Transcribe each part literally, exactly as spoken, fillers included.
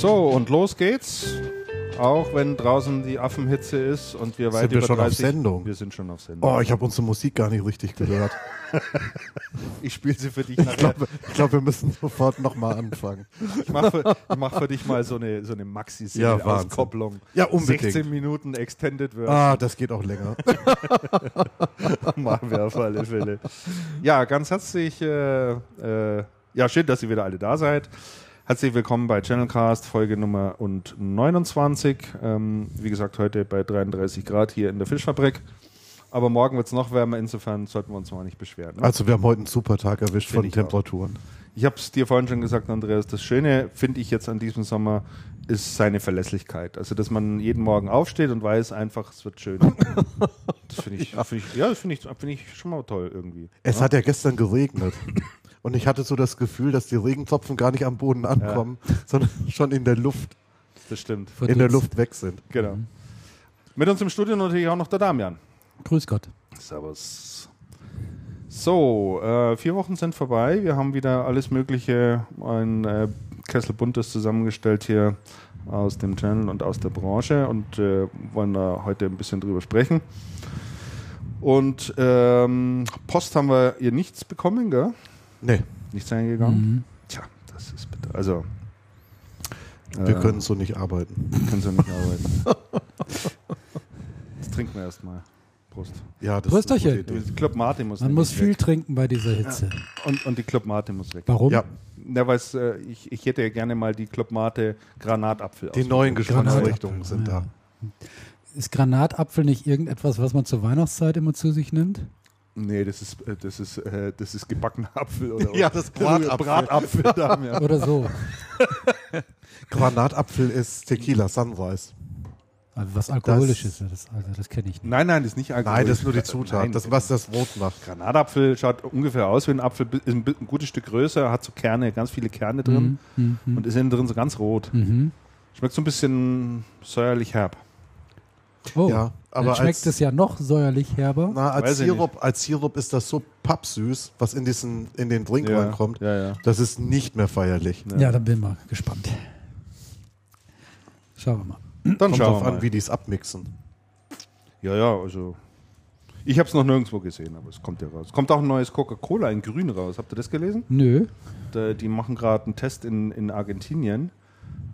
So, und los geht's. Auch wenn draußen die Affenhitze ist und wir weit sind über wir schon dreißig auf Sendung. Wir sind schon auf Sendung. Oh, ich habe unsere Musik gar nicht richtig gehört. Ich spiele sie für dich nachher. Ich glaube, glaub, wir müssen sofort nochmal anfangen. Ich mache für, mach für dich mal so eine, so eine Maxi-Single-Auskopplung. Ja, ja, unbedingt. sechzehn Minuten Extended Version. Ah, das geht auch länger. Machen wir auf alle Fälle. Ja, ganz herzlich. Äh, äh, ja, schön, dass ihr wieder alle da seid. Herzlich willkommen bei Channelcast, Folge Nummer und neunundzwanzig. Ähm, wie gesagt, heute bei dreiunddreißig Grad hier in der Fischfabrik. Aber morgen wird es noch wärmer, insofern sollten wir uns mal nicht beschweren. Ne? Also wir haben heute einen super Tag erwischt von Temperaturen. Auch. Ich habe es dir vorhin schon gesagt, Andreas, das Schöne, finde ich jetzt an diesem Sommer, ist seine Verlässlichkeit. Also, dass man jeden Morgen aufsteht und weiß einfach, es wird schön. Das finde ich, ja. find ich, ja, das find ich, find ich schon mal toll irgendwie. Es ja? hat ja gestern geregnet. Und ich hatte so das Gefühl, dass die Regentropfen gar nicht am Boden ankommen, ja. sondern schon in der Luft. Das stimmt. Verdutzt. In der Luft weg sind. Genau. Mit uns im Studio natürlich auch noch der Damian. Grüß Gott. Servus. So, äh, vier Wochen sind vorbei. Wir haben wieder alles Mögliche, ein äh, Kessel Buntes zusammengestellt hier aus dem Channel und aus der Branche und äh, wollen da heute ein bisschen drüber sprechen. Und ähm, Post haben wir ihr nichts bekommen, gell? Nee. Nichts eingegangen? Mhm. Tja, das ist bitter. Also, äh, wir können so nicht arbeiten. Wir können so nicht arbeiten. Das trinken wir erstmal. Prost. Ja, das Prost ist eine gute Idee. Die Club Mate muss Man muss viel weg. trinken bei dieser Hitze. Ja. Und, und die Club Mate muss weg. Warum? Ja. Na, weil's, äh, ich, ich hätte ja gerne mal die Club Mate Granatapfel. Die neuen Geschmacksrichtungen sind ja. da. Ist Granatapfel nicht irgendetwas, was man zur Weihnachtszeit immer zu sich nimmt? Nee, das ist, das ist, das ist gebackener Apfel. Oder, oder? Ja, das Bratapfel. Bratapfel da, ja. Oder so. Granatapfel ist Tequila, Sunrise. Also was Alkoholisches, das, das, also das kenne ich nicht. Nein, nein, das ist nicht alkoholisch. Nein, das ist nur die Zutat, nein, das, was das rot macht. Granatapfel schaut ungefähr aus wie ein Apfel, ist ein, ein gutes Stück größer, hat so Kerne, ganz viele Kerne drin mhm, und ist innen drin so ganz rot. Mhm. Schmeckt so ein bisschen säuerlich herb. Oh, ja, aber dann schmeckt als, es ja noch säuerlich herber. Na, als, Sirup, als Sirup ist das so pappsüß, was in, diesen, in den Drink ja, reinkommt. Ja, ja. Das ist nicht mehr feierlich. Ja, ja, dann bin ich mal gespannt. Schauen wir mal. Dann kommt schauen drauf wir mal an, wie die es abmixen. Ja, ja, also ich habe es noch nirgendwo gesehen, aber es kommt ja raus. Es kommt auch ein neues Coca-Cola in Grün raus. Habt ihr das gelesen? Nö. Da, die machen gerade einen Test in, in Argentinien.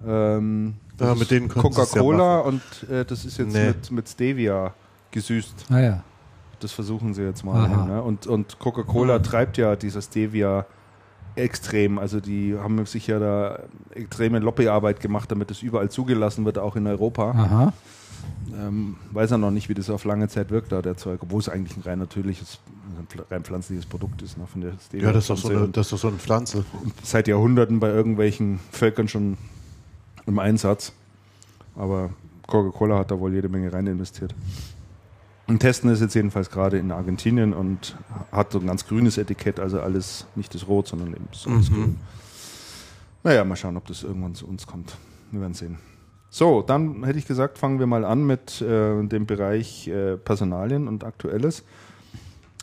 Ähm, ja, mit denen Coca-Cola ja und äh, das ist jetzt nee. mit, mit Stevia gesüßt. Ah, ja. Das versuchen sie jetzt mal. Hin, ne? Und, und Coca-Cola treibt ja dieser Stevia extrem. Also die haben sich ja da extreme Lobbyarbeit gemacht, damit es überall zugelassen wird, auch in Europa. Aha. Ähm, weiß ja noch nicht, wie das auf lange Zeit wirkt, da der Zeug, obwohl es eigentlich ein rein natürliches, rein pflanzliches Produkt ist. Ne, von der Stevia. Ja, das ist doch so eine, das ist doch so eine Pflanze. Seit Jahrhunderten bei irgendwelchen Völkern schon im Einsatz. Aber Coca-Cola hat da wohl jede Menge rein investiert. Und testen ist jetzt jedenfalls gerade in Argentinien und hat so ein ganz grünes Etikett, also alles nicht das Rot, sondern eben das mhm. Grün. Naja, mal schauen, ob das irgendwann zu uns kommt. Wir werden sehen. So, dann hätte ich gesagt, fangen wir mal an mit äh, dem Bereich äh, Personalien und Aktuelles.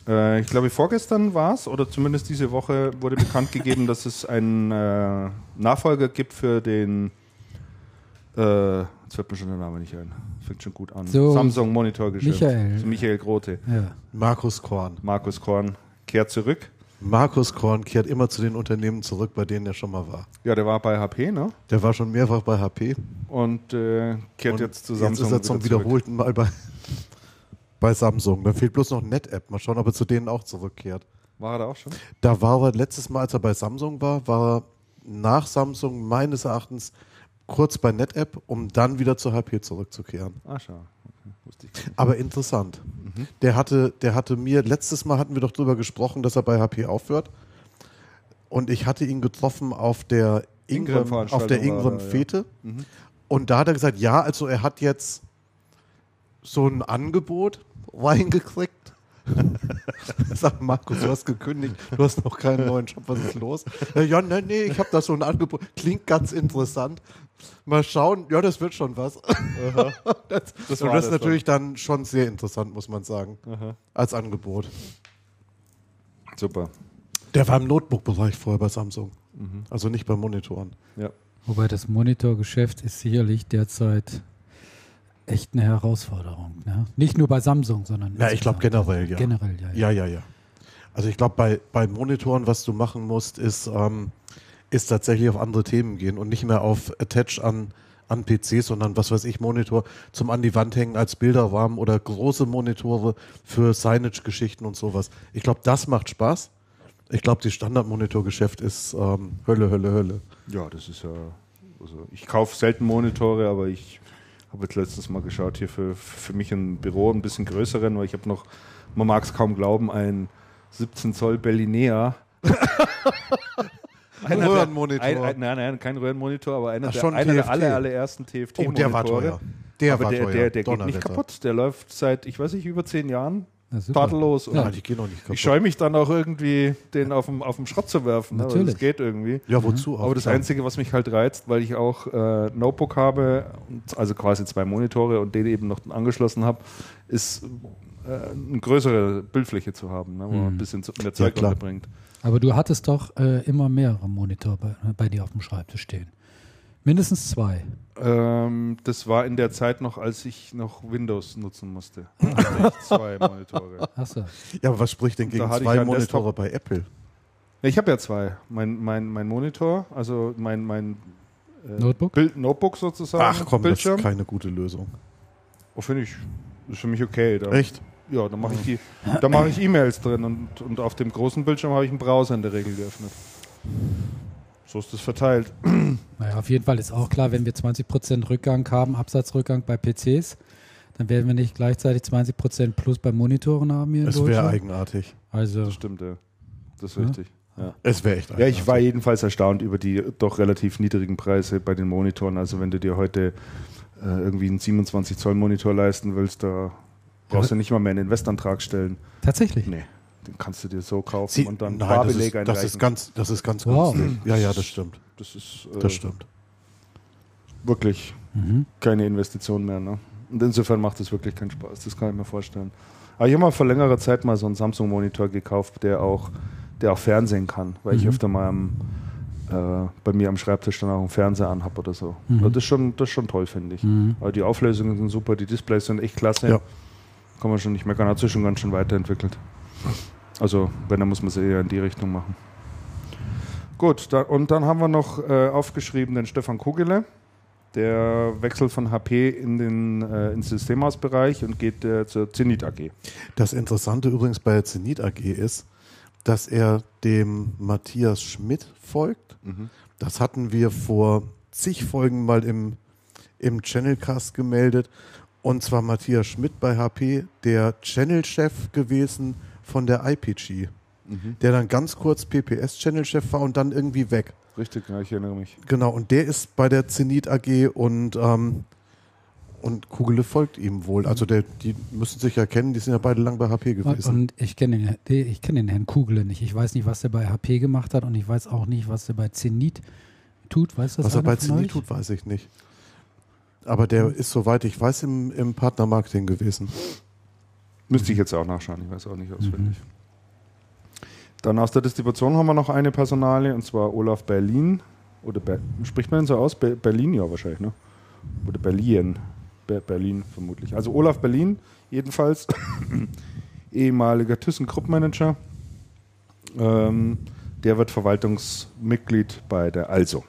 Äh, ich glaube, vorgestern war es, oder zumindest diese Woche wurde bekannt gegeben, dass es einen äh, Nachfolger gibt für den Äh, jetzt fällt mir schon der Name nicht ein. Fängt schon gut an. So, Samsung Monitorgeschäft. Michael. So Michael Grote. Ja. Markus Korn. Markus Korn kehrt zurück. Markus Korn kehrt immer zu den Unternehmen zurück, bei denen er schon mal war. Ja, der war bei H P, ne? Der war schon mehrfach bei H P. Und äh, kehrt Und jetzt zu Samsung. Jetzt ist er zum wieder wiederholten Mal bei, bei Samsung. Da fehlt bloß noch NetApp. Mal schauen, ob er zu denen auch zurückkehrt. War er da auch schon? Da war er letztes Mal, als er bei Samsung war, war er nach Samsung meines Erachtens kurz bei NetApp, um dann wieder zur H P zurückzukehren. Ah, schau. Okay. Wusste ich. Aber interessant. Mhm. Der hatte, der hatte mir, letztes Mal hatten wir doch drüber gesprochen, dass er bei H P aufhört. Und ich hatte ihn getroffen auf der Ingram, Ingram auf der Ingram Fete. Ja. Mhm. Und da hat er gesagt, ja, also er hat jetzt so ein Angebot reingekriegt. Sag Markus, du hast gekündigt, du hast noch keinen neuen Job, was ist los? Ja, nee, nee, ich habe da so ein Angebot, klingt ganz interessant. Mal schauen, ja, das wird schon was. Aha. Das, das, und das ist natürlich dann schon sehr interessant, muss man sagen, aha, als Angebot. Super. Der war im Notebook-Bereich vorher bei Samsung, mhm, also nicht bei Monitoren. Ja. Wobei das Monitorgeschäft ist sicherlich derzeit echt eine Herausforderung. Ne? Nicht nur bei Samsung, sondern... Ja, ich glaube generell, ja. Generell, ja. Ja, ja, ja. ja. Also ich glaube, bei, bei Monitoren, was du machen musst, ist, ähm, ist tatsächlich auf andere Themen gehen und nicht mehr auf Attach an, an P Cs, sondern was weiß ich, Monitor zum an die Wand hängen als Bilderrahmen oder große Monitore für Signage-Geschichten und sowas. Ich glaube, das macht Spaß. Ich glaube, das Standardmonitorgeschäft ist ähm, Hölle, Hölle, Hölle. Ja, das ist ja... Also ich kaufe selten Monitore, aber ich... Ich habe jetzt letztens mal geschaut, hier für, für mich im Büro ein bisschen größeren, weil ich habe noch, man mag es kaum glauben, ein siebzehn Zoll Berlinea. Ein Röhrenmonitor. Ein, ein, nein, nein, kein Röhrenmonitor, aber einer, Ach, der, einer der aller, allerersten T F T-Monitore. Oh, der war teuer. Der aber war der, teuer. Der, der geht nicht kaputt. Der läuft seit, ich weiß nicht, über zehn Jahren. Tadellos. Ja, ich gehe noch nicht kaputt. Ich scheue mich dann auch irgendwie, den auf dem, auf dem Schrott zu werfen. Natürlich. Aber das geht irgendwie. Ja, wozu auch? Aber das Einzige, was mich halt reizt, weil ich auch äh, Notebook habe, also quasi zwei Monitore und den eben noch angeschlossen habe, ist äh, eine größere Bildfläche zu haben, ne, wo mhm. man ein bisschen mehr Zeug ja, unterbringt. Aber du hattest doch äh, immer mehrere Monitore bei, bei dir auf dem Schreibtisch stehen. Mindestens zwei. Ähm, das war in der Zeit noch, als ich noch Windows nutzen musste. Also ich zwei Monitore. Ach so. Ja, aber was spricht denn gegen zwei Monitore Desktop bei Apple? Ich habe ja zwei. Mein, mein, mein Monitor, also mein, mein äh, Notebook? Bild, Notebook sozusagen. Ach komm, Bildschirm. Das ist keine gute Lösung. Oh, finde ich. Das ist für mich okay. Da, echt? Ja, da mache ich, mach ich E-Mails drin und, und auf dem großen Bildschirm habe ich einen Browser in der Regel geöffnet. So ist das verteilt. Naja, auf jeden Fall ist auch klar, wenn wir zwanzig Prozent Rückgang haben, Absatzrückgang bei P Cs, dann werden wir nicht gleichzeitig zwanzig Prozent plus bei Monitoren haben hier in Deutschland. Es wäre eigenartig. Also das stimmt, ja. Das ist ja richtig. Ja. Es wäre echt eigenartig. Ja, ich war jedenfalls erstaunt über die doch relativ niedrigen Preise bei den Monitoren. Also wenn du dir heute äh, irgendwie einen siebenundzwanzig Zoll Monitor leisten willst, da brauchst ja, du nicht mal mehr einen Investantrag stellen. Tatsächlich? Nee. Den kannst du dir so kaufen Sie, und dann Barbeleg einreichen. Das ist ganz, das ist ganz wow. günstig. Ja, ja, das stimmt. Das ist äh, das stimmt. Wirklich mhm. keine Investition mehr. Ne? Und insofern macht das wirklich keinen Spaß. Das kann ich mir vorstellen. Aber ich habe mal vor längerer Zeit mal so einen Samsung-Monitor gekauft, der auch, der auch Fernsehen kann, weil mhm. ich öfter mal am, äh, bei mir am Schreibtisch dann auch einen Fernseher anhabe oder so. Mhm. Das ist schon, das ist schon toll, finde ich. Mhm. Aber die Auflösungen sind super, die Displays sind echt klasse. Ja. Kann man schon nicht meckern. Hat sich schon ganz schön weiterentwickelt. Also, wenn, dann muss man es eher in die Richtung machen. Gut, da, und dann haben wir noch äh, aufgeschrieben den Stefan Kugele. Der wechselt von H P in den, äh, ins Systemhausbereich und geht äh, zur Zenit A G. Das Interessante übrigens bei der Zenit A G ist, dass er dem Matthias Schmidt folgt. Mhm. Das hatten wir vor zig Folgen mal im, im Channelcast gemeldet. Und zwar Matthias Schmidt bei H P, der Channel-Chef gewesen von der I P G, mhm. der dann ganz kurz P P S-Channel-Chef war und dann irgendwie weg. Richtig, ja, ich erinnere mich. Genau, und der ist bei der Zenit A G und, ähm, und Kugele folgt ihm wohl. Also der, die müssen sich ja kennen, die sind ja beide lang bei H P gewesen. Und ich kenne den, ich kenne den Herrn Kugele nicht. Ich weiß nicht, was der bei H P gemacht hat und ich weiß auch nicht, was der bei Zenit tut. Weißt du, was er bei Zenit euch? tut, weiß ich nicht. Aber der ist, soweit ich weiß, im, im Partnermarketing gewesen. Müsste ich jetzt auch nachschauen, ich weiß auch nicht auswendig. Mhm. Dann aus der Distribution haben wir noch eine Personalie, und zwar Olaf Berlin. Oder Ber- spricht man denn so aus? Be- Berlin ja wahrscheinlich, ne? Oder Berlin. Be- Berlin vermutlich. Also Olaf Berlin, jedenfalls ehemaliger ThyssenKrupp-Manager. Ähm, der wird Verwaltungsmitglied bei der ALSO.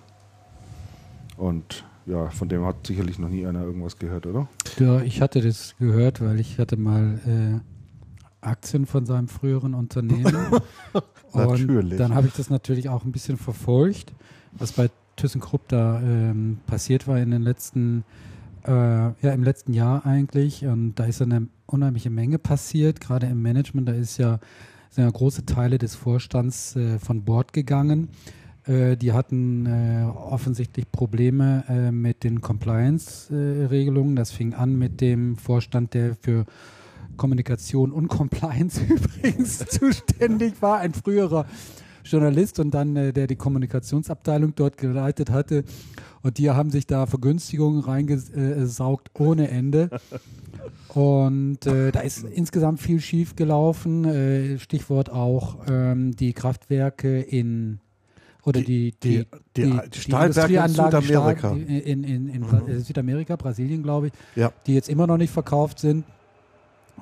Und ja, von dem hat sicherlich noch nie einer irgendwas gehört, oder? Ja, ich hatte das gehört, weil ich hatte mal äh, Aktien von seinem früheren Unternehmen. Natürlich. Und dann habe ich das natürlich auch ein bisschen verfolgt, was bei ThyssenKrupp da ähm, passiert war in den letzten, äh, ja im letzten Jahr eigentlich. Und da ist eine unheimliche Menge passiert, gerade im Management. Da ist ja, sind ja große Teile des Vorstands äh, von Bord gegangen. Äh, die hatten äh, offensichtlich Probleme äh, mit den Compliance-Regelungen. Äh, das fing an mit dem Vorstand, der für Kommunikation und Compliance übrigens zuständig war, ein früherer Journalist und dann, äh, der die Kommunikationsabteilung dort geleitet hatte. Und die haben sich da Vergünstigungen reingesaugt ohne Ende. Und äh, da ist insgesamt viel schief gelaufen. Äh, Stichwort auch ähm, die Kraftwerke in oder die, die, die, die, die, die Stahlwerke in Südamerika. Stahl, in, in, in mhm. Südamerika, Brasilien, glaube ich, ja. Die jetzt immer noch nicht verkauft sind.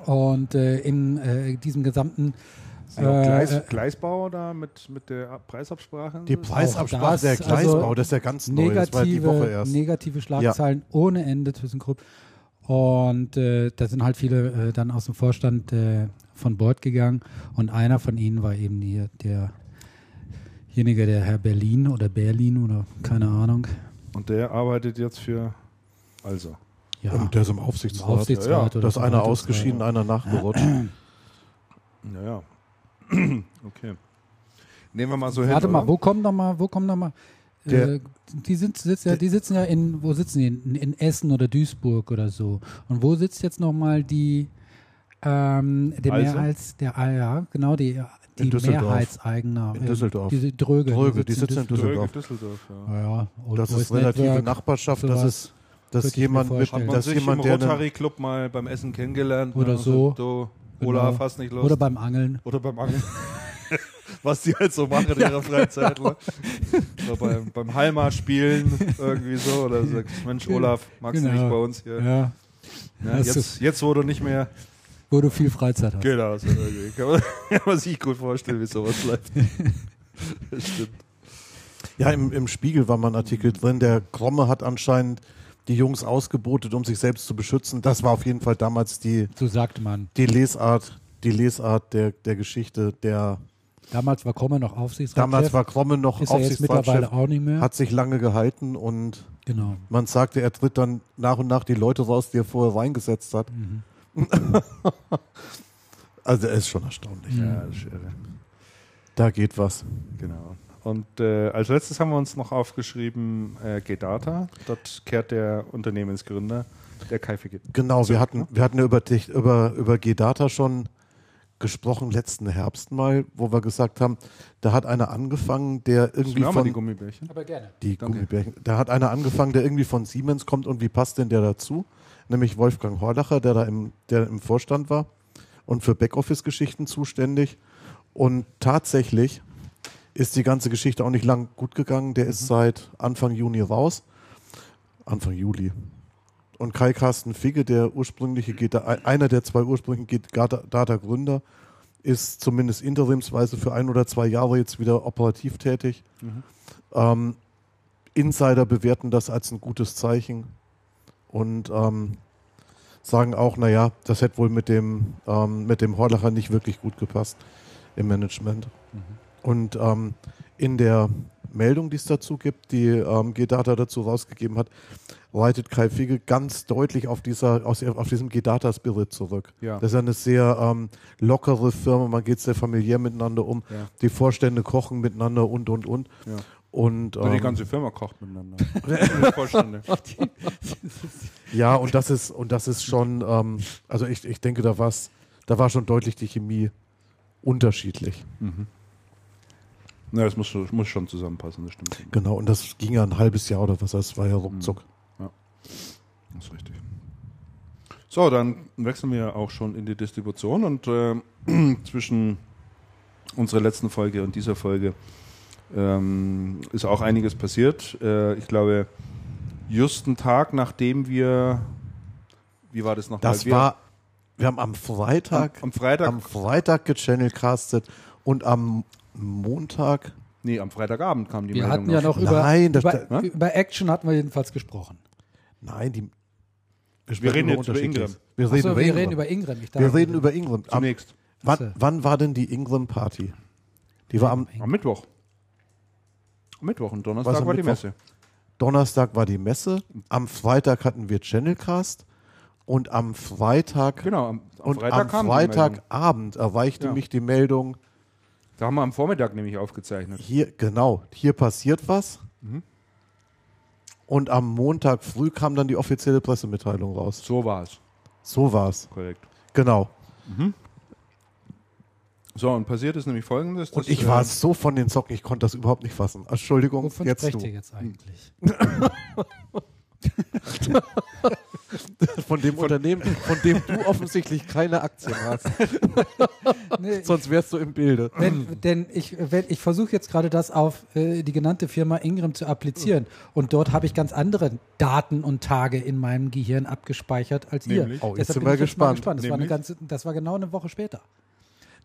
Und äh, in äh, diesem gesamten also äh, Gleis, Gleisbau da mit, mit der Preisabsprache? Die Preisabsprache, der Gleisbau, also das ist ja ganz negative, neu, das war die Woche erst. Negative Schlagzeilen ja. ohne Ende, ThyssenKrupp. Und äh, da sind halt viele äh, dann aus dem Vorstand äh, von Bord gegangen und einer von ihnen war eben hier derjenige, der Herr Berlin oder Berlin oder keine Ahnung. Und der arbeitet jetzt für ALSO. Ja. Und der ist im Aufsichtsrat. Im Aufsichtsrat ja, ja. Da ist einer ausgeschieden, ja. einer nachgerutscht. Naja, okay. Nehmen wir mal so Warte hin. Warte mal, oder? wo kommen noch mal, wo kommen noch mal? Äh, die, sind, sitz, ja, die sitzen ja in, wo sitzen die? In, in Essen oder Duisburg oder so. Und wo sitzt jetzt nochmal die, ähm, die also? Mehrheits, der, ja, genau, die, die Mehrheitseigner. In Düsseldorf. Äh, diese Dröge. Dröge, die sitzen in Düsseldorf. Düsseldorf. Ja. Ja, ja. Das ist relative Network, Nachbarschaft, sowas. Das ist. Dass jemand, mit, hat man dass sich jemand, im Rotary-Club mal beim Essen kennengelernt. Oder so. so Olaf, genau. Hast nicht Lust. Oder beim Angeln. Oder beim Angeln. Was die halt so machen in ihrer Freizeit. Genau. Oder beim, beim Halma-Spielen irgendwie so. Oder so. Mensch, Olaf, magst genau. du nicht bei uns hier? Ja. Ja, jetzt, jetzt, wo du nicht mehr... Wo du viel Freizeit hast. Genau. So kann, man, kann man sich gut vorstellen, wie sowas läuft. Das stimmt. Ja, im, im Spiegel war mal ein Artikel drin. Der Kromme hat anscheinend die Jungs ausgebotet, um sich selbst zu beschützen. Das war auf jeden Fall damals die, so sagt man. die Lesart, die Lesart der, der Geschichte. Der damals war Kromme noch Aufsichtsratschef. Damals war Kromme noch Ist Aufsichtsratschef. Er jetzt mittlerweile auch nicht mehr. Hat sich lange gehalten und genau. man sagte, er tritt dann nach und nach die Leute raus, die er vorher reingesetzt hat. Mhm. Also er ist schon erstaunlich. Ja, das ist irre. Da geht was. Genau. Und äh, als letztes haben wir uns noch aufgeschrieben äh, G-Data. Dort kehrt der Unternehmensgründer, der Kai Figge. Genau, wir hatten, wir hatten ja über, über, über G-Data schon gesprochen, letzten Herbst mal, wo wir gesagt haben, da hat einer angefangen, der irgendwie von... Mal die Gummibärchen? Aber gerne. Die Danke. Gummibärchen. Da hat einer angefangen, der irgendwie von Siemens kommt und wie passt denn der dazu? Nämlich Wolfgang Horlacher, der da im, der im Vorstand war und für Backoffice-Geschichten zuständig. Und tatsächlich... ist die ganze Geschichte auch nicht lang gut gegangen. Der mhm. ist seit Anfang Juni raus. Anfang Juli. Und Kai Carsten Figge, der ursprüngliche G-Data, einer der zwei ursprünglichen G-Data-Gründer, ist zumindest interimsweise für ein oder zwei Jahre jetzt wieder operativ tätig. Mhm. Ähm, Insider bewerten das als ein gutes Zeichen und ähm, sagen auch, naja, das hätte wohl mit dem, ähm, mit dem Horlacher nicht wirklich gut gepasst im Management. Mhm. Und ähm, in der Meldung, die es dazu gibt, die ähm, G-Data dazu rausgegeben hat, reitet Kai Figge ganz deutlich auf, dieser, aus, auf diesem G-Data-Spirit zurück. Ja. Das ist eine sehr ähm, lockere Firma, man geht sehr familiär miteinander um, ja. die Vorstände kochen miteinander und, und, und. Ja. Und, ähm, die ganze Firma kocht miteinander. Ja, und das ist, und das ist schon, ähm, also ich, ich denke, da, war's, da war schon deutlich die Chemie unterschiedlich. Mhm. Ja, es muss, muss schon zusammenpassen, das stimmt. Genau, und das ging ja ein halbes Jahr oder was, das war ja ruckzuck. Ja, das ist richtig. So, dann wechseln wir auch schon in die Distribution und äh, zwischen unserer letzten Folge und dieser Folge ähm, ist auch einiges passiert. Äh, ich glaube, just einen Tag nachdem wir, wie war das nochmal? Das war, wir haben am Freitag, am, am Freitag, am Freitag gechannelcastet und am Montag? Nee, am Freitagabend kam die wir Meldung. Wir hatten ja noch, noch über, Nein, über, da, über Action hatten wir jedenfalls gesprochen. Nein, die, wir, wir reden jetzt über Ingram. Wir reden, Achso, über, wir Ingram. reden über Ingram. Ich wir reden über Ingram. Zunächst. Am, wann, wann war denn die Ingram-Party? Die war am, am Mittwoch. Am Mittwoch und Donnerstag war Mittwoch? die Messe. Donnerstag war die Messe. Am Freitag hatten wir Channelcast. Und am Freitag, genau, am, am Freitag und am Freitagabend erreichte ja. mich die Meldung, Da haben wir am Vormittag nämlich aufgezeichnet. Hier, genau, hier passiert was. Mhm. Und am Montag früh kam dann die offizielle Pressemitteilung raus. So war es. So war es. Korrekt. Genau. Mhm. So, und passiert ist nämlich Folgendes. Und ich war so von den Socken, ich konnte das überhaupt nicht fassen. Entschuldigung, wovon jetzt sprecht du. Ihr jetzt eigentlich? Von dem von Unternehmen, von dem du offensichtlich keine Aktien hast. Nee, sonst wärst du im Bilde. Wenn, denn ich, ich versuche jetzt gerade das auf äh, die genannte Firma Ingram zu applizieren. Und dort habe ich ganz andere Daten und Tage in meinem Gehirn abgespeichert als Nämlich? ihr. Oh, jetzt Deshalb sind wir gespannt. gespannt. Das, war eine ganze, das war genau eine Woche später.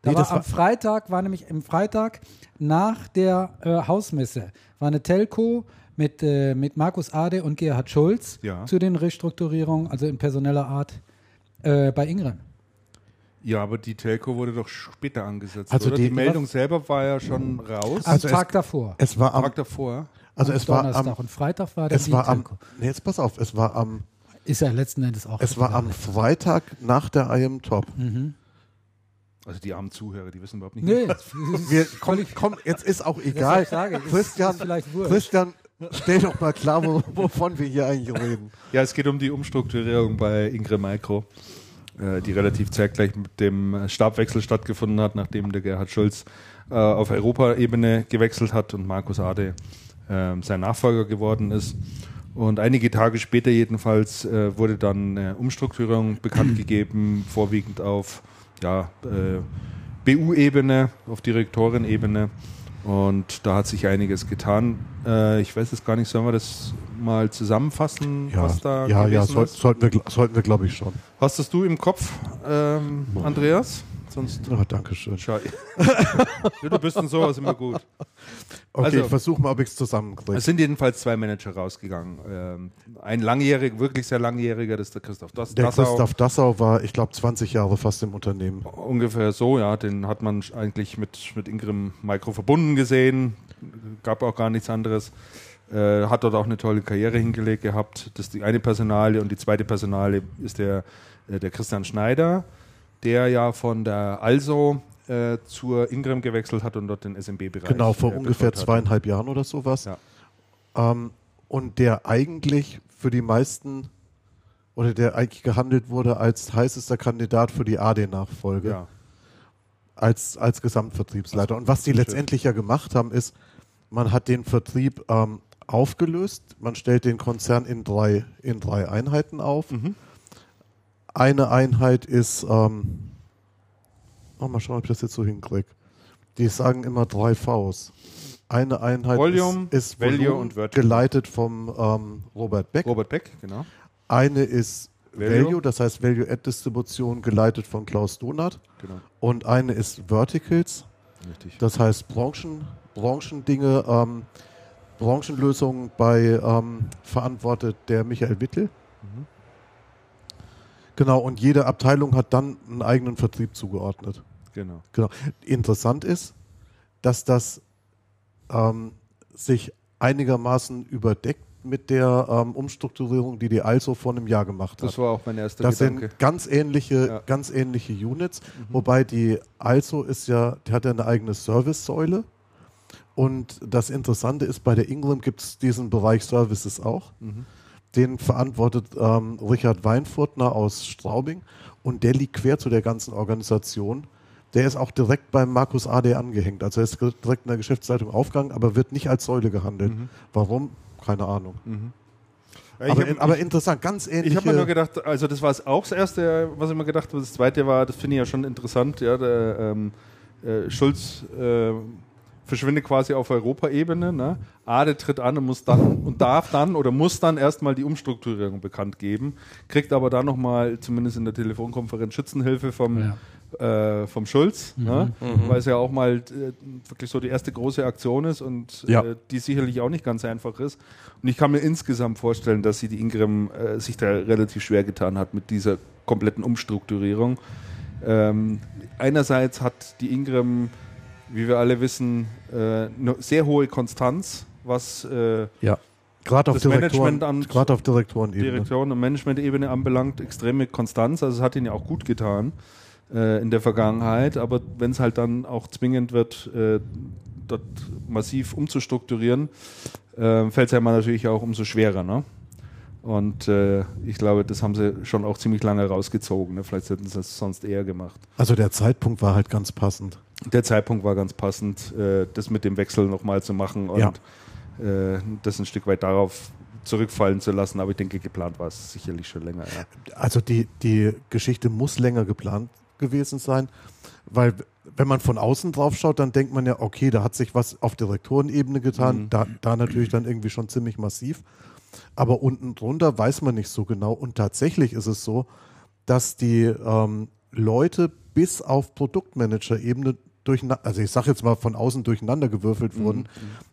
Da nee, war am war Freitag, war nämlich im Freitag nach der äh, Hausmesse, war eine Telco mit, äh, mit Markus Ade und Gerhard Schulz ja. zu den Restrukturierungen, also in personeller Art, äh, bei Ingram. Ja, aber die Telco wurde doch später angesetzt, also oder? Die, die Meldung was? selber war ja schon raus. Am also Tag es, davor. Es war am Tag davor. Also am es Donnerstag war am, und Freitag war das die war Telco. Am, nee, jetzt pass auf, es war am... Ist ja letzten Endes auch... Es war am Freitag nach der I Am Top. Mhm. Also die armen Zuhörer, die wissen überhaupt nicht. Nee, wir, komm, komm, jetzt ist auch egal. Ist Frage, Christian, ist Christian, stell doch mal klar, wovon wir hier eigentlich reden. Ja, es geht um die Umstrukturierung bei Ingram Micro, die relativ zeitgleich mit dem Stabwechsel stattgefunden hat, nachdem der Gerhard Schulz auf Europaebene gewechselt hat und Markus Ade sein Nachfolger geworden ist. Und einige Tage später jedenfalls wurde dann eine Umstrukturierung bekannt gegeben, vorwiegend auf Ja, äh, B U-Ebene, auf Direktorenebene, und da hat sich einiges getan. Äh, ich weiß es gar nicht, sollen wir das mal zusammenfassen, ja, was da ja, gewesen ja, soll, ist? Ja, sollten wir, sollten wir glaube ich schon. Hast das du im Kopf, ähm, Andreas? Sonst oh, danke schön. Du bist in sowas immer gut. Okay, also, ich versuche mal, ob ich es zusammenkriege. Es sind jedenfalls zwei Manager rausgegangen. Ähm, ein langjähriger, wirklich sehr langjähriger, das ist der Christoph Dassau. Der Christoph Dassau war, ich glaube, zwanzig Jahre fast im Unternehmen. Ungefähr so, ja. Den hat man eigentlich mit, mit Ingram Micro verbunden gesehen. Gab auch gar nichts anderes. Äh, hat dort auch eine tolle Karriere hingelegt gehabt. Das ist die eine Personalie, und die zweite Personalie ist der, der Christian Schneider, der ja von der ALSO äh, zur Ingram gewechselt hat und dort den S M B-Bereich. Genau, vor äh, ungefähr zweieinhalb hat. Jahren oder sowas. Ja. Ähm, und der eigentlich für die meisten, oder der eigentlich gehandelt wurde als heißester Kandidat für die A D-Nachfolge, ja. als, als Gesamtvertriebsleiter. Und was die letztendlich ja gemacht haben, ist, man hat den Vertrieb ähm, aufgelöst, man stellt den Konzern in drei, in drei Einheiten auf. Mhm. Eine Einheit ist, ähm, oh, mal schauen, ob ich das jetzt so hinkriege. Die sagen immer drei Vs. Eine Einheit Volume, ist, ist Volume, Value und Vertical, geleitet vom ähm, Robert Beck. Robert Beck, genau. Eine ist Value, Value das heißt Value-Add-Distribution, geleitet von Klaus Donath. Genau. Und eine ist Verticals, richtig. Das heißt Branchen, Branchendinge, ähm, Branchenlösungen bei ähm, verantwortet der Michael Wittel. Mhm. Genau, und jede Abteilung hat dann einen eigenen Vertrieb zugeordnet. Genau. Genau. Interessant ist, dass das ähm, sich einigermaßen überdeckt mit der ähm, Umstrukturierung, die die ALSO vor einem Jahr gemacht hat. Das war auch mein erster das Gedanke. Das sind ganz ähnliche, ja. ganz ähnliche Units, mhm. wobei die ALSO ist ja, die hat ja eine eigene Service-Säule. Und das Interessante ist, bei der Ingram gibt es diesen Bereich Services auch. Mhm. Den verantwortet ähm, Richard Weinfurtner aus Straubing, und der liegt quer zu der ganzen Organisation. Der ist auch direkt beim Markus A D angehängt. Also er ist direkt in der Geschäftsleitung aufgegangen, aber wird nicht als Säule gehandelt. Mhm. Warum? Keine Ahnung. Mhm. Ja, aber, hab, in, aber ich, interessant, ganz ähnlich. Ich habe mir nur gedacht, also das war es auch das Erste, was ich mir gedacht habe. Das Zweite war, das finde ich ja schon interessant, ja, der, ähm, äh, Schulz... Äh, verschwindet quasi auf Europaebene. Ne? Ade tritt an und muss dann und darf dann oder muss dann erstmal die Umstrukturierung bekannt geben, kriegt aber dann nochmal, zumindest in der Telefonkonferenz, Schützenhilfe vom, ja. äh, vom Schulz, mhm. ne? mhm. weil es ja auch mal äh, wirklich so die erste große Aktion ist und ja. äh, die sicherlich auch nicht ganz einfach ist. Und ich kann mir insgesamt vorstellen, dass sie die Ingram äh, sich da relativ schwer getan hat mit dieser kompletten Umstrukturierung. Ähm, einerseits hat die Ingram, wie wir alle wissen, eine sehr hohe Konstanz, was ja. gerade auf das Management an, gerade auf Direktorenebene. Direktoren- und Management-Ebene anbelangt, extreme Konstanz. Also es hat ihn ja auch gut getan. äh, in der Vergangenheit, aber wenn es halt dann auch zwingend wird, äh, dort massiv umzustrukturieren, äh, fällt es einem natürlich auch umso schwerer, ne? Und äh, ich glaube, das haben sie schon auch ziemlich lange rausgezogen. Ne? Vielleicht hätten sie das sonst eher gemacht. Also der Zeitpunkt war halt ganz passend. Der Zeitpunkt war ganz passend, äh, das mit dem Wechsel nochmal zu machen und ja. äh, das ein Stück weit darauf zurückfallen zu lassen. Aber ich denke, geplant war es sicherlich schon länger. Ja. Also die, die Geschichte muss länger geplant gewesen sein, weil wenn man von außen drauf schaut, dann denkt man ja, okay, da hat sich was auf Direktorenebene getan, mhm. da, da natürlich dann irgendwie schon ziemlich massiv. Aber unten drunter weiß man nicht so genau. Und tatsächlich ist es so, dass die ähm, Leute bis auf Produktmanager-Ebene durcheinander, also ich sage jetzt mal von außen durcheinander gewürfelt mhm. wurden.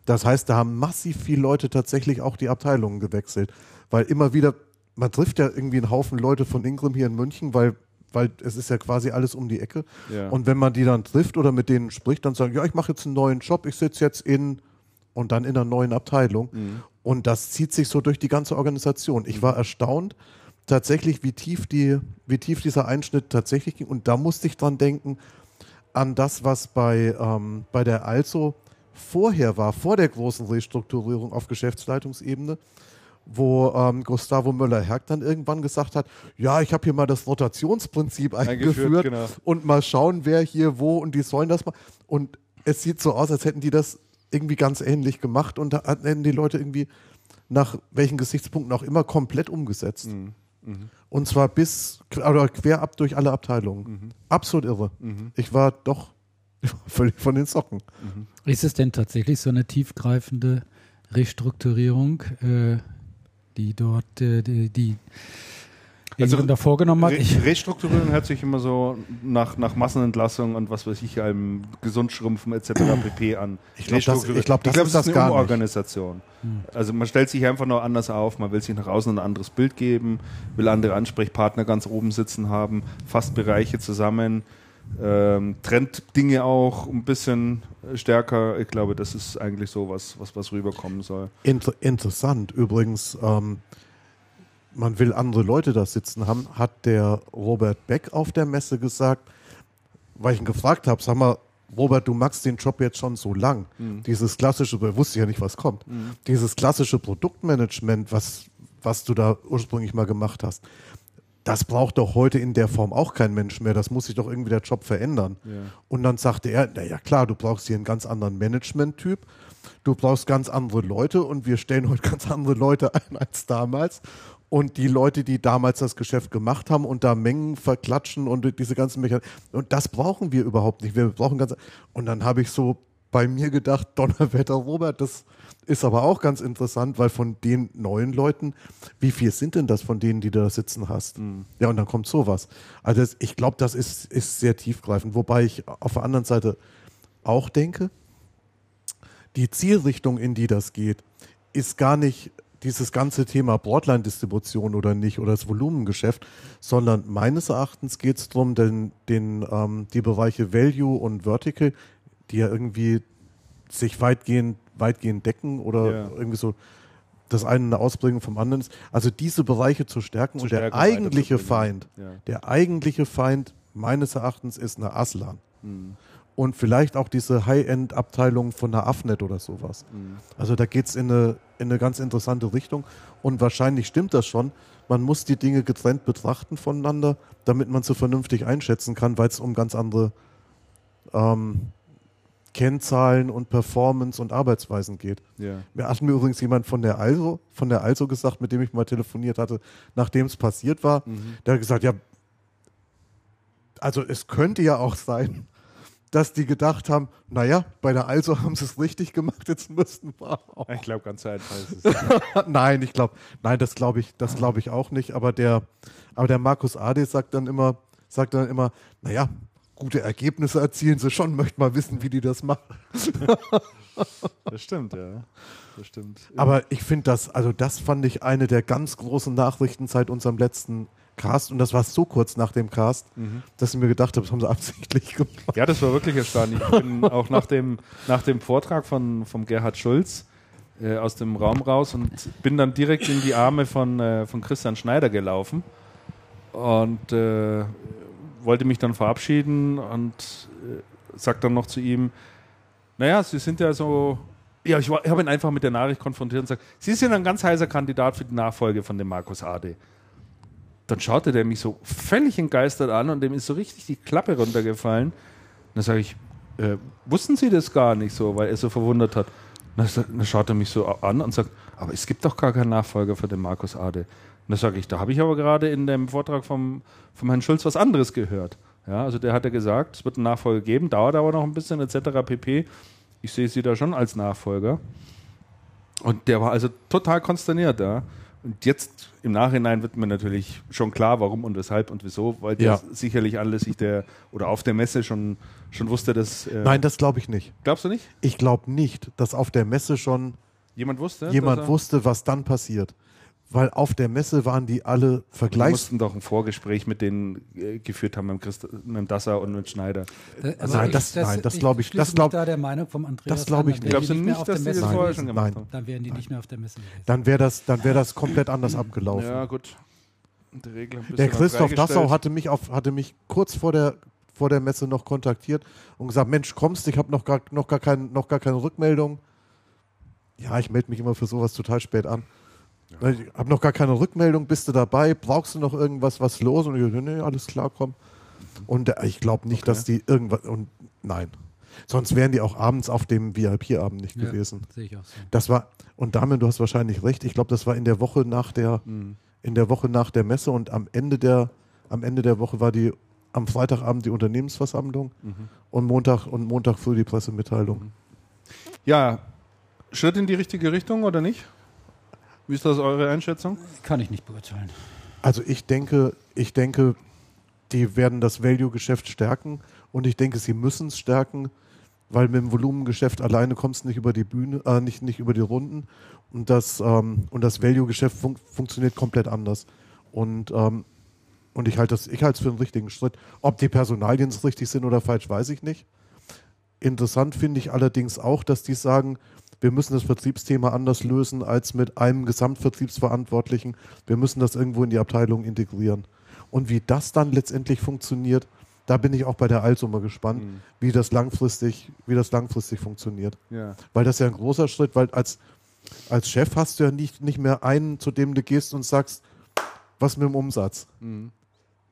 Das heißt, da haben massiv viele Leute tatsächlich auch die Abteilungen gewechselt. Weil immer wieder, man trifft ja irgendwie einen Haufen Leute von Ingram hier in München, weil, weil es ist ja quasi alles um die Ecke. Ja. Und wenn man die dann trifft oder mit denen spricht, dann sagen, ja, ich mache jetzt einen neuen Job, ich sitze jetzt in und dann in einer neuen Abteilung. Mhm. Und das zieht sich so durch die ganze Organisation. Ich war erstaunt, tatsächlich, wie tief, die, wie tief dieser Einschnitt tatsächlich ging. Und da musste ich dran denken, an das, was bei, ähm, bei der ALSO vorher war, vor der großen Restrukturierung auf Geschäftsleitungsebene, wo ähm, Gustavo Möller-Herk dann irgendwann gesagt hat, ja, ich habe hier mal das Rotationsprinzip eingeführt, eingeführt genau. und mal schauen, wer hier wo und die sollen das mal. Und es sieht so aus, als hätten die das irgendwie ganz ähnlich gemacht und da hatten die Leute irgendwie nach welchen Gesichtspunkten auch immer komplett umgesetzt. Mhm. Mhm. Und zwar bis oder quer ab durch alle Abteilungen. Mhm. Absolut irre. Mhm. Ich war doch völlig von den Socken. Mhm. Ist es denn tatsächlich so eine tiefgreifende Restrukturierung, äh, die dort äh, die, die also da vorgenommen hat. Re- Restrukturierung hört sich immer so nach, nach Massenentlassung und was weiß ich, einem Gesundschrumpfen et cetera pp. An. Ich glaube, das, glaub, das, glaub, das ist das eine gar Umorganisation. Nicht. Also man stellt sich einfach nur anders auf, man will sich nach außen ein anderes Bild geben, will andere Ansprechpartner ganz oben sitzen haben, fasst Bereiche zusammen, ähm, trennt Dinge auch ein bisschen stärker. Ich glaube, das ist eigentlich so, was, was, was rüberkommen soll. Inter- interessant übrigens, ähm, man will andere Leute da sitzen haben, hat der Robert Beck auf der Messe gesagt, weil ich ihn gefragt habe, sag mal, Robert, du machst den Job jetzt schon so lang. Mhm. Dieses klassische, er wusste ja nicht, was kommt, mhm. dieses klassische Produktmanagement, was, was du da ursprünglich mal gemacht hast, das braucht doch heute in der Form auch kein Mensch mehr. Das muss sich doch irgendwie der Job verändern. Ja. Und dann sagte er, naja klar, du brauchst hier einen ganz anderen Management-Typ, du brauchst ganz andere Leute und wir stellen heute ganz andere Leute ein als damals. Und die Leute, die damals das Geschäft gemacht haben und da Mengen verklatschen und diese ganzen Mechanismen. Und das brauchen wir überhaupt nicht. Wir brauchen ganz. Und dann habe ich so bei mir gedacht, Donnerwetter, Robert, das ist aber auch ganz interessant, weil von den neuen Leuten, wie viel sind denn das von denen, die du da sitzen hast? Mhm. Ja, und dann kommt sowas. Also das, ich glaube, das ist, ist sehr tiefgreifend. Wobei ich auf der anderen Seite auch denke, die Zielrichtung, in die das geht, ist gar nicht dieses ganze Thema Broadline-Distribution oder nicht oder das Volumengeschäft, sondern meines Erachtens geht es darum, den, den, ähm, die Bereiche Value und Vertical, die ja irgendwie sich weitgehend, weitgehend decken oder ja. irgendwie so das eine eine Ausbringung vom anderen ist, also diese Bereiche zu stärken zu und stärken, der eigentliche Feind, ja. der eigentliche Feind meines Erachtens ist eine Aslan. Mhm. Und vielleicht auch diese High-End-Abteilung von der A F N E T oder sowas. Mhm. Also da geht es in eine, in eine ganz interessante Richtung. Und wahrscheinlich stimmt das schon. Man muss die Dinge getrennt betrachten voneinander, damit man sie vernünftig einschätzen kann, weil es um ganz andere ähm, Kennzahlen und Performance und Arbeitsweisen geht. Ja. Mir hat mir übrigens jemand von der ALSO, von der ALSO gesagt, mit dem ich mal telefoniert hatte, nachdem es passiert war. Mhm. Der hat gesagt, ja, also es könnte ja auch sein, dass die gedacht haben, naja, bei der ALSO haben sie es richtig gemacht, jetzt müssten wir auch. Ich glaube, ganz einfach ist es. Nein, ich glaube, nein, das glaube ich, das glaube ich auch nicht. Aber der, aber der Markus Ade sagt dann immer, sagt dann immer, naja, gute Ergebnisse erzielen sie schon, möchte mal wissen, wie die das machen. Das stimmt, ja. Das stimmt. Aber ich finde das, also das fand ich eine der ganz großen Nachrichten seit unserem letzten Cast, und das war so kurz nach dem Cast, mhm. dass ich mir gedacht habe, das haben sie absichtlich gemacht. Ja, das war wirklich erstaunlich. Ich bin auch nach dem, nach dem Vortrag von vom Gerhard Schulz äh, aus dem Raum raus und bin dann direkt in die Arme von, äh, von Christian Schneider gelaufen und äh, wollte mich dann verabschieden und äh, sagt dann noch zu ihm, naja, Sie sind ja so, ja, ich, ich habe ihn einfach mit der Nachricht konfrontiert und sagt, Sie sind ein ganz heißer Kandidat für die Nachfolge von dem Markus Ade. Dann schaute der mich so völlig entgeistert an und dem ist so richtig die Klappe runtergefallen. Und dann sage ich, äh, wussten Sie das gar nicht so, weil er so verwundert hat. Und dann schaut er mich so an und sagt, aber es gibt doch gar keinen Nachfolger für den Markus Ade. Und da sage ich, da habe ich aber gerade in dem Vortrag vom, vom Herrn Schulz was anderes gehört. Ja, also der hat ja gesagt, es wird eine Nachfolge geben, dauert aber noch ein bisschen et cetera pp. Ich sehe Sie da schon als Nachfolger. Und der war also total konsterniert da. Ja. Und jetzt im Nachhinein wird mir natürlich schon klar, warum und weshalb und wieso, weil ja. der sicherlich anlässlich der oder auf der Messe schon, schon wusste, dass... Äh Nein, das glaube ich nicht. Glaubst du nicht? Ich glaube nicht, dass auf der Messe schon jemand wusste, jemand wusste, was dann passiert. Weil auf der Messe waren die alle vergleichs... Wir mussten doch ein Vorgespräch mit denen äh, geführt haben, mit, Christ- mit Dassau und mit Schneider. Da, also nein, das, das, das glaube ich. Das glaube ich. Da der Meinung vom Andreas. Das glaube ich nicht. Glaubst du nicht, dass sie das vorher schon gemacht haben? Dann wären die nein. nicht mehr auf der Messe gewesen. Dann wäre das, wär das komplett anders abgelaufen. Ja, gut. Der Christoph Dassau hatte mich, auf, hatte mich kurz vor der, vor der Messe noch kontaktiert und gesagt, Mensch, kommst, ich habe noch gar, noch, gar kein, noch gar keine Rückmeldung. Ja, ich melde mich immer für sowas total spät an. Ja. Ich habe noch gar keine Rückmeldung, bist du dabei, brauchst du noch irgendwas, was los? Und ich dachte, nee, alles klar, komm. Und äh, ich glaube nicht, okay. dass die irgendwas, und nein. Sonst wären die auch abends auf dem V I P-Abend nicht ja, gewesen. Sehe ich auch so. Das war, und damit, du hast wahrscheinlich recht, ich glaube, das war in der Woche nach der, mhm. in der Woche nach der Messe und am Ende der, am Ende der Woche war die, am Freitagabend die Unternehmensversammlung mhm. und Montag, und Montag früh die Pressemitteilung. Mhm. Ja, Schritt in die richtige Richtung oder nicht? Wie ist das eure Einschätzung? Kann ich nicht beurteilen. Also ich denke, ich denke, die werden das Value-Geschäft stärken und ich denke, sie müssen es stärken, weil mit dem Volumengeschäft alleine kommst du nicht über die Bühne, äh, nicht, nicht über die Runden und das, ähm, und das Value-Geschäft fun- funktioniert komplett anders. Und, ähm, und ich halte es ich halte es für einen richtigen Schritt. Ob die Personalien richtig sind oder falsch, weiß ich nicht. Interessant finde ich allerdings auch, dass die sagen, wir müssen das Vertriebsthema anders lösen als mit einem Gesamtvertriebsverantwortlichen. Wir müssen das irgendwo in die Abteilung integrieren. Und wie das dann letztendlich funktioniert, da bin ich auch bei der ALSO mal gespannt, mhm. wie das langfristig, wie das langfristig funktioniert. Ja. Weil das ist ja ein großer Schritt, weil als, als Chef hast du ja nicht, nicht mehr einen, zu dem du gehst und sagst, was mit dem Umsatz? Mhm.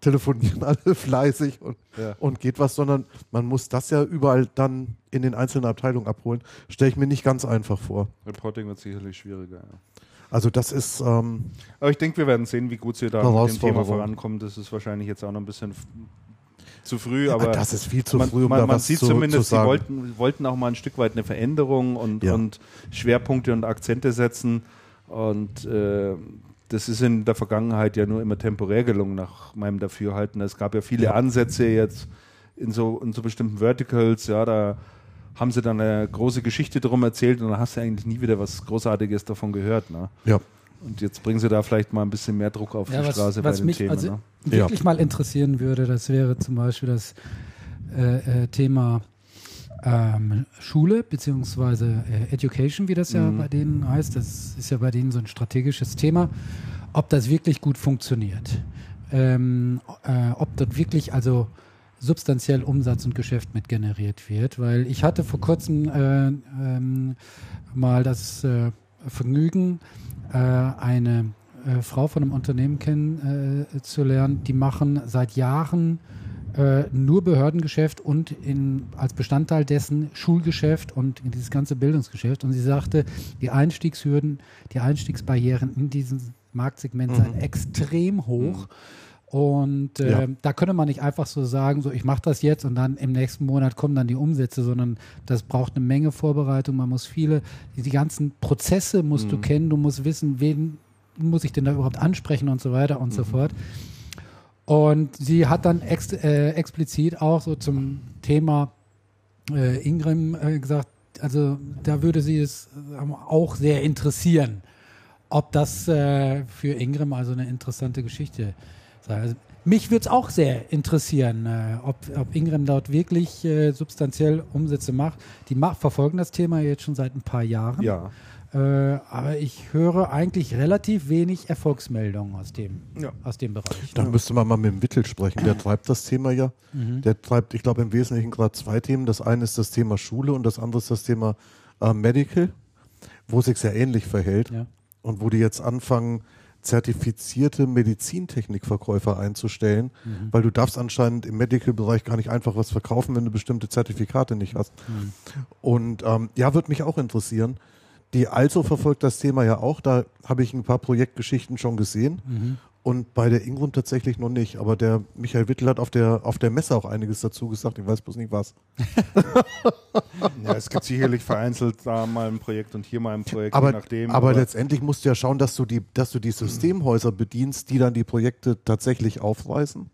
Telefonieren alle fleißig und, ja. und geht was, sondern man muss das ja überall dann in den einzelnen Abteilungen abholen. Stelle ich mir nicht ganz einfach vor. Reporting wird sicherlich schwieriger. Ja. Also das ist... Ähm, Aber ich denke, wir werden sehen, wie gut Sie da mit dem Thema vorankommen. Das ist wahrscheinlich jetzt auch noch ein bisschen... F- zu früh, aber ja, das ist viel zu man, früh, um man, da man was sieht zu, zumindest, zu sagen. Sie wollten, wollten auch mal ein Stück weit eine Veränderung und, ja. und Schwerpunkte und Akzente setzen und äh, das ist in der Vergangenheit ja nur immer temporär gelungen, nach meinem Dafürhalten. Es gab ja viele Ansätze jetzt in so, in so bestimmten Verticals, ja, da haben sie dann eine große Geschichte drum erzählt und dann hast du eigentlich nie wieder was Großartiges davon gehört, ne? Ja. Und jetzt bringen sie da vielleicht mal ein bisschen mehr Druck auf ja, die was, Straße was bei den mich Themen. Also ne? wirklich ja. mal interessieren würde, das wäre zum Beispiel das äh, äh, Thema ähm, Schule beziehungsweise äh, Education, wie das ja mhm. bei denen heißt. Das ist ja bei denen so ein strategisches Thema. Ob das wirklich gut funktioniert. Ähm, äh, ob dort wirklich also substanziell Umsatz und Geschäft mit generiert wird. Weil ich hatte vor kurzem äh, ähm, mal das... Äh, Vergnügen, eine Frau von einem Unternehmen kennenzulernen. Die machen seit Jahren nur Behördengeschäft und in, als Bestandteil dessen Schulgeschäft und dieses ganze Bildungsgeschäft. Und sie sagte, die Einstiegshürden, die Einstiegsbarrieren in diesem Marktsegment mhm. seien extrem hoch. Und äh, ja. da könnte man nicht einfach so sagen, so ich mache das jetzt und dann im nächsten Monat kommen dann die Umsätze, sondern das braucht eine Menge Vorbereitung, man muss viele, die ganzen Prozesse musst mhm. du kennen, du musst wissen, wen muss ich denn da überhaupt ansprechen und so weiter und mhm. so fort. Und sie hat dann ex, äh, explizit auch so zum Thema äh, Ingram äh, gesagt, also da würde sie es auch sehr interessieren, ob das äh, für Ingram also eine interessante Geschichte ist. Also, mich würde es auch sehr interessieren, äh, ob, ob Ingram dort wirklich äh, substanziell Umsätze macht. Die ma- verfolgen das Thema jetzt schon seit ein paar Jahren. Ja. Äh, aber ich höre eigentlich relativ wenig Erfolgsmeldungen aus dem, ja. aus dem Bereich. Da müsste man mal mit dem Wittel sprechen. Der treibt das Thema ja. Mhm. Der treibt, ich glaube, im Wesentlichen gerade zwei Themen. Das eine ist das Thema Schule und das andere ist das Thema äh, Medical, wo es sich sehr ähnlich verhält. Ja. Und wo die jetzt anfangen, zertifizierte Medizintechnikverkäufer einzustellen, mhm. weil du darfst anscheinend im Medical-Bereich gar nicht einfach was verkaufen, wenn du bestimmte Zertifikate nicht hast. Mhm. Und ähm, ja, würde mich auch interessieren. Die ALSO verfolgt das Thema ja auch. Da habe ich ein paar Projektgeschichten schon gesehen mhm. und bei der Ingram tatsächlich noch nicht. Aber der Michael Wittel hat auf der, auf der Messe auch einiges dazu gesagt. Ich weiß bloß nicht was. Ja, es gibt sicherlich vereinzelt da mal ein Projekt und hier mal ein Projekt. Aber, nachdem, aber, aber letztendlich musst du ja schauen, dass du die, dass du die Systemhäuser bedienst, die dann die Projekte tatsächlich aufreißen.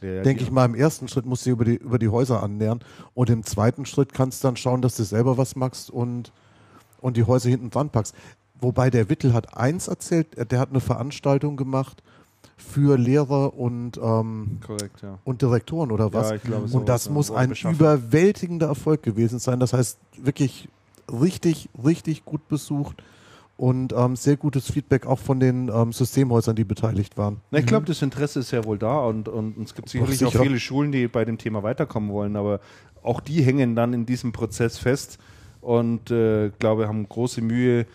Ja, denke ich mal, im ersten Schritt musst du über die, über die Häuser annähern. Und im zweiten Schritt kannst du dann schauen, dass du selber was machst und und die Häuser hinten dran packst. Wobei der Wittel hat eins erzählt, der hat eine Veranstaltung gemacht für Lehrer und, ähm, Korrekt, ja. und Direktoren oder was. Ja, ich glaube, und das muss ein überwältigender Erfolg gewesen sein. Das heißt, wirklich richtig, richtig gut besucht und ähm, sehr gutes Feedback auch von den ähm, Systemhäusern, die beteiligt waren. Na, ich glaube, mhm. das Interesse ist ja wohl da und, und, und es gibt sicherlich sicher. auch viele Schulen, die bei dem Thema weiterkommen wollen, aber auch die hängen dann in diesem Prozess fest. Und äh, glaube, haben große Mühe,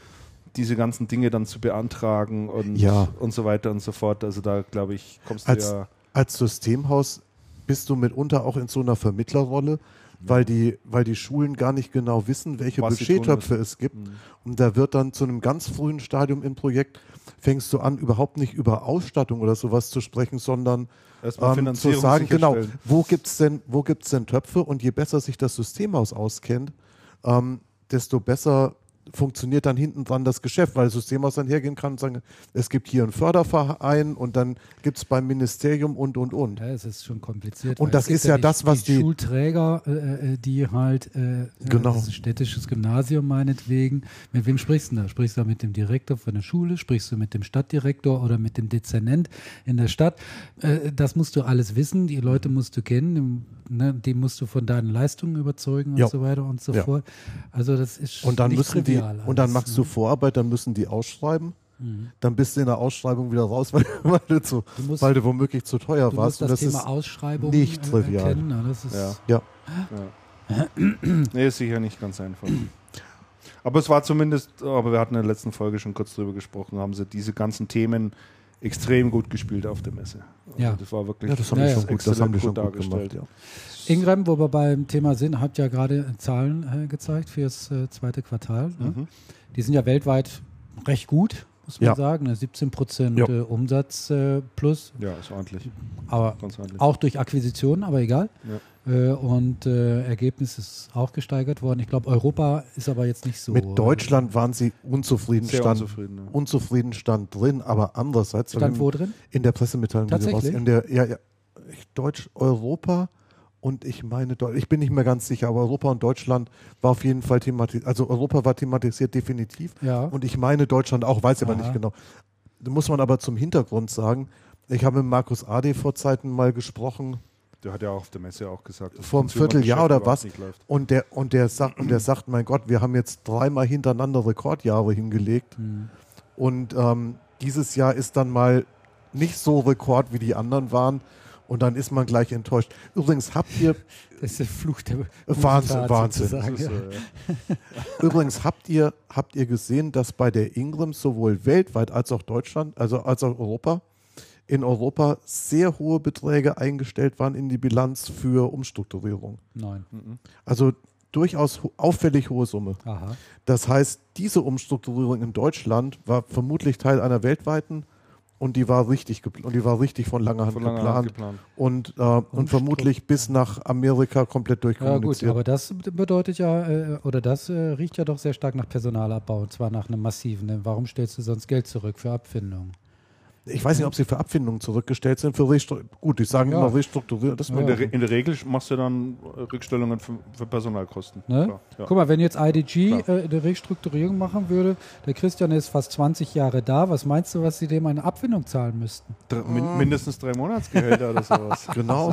diese ganzen Dinge dann zu beantragen und, ja. und so weiter und so fort. Also da, glaube ich, kommst als, du ja... Als Systemhaus bist du mitunter auch in so einer Vermittlerrolle, ja. weil, die, weil die Schulen gar nicht genau wissen, welche Was Budgettöpfe es gibt. Mhm. Und da wird dann zu einem ganz frühen Stadium im Projekt, fängst du an, überhaupt nicht über Ausstattung oder sowas zu sprechen, sondern ähm, zu sagen, genau, wo gibt es denn, wo gibt's denn Töpfe? Und je besser sich das Systemhaus auskennt, Ähm, desto besser funktioniert dann hinten dran das Geschäft, weil das Systemhaus dann hergehen kann und sagen, es gibt hier einen Förderverein und dann gibt es beim Ministerium und, und, und. Ja, es ist schon kompliziert. Und das ist ja, ja das, was die... die Schulträger, äh, die halt äh, genau. das städtisches Gymnasium meinetwegen, mit wem sprichst du da? Sprichst du da mit dem Direktor von der Schule? Sprichst du mit dem Stadtdirektor oder mit dem Dezernent in der Stadt? Äh, das musst du alles wissen, die Leute musst du kennen, ne, die musst du von deinen Leistungen überzeugen und ja. so weiter und so ja. fort. Also das ist und dann nicht trivial. Alles, und dann machst ne? du Vorarbeit, dann müssen die ausschreiben. Mhm. Dann bist du in der Ausschreibung wieder raus, weil, weil, du, zu, du musst, weil du womöglich zu teuer du warst. Musst das, das Thema ist Ausschreibung nicht trivial. Erkennen, ne? Das ist ja. Ja. Ja. Nee, ist sicher nicht ganz einfach. Aber es war zumindest, aber wir hatten in der letzten Folge schon kurz drüber gesprochen, haben sie diese ganzen Themen extrem gut gespielt auf der Messe. Also ja. Das war wirklich ja, das haben ja, schon gut, das haben gut, gut dargestellt. Gemacht, ja. Ingram, wo wir beim Thema sind, habt ja gerade Zahlen äh, gezeigt fürs äh, zweite Quartal. Ne? Mhm. Die sind ja weltweit recht gut, muss man ja. sagen. Ne? siebzehn Prozent ja. äh, Umsatz äh, plus. Ja, ist ordentlich. Aber ganz ordentlich. Auch durch Akquisitionen, aber egal. Ja. Äh, und äh, Ergebnis ist auch gesteigert worden. Ich glaube, Europa ist aber jetzt nicht so. Mit Deutschland waren sie unzufrieden, stand, unzufrieden, ja. unzufrieden stand drin, aber andererseits. Stand wo drin? In der Pressemitteilung. Tatsächlich? In der, ja, ja, Deutsch, Europa und ich meine, ich bin nicht mehr ganz sicher, aber Europa und Deutschland war auf jeden Fall thematisiert. Also Europa war thematisiert, definitiv. Ja. Und ich meine Deutschland auch, weiß aber nicht genau. Da muss man aber zum Hintergrund sagen, ich habe mit Markus Ade vor Zeiten mal gesprochen. Der hat ja auch auf der Messe auch gesagt. Vor einem Vierteljahr oder was. Und der, und, der sagt, und der sagt, mein Gott, wir haben jetzt dreimal hintereinander Rekordjahre hingelegt. Mhm. Und ähm, dieses Jahr ist dann mal nicht so Rekord, wie die anderen waren. Und dann ist man gleich enttäuscht. Übrigens habt ihr... Das ist der Fluch der Wahnsinn. Wahnsinn. Wahnsinn. Ja. Übrigens habt ihr, habt ihr gesehen, dass bei der Ingram sowohl weltweit als auch Deutschland, also als auch Europa, in Europa sehr hohe Beträge eingestellt waren in die Bilanz für Umstrukturierung. Nein. Also durchaus auffällig hohe Summe. Aha. Das heißt, diese Umstrukturierung in Deutschland war vermutlich Teil einer weltweiten. Und die war richtig und die war richtig von langer Hand, von langer geplant, Hand geplant und, äh, und, und vermutlich Struck. bis nach Amerika komplett durchkommuniziert. Ja gut, aber das bedeutet ja, äh, oder das äh, riecht ja doch sehr stark nach Personalabbau, und zwar nach einem massiven. Denn warum stellst du sonst Geld zurück für Abfindungen? Ich weiß nicht, ob sie für Abfindungen zurückgestellt sind. Für Gut, ich sage ja. immer restrukturiert. Ja. In, in der Regel machst du dann Rückstellungen für, für Personalkosten. Ne? Ja. Guck mal, wenn jetzt I D G äh, eine Restrukturierung machen würde, der Christian ist fast zwanzig Jahre da. Was meinst du, was sie dem eine Abfindung zahlen müssten? Dr- mindestens drei Monatsgehälter oder sowas. Genau.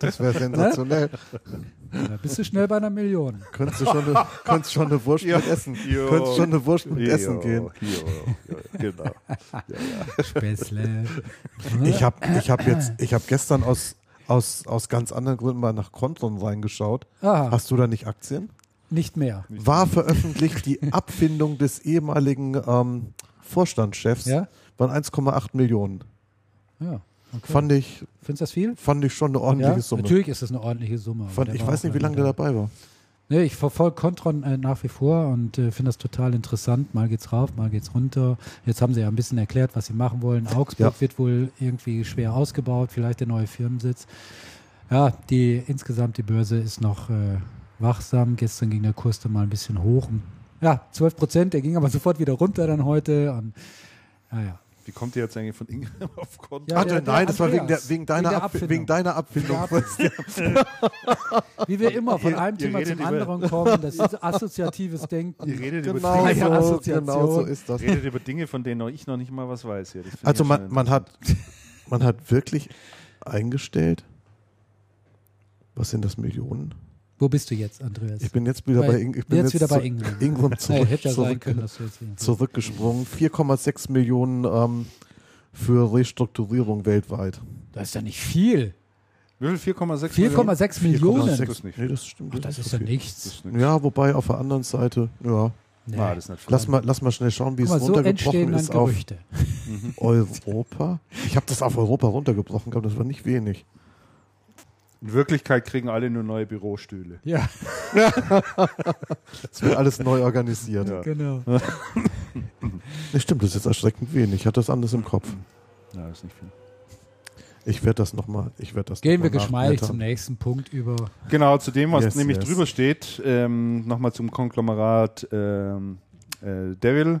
Das wäre sensationell. Da bist du schnell bei einer Million. Könntest du schon eine, könntest schon eine Wurst mit Essen, könntest schon eine Wurst mit jo. Essen gehen. Jo. Jo. Genau. Ja, ja. Späßle. Ich habe ich hab jetzt, ich habe gestern aus, aus, aus ganz anderen Gründen mal nach Kontron reingeschaut. Aha. Hast du da nicht Aktien? Nicht mehr. War veröffentlicht die Abfindung des ehemaligen ähm, Vorstandschefs. Ja? Waren eins Komma acht Millionen. Ja. Okay. Fand ich. Findest du das viel? Fand ich schon eine ordentliche ja, Summe. Natürlich ist es eine ordentliche Summe. Fand, ich weiß nicht, wie lange der dabei war. Nee, ich verfolge Kontron äh, nach wie vor und äh, finde das total interessant. Mal geht's rauf, mal geht's runter. Jetzt haben sie ja ein bisschen erklärt, was sie machen wollen. Augsburg ja. wird wohl irgendwie schwer ausgebaut, vielleicht der neue Firmensitz. Ja, die insgesamt die Börse ist noch äh, wachsam. Gestern ging der Kurs dann mal ein bisschen hoch. Ja, zwölf Prozent, der ging aber sofort wieder runter dann heute. Und, naja. Wie kommt ihr jetzt eigentlich von Ingram auf Konto? Ja, nein, der das war wegen, der, wegen, deiner wegen, Abfindung. wegen deiner Abfindung. Wie wir immer von einem ihr, Thema ihr zum anderen kommen, das ist assoziatives Denken. Ihr redet genau über Dinge, so, genau so ist das. Redet über Dinge, von denen ich noch nicht mal was weiß. Hier. Also ja man, man, hat, man hat wirklich eingestellt, was sind das, Millionen? Wo bist du jetzt, Andreas? Ich bin jetzt wieder bei, bei, ich bin jetzt jetzt wieder bei Ingram. Ingram zurück, hey, hätte ja zurück, sein können, dass du jetzt zurückgesprungen. vier Komma sechs Millionen ähm, für Restrukturierung weltweit. Das ist ja nicht viel. Wie viel? vier Komma sechs Millionen? vier Komma sechs Millionen? Das ist nicht. Nee, das stimmt. Ach, das, das ist ja nichts. Ist nichts. Ja, wobei auf der anderen Seite, ja. Nee. Na, das ist nicht lass, mal, lass mal schnell schauen, wie aber es so runtergebrochen ist auf Europa. Ich habe das auf Europa runtergebrochen gehabt, das war nicht wenig. In Wirklichkeit kriegen alle nur neue Bürostühle. Ja. Es wird alles neu organisiert. Ja. Genau. Das stimmt, das ist jetzt erschreckend wenig. Ich hatte das anders im Kopf. Ja, ist nicht viel. Ich werde das nochmal. Gehen wir geschmeidig zum nächsten Punkt über. Genau, zu dem, was yes, nämlich yes. drüber steht. Ähm, nochmal zum Konglomerat ähm, äh, Devil.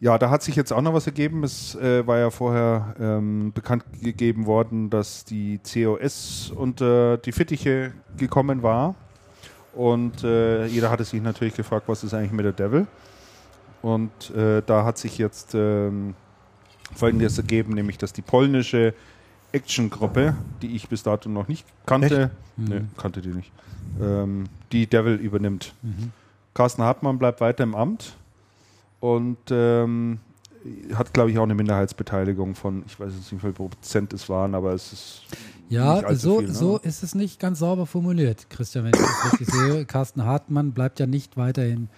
Ja, da hat sich jetzt auch noch was ergeben. Es äh, war ja vorher ähm, bekannt gegeben worden, dass die C O S unter die Fittiche gekommen war. Und äh, jeder hatte sich natürlich gefragt, was ist eigentlich mit der Devil? Und äh, da hat sich jetzt ähm, Folgendes ergeben, nämlich dass die polnische Action-Gruppe, die ich bis dato noch nicht kannte, mhm. ne, kannte die nicht, ähm, die Devil übernimmt. Mhm. Carsten Hartmann bleibt weiter im Amt. Und ähm, hat, glaube ich, auch eine Minderheitsbeteiligung von, ich weiß jetzt nicht, wie viel Prozent es waren, aber es ist ja, nicht allzu so, viel, ne? So ist es nicht ganz sauber formuliert, Christian, wenn ich das richtig sehe. Carsten Hartmann bleibt ja nicht weiterhin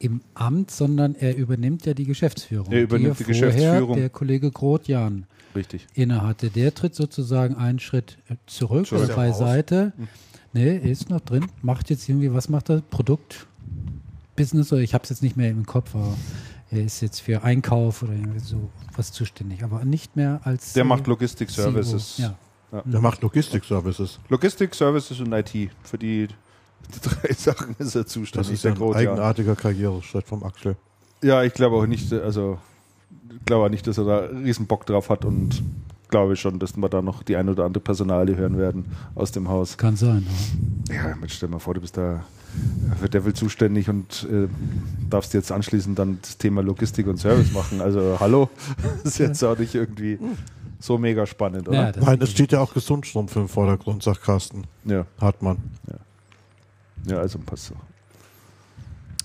im Amt, sondern er übernimmt ja die Geschäftsführung. Er übernimmt die, die vorher Geschäftsführung. Der Kollege Groth-Jahn richtig innehatte. Der tritt sozusagen einen Schritt zurück, zurück oder beiseite. Hm. Nee, er ist noch drin. Macht jetzt irgendwie, was macht er? Produkt? Business, oder ich habe es jetzt nicht mehr im Kopf, aber er ist jetzt für Einkauf oder so was zuständig, aber nicht mehr als der äh, macht Logistik Services. Ja. Ja. Der macht Logistik Services. Logistik Services und I T. Für die, die drei Sachen ist er zuständig. Das ist ja ein Grot, eigenartiger ja. Karriereschritt vom Axel. Ja, ich glaube auch nicht, also glaube nicht, dass er da riesen Bock drauf hat und glaube schon, dass wir da noch die ein oder andere Personalie hören werden aus dem Haus. Kann sein. Ja, ja mit, stell mal vor, du bist da für Devil zuständig und äh, darfst jetzt anschließend dann das Thema Logistik und Service machen. Also hallo, das ist jetzt auch nicht irgendwie so mega spannend, oder? Ja, das nein, es steht ja auch Gesundstrumpf im Vordergrund, sagt Carsten ja. Hartmann. Ja. ja, also passt so.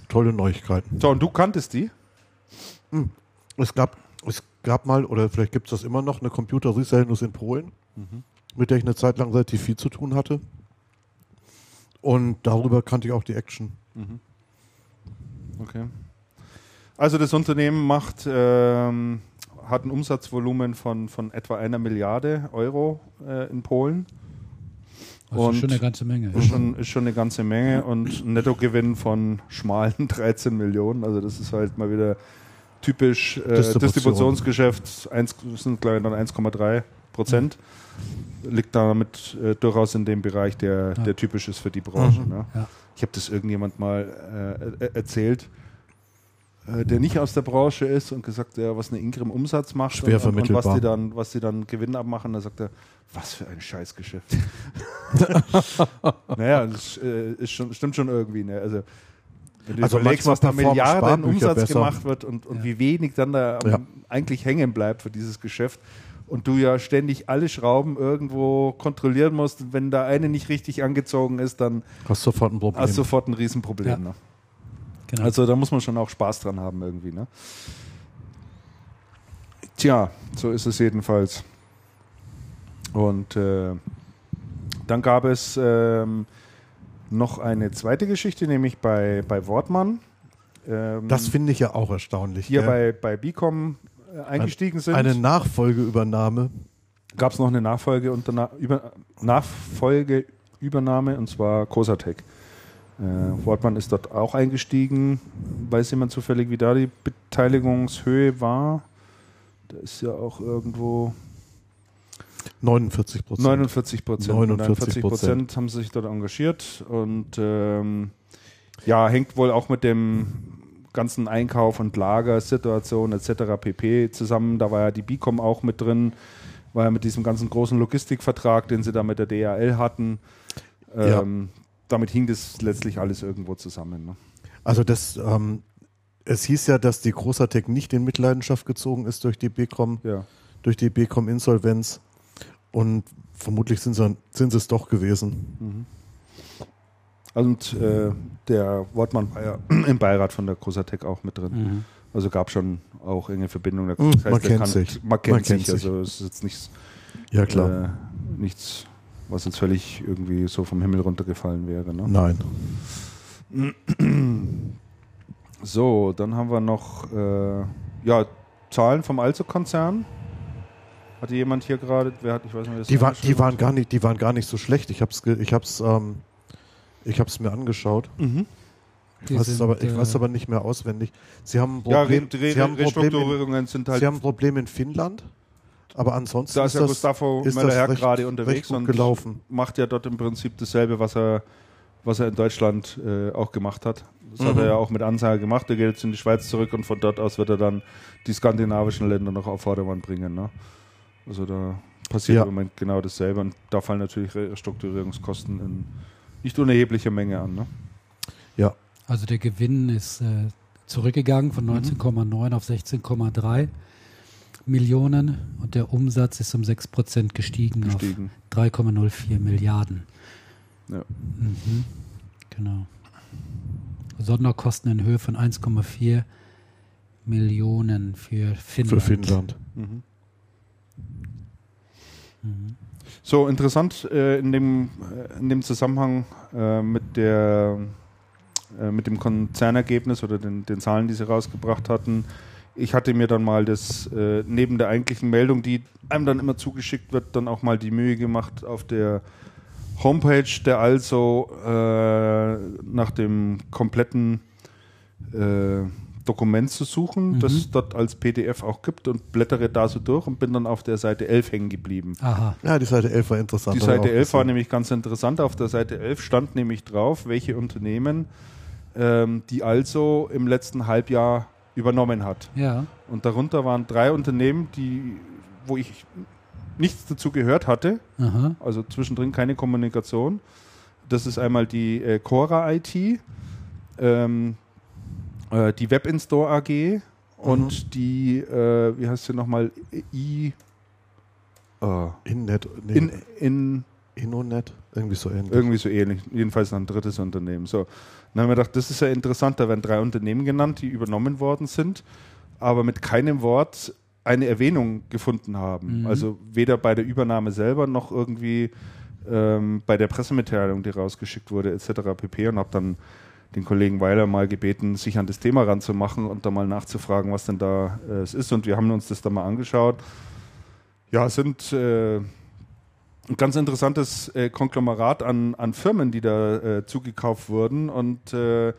Tolle Neuigkeiten. So, und du kanntest die? Es gab, es gab mal, oder vielleicht gibt es das immer noch, eine Computer-Resellnuss in Polen, mhm. mit der ich eine Zeit lang relativ viel zu tun hatte. Und darüber kannte ich auch die Action. Mhm. Okay. Also das Unternehmen macht, ähm, hat ein Umsatzvolumen von, von etwa einer Milliarde Euro äh, in Polen. Also und schon eine ganze Menge. Ist schon, ist schon eine ganze Menge und ein Nettogewinn von schmalen dreizehn Millionen. Also das ist halt mal wieder typisch äh, Distribution. Distributionsgeschäft. eins, sind gleich dann eins Komma drei Prozent. Mhm. Liegt damit äh, durchaus in dem Bereich, der, ja. der typisch ist für die Branche. Mhm. Ne? Ja. Ich habe das irgendjemand mal äh, erzählt, äh, der nicht aus der Branche ist und gesagt, ja, was eine Ingram Umsatz macht schwer und, und was die dann, was die dann Gewinn abmachen. Da sagt er, was für ein Scheißgeschäft. Naja, das äh, ist schon, stimmt schon irgendwie. Ne? Also, wenn du also überlegst, was da Milliarden Umsatz gemacht wird und, und ja. wie wenig dann da ja. eigentlich hängen bleibt für dieses Geschäft. und du ja ständig alle Schrauben irgendwo kontrollieren musst. Und wenn da eine nicht richtig angezogen ist, dann hast du sofort ein Problem. Hast sofort ein Riesenproblem. Ja. Ne? Genau. Also da muss man schon auch Spaß dran haben irgendwie. Ne? Tja, so ist es jedenfalls. Und äh, dann gab es ähm, noch eine zweite Geschichte, nämlich bei, bei Wortmann. Ähm, das finde ich ja auch erstaunlich. Hier ja. bei, bei Bicom eingestiegen sind. Eine Nachfolgeübernahme. Gab es noch eine Nachfolge und danach, über, Nachfolgeübernahme, und zwar Cosatec. Äh, Wortmann ist dort auch eingestiegen. Weiß jemand zufällig, wie da die Beteiligungshöhe war? Da ist ja auch irgendwo... neunundvierzig Prozent. neunundvierzig Prozent. neunundvierzig Prozent haben sich dort engagiert und ähm, ja, hängt wohl auch mit dem ganzen Einkauf und Lagersituation et cetera pp. zusammen. Da war ja die Bicom auch mit drin, war ja mit diesem ganzen großen Logistikvertrag, den sie da mit der D H L hatten. Ähm, ja. Damit hing das letztlich alles irgendwo zusammen. Ne? Also das... Ähm Es hieß ja, dass die Großartec nicht in Mitleidenschaft gezogen ist durch die Bicom, ja. durch die Bicom-Insolvenz, und vermutlich sind sie, sind sie es doch gewesen. Mhm. Und äh, der Wortmann war ja im Beirat von der Großartec auch mit drin. Mhm. Also gab schon auch enge Verbindung. Das heißt, man, kennt kann, sich. man kennt man sich. Kennt also es ist jetzt nichts, ja, klar. Äh, nichts, was uns völlig irgendwie so vom Himmel runtergefallen wäre. Ne? Nein. So, dann haben wir noch äh, ja, Zahlen vom ALSO-Konzern. Hatte jemand hier gerade, wer hat, ich weiß nicht, die, war, die, waren gar nicht, die waren gar nicht so schlecht. Ich habe es ich hab's, ähm, ich hab's mir angeschaut. Mhm. Ich, weiß aber, ich weiß aber nicht mehr auswendig. Sie haben ein Problem, ja, Re- Re- Sie haben Restrukturierungen in, sind halt Sie haben ein Problem in Finnland, aber ansonsten da ist, ist ja Gustavo Möller-Herr gerade unterwegs und gelaufen. Macht ja dort im Prinzip dasselbe, was er, was er in Deutschland äh, auch gemacht hat. Das hat mhm. er ja auch mit Ansage gemacht. Er geht jetzt in die Schweiz zurück und von dort aus wird er dann die skandinavischen Länder noch auf Vordermann bringen. Ne? Also da passiert ja. im Moment genau dasselbe. Und da fallen natürlich Restrukturierungskosten in nicht unerheblicher Menge an. Ne? Ja. Also der Gewinn ist äh, zurückgegangen von neunzehn Komma neun mhm. auf sechzehn Komma drei Millionen. Und der Umsatz ist um sechs Prozent gestiegen, gestiegen. auf drei Komma null vier Milliarden. Ja. Mhm. Genau. Sonderkosten in Höhe von eins Komma vier Millionen für Finnland. Für Finnland. Mhm. Mhm. So, interessant äh, in, dem, in dem Zusammenhang äh, mit, der, äh, mit dem Konzernergebnis oder den, den Zahlen, die sie rausgebracht hatten. Ich hatte mir dann mal das, äh, neben der eigentlichen Meldung, die einem dann immer zugeschickt wird, dann auch mal die Mühe gemacht, auf der Homepage der ALSO äh, nach dem kompletten äh, Dokument zu suchen, mhm. das es dort als P D F auch gibt, und blättere da so durch und bin dann auf der Seite elf hängen geblieben. Aha. Ja, die Seite elf war interessant. Die Seite elf war nämlich ganz interessant. Auf der Seite elf stand nämlich drauf, welche Unternehmen ähm, die ALSO im letzten Halbjahr übernommen hat. Ja. Und darunter waren drei Unternehmen, die, wo ich... nichts dazu gehört hatte, aha. also zwischendrin keine Kommunikation. Das ist einmal die äh, Cora I T, ähm, äh, die Webinstore A G mhm. und die, äh, wie heißt sie nochmal, I... Äh, Innet. Nee. In, in, Innonet, irgendwie so ähnlich. Irgendwie so ähnlich, jedenfalls ein drittes Unternehmen. So. Dann haben wir gedacht, das ist ja interessant, da werden drei Unternehmen genannt, die übernommen worden sind, aber mit keinem Wort eine Erwähnung gefunden haben. Mhm. Also weder bei der Übernahme selber noch irgendwie ähm, bei der Pressemitteilung, die rausgeschickt wurde, et cetera pp. Und habe dann den Kollegen Weiler mal gebeten, sich an das Thema ranzumachen und da mal nachzufragen, was denn da äh, es ist. Und wir haben uns das dann mal angeschaut. Ja, es sind äh, ein ganz interessantes äh, Konglomerat an, an Firmen, die da äh, zugekauft wurden und äh,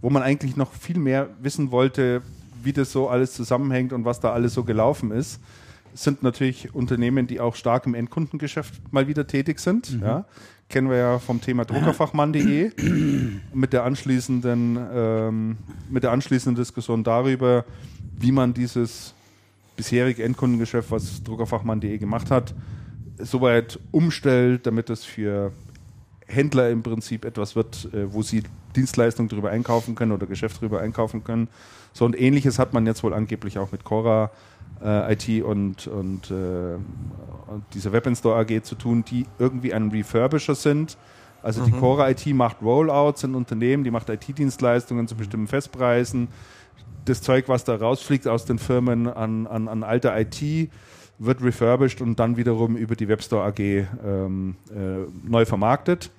wo man eigentlich noch viel mehr wissen wollte, wie das so alles zusammenhängt und was da alles so gelaufen ist. Es sind natürlich Unternehmen, die auch stark im Endkundengeschäft mal wieder tätig sind. Mhm. Ja. Kennen wir ja vom Thema Druckerfachmann.de mit der anschließenden ähm, mit der anschließenden Diskussion darüber, wie man dieses bisherige Endkundengeschäft, was Druckerfachmann.de gemacht hat, soweit umstellt, damit es für Händler im Prinzip etwas wird, äh, wo sie Dienstleistungen darüber einkaufen können oder Geschäft darüber einkaufen können. So, und Ähnliches hat man jetzt wohl angeblich auch mit Cora äh, I T und, und, äh, und dieser Webinstore A G zu tun, die irgendwie ein Refurbisher sind. Also mhm. die Core I T macht Rollouts in Unternehmen, die macht I T-Dienstleistungen zu bestimmten Festpreisen. Das Zeug, was da rausfliegt aus den Firmen an, an, an alter I T, wird refurbished und dann wiederum über die Webstore A G ähm, äh, neu vermarktet.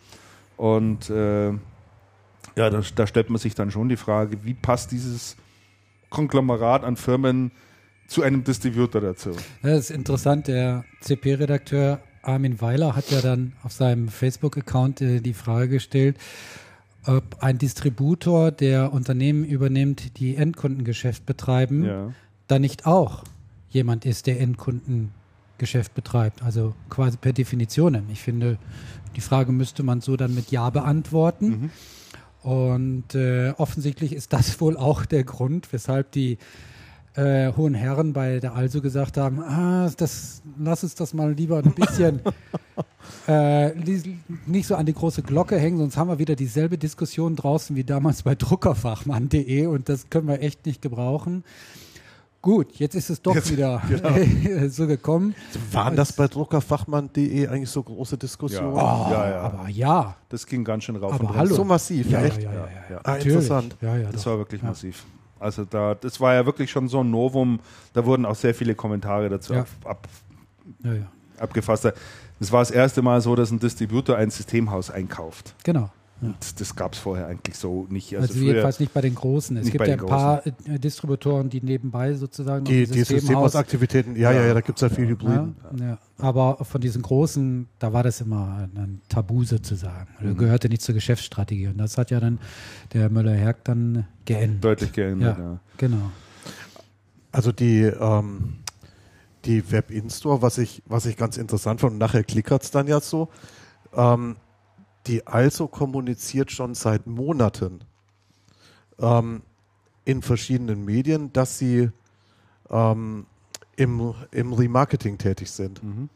Und äh, ja, da, da stellt man sich dann schon die Frage, wie passt dieses Konglomerat an Firmen zu einem Distributor dazu? Das ist interessant. Der C P-Redakteur Armin Weiler hat ja dann auf seinem Facebook-Account äh, die Frage gestellt, ob ein Distributor, der Unternehmen übernimmt, die Endkundengeschäft betreiben, ja. dann nicht auch jemand ist, der Endkundengeschäft betreibt. Also quasi per Definition. Ich finde, die Frage müsste man so dann mit Ja beantworten. Mhm. Und äh, offensichtlich ist das wohl auch der Grund, weshalb die äh, hohen Herren bei der ALSO gesagt haben, ah, das, lass uns das mal lieber ein bisschen äh, nicht so an die große Glocke hängen, sonst haben wir wieder dieselbe Diskussion draußen wie damals bei Druckerfachmann punkt de und das können wir echt nicht gebrauchen. Gut, jetzt ist es doch jetzt, wieder genau. so gekommen. Waren das bei Druckerfachmann punkt de eigentlich so große Diskussionen? Ja. Oh, ja, ja. Aber ja. Das ging ganz schön rauf. Aber hallo. So massiv, ja, echt? Ja, ja, ja, ja. Ah, interessant. Ja, ja, das war wirklich ja. massiv. Also da, das war ja wirklich schon so ein Novum. Da wurden auch sehr viele Kommentare dazu ja. ab, ab, ja, ja. abgefasst. Das war das erste Mal so, dass ein Distributor ein Systemhaus einkauft. Genau. Ja. Das gab es vorher eigentlich so nicht. Also, also jedenfalls nicht bei den Großen. Es gibt ja ein paar Großen. Distributoren, die nebenbei sozusagen die, die Systemhausaktivitäten, ja, ja, ja, da gibt es ja viele Hybriden. Ja, ja. Aber von diesen Großen, da war das immer ein Tabu sozusagen. Mhm. Das gehörte nicht zur Geschäftsstrategie. Und das hat ja dann der Müller-Herk dann geändert. Deutlich geändert, ja, ja. Genau. Also die... Ähm Die Web-In-Store, was ich, was ich ganz interessant fand, und nachher klickert es dann ja so, ähm, die ALSO kommuniziert schon seit Monaten ähm, in verschiedenen Medien, dass sie ähm, im, im Remarketing tätig sind. Mhm.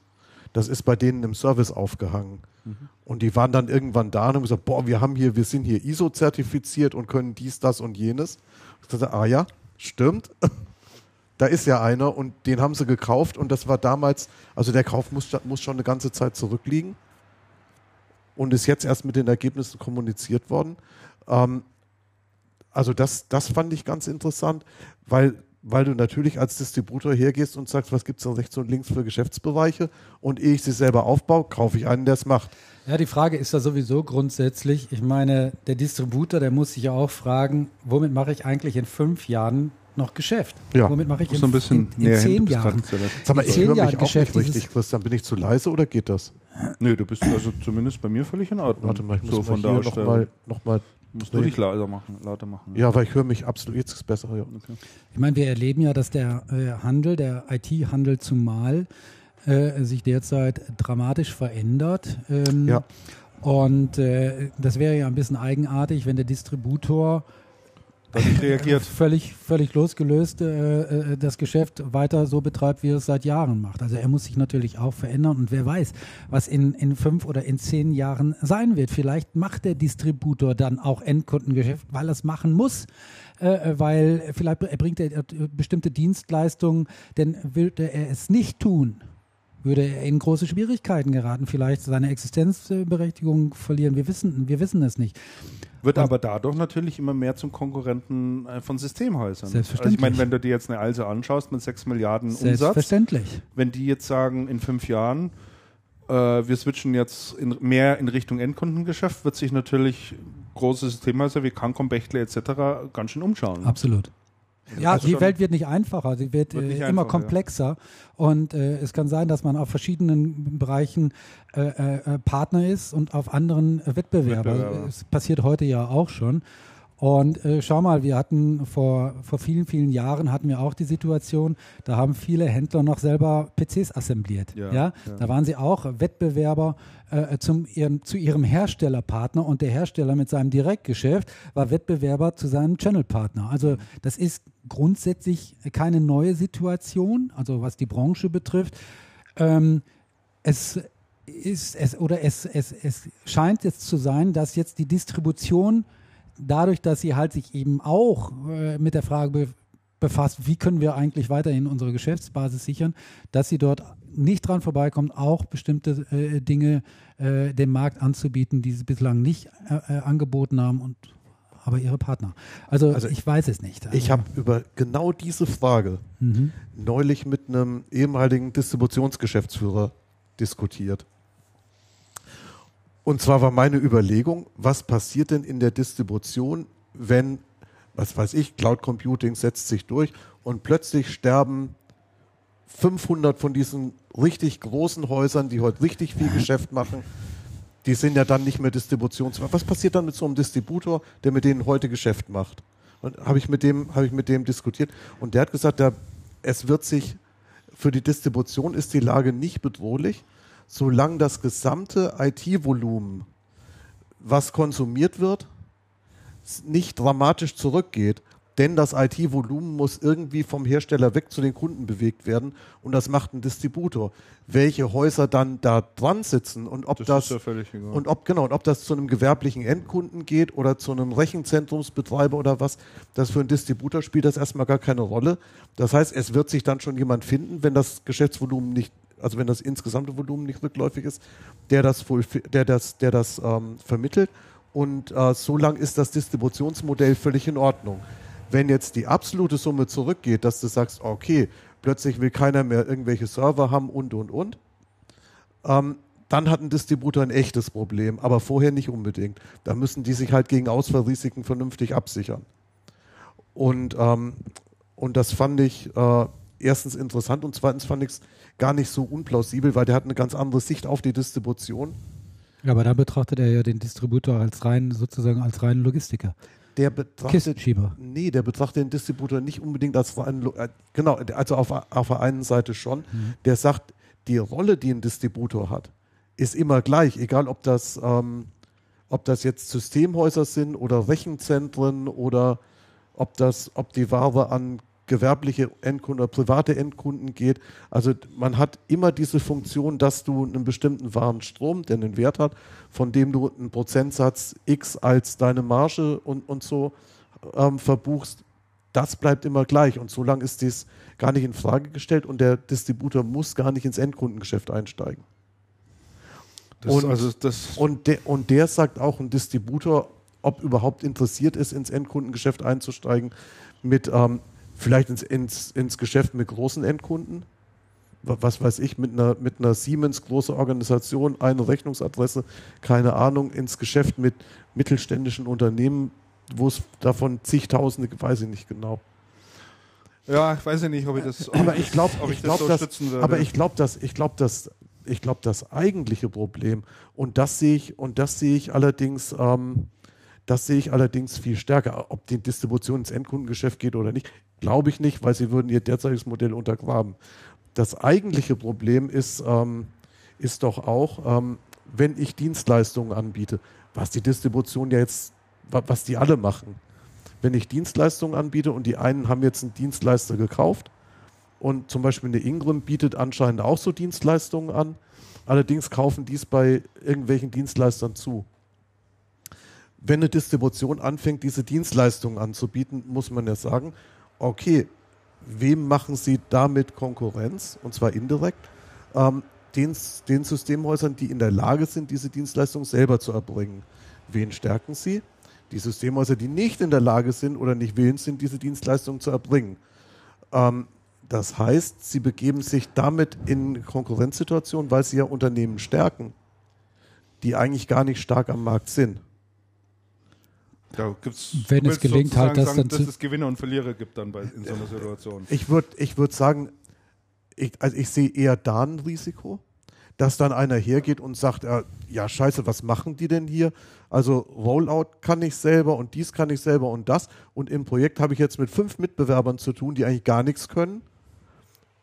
Das ist bei denen im Service aufgehangen. Mhm. Und die waren dann irgendwann da und haben gesagt, boah, wir haben hier, wir sind hier I S O-zertifiziert und können dies, das und jenes. Ich dachte, ah ja, stimmt. Da ist ja einer und den haben sie gekauft und das war damals, also der Kauf muss, muss schon eine ganze Zeit zurückliegen und ist jetzt erst mit den Ergebnissen kommuniziert worden. Ähm, also das, das fand ich ganz interessant, weil, weil du natürlich als Distributor hergehst und sagst, was gibt es da rechts und links für Geschäftsbereiche und ehe ich sie selber aufbaue, kaufe ich einen, der es macht. Ja, die Frage ist ja sowieso grundsätzlich, ich meine, der Distributor, der muss sich ja auch fragen, womit mache ich eigentlich in fünf Jahren noch Geschäft. Ja. Womit mache ich in, so ein bisschen in, in zehn Jahren? Sag mal, ich höre mich auch nicht richtig, Christian. Bin ich zu leise oder geht das? Nö, du bist also zumindest bei mir völlig in Ordnung. Warte mal, ich muss so von da noch mal, noch mal musst du dich lauter machen, lauter machen. Ja, weil ich höre mich absolut, jetzt ist es besser. Ja. Okay. Ich meine, wir erleben ja, dass der äh, Handel, der I T-Handel zumal, äh, sich derzeit dramatisch verändert. Ähm, ja. Und äh, das wäre ja ein bisschen eigenartig, wenn der Distributor reagiert. Völlig, völlig losgelöst äh, das Geschäft weiter so betreibt, wie er es seit Jahren macht. Also er muss sich natürlich auch verändern und wer weiß, was in, in fünf oder in zehn Jahren sein wird. Vielleicht macht der Distributor dann auch Endkundengeschäft, weil er es machen muss, äh, weil vielleicht erbringt er bestimmte Dienstleistungen, denn würde er es nicht tun, würde er in große Schwierigkeiten geraten, vielleicht seine Existenzberechtigung verlieren. Wir wissen, wir wissen es nicht. Wird und aber dadurch natürlich immer mehr zum Konkurrenten von Systemhäusern. Selbstverständlich. Also ich meine, wenn du dir jetzt eine ALSO anschaust mit sechs Milliarden Umsatz. Selbstverständlich. Wenn die jetzt sagen, in fünf Jahren, äh, wir switchen jetzt in, mehr in Richtung Endkundengeschäft, wird sich natürlich große Systemhäuser wie CanCom, Bechtle et cetera ganz schön umschauen. Absolut. Ja, also die Welt wird nicht einfacher, sie wird, wird äh, immer einfacher, komplexer ja. und äh, es kann sein, dass man auf verschiedenen Bereichen äh, äh, Partner ist und auf anderen äh, Wettbewerber. Wettbewerber. Es passiert heute ja auch schon und äh, schau mal, wir hatten vor, vor vielen, vielen Jahren hatten wir auch die Situation, da haben viele Händler noch selber P Cs assembliert. Ja, ja? Ja. Da waren sie auch Wettbewerber äh, zum, ihrem, zu ihrem Herstellerpartner und der Hersteller mit seinem Direktgeschäft war Wettbewerber zu seinem Channelpartner. Also das ist grundsätzlich keine neue Situation, also was die Branche betrifft. Ähm, es ist es oder es, es, es scheint jetzt zu sein, dass jetzt die Distribution dadurch, dass sie halt sich eben auch äh, mit der Frage be- befasst, wie können wir eigentlich weiterhin unsere Geschäftsbasis sichern, dass sie dort nicht dran vorbeikommt, auch bestimmte äh, Dinge äh, dem Markt anzubieten, die sie bislang nicht äh, angeboten haben, und aber ihre Partner. Also, also ich weiß es nicht. Also ich habe über genau diese Frage mhm. neulich mit einem ehemaligen Distributionsgeschäftsführer diskutiert. Und zwar war meine Überlegung, was passiert denn in der Distribution, wenn, was weiß ich, Cloud Computing setzt sich durch und plötzlich sterben fünfhundert von diesen richtig großen Häusern, die heute richtig viel Geschäft machen, die sind ja dann nicht mehr distributionsfähig. Was passiert dann mit so einem Distributor, der mit denen heute Geschäft macht? Und habe ich mit dem, habe ich mit dem diskutiert, und der hat gesagt, der, es wird sich, für die Distribution ist die Lage nicht bedrohlich, solange das gesamte I T-Volumen, was konsumiert wird, nicht dramatisch zurückgeht. Denn das I T-Volumen muss irgendwie vom Hersteller weg zu den Kunden bewegt werden, und das macht ein Distributor. Welche Häuser dann da dran sitzen und ob das, das ist ja völlig egal. und ob genau und ob das zu einem gewerblichen Endkunden geht oder zu einem Rechenzentrumsbetreiber oder was, das für einen Distributor spielt das erstmal gar keine Rolle. Das heißt, es wird sich dann schon jemand finden, wenn das Geschäftsvolumen nicht, also wenn das insgesamte Volumen nicht rückläufig ist, der das der das der das ähm, vermittelt, und äh, solange ist das Distributionsmodell völlig in Ordnung. Wenn jetzt die absolute Summe zurückgeht, dass du sagst, okay, plötzlich will keiner mehr irgendwelche Server haben und, und, und, ähm, dann hat ein Distributor ein echtes Problem, aber vorher nicht unbedingt. Da müssen die sich halt gegen Ausfallrisiken vernünftig absichern. Und, ähm, und das fand ich äh, erstens interessant und zweitens fand ich es gar nicht so unplausibel, weil der hat eine ganz andere Sicht auf die Distribution. Ja, aber da betrachtet er ja den Distributor als rein, sozusagen als reinen Logistiker. Der betrachtet, nee, der betrachtet den Distributor nicht unbedingt als rein, genau, also auf, auf der einen Seite schon. Mhm. Der sagt, die Rolle, die ein Distributor hat, ist immer gleich, egal ob das, ähm, ob das jetzt Systemhäuser sind oder Rechenzentren oder ob, das, ob die Ware an gewerbliche Endkunden oder private Endkunden geht. Also man hat immer diese Funktion, dass du einen bestimmten Warenstrom, der einen Wert hat, von dem du einen Prozentsatz X als deine Marge und, und so ähm, verbuchst, das bleibt immer gleich. Und so lange ist dies gar nicht in Frage gestellt und der Distributor muss gar nicht ins Endkundengeschäft einsteigen. Das und, also das und, de, und der sagt auch, ein Distributor, ob überhaupt interessiert ist, ins Endkundengeschäft einzusteigen, mit ähm, vielleicht ins, ins, ins Geschäft mit großen Endkunden, was weiß ich, mit einer, mit einer Siemens, große Organisation, eine Rechnungsadresse, keine Ahnung, ins Geschäft mit mittelständischen Unternehmen, wo es davon zigtausende, weiß ich nicht genau. Ja, ich weiß ja nicht, ob ich das, ob aber ich glaube, ob ich, ich das glaub, so stützen würde. Aber ich glaube, dass ich glaube, dass ich glaube, das eigentliche Problem, und das sehe ich und das sehe ich allerdings ähm, Das sehe ich allerdings viel stärker. Ob die Distribution ins Endkundengeschäft geht oder nicht, glaube ich nicht, weil sie würden ihr derzeitiges Modell untergraben. Das eigentliche Problem ist, ähm, ist doch auch, ähm, wenn ich Dienstleistungen anbiete, was die Distribution ja jetzt, was die alle machen. Wenn ich Dienstleistungen anbiete und die einen haben jetzt einen Dienstleister gekauft und zum Beispiel eine Ingram bietet anscheinend auch so Dienstleistungen an, allerdings kaufen dies bei irgendwelchen Dienstleistern zu. Wenn eine Distribution anfängt, diese Dienstleistungen anzubieten, muss man ja sagen, okay, wem machen sie damit Konkurrenz? Und zwar indirekt, ähm, den, den Systemhäusern, die in der Lage sind, diese Dienstleistung selber zu erbringen. Wen stärken sie? Die Systemhäuser, die nicht in der Lage sind oder nicht willens sind, diese Dienstleistung zu erbringen. Ähm, das heißt, sie begeben sich damit in Konkurrenzsituationen, weil sie ja Unternehmen stärken, die eigentlich gar nicht stark am Markt sind. Da gibt's, wenn es gelingt, halt das sagen, dann dass es Gewinner und Verlierer gibt dann bei, in so einer Situation. Ich würde ich würd sagen, ich, also ich sehe eher da ein Risiko, dass dann einer hergeht und sagt, äh, ja scheiße, was machen die denn hier? Also Rollout kann ich selber und dies kann ich selber und das. Und im Projekt habe ich jetzt mit fünf Mitbewerbern zu tun, die eigentlich gar nichts können.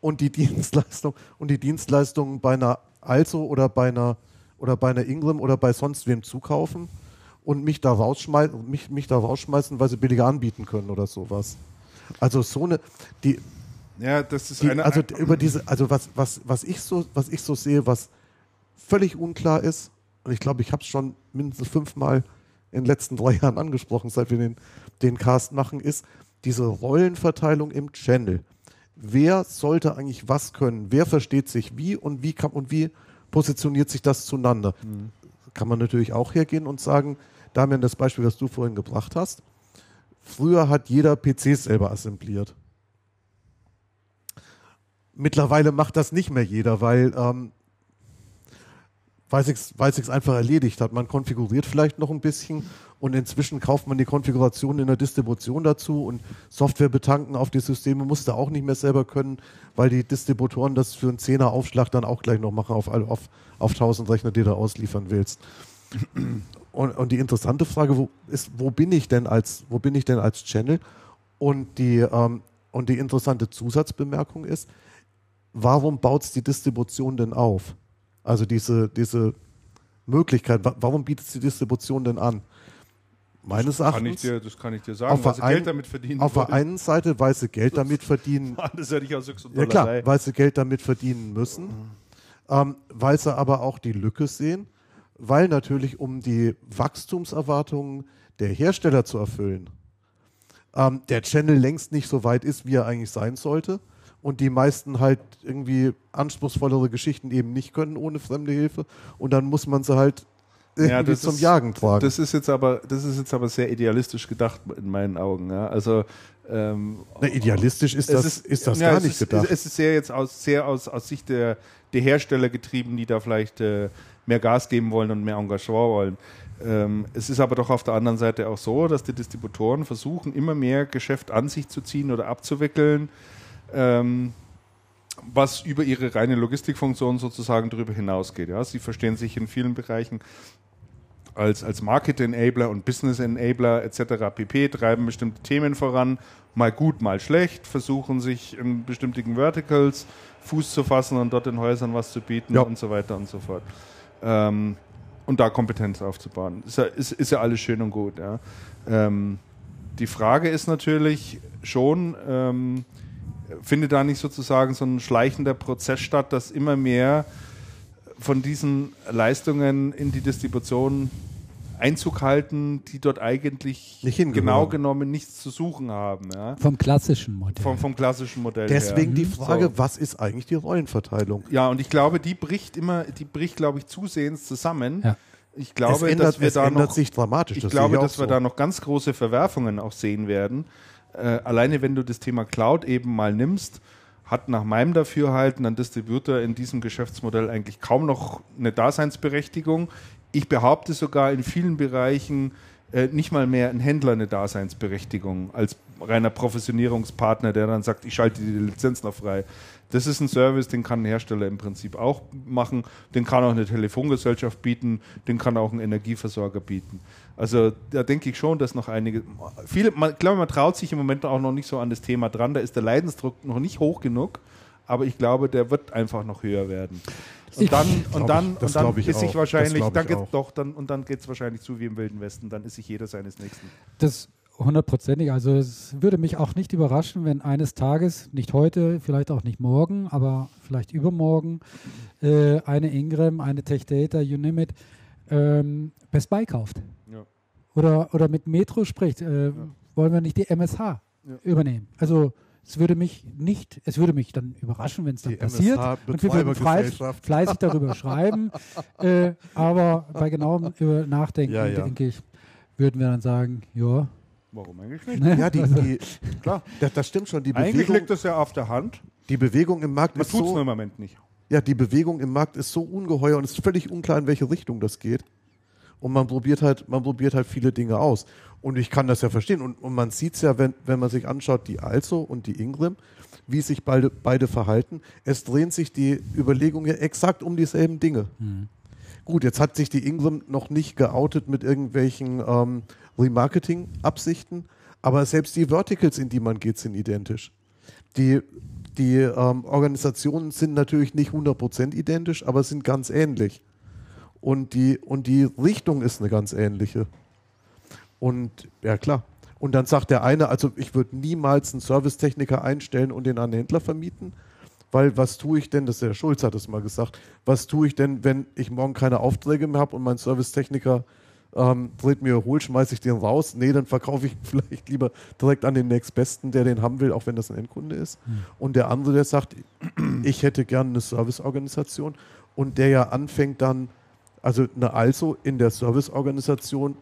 Und die Dienstleistung und die Dienstleistungen bei einer ALSO oder bei einer oder bei einer Ingram oder bei sonst wem zukaufen. Und mich da, rausschmeißen, mich, mich da rausschmeißen, weil sie billiger anbieten können oder sowas. Also so eine, die, ja, das ist die eine, also über diese, also was, was, was ich so, was ich so sehe, was völlig unklar ist, und ich glaube, ich habe es schon mindestens fünfmal in den letzten drei Jahren angesprochen, seit wir den, den Cast machen, ist diese Rollenverteilung im Channel. Wer sollte eigentlich was können? Wer versteht sich wie und wie kann, und wie positioniert sich das zueinander? Mhm. Kann man natürlich auch hergehen und sagen, Damian, das Beispiel, was du vorhin gebracht hast, früher hat jeder P C selber assembliert. Mittlerweile macht das nicht mehr jeder, weil ähm, weil sich's, weil sich's einfach erledigt hat. Man konfiguriert vielleicht noch ein bisschen und inzwischen kauft man die Konfiguration in der Distribution dazu und Software betanken auf die Systeme muss da auch nicht mehr selber können, weil die Distributoren das für einen Zehner Aufschlag dann auch gleich noch machen auf, auf, auf tausend Rechner, die du ausliefern willst. Und, und die interessante Frage wo, ist, wo bin ich denn als, wo bin ich denn als Channel? Und die, ähm, und die interessante Zusatzbemerkung ist, warum baut es die Distribution denn auf? Also diese, diese Möglichkeit, warum bietet die Distribution denn an? Meines Erachtens. Kann ich dir, das kann ich dir sagen, weil sie Geld damit verdienen. Auf der einen Seite, weil sie Geld damit verdienen. Das ist ja nicht aus sechshundert. Ja klar, weil sie Geld damit verdienen müssen. Mhm. Ähm, weil sie aber auch die Lücke sehen. Weil natürlich, um die Wachstumserwartungen der Hersteller zu erfüllen, ähm, der Channel längst nicht so weit ist, wie er eigentlich sein sollte. Und die meisten halt irgendwie anspruchsvollere Geschichten eben nicht können ohne fremde Hilfe. Und dann muss man sie halt irgendwie ja, das zum ist, Jagen tragen. Das ist jetzt aber, das ist jetzt aber sehr idealistisch gedacht in meinen Augen. Ja. Also ähm, Na, idealistisch ist das, ist, ist das ja, gar nicht ist, gedacht. Es ist ja jetzt aus, sehr aus, aus Sicht der, der Hersteller getrieben, die da vielleicht äh, mehr Gas geben wollen und mehr Engagement wollen. Ähm, es ist aber doch auf der anderen Seite auch so, dass die Distributoren versuchen, immer mehr Geschäft an sich zu ziehen oder abzuwickeln, Ähm, was über ihre reine Logistikfunktion sozusagen darüber hinausgeht. Ja? Sie verstehen sich in vielen Bereichen als, als Market-Enabler und Business-Enabler et cetera pp, treiben bestimmte Themen voran, mal gut, mal schlecht, versuchen sich in bestimmten Verticals Fuß zu fassen und dort in Häusern was zu bieten ja. und so weiter und so fort. Ähm, und da Kompetenz aufzubauen. Ist ja, ist, ist ja alles schön und gut. Ja? Ähm, die Frage ist natürlich schon, ähm, findet da nicht sozusagen so ein schleichender Prozess statt, dass immer mehr von diesen Leistungen in die Distribution Einzug halten, die dort eigentlich genau genommen nichts zu suchen haben. Ja? Vom klassischen Modell. Vom, vom klassischen Modell. Deswegen her. die Frage, so. was ist eigentlich die Rollenverteilung? Ja, und ich glaube, die bricht immer, die bricht, glaube ich, zusehends zusammen. Ja. Ich glaube, es ändert, dass wir es da ändert noch, sich dramatisch. Ich das glaube, ich dass so. wir da noch ganz große Verwerfungen auch sehen werden. Äh, alleine wenn du das Thema Cloud eben mal nimmst, hat nach meinem Dafürhalten ein Distributor in diesem Geschäftsmodell eigentlich kaum noch eine Daseinsberechtigung. Ich behaupte sogar in vielen Bereichen äh, nicht mal mehr ein Händler eine Daseinsberechtigung als reiner Provisionierungspartner, der dann sagt, ich schalte die Lizenz noch frei. Das ist ein Service, den kann ein Hersteller im Prinzip auch machen, den kann auch eine Telefongesellschaft bieten, den kann auch ein Energieversorger bieten. Also da denke ich schon, dass noch einige, viele, man, ich glaube, man traut sich im Moment auch noch nicht so an das Thema dran, da ist der Leidensdruck noch nicht hoch genug, aber ich glaube, der wird einfach noch höher werden. Und dann, und dann, ich, und dann ist sich wahrscheinlich, dann geht's doch, dann, und dann geht es wahrscheinlich zu wie im Wilden Westen, dann ist sich jeder seines Nächsten. Das hundertprozentig. Also es würde mich auch nicht überraschen, wenn eines Tages, nicht heute, vielleicht auch nicht morgen, aber vielleicht übermorgen, äh, eine Ingram, eine Tech-Data, you name it, ähm, Best Buy kauft. Ja. Oder, oder mit Metro spricht. Äh, ja. Wollen wir nicht die M S H ja. übernehmen? Also es würde mich nicht, es würde mich dann überraschen, wenn es dann die passiert. Und wir würden fleiß, fleißig darüber schreiben. Äh, aber bei genauem Nachdenken, ja, ja. denke ich, würden wir dann sagen, ja, warum eigentlich nicht? Ne? Ja, die, die, klar. Das, das stimmt schon. Die Bewegung, eigentlich liegt das ja auf der Hand. Die Bewegung im Markt Man ist so... Man tut es im Moment nicht. Ja, die Bewegung im Markt ist so ungeheuer und es ist völlig unklar, in welche Richtung das geht. Und man probiert halt, man probiert halt viele Dinge aus. Und ich kann das ja verstehen. Und, und man sieht es ja, wenn, wenn man sich anschaut, die ALSO und die Ingram, wie sich beide, beide verhalten. Es drehen sich die Überlegungen exakt um dieselben Dinge. Mhm. Gut, jetzt hat sich die Ingram noch nicht geoutet mit irgendwelchen ähm, Remarketing-Absichten, aber selbst die Verticals, in die man geht, sind identisch. Die, die ähm, Organisationen sind natürlich nicht hundert Prozent identisch, aber sind ganz ähnlich. Und die, und die Richtung ist eine ganz ähnliche. Und ja klar. Und dann sagt der eine, also ich würde niemals einen Servicetechniker einstellen und den an den Händler vermieten, weil was tue ich denn, das der Schulz hat es mal gesagt, was tue ich denn, wenn ich morgen keine Aufträge mehr habe und mein Servicetechniker ähm, dreht mir hohl, schmeiße ich den raus, nee, dann verkaufe ich ihn vielleicht lieber direkt an den Nächstbesten, der den haben will, auch wenn das ein Endkunde ist. Mhm. Und der andere, der sagt, ich hätte gerne eine Serviceorganisation und der ja anfängt dann, also eine ALSO in der Serviceorganisation,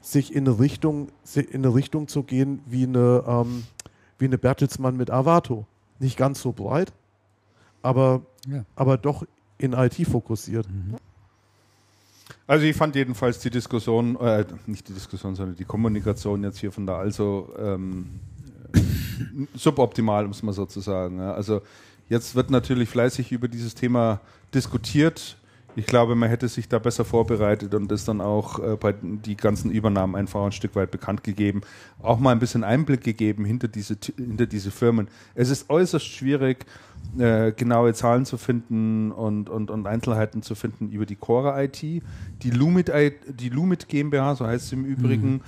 sich in eine Richtung, in eine Richtung zu gehen wie eine, ähm, wie eine Bertelsmann mit Avato. Nicht ganz so breit, aber, ja. aber doch in I T fokussiert. Mhm. Also ich fand jedenfalls die Diskussion, äh, nicht die Diskussion, sondern die Kommunikation jetzt hier von der ALSO ähm, suboptimal, um es mal so zu sagen. Ja, also jetzt wird natürlich fleißig über dieses Thema diskutiert. Ich glaube, man hätte sich da besser vorbereitet und das dann auch äh, bei die ganzen Übernahmen einfach ein Stück weit bekannt gegeben. Auch mal ein bisschen Einblick gegeben hinter diese, hinter diese Firmen. Es ist äußerst schwierig, äh, genaue Zahlen zu finden und, und, und Einzelheiten zu finden über die Core I T. Die Lumit, die Lumit GmbH, so heißt es im Übrigen, mhm.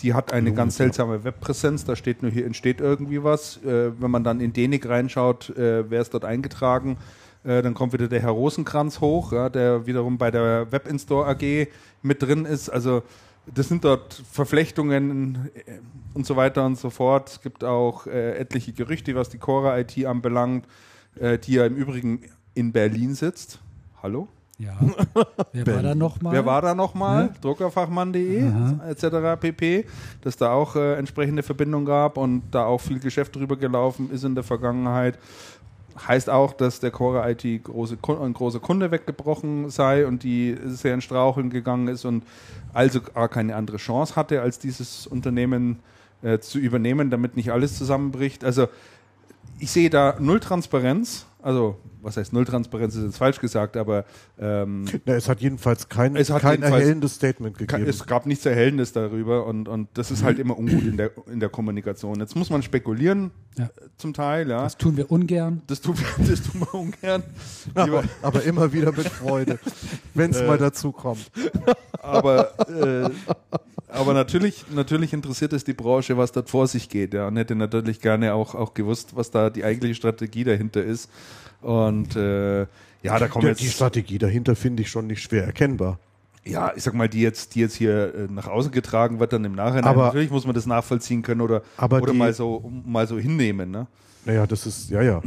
die hat eine Lumit, ganz seltsame ja. Webpräsenz. Da steht nur, hier entsteht irgendwie was. Äh, wenn man dann in Dänik reinschaut, äh, wer ist dort eingetragen? Dann kommt wieder der Herr Rosenkranz hoch, ja, der wiederum bei der Web-Instore A G mit drin ist. Also das sind dort Verflechtungen und so weiter und so fort. Es gibt auch äh, etliche Gerüchte, was die Core I T anbelangt, äh, die ja im Übrigen in Berlin sitzt. Hallo? Ja. Wer war da nochmal? Wer war da nochmal? Hm? Druckerfachmann punkt de et cetera pp. Dass da auch äh, entsprechende Verbindung gab und da auch viel Geschäft drüber gelaufen ist in der Vergangenheit. Heißt auch, dass der Core I T große, ein großer Kunde weggebrochen sei und die sehr in Straucheln gegangen ist und also gar keine andere Chance hatte, als dieses Unternehmen äh, zu übernehmen, damit nicht alles zusammenbricht. Also ich sehe da null Transparenz. Also was heißt null Transparenz, ist jetzt falsch gesagt, aber ähm, Na, es hat jedenfalls kein, es hat kein jedenfalls, erhellendes Statement gegeben. Es gab nichts Erhellendes darüber und, und das ist halt immer ungut in der, in der Kommunikation. Jetzt muss man spekulieren ja. zum Teil. Ja. Das tun wir ungern. Das tun wir, das tun wir ungern. Aber, aber immer wieder mit Freude, wenn es äh, mal dazu kommt. Aber, äh, aber natürlich, natürlich interessiert es die Branche, was dort vor sich geht. Ja. Und hätte natürlich gerne auch, auch gewusst, was da die eigentliche Strategie dahinter ist. Und äh, ja, da kommen ja, jetzt die Strategie dahinter finde ich schon nicht schwer erkennbar. Ja, ich sag mal, die jetzt, die jetzt hier äh, nach außen getragen wird, dann im Nachhinein. Aber natürlich muss man das nachvollziehen können oder, aber oder die, mal so mal so hinnehmen. Ne? Naja, das ist ja ja.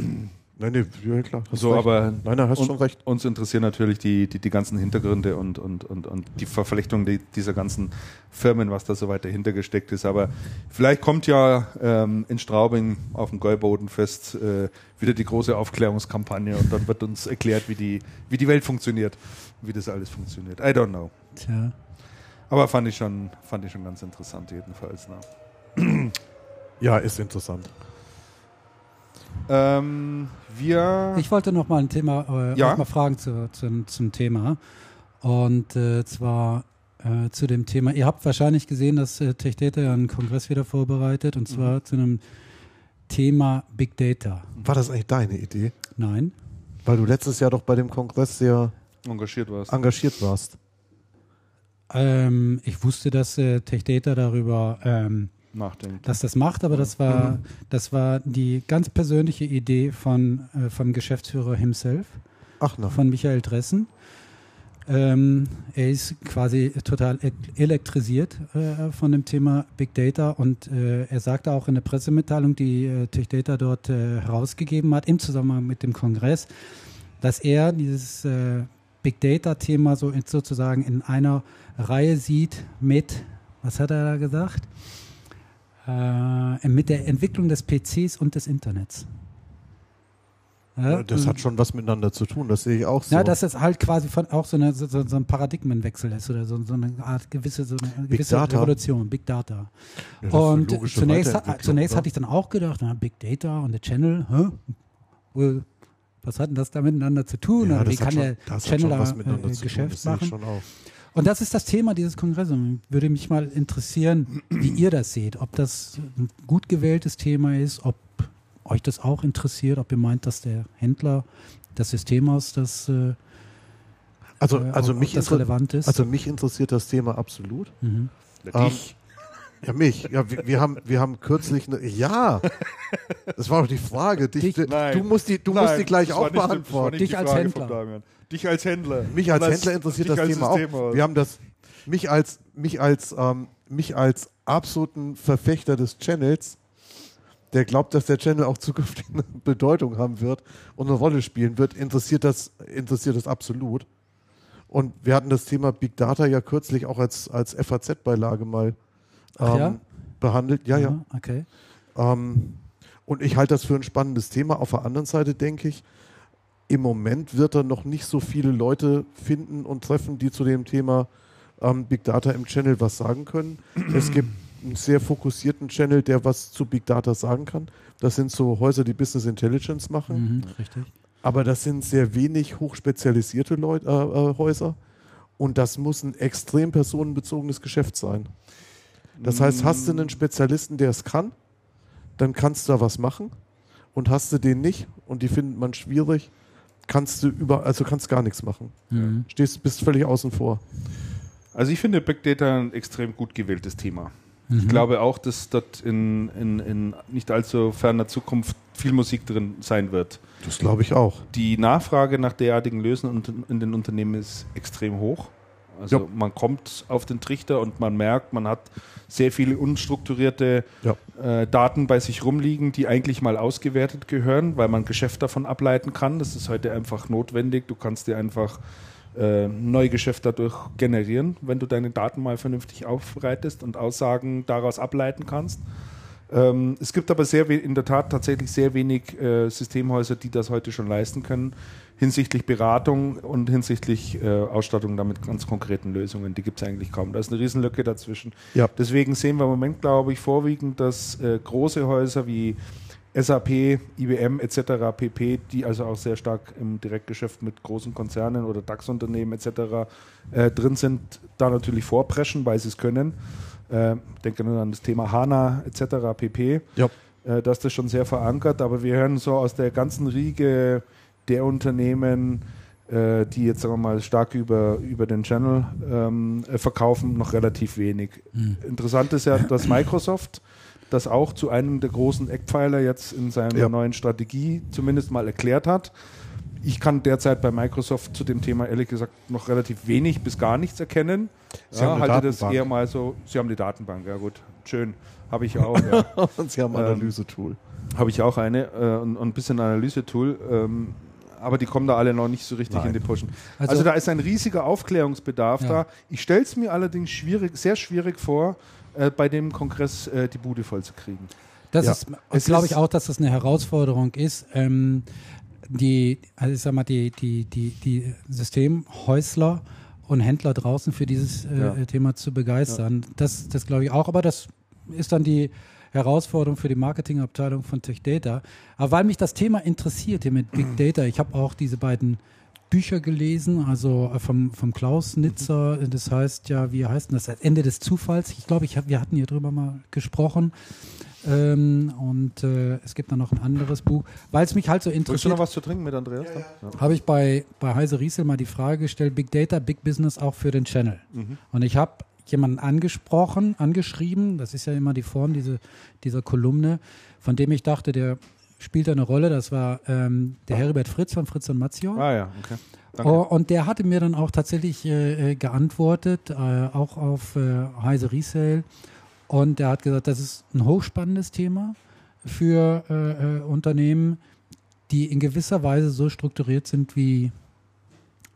Nein, nee, ja, klar. So, recht. aber nein, nein, hast und, schon recht. Uns interessieren natürlich die, die, die ganzen Hintergründe und, und, und, und die Verflechtung dieser ganzen Firmen, was da so weit dahinter gesteckt ist. Aber vielleicht kommt ja ähm, in Straubing auf dem Gäubodenfest äh, wieder die große Aufklärungskampagne und dann wird uns erklärt, wie die, wie die Welt funktioniert, wie das alles funktioniert. I don't know. Tja. Aber fand ich schon, fand ich schon ganz interessant jedenfalls. Ne? Ja, ist interessant. Ähm, wir ich wollte noch mal ein Thema, äh, ja? noch mal Fragen zu, zum, zum Thema. Und äh, zwar äh, zu dem Thema, ihr habt wahrscheinlich gesehen, dass äh, Tech Data einen Kongress wieder vorbereitet und zwar mhm. zu einem Thema Big Data. War das eigentlich deine Idee? Nein. Weil du letztes Jahr doch bei dem Kongress sehr engagiert warst. Engagiert warst. Ähm, ich wusste, dass äh, Tech Data darüber... Ähm, nachdenkt. Dass das macht, aber das war, das war die ganz persönliche Idee von, äh, vom Geschäftsführer himself, Ach nein. von Michael Dressen. Ähm, er ist quasi total elektrisiert äh, von dem Thema Big Data und äh, er sagte auch in der Pressemitteilung, die äh, Tech Data dort äh, herausgegeben hat, im Zusammenhang mit dem Kongress, dass er dieses äh, Big Data-Thema so in, sozusagen in einer Reihe sieht mit, was hat er da gesagt? Äh, mit der Entwicklung des P Cs und des Internets. Ja? Das hat schon was miteinander zu tun, das sehe ich auch so. Ja, dass es halt quasi von auch so, eine, so, so ein Paradigmenwechsel ist oder so, so eine Art gewisse, so eine gewisse Revolution, Big Data. Ja, und zunächst, ha, zunächst hatte ich dann auch gedacht, na, Big Data und der Channel, hä? Was hat denn das da miteinander zu tun? Ja, wie kann schon, der Channel da äh, Geschäft tun, machen? Und das ist das Thema dieses Kongresses. Würde mich mal interessieren, wie ihr das seht. Ob das ein gut gewähltes Thema ist, ob euch das auch interessiert, ob ihr meint, dass der Händler, das Systemhaus, das, äh, also, also ob, mich ob das relevant ist. Also mich interessiert das Thema absolut. Mhm. Ähm, ja, mich. Ja, wir, wir, haben, wir haben kürzlich eine... Ja, das war doch die Frage. Dich, dich, nein, du musst die, du nein, musst die gleich auch beantworten. Dich als Händler. Dich als Händler. Mich als Händler interessiert das Thema auch. Wir haben das, mich als, mich als, ähm, mich als absoluten Verfechter des Channels, der glaubt, dass der Channel auch zukünftig eine Bedeutung haben wird und eine Rolle spielen wird, interessiert das, interessiert das absolut. Und wir hatten das Thema Big Data ja kürzlich auch als, als F A Z-Beilage mal ähm, ja? behandelt. Ja, ja. ja. Okay. Ähm, und ich halte das für ein spannendes Thema. Auf der anderen Seite denke ich, im Moment wird er noch nicht so viele Leute finden und treffen, die zu dem Thema ähm, Big Data im Channel was sagen können. Es gibt einen sehr fokussierten Channel, der was zu Big Data sagen kann. Das sind so Häuser, die Business Intelligence machen. Mhm, richtig. Aber das sind sehr wenig hochspezialisierte Leute, äh, Häuser und das muss ein extrem personenbezogenes Geschäft sein. Das heißt, hast du einen Spezialisten, der es kann, dann kannst du da was machen und hast du den nicht und die findet man schwierig, kannst du über, also kannst gar nichts machen. Mhm. Stehst, bist völlig außen vor. Also ich finde Big Data ein extrem gut gewähltes Thema. Mhm. Ich glaube auch, dass dort in, in, in nicht allzu ferner Zukunft viel Musik drin sein wird. Das glaube ich auch. Die Nachfrage nach derartigen Lösungen in den Unternehmen ist extrem hoch. Also ja. man kommt auf den Trichter und man merkt, man hat sehr viele unstrukturierte ja. äh, Daten bei sich rumliegen, die eigentlich mal ausgewertet gehören, weil man Geschäft davon ableiten kann. Das ist heute einfach notwendig. Du kannst dir einfach äh, neue Geschäfte dadurch generieren, wenn du deine Daten mal vernünftig aufbereitest und Aussagen daraus ableiten kannst. Ähm, es gibt aber sehr we- in der Tat tatsächlich sehr wenig äh, Systemhäuser, die das heute schon leisten können, hinsichtlich Beratung und hinsichtlich äh, Ausstattung damit ganz konkreten Lösungen. Die gibt es eigentlich kaum. Da ist eine Riesenlücke dazwischen. Ja. Deswegen sehen wir im Moment, glaube ich, vorwiegend, dass äh, große Häuser wie S A P, I B M et cetera pp., die also auch sehr stark im Direktgeschäft mit großen Konzernen oder DAX-Unternehmen et cetera äh, drin sind, da natürlich vorpreschen, weil sie es können. Äh, denke nur an das Thema HANA et cetera pp. Ja. Äh, das ist schon sehr verankert, aber wir hören so aus der ganzen Riege der Unternehmen, äh, die jetzt sagen wir mal stark über, über den Channel ähm, verkaufen, noch relativ wenig. Mhm. Interessant ist ja, dass Microsoft das auch zu einem der großen Eckpfeiler jetzt in seiner ja. neuen Strategie zumindest mal erklärt hat. Ich kann derzeit bei Microsoft zu dem Thema ehrlich gesagt noch relativ wenig bis gar nichts erkennen. Sie ja, haben eine halte Datenbank. Das eher mal so. Sie haben die Datenbank, ja gut, schön, habe ich auch. Ja. Und Sie haben ein Analysetool. Ähm, habe ich auch eine äh, und, und ein bisschen Analysetool, ähm, aber die kommen da alle noch nicht so richtig Nein. in die Pushen. Also, also da ist ein riesiger Aufklärungsbedarf ja. da. Ich stelle es mir allerdings schwierig, sehr schwierig vor, äh, bei dem Kongress äh, die Bude voll zu kriegen. Das ja. ist, glaube ich auch, dass das eine Herausforderung ist. Ähm, Die, also ich sag mal, die, die, die, die Systemhäusler und Händler draußen für dieses äh, ja. Thema zu begeistern. Ja. Das, das glaube ich auch, aber das ist dann die Herausforderung für die Marketingabteilung von Tech Data. Aber weil mich das Thema interessierte mit Big Data, ich habe auch diese beiden Bücher gelesen, also vom, vom Klaus Nitzer, das heißt ja, wie heißt denn das? Ende des Zufalls. Ich glaube, ich hab, wir hatten hier drüber mal gesprochen. Ähm, und äh, es gibt dann noch ein anderes Buch, weil es mich halt so interessiert. Willst du noch was zu trinken mit Andreas? Ja, ja. ja. Habe ich bei, bei Heise Riesel mal die Frage gestellt, Big Data, Big Business auch für den Channel. Mhm. Und ich habe jemanden angesprochen, angeschrieben, das ist ja immer die Form diese, dieser Kolumne, von dem ich dachte, der spielt eine Rolle, das war ähm, der ah. Heribert Fritz von Fritz und Mazzio. Ah ja, okay. Danke. Oh, und der hatte mir dann auch tatsächlich äh, geantwortet, äh, auch auf äh, Heise Riesel. Und er hat gesagt, das ist ein hochspannendes Thema für äh, äh, Unternehmen, die in gewisser Weise so strukturiert sind wie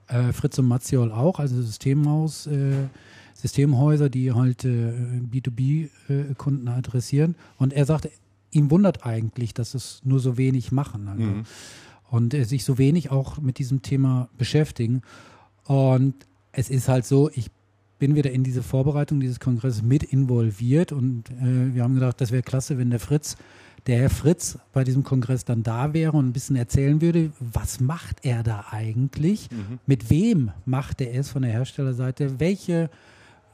äh, Fritz und Matziol auch, also Systemhaus, äh, Systemhäuser, die halt äh, B zwei B-Kunden äh, adressieren. Und er sagt, ihm wundert eigentlich, dass es nur so wenig machen. Also. Mhm. Und äh, sich so wenig auch mit diesem Thema beschäftigen. Und es ist halt so, ich bin wieder in diese Vorbereitung dieses Kongresses mit involviert und äh, wir haben gedacht, das wäre klasse, wenn der Fritz, der Herr Fritz bei diesem Kongress dann da wäre und ein bisschen erzählen würde, was macht er da eigentlich, mhm. mit wem macht er es von der Herstellerseite, welche,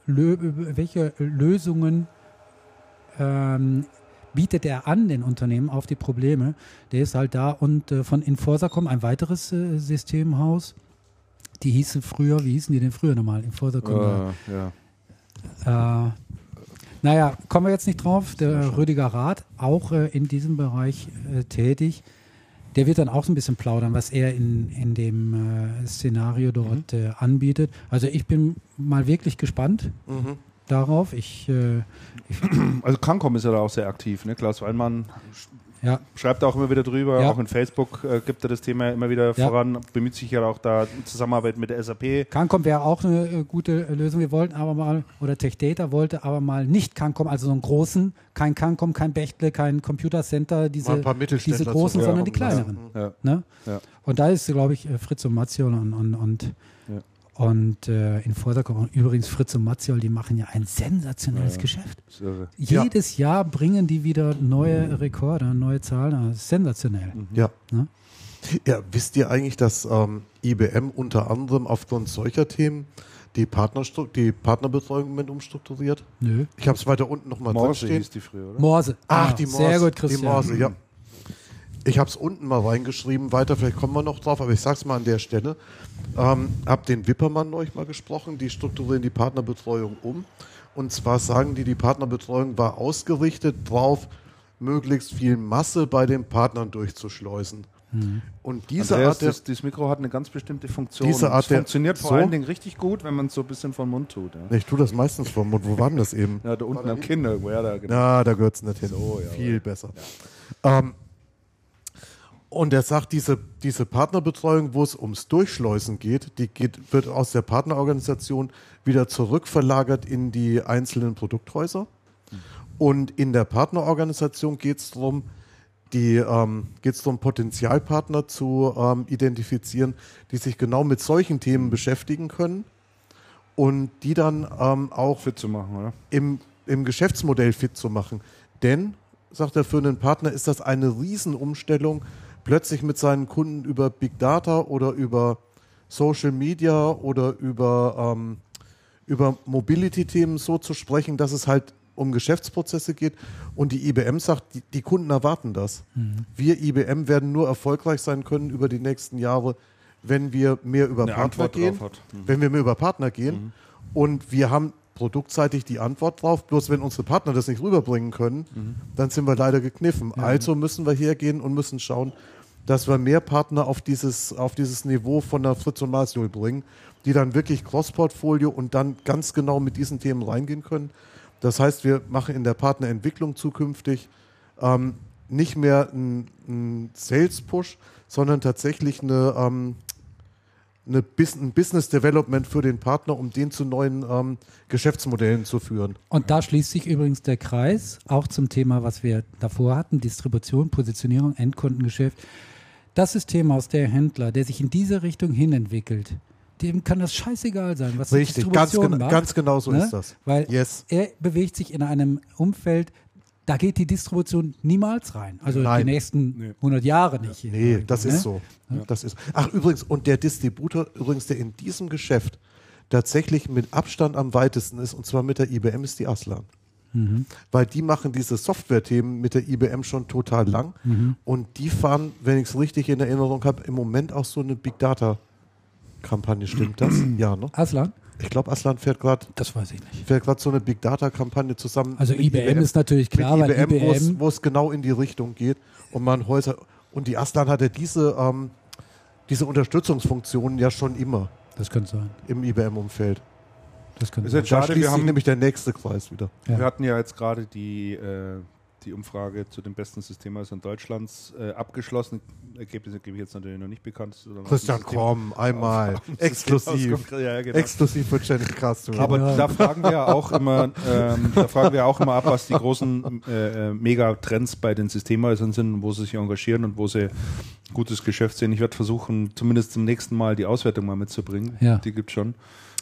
Lö- welche Lösungen ähm, bietet er an den Unternehmen auf die Probleme, der ist halt da und äh, von Inforsa kommt ein weiteres äh, Systemhaus. Die hießen früher, wie hießen die denn früher nochmal? Im Vordergrund. Uh, ja. äh, naja, kommen wir jetzt nicht drauf. Der Rüdiger Rath, auch äh, in diesem Bereich äh, tätig. der wird dann auch so ein bisschen plaudern, was er in, in dem äh, Szenario dort mhm. äh, anbietet. Also ich bin mal wirklich gespannt mhm. darauf. Ich, äh, ich also CanCom ist ja da auch sehr aktiv, ne? Klaus Weinmann ja. schreibt auch immer wieder drüber, ja. auch in Facebook äh, gibt er das Thema immer wieder ja. voran, bemüht sich ja auch da in Zusammenarbeit mit der S A P. CanCom wäre auch eine äh, gute Lösung. Wir wollten aber mal, oder TechData wollte aber mal nicht CanCom, also so einen großen, kein CanCom, kein Bechtle, kein Computacenter, diese, diese großen, ja, sondern die kleineren. Ja. Ne? Ja. Und da ist, glaube ich, Fritz und Matziol und, und, und ja. Und äh, in Vordergrund, übrigens Fritz und Matziol, die machen ja ein sensationelles ja, Geschäft. Jedes ja. Jahr bringen die wieder neue mhm. Rekorde, neue Zahlen. Sensationell. Mhm. Ja. Ne? Ja, wisst ihr eigentlich, dass ähm, I B M unter anderem aufgrund solcher Themen die, Partnerstru- die Partnerbetreuung mit umstrukturiert? Nö. Ich habe es weiter unten nochmal drinstehen. Morse hieß die früher, oder? Morse. Ach, die Morse. Sehr gut, Christian. Die Morse, ja. Ich habe es unten mal reingeschrieben, weiter, vielleicht kommen wir noch drauf, aber ich sage es mal an der Stelle. Ähm, hab den Wippermann neulich mal gesprochen, die strukturieren die Partnerbetreuung um. Und zwar sagen die, die Partnerbetreuung war ausgerichtet drauf, möglichst viel Masse bei den Partnern durchzuschleusen. Mhm. Und diese Andreas, Art der, das, das Mikro hat eine ganz bestimmte Funktion. Diese Art der, funktioniert vor so? allen Dingen richtig gut, wenn man es so ein bisschen vom Mund tut. Ja. Ich tue das meistens vom Mund. Wo war denn das eben? Ja, da unten am Kinn. Ja, da, genau. Na, da gehört es nicht hin. Oh, ja, viel besser. Ja. Ähm, Und er sagt, diese, diese Partnerbetreuung, wo es ums Durchschleusen geht, die geht, wird aus der Partnerorganisation wieder zurückverlagert in die einzelnen Produkthäuser. Und in der Partnerorganisation geht es darum, ähm, Potenzialpartner zu ähm, identifizieren, die sich genau mit solchen Themen beschäftigen können und die dann ähm, auch fit zu machen, oder? Im, im Geschäftsmodell fit zu machen. Denn, sagt er, für einen Partner ist das eine Riesenumstellung, plötzlich mit seinen Kunden über Big Data oder über Social Media oder über, ähm, über Mobility-Themen so zu sprechen, dass es halt um Geschäftsprozesse geht. Und die I B M sagt, die, die Kunden erwarten das. Mhm. Wir I B M werden nur erfolgreich sein können über die nächsten Jahre, wenn wir mehr über Eine Partner Antwort gehen. Mhm. Wenn wir mehr über Partner gehen. Mhm. Und wir haben produktseitig die Antwort drauf, bloß wenn unsere Partner das nicht rüberbringen können, mhm. dann sind wir leider gekniffen. Ja. Also müssen wir hergehen und müssen schauen, dass wir mehr Partner auf dieses, auf dieses Niveau von der Fritz und Matziol bringen, die dann wirklich Cross-Portfolio und dann ganz genau mit diesen Themen reingehen können. Das heißt, wir machen in der Partnerentwicklung zukünftig ähm, nicht mehr einen Sales-Push, sondern tatsächlich eine, ähm, eine Bis- ein Business Development für den Partner, um den zu neuen ähm, Geschäftsmodellen zu führen. Und da schließt sich übrigens der Kreis, auch zum Thema, was wir davor hatten, Distribution, Positionierung, Endkundengeschäft. Das System aus der Händler, der sich in diese Richtung hin entwickelt, dem kann das scheißegal sein, was Richtig, die Distribution ganz gena- macht. Ganz genau so ne? ist das. Weil yes. er bewegt sich in einem Umfeld, da geht die Distribution niemals rein. Also Nein. die nächsten nee. hundert Jahre nicht. Nee, das ne? ist so. Ja. Das ist. Ach übrigens, und der Distributor, übrigens, der in diesem Geschäft tatsächlich mit Abstand am weitesten ist, und zwar mit der I B M, ist die Aslan. Mhm. Weil die machen diese Software-Themen mit der I B M schon total lang. Mhm. Und die fahren, wenn ich es richtig in Erinnerung habe, im Moment auch so eine Big-Data-Kampagne. Stimmt das? Ja, ne? Aslan? Ich glaube, Aslan fährt gerade. Das weiß ich nicht. Fährt gerade so eine Big Data Kampagne zusammen. Also mit I B M, I B M ist natürlich klar, mit I B M, weil I B M, wo es genau in die Richtung geht und man Häuser und die Aslan hatte diese ähm, diese Unterstützungsfunktionen ja schon immer. Das könnte sein. Im I B M-Umfeld. Das könnte sein. Da schließt sich nämlich der nächste Kreis wieder. Ja. Wir hatten ja jetzt gerade die äh, die Umfrage zu den besten Systemhäusern Deutschlands äh, abgeschlossen. Ergebnisse gebe ich jetzt natürlich noch nicht bekannt. Christian, komm, einmal. Auf, auf exklusiv. Ja, genau. Exklusiv für Channel Cast. Aber ja. da, fragen wir auch immer, ähm, da fragen wir auch immer ab, was die großen äh, Megatrends bei den Systemhäusern sind, wo sie sich engagieren und wo sie gutes Geschäft sehen. Ich werde versuchen, zumindest zum nächsten Mal die Auswertung mal mitzubringen. Ja. Die gibt es schon.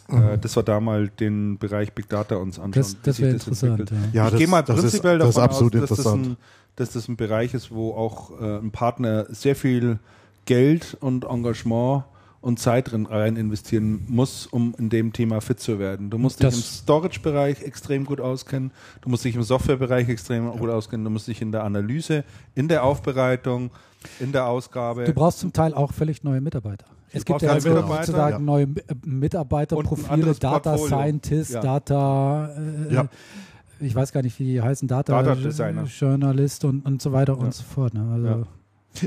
Mhm. Dass wir da mal den Bereich Big Data uns anschauen. Das, das wäre interessant. Ja. Ja, ich gehe mal prinzipiell ist, davon das aus, dass das, ein, dass das ein Bereich ist, wo auch äh, ein Partner sehr viel Geld und Engagement und Zeit drin rein investieren muss, um in dem Thema fit zu werden. Du musst das dich im Storage-Bereich extrem gut auskennen, du musst dich im Software-Bereich extrem ja. gut auskennen, du musst dich in der Analyse, in der Aufbereitung, in der Ausgabe. Du brauchst zum Teil auch völlig neue Mitarbeiter. Es gibt ja sozusagen ja. neue Mitarbeiterprofile, Data Scientist, ja. Data, äh, ja. ich weiß gar nicht, wie die heißen, Data, Data Journalist und, und so weiter ja. und so fort. Ne? Also ja.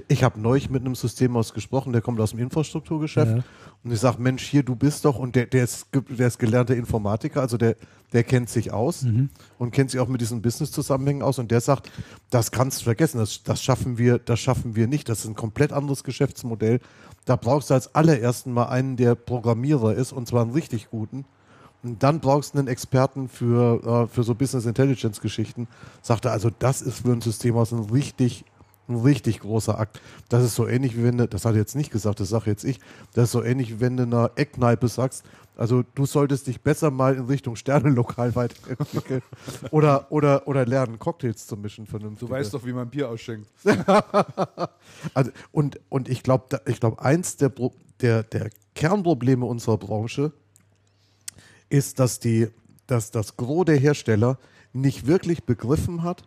Ich habe neulich mit einem System ausgesprochen, der kommt aus dem Infrastrukturgeschäft. Ja. Und ich sage, Mensch, hier, du bist doch, und der, der, ist, der ist gelernter Informatiker, also der, der kennt sich aus mhm. und kennt sich auch mit diesen Business-Zusammenhängen aus. Und der sagt, das kannst du vergessen, das, das, schaffen wir, das schaffen wir nicht. Das ist ein komplett anderes Geschäftsmodell. Da brauchst du als allerersten mal einen, der Programmierer ist, und zwar einen richtig guten. Und dann brauchst du einen Experten für, äh, für so Business-Intelligence-Geschichten. Sagt er, also das ist für ein Systemhaus ein richtig Ein richtig großer Akt. Das ist so ähnlich, wie wenn du, das hat er jetzt nicht gesagt, das sage jetzt ich, das ist so ähnlich, wie wenn du in einer Eckkneipe sagst, also du solltest dich besser mal in Richtung Sternenlokal weiterentwickeln oder, oder, oder lernen, Cocktails zu mischen vernünftig. Du weißt doch, wie man Bier ausschenkt. also, und, und ich glaube, ich glaub, eins der, der, der Kernprobleme unserer Branche ist, dass, die, dass das Gros der Hersteller nicht wirklich begriffen hat,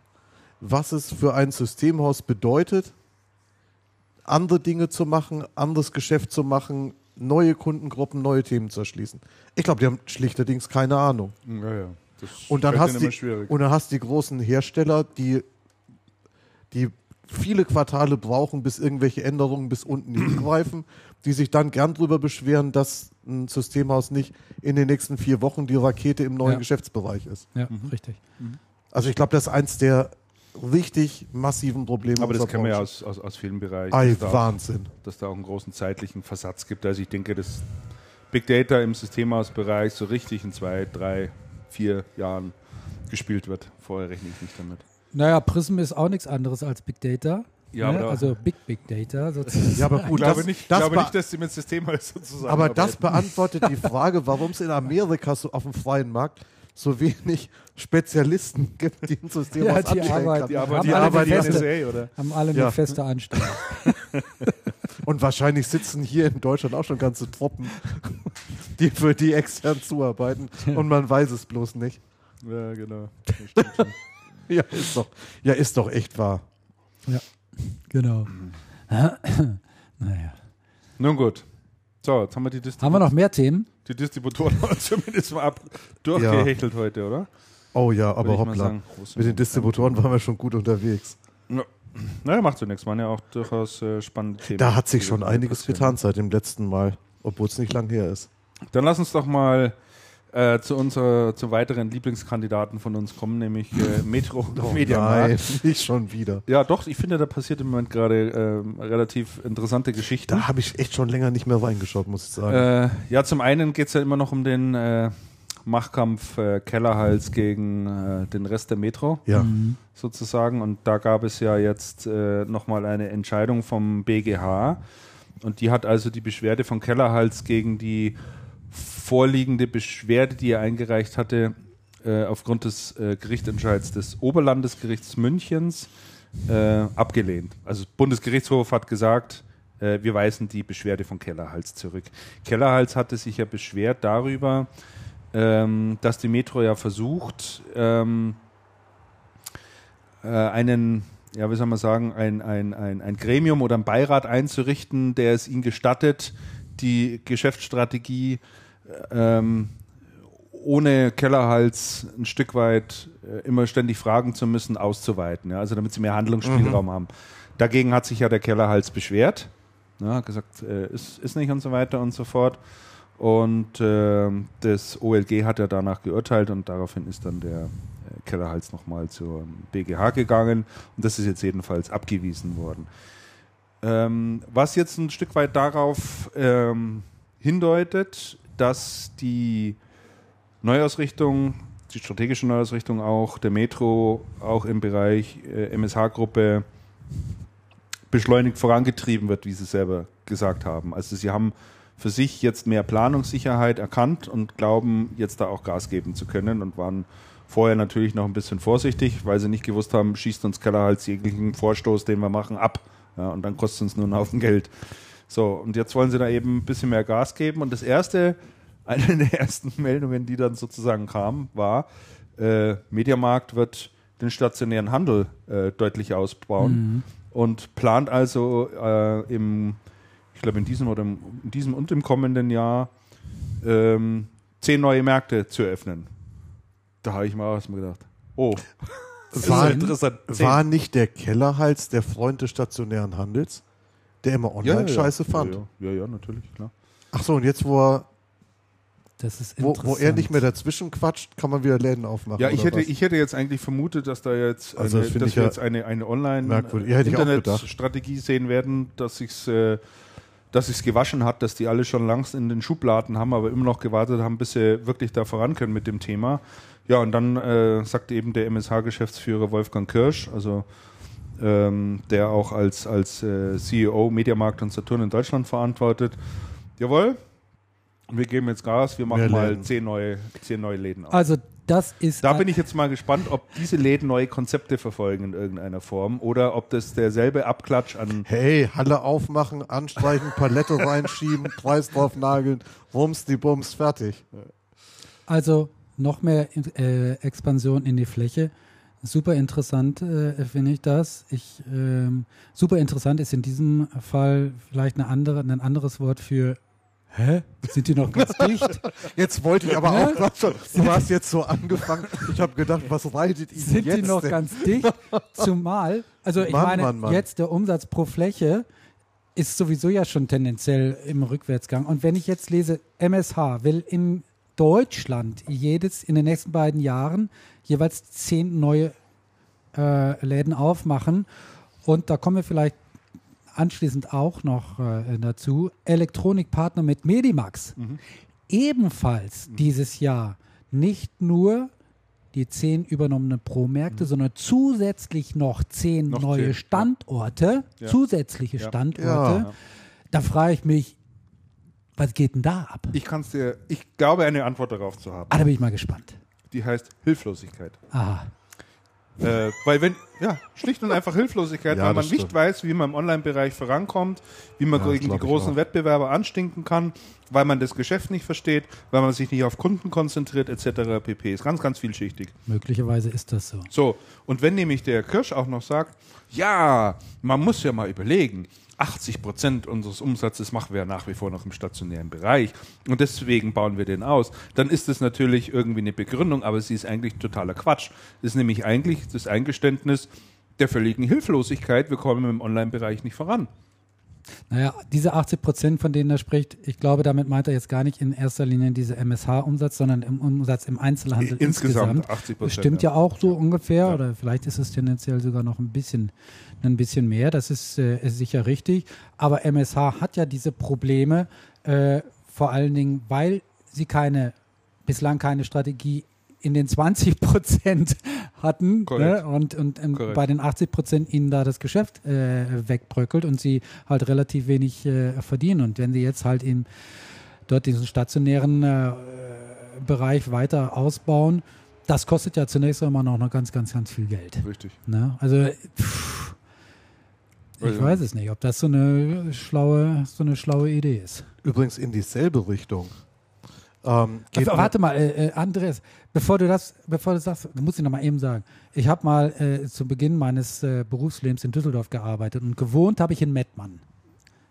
was es für ein Systemhaus bedeutet, andere Dinge zu machen, anderes Geschäft zu machen, neue Kundengruppen, neue Themen zu erschließen. Ich glaube, die haben schlichterdings keine Ahnung. Ja, ja. Das und, dann hast die, und dann hast du die großen Hersteller, die, die viele Quartale brauchen, bis irgendwelche Änderungen bis unten hingreifen, die sich dann gern drüber beschweren, dass ein Systemhaus nicht in den nächsten vier Wochen die Rakete im neuen ja. Geschäftsbereich ist. Ja, mhm. richtig. Mhm. Also ich glaube, das ist eins der richtig massiven Probleme. Aber das kennen wir ja aus, aus, aus vielen Bereichen. Ei, dass Wahnsinn. Da auch, dass da auch einen großen zeitlichen Versatz gibt. Also ich denke, das Big Data im Systemhausbereich so richtig in zwei, drei, vier Jahren gespielt wird. Vorher rechne ich nicht damit. Naja, Prism ist auch nichts anderes als Big Data. Ja, ne? Also Big, Big Data sozusagen. Ja, aber gut, ich glaube das, nicht, das glaube nicht, dass sie mit Systemhaus sozusagen. Aber das beantwortet die Frage, warum es in Amerika so auf dem freien Markt so wenig Spezialisten gibt, die ein System ja, die Arbeit, die Arbeit, haben. Die Arbeit, die feste, N S A, oder? Haben alle eine ja. feste Anstellung. Und wahrscheinlich sitzen hier in Deutschland auch schon ganze Truppen, die für die extern zuarbeiten und man weiß es bloß nicht. Ja, genau. Das stimmt schon. ja, ist doch, ja, ist doch echt wahr. Ja, genau. naja. Nun gut. So, jetzt haben wir die Distributoren. Haben wir noch mehr Themen? Die Distributoren haben zumindest mal ab durchgehechelt ja. heute, oder? Oh ja, aber hoppla. Mit den Distributoren waren wir schon gut unterwegs. Na, naja, macht so nichts. Waren ja auch durchaus äh, spannende Themen. Da hat sich schon einiges getan seit dem letzten Mal, obwohl es nicht lang her ist. Dann lass uns doch mal äh, zu unserer, zu weiteren Lieblingskandidaten von uns kommen, nämlich äh, Metro und oh, Mediamarkt. Nein, nicht schon wieder. Ja, doch, ich finde, da passiert im Moment gerade äh, relativ interessante Geschichten. Da habe ich echt schon länger nicht mehr reingeschaut, muss ich sagen. Äh, ja, zum einen geht es ja immer noch um den äh, Machtkampf äh, Kellerhals gegen äh, den Rest der Metro, ja. mhm. sozusagen. Und da gab es ja jetzt äh, nochmal eine Entscheidung vom B G H. Und die hat also die Beschwerde von Kellerhals gegen die vorliegende Beschwerde, die er eingereicht hatte, äh, aufgrund des äh, Gerichtsentscheids des Oberlandesgerichts Münchens äh, abgelehnt. Also das Bundesgerichtshof hat gesagt, äh, wir weisen die Beschwerde von Kellerhals zurück. Kellerhals hatte sich ja beschwert darüber, ähm, dass die Metro ja versucht, ähm, äh, einen, ja, wie soll man sagen, ein, ein, ein, ein Gremium oder einen Beirat einzurichten, der es ihnen gestattet, die Geschäftsstrategie ähm, ohne Kellerhals ein Stück weit äh, immer ständig fragen zu müssen, auszuweiten. Ja? Also damit sie mehr Handlungsspielraum mhm. haben. Dagegen hat sich ja der Kellerhals beschwert. Ja, hat gesagt, äh, ist, ist nicht und so weiter und so fort. Und äh, das O L G hat ja danach geurteilt und daraufhin ist dann der äh, Kellerhals nochmal zum B G H gegangen. Und das ist jetzt jedenfalls abgewiesen worden. Ähm, was jetzt ein Stück weit darauf ähm, hindeutet, dass die Neuausrichtung, die strategische Neuausrichtung auch der Metro, auch im Bereich äh, M S H-Gruppe beschleunigt vorangetrieben wird, wie sie selber gesagt haben. Also sie haben für sich jetzt mehr Planungssicherheit erkannt und glauben, jetzt da auch Gas geben zu können und waren vorher natürlich noch ein bisschen vorsichtig, weil sie nicht gewusst haben, schießt uns Kellerhals jeglichen Vorstoß, den wir machen, ab. Ja, und dann kostet es uns nur einen Haufen Geld. So, und jetzt wollen sie da eben ein bisschen mehr Gas geben. Und das erste, eine der ersten Meldungen, die dann sozusagen kam, war, äh, Mediamarkt wird den stationären Handel äh, deutlich ausbauen mhm. und plant also äh, im, ich glaube in diesem oder im, in diesem und im kommenden Jahr ähm, zehn neue Märkte zu eröffnen. Da habe ich mir auch erstmal gedacht, oh. War, war nicht der Kellerhals der Freund des stationären Handels, der immer Online-Scheiße ja, ja, fand? Ja ja. ja, ja, natürlich, klar. Ach so, und jetzt, wo er, das ist wo, wo er nicht mehr dazwischen quatscht, kann man wieder Läden aufmachen. Ja, ich, hätte, ich hätte jetzt eigentlich vermutet, dass da jetzt also eine, das dass wir ja jetzt eine, eine Online-Internet-Strategie sehen werden, dass ich es äh, dass ich's gewaschen hat, dass die alle schon langs in den Schubladen haben, aber immer noch gewartet haben, bis sie wirklich da voran können mit dem Thema. Ja, und dann äh, sagt eben der M S H-Geschäftsführer Wolfgang Kirsch, also ähm, der auch als, als äh, C E O Mediamarkt und Saturn in Deutschland verantwortet, jawohl, wir geben jetzt Gas, wir machen mal zehn neue, zehn neue Läden auf. Also das ist da bin ich jetzt mal gespannt, ob diese Läden neue Konzepte verfolgen in irgendeiner Form oder ob das derselbe Abklatsch an... Hey, Halle aufmachen, anstreichen, Palette reinschieben, Kreis drauf nageln, Wumms, die Bums, fertig. Also... noch mehr äh, Expansion in die Fläche. Super interessant äh, finde ich das. Ich, ähm, super interessant ist in diesem Fall vielleicht eine andere, ein anderes Wort für hä? Sind die noch ganz dicht? Jetzt wollte ich aber hä? Auch schon. Du hast jetzt so angefangen. Ich habe gedacht, was reitet Ihnen sind jetzt? Sind die noch denn? Ganz dicht? Zumal, also ich Mann, meine, Mann, Mann. Jetzt der Umsatz pro Fläche ist sowieso ja schon tendenziell im Rückwärtsgang. Und wenn ich jetzt lese, M S H will in Deutschland jedes in den nächsten beiden Jahren jeweils zehn neue äh, Läden aufmachen. Und da kommen wir vielleicht anschließend auch noch äh, dazu. Elektronikpartner mit Medimax. Mhm. Ebenfalls mhm. dieses Jahr nicht nur die zehn übernommenen Pro-Märkte, mhm. sondern zusätzlich noch zehn noch neue zehn. Standorte, ja. zusätzliche ja. Standorte. Ja. Ja. Da frage ich mich, was geht denn da ab? Ich kann's dir, ich glaube, eine Antwort darauf zu haben. Ah, da bin ich mal gespannt. Die heißt Hilflosigkeit. Aha. Äh, weil wenn, ja, schlicht und einfach Hilflosigkeit, ja, weil man stimmt. nicht weiß, wie man im Online-Bereich vorankommt, wie man ja, gegen die großen Wettbewerber anstinken kann, weil man das Geschäft nicht versteht, weil man sich nicht auf Kunden konzentriert, et cetera pp. Ist ganz, ganz vielschichtig. Möglicherweise ist das so. So, und wenn nämlich der Kirsch auch noch sagt, ja, man muss ja mal überlegen, achtzig Prozent unseres Umsatzes machen wir nach wie vor noch im stationären Bereich und deswegen bauen wir den aus, dann ist das natürlich irgendwie eine Begründung, aber sie ist eigentlich totaler Quatsch. Das ist nämlich eigentlich das Eingeständnis der völligen Hilflosigkeit, wir kommen im Online-Bereich nicht voran. Naja, diese achtzig Prozent, von denen er spricht, ich glaube, damit meint er jetzt gar nicht in erster Linie diese M S H-Umsatz, sondern im Umsatz im Einzelhandel insgesamt. insgesamt. achtzig Prozent, stimmt ja auch so ja. ungefähr, ja. oder vielleicht ist es tendenziell sogar noch ein bisschen, ein bisschen mehr, das ist, äh, ist sicher richtig. Aber M S H hat ja diese Probleme, äh, vor allen Dingen, weil sie keine, bislang keine Strategie in den zwanzig Prozent hatten, ne? und, und ähm, bei den achtzig Prozent ihnen da das Geschäft äh, wegbröckelt und sie halt relativ wenig äh, verdienen. Und wenn sie jetzt halt in, dort diesen stationären äh, Bereich weiter ausbauen, das kostet ja zunächst einmal noch, noch ganz, ganz, ganz viel Geld. Richtig. Ne? Also pff, ich also. weiß es nicht, ob das so eine schlaue, so eine schlaue Idee ist. Übrigens in dieselbe Richtung. Ähm, also, warte mal, äh, Andreas, bevor du das, bevor du sagst, muss ich noch mal eben sagen, ich habe mal äh, zu Beginn meines äh, Berufslebens in Düsseldorf gearbeitet und gewohnt habe ich in Mettmann.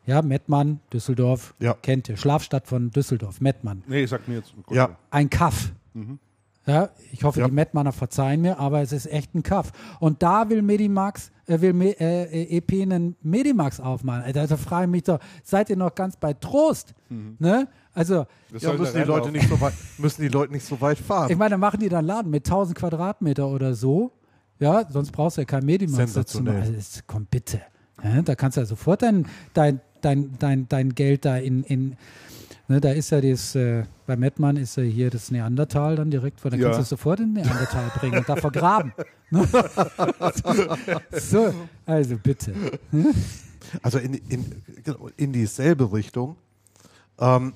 Ja, Mettmann, Düsseldorf, ja. kennt ihr, Schlafstadt von Düsseldorf, Mettmann. Nee, sag mir jetzt. Gut. Ja. Ein Kaff. Mhm. Ja, ich hoffe, ja. die Mettmanner verzeihen mir, aber es ist echt ein Kaff. Und da will Medimax, äh, will Me- äh, E P einen Medimax aufmachen. Also frage ich mich doch, seid ihr noch ganz bei Trost? Mhm. Ne? Also ja, müssen, die Leute nicht so weit, müssen die Leute nicht so weit fahren. Ich meine, dann machen die dann Laden mit tausend Quadratmeter oder so. Ja, sonst brauchst du ja kein Medimax dazu. Also, komm bitte. Ja, da kannst du ja sofort dein, dein, dein, dein, dein Geld da in... in Ne, da ist ja das, äh, bei Mettmann ist ja hier das Neandertal dann direkt vor, da ja. kannst du es sofort in den Neandertal bringen und da vergraben. So, also bitte. Also in, in, in dieselbe Richtung ähm,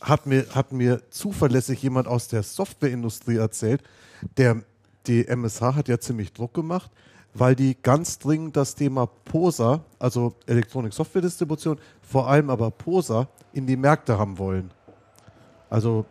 hat, mir, hat mir zuverlässig jemand aus der Softwareindustrie erzählt, der, die M S H hat ja ziemlich Druck gemacht, weil die ganz dringend das Thema P O S A, also Elektronik-Software-Distribution, vor allem aber P O S A, in die Märkte haben wollen. Also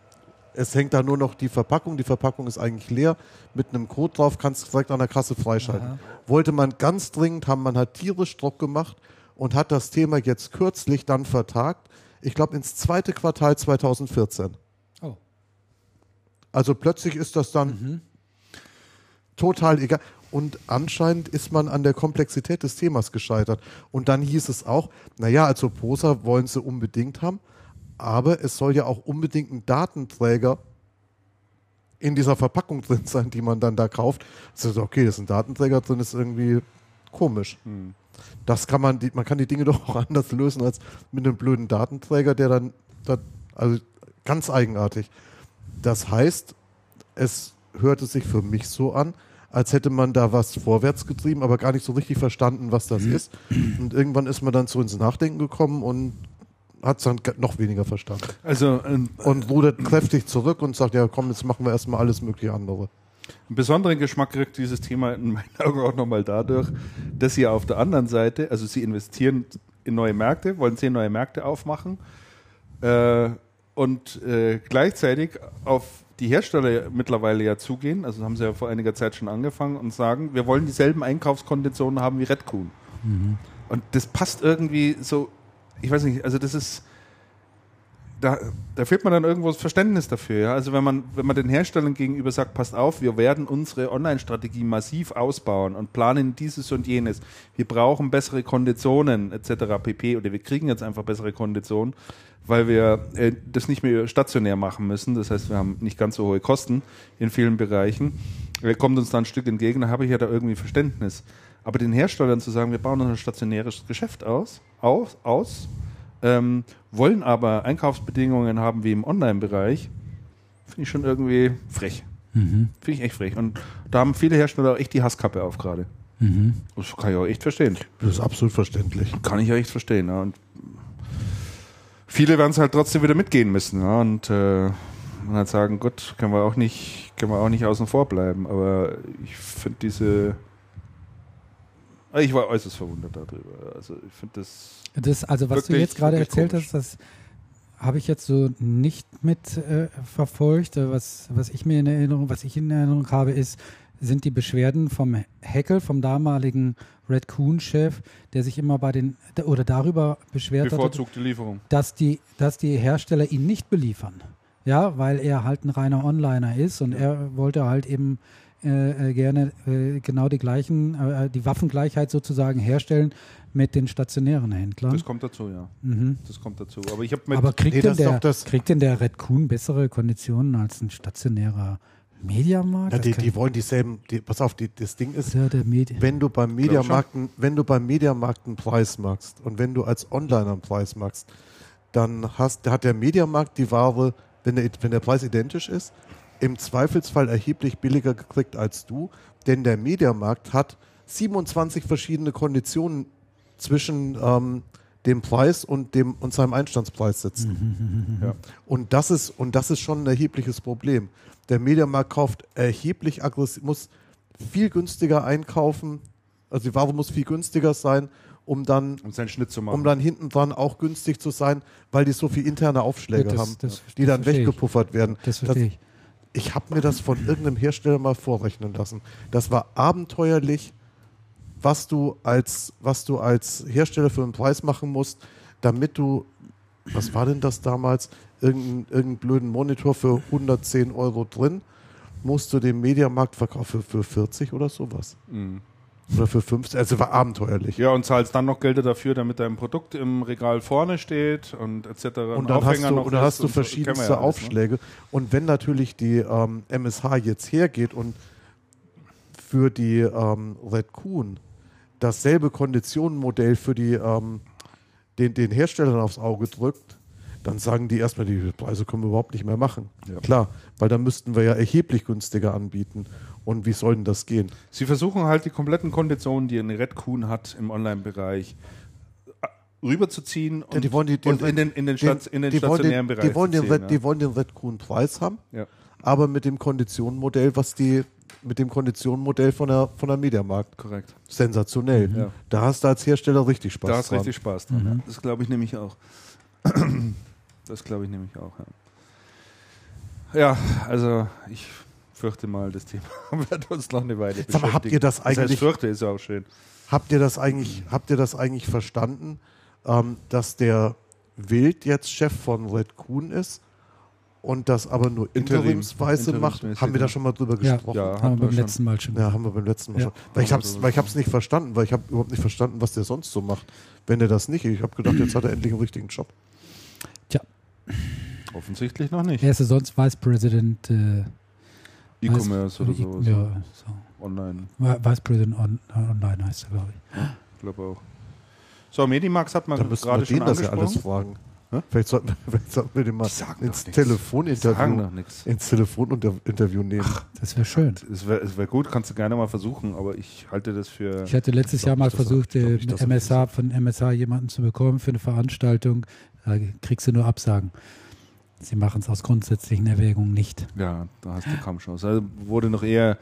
es hängt da nur noch die Verpackung, die Verpackung ist eigentlich leer, mit einem Code drauf kannst du direkt an der Kasse freischalten. Aha. Wollte man ganz dringend, haben man halt tierisch Druck gemacht und hat das Thema jetzt kürzlich dann vertagt, ich glaube ins zweite Quartal zwanzig vierzehn. Oh. Also plötzlich ist das dann mhm. total egal. und anscheinend ist man an der Komplexität des Themas gescheitert. Und dann hieß es auch, naja, also Prosa wollen sie unbedingt haben, aber es soll ja auch unbedingt ein Datenträger in dieser Verpackung drin sein, die man dann da kauft. Also okay, das ist ein Datenträger drin, ist irgendwie komisch. Hm. Das kann man, man kann die Dinge doch auch anders lösen als mit einem blöden Datenträger, der dann, das, also ganz eigenartig. Das heißt, es hörte sich für mich so an, als hätte man da was vorwärts getrieben, aber gar nicht so richtig verstanden, was das ist. Und irgendwann ist man dann zu ins Nachdenken gekommen und hat es dann noch weniger verstanden. Also, ähm, und rudert kräftig zurück und sagt, ja komm, jetzt machen wir erstmal alles mögliche andere. Einen besonderen Geschmack kriegt dieses Thema in meinen Augen auch nochmal dadurch, dass sie auf der anderen Seite, also sie investieren in neue Märkte, wollen zehn neue Märkte aufmachen äh, und äh, gleichzeitig auf die Hersteller mittlerweile ja zugehen, also haben sie ja vor einiger Zeit schon angefangen und sagen, wir wollen dieselben Einkaufskonditionen haben wie Redcoon. Mhm. Und das passt irgendwie so, ich weiß nicht, also das ist, da, da fehlt man dann irgendwo das Verständnis dafür. Ja? Also wenn man, wenn man den Herstellern gegenüber sagt, passt auf, wir werden unsere Online-Strategie massiv ausbauen und planen dieses und jenes, wir brauchen bessere Konditionen et cetera pp. Oder wir kriegen jetzt einfach bessere Konditionen, weil wir äh, das nicht mehr stationär machen müssen. Das heißt, wir haben nicht ganz so hohe Kosten in vielen Bereichen. Er kommt uns da ein Stück entgegen, da habe ich ja da irgendwie Verständnis. Aber den Herstellern zu sagen, wir bauen unser stationäres Geschäft aus, aus, aus Ähm, wollen aber Einkaufsbedingungen haben wie im Online-Bereich, finde ich schon irgendwie frech. Mhm. Finde ich echt frech. Und da haben viele Hersteller auch echt die Hasskappe auf gerade. Mhm. Das kann ich auch echt verstehen. Das ist absolut verständlich. Kann ich auch echt verstehen. Ja. Und viele werden es halt trotzdem wieder mitgehen müssen. Ja. Und, äh, und halt sagen, gut, können wir auch nicht, können wir auch nicht außen vor bleiben. Aber ich finde diese... Ich war äußerst verwundert darüber. Also ich finde das... Das, also, was wirklich, du jetzt gerade erzählt komisch. Hast, das habe ich jetzt so nicht mit äh, verfolgt. Was, was ich mir in Erinnerung, was ich in Erinnerung habe, ist, sind die Beschwerden vom Heckel, vom damaligen Redcoon-Chef, der sich immer bei den oder darüber beschwert bevorzugte Lieferung, dass die, dass die Hersteller ihn nicht beliefern. Ja, weil er halt ein reiner Onliner ist und ja. er wollte halt eben Äh, gerne äh, genau die gleichen, äh, die Waffengleichheit sozusagen herstellen mit den stationären Händlern. Das kommt dazu, ja. Mhm. Das kommt dazu. Aber, ich mit Aber kriegt, nee, denn der, das kriegt denn der Redcoon bessere Konditionen als ein stationärer Mediamarkt? Ja, die, die wollen dieselben, die, pass auf, die, das Ding ist, ja, der Medi- wenn du beim Mediamarkt wenn du beim Mediamarkt einen Preis machst und wenn du als Onliner einen Preis machst, dann hast, hat der Mediamarkt die Ware, wenn der, wenn der Preis identisch ist, im Zweifelsfall erheblich billiger gekriegt als du, denn der Mediamarkt hat siebenundzwanzig verschiedene Konditionen zwischen ähm, dem Preis und dem und seinem Einstandspreis sitzen. Ja. Und das ist und das ist schon ein erhebliches Problem. Der Mediamarkt kauft erheblich aggressiv, muss viel günstiger einkaufen, also die Ware muss viel günstiger sein, um dann, um seinen Schnitt zu machen, um dann hinten dran auch günstig zu sein, weil die so viel interne Aufschläge das, haben, das, die das dann weggepuffert ich. werden. Das verstehe das, ich. Ich habe mir das von irgendeinem Hersteller mal vorrechnen lassen. Das war abenteuerlich, was du als, was du als Hersteller für einen Preis machen musst, damit du, was war denn das damals, irgendeinen irgendeinen blöden Monitor für hundertzehn Euro drin, musst du den Mediamarkt verkaufen für, für vierzig oder sowas. Mhm. Oder für fünfzig, also war abenteuerlich. Ja, und zahlst dann noch Gelder dafür, damit dein Produkt im Regal vorne steht und et cetera. Und dann hast du, noch oder hast du verschiedenste so, ja alles, Aufschläge. Ne? Und wenn natürlich die ähm, M S H jetzt hergeht und für die ähm, Redcoon dasselbe Konditionenmodell für die, ähm, den, den Herstellern aufs Auge drückt, dann sagen die erstmal, die Preise können wir überhaupt nicht mehr machen. Ja. Klar, weil dann müssten wir ja erheblich günstiger anbieten. Und wie soll denn das gehen? Sie versuchen halt die kompletten Konditionen, die eine Redcoon hat im Online-Bereich, rüberzuziehen und, ja, die die, und in den, in den, Stats, den, in den stationären den, Bereich die wollen, zu ziehen, den, ja. die wollen den Redcoon-Preis haben, ja. aber mit dem Konditionenmodell, was die mit dem Konditionenmodell von der, von der Mediamarkt. Korrekt. Sensationell. Mhm. Ja. Da hast du als Hersteller richtig Spaß dran. Da hast du richtig Spaß dran. Mhm. Ja. Das glaube ich nämlich auch. Das glaube ich nämlich auch. Ja, ja also ich... Ich fürchte mal, das Thema wird uns noch eine Weile beschäftigen. Habt ihr das eigentlich? Das heißt, fürchte ist auch schön. Habt ihr das eigentlich? Habt ihr das eigentlich verstanden, ähm, dass der Wild jetzt Chef von Redcoon ist und das aber nur interimsweise macht, haben wir da schon mal drüber gesprochen. Ja, ja, haben wir beim letzten Mal schon. Ja, haben wir beim letzten Mal ja. schon. Weil ich hab's, weil ich hab's nicht verstanden, weil ich habe überhaupt nicht verstanden, was der sonst so macht. Wenn der das nicht, ich habe gedacht, jetzt hat er endlich einen richtigen Job. Tja. Offensichtlich noch nicht. Er ist sonst Vice President äh, E-Commerce oder so. E ja, so. Online. Vice President on, Online heißt er, glaube ich. Ja, ich glaube auch. So, Mediamarkt hat man gerade schon angesprochen. Ja, alles fragen. Hm? Vielleicht, sollten wir, vielleicht sollten wir den mal ins Telefoninterview, ins Telefoninterview nehmen. Ach, das wäre schön. Es wäre wär gut, kannst du gerne mal versuchen, aber ich halte das für... Ich hatte letztes ich Jahr mal versucht, das, äh, mit M S H, von M S H jemanden zu bekommen für eine Veranstaltung. Da kriegst du nur Absagen. Sie machen es aus grundsätzlichen Erwägungen nicht. Ja, da hast du kaum Chance. Also wurde noch eher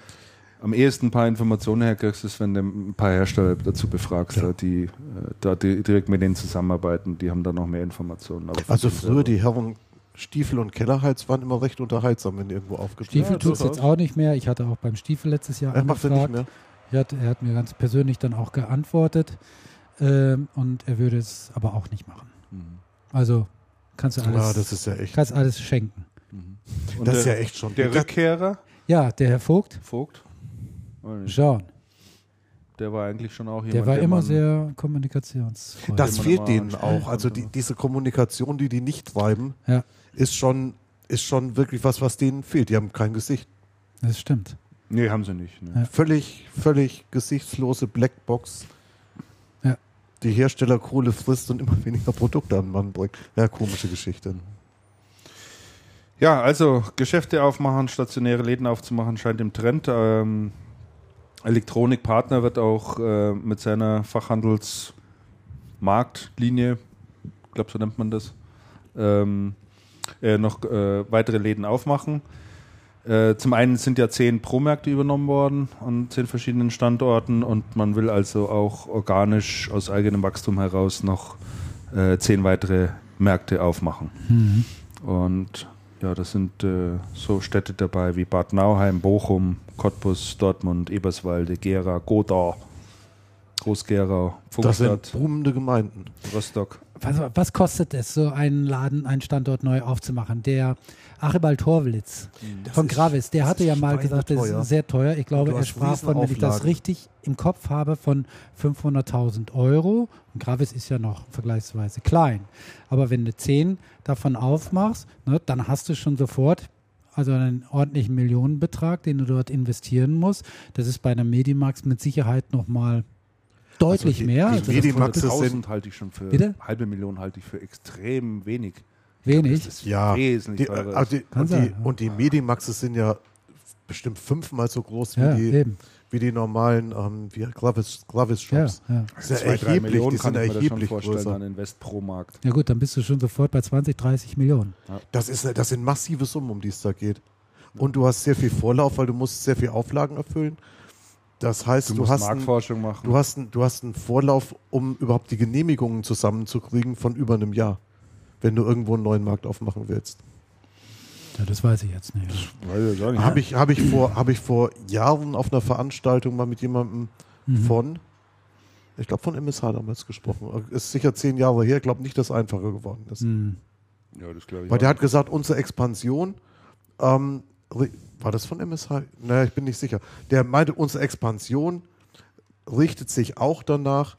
am ehesten ein paar Informationen herkriegst, ist, wenn du ein paar Hersteller dazu befragst, ja. die da direkt mit denen zusammenarbeiten. Die haben da noch mehr Informationen. Aber also früher die Herren Stiefel und Kellerhals waren immer recht unterhaltsam, wenn die irgendwo aufgestellt Stiefel ja, tut es jetzt auch nicht mehr. Ich hatte auch beim Stiefel letztes Jahr er angefragt. Macht er, nicht mehr. Hat, er hat mir ganz persönlich dann auch geantwortet ähm, und er würde es aber auch nicht machen. Mhm. Also kannst du alles, ja, das ist ja echt. Kannst alles schenken. Mhm. Und das der, ist ja echt schon. Der Rückkehrer? Ja, der Herr Vogt. Vogt. Schauen. Der war eigentlich schon auch jemand, der war der immer sehr kommunikationsfreundlich. Das fehlt denen auch. Also die, diese Kommunikation, die die nicht treiben, ja. ist schon, ist schon wirklich was, was denen fehlt. Die haben kein Gesicht. Das stimmt. Nee, haben sie nicht. Ne. Ja. Völlig, völlig gesichtslose Blackbox. Ja. Die Herstellerkohle frisst und immer weniger Produkte an den Mann bringt. Ja, komische Geschichte. Ja, also Geschäfte aufmachen, stationäre Läden aufzumachen, scheint im Trend. Ähm, Elektronikpartner wird auch äh, mit seiner Fachhandelsmarktlinie, ich glaube so nennt man das, ähm, äh, noch äh, weitere Läden aufmachen. Äh, zum einen sind ja zehn Pro-Märkte übernommen worden an zehn verschiedenen Standorten und man will also auch organisch aus eigenem Wachstum heraus noch äh, zehn weitere Märkte aufmachen. Mhm. Und ja, das sind äh, so Städte dabei wie Bad Nauheim, Bochum, Cottbus, Dortmund, Eberswalde, Gera, Godau, Groß-Gerau, Pfungstadt. Das sind boomende Gemeinden. Rostock. Was, was kostet es, so einen Laden, einen Standort neu aufzumachen? Der Archibald Horwitz das von Gravis, der hatte ja mal gesagt, das ist sehr teuer. Ich glaube, er sprach von, wenn ich das richtig im Kopf habe, von fünfhunderttausend Euro. Und Gravis ist ja noch vergleichsweise klein. Aber wenn du zehn davon aufmachst, ne, dann hast du schon sofort also einen ordentlichen Millionenbetrag, den du dort investieren musst. Das ist bei einer Mediamarkt mit Sicherheit nochmal deutlich also die, mehr. Die Mediamarkt also sind halte ich schon für bitte? halbe Million halte ich für extrem wenig. Wenig. Das ist ja. Wesentlich die, also die, und, die, und die Medimaxes sind ja bestimmt fünfmal so groß ja, wie, die, wie die normalen ähm, wie Gravis, Gravis Shops. Ja, ja. Das ist ja erheblich. Die sind erheblich größer. An den Westpro-Markt. Ja gut, dann bist du schon sofort bei zwanzig, dreißig Millionen. Ja. Das, ist, das sind massive Summen, um die es da geht. Und du hast sehr viel Vorlauf, weil du musst sehr viel Auflagen erfüllen. Das heißt, du, du, hast einen, du, hast einen, du hast einen Vorlauf, um überhaupt die Genehmigungen zusammenzukriegen von über einem Jahr, wenn du irgendwo einen neuen Markt aufmachen willst. Ja, das weiß ich jetzt nicht. nicht. Habe ich, hab ich, hab ich vor Jahren auf einer Veranstaltung mal mit jemandem mhm. von, ich glaube von M S H damals gesprochen. Ist sicher zehn Jahre her, ich glaube nicht, dass es einfacher geworden ist. Mhm. Ja, das glaube ich. Weil der hat gesagt, unsere Expansion, ähm, war das von M S H? Naja, ich bin nicht sicher. Der meinte, unsere Expansion richtet sich auch danach,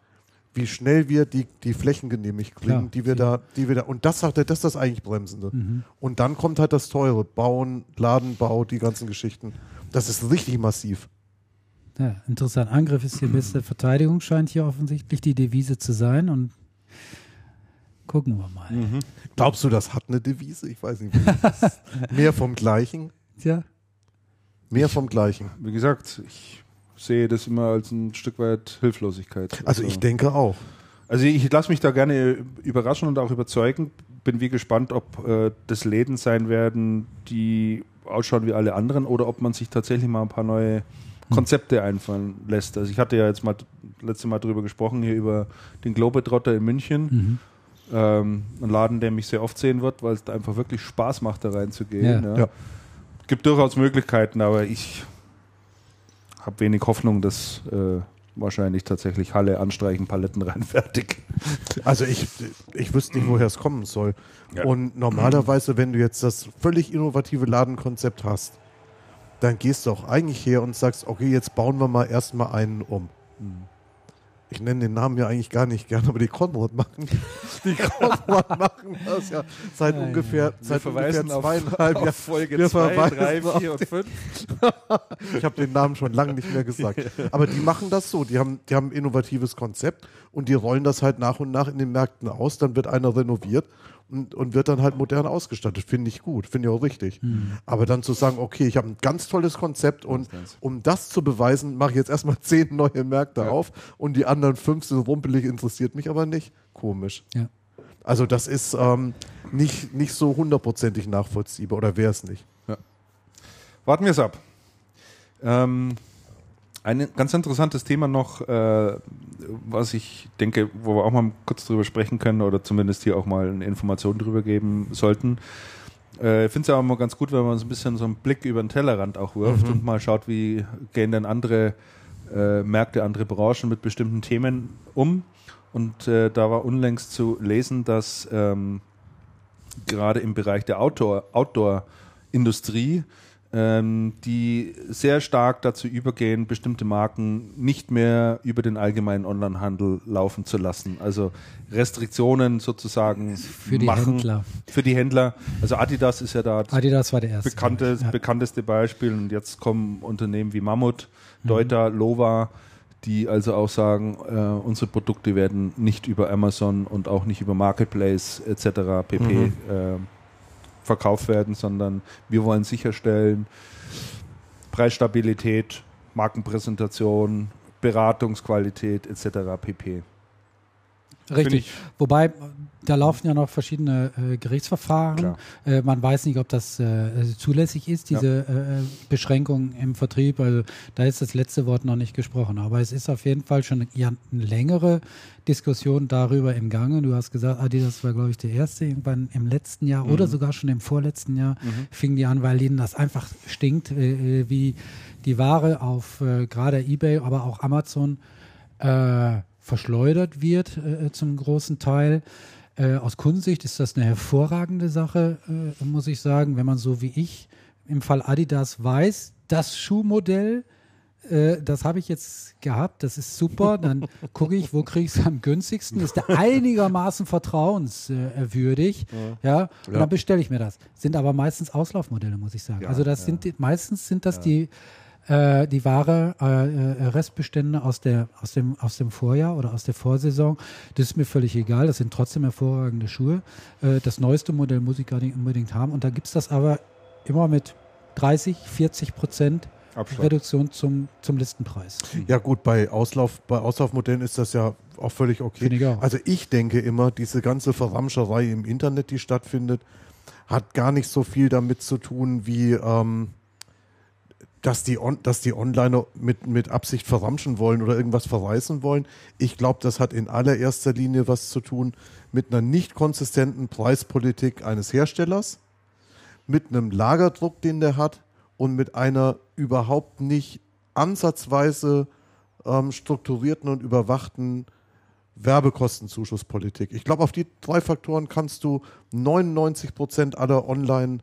wie schnell wir die, die Flächen genehmigt kriegen, ja, die wir ja. da, die wir da, und das sagt er, das ist das eigentlich Bremsende. Mhm. Und dann kommt halt das Teure, Bauen, Ladenbau, die ganzen Geschichten. Das ist richtig massiv. Ja, interessant. Angriff ist hier beste Verteidigung, scheint hier offensichtlich die Devise zu sein und gucken wir mal. Mhm. Glaubst du, das hat eine Devise? Ich weiß nicht. Mehr vom Gleichen? Ja. Mehr vom Gleichen. Wie gesagt, ich sehe das immer als ein Stück weit Hilflosigkeit. Also, also ich denke auch. Also ich lasse mich da gerne überraschen und auch überzeugen. Bin wie gespannt, ob äh, das Läden sein werden, die ausschauen wie alle anderen oder ob man sich tatsächlich mal ein paar neue Konzepte einfallen lässt. Also ich hatte ja jetzt mal letztes Mal drüber gesprochen, hier über den Globetrotter in München. Mhm. Ähm, ein Laden, der mich sehr oft sehen wird, weil es da einfach wirklich Spaß macht, da reinzugehen. Ja. Ja. Ja. Gibt durchaus Möglichkeiten, aber ich habe wenig Hoffnung, dass äh, wahrscheinlich tatsächlich Halle anstreichen, Paletten rein, fertig. Also ich, ich wüsste nicht, woher es kommen soll. Ja. Und normalerweise, wenn du jetzt das völlig innovative Ladenkonzept hast, dann gehst du auch eigentlich her und sagst, okay, jetzt bauen wir mal erstmal einen um. Hm. Ich nenne den Namen ja eigentlich gar nicht gern, aber die Konrad machen, die Konrad machen das ja seit Nein. ungefähr, seit ungefähr zweieinhalb Jahren. Folge wir zwei, drei, vier und fünf. Ich habe den Namen schon lange nicht mehr gesagt. Aber die machen das so, die haben, die haben ein innovatives Konzept und die rollen das halt nach und nach in den Märkten aus, dann wird einer renoviert und, und wird dann halt modern ausgestattet. Finde ich gut, finde ich auch richtig. Hm. Aber dann zu sagen, okay, ich habe ein ganz tolles Konzept und das heißt, um das zu beweisen, mache ich jetzt erstmal zehn neue Märkte ja. auf und die anderen fünf sind rumpelig, interessiert mich aber nicht. Komisch. Ja. Also das ist ähm, nicht, nicht so hundertprozentig nachvollziehbar, oder wäre es nicht? Ja. Warten wir es ab. Ähm, ein ganz interessantes Thema noch, äh, was ich denke, wo wir auch mal kurz drüber sprechen können oder zumindest hier auch mal eine Information drüber geben sollten. Äh, ich finde es ja auch mal ganz gut, wenn man so ein bisschen so einen Blick über den Tellerrand auch wirft mhm. und mal schaut, wie gehen denn andere äh, Märkte, andere Branchen mit bestimmten Themen um. Und äh, da war unlängst zu lesen, dass ähm, gerade im Bereich der Outdoor, Outdoor-Industrie die sehr stark dazu übergehen, bestimmte Marken nicht mehr über den allgemeinen Onlinehandel laufen zu lassen. Also Restriktionen sozusagen für die machen, Händler. Für die Händler. Also Adidas ist ja da Adidas war der erste bekanntes, ja. bekannteste Beispiel. Und jetzt kommen Unternehmen wie Mammut, Deuter, mhm. Lova, die also auch sagen, äh, unsere Produkte werden nicht über Amazon und auch nicht über Marketplace et cetera pp. Mhm. Äh, verkauft werden, sondern wir wollen sicherstellen, Preisstabilität, Markenpräsentation, Beratungsqualität et cetera pp. Richtig. Wobei, da laufen ja noch verschiedene äh, Gerichtsverfahren. Äh, man weiß nicht, ob das äh, zulässig ist, diese ja. äh, Beschränkung im Vertrieb. Also da ist das letzte Wort noch nicht gesprochen. Aber es ist auf jeden Fall schon eine, ja, eine längere Diskussion darüber im Gange. Du hast gesagt, Adidas war, glaube ich, der erste. Irgendwann im letzten Jahr mhm. oder sogar schon im vorletzten Jahr mhm. fingen die an, weil denen das einfach stinkt, äh, wie die Ware auf äh, gerade eBay, aber auch Amazon äh, verschleudert wird äh, zum großen Teil. Äh, aus Kundensicht ist das eine hervorragende Sache, äh, muss ich sagen, wenn man so wie ich im Fall Adidas weiß, das Schuhmodell, äh, das habe ich jetzt gehabt, das ist super, dann gucke ich, wo kriege ich es am günstigsten, ist da einigermaßen vertrauenswürdig, ja. Ja, und dann bestelle ich mir das. Sind aber meistens Auslaufmodelle, muss ich sagen. Ja, also das ja. sind die, meistens sind das ja. die die Ware, äh, Restbestände aus der, aus dem, aus dem Vorjahr oder aus der Vorsaison, das ist mir völlig egal, das sind trotzdem hervorragende Schuhe. Äh, das neueste Modell muss ich gar nicht unbedingt haben und da gibt es das aber immer mit dreißig, vierzig Prozent Abstand. Reduktion zum, zum Listenpreis. Ja gut, bei Auslauf, bei Auslaufmodellen ist das ja auch völlig okay. Find ich auch. Also ich denke immer, diese ganze Verramscherei im Internet, die stattfindet, hat gar nicht so viel damit zu tun, wie ähm dass die, on, dass die Onliner mit, mit Absicht verramschen wollen oder irgendwas verreißen wollen. Ich glaube, das hat in allererster Linie was zu tun mit einer nicht konsistenten Preispolitik eines Herstellers, mit einem Lagerdruck, den der hat und mit einer überhaupt nicht ansatzweise ähm, strukturierten und überwachten Werbekostenzuschusspolitik. Ich glaube, auf die drei Faktoren kannst du neunundneunzig Prozent aller Online-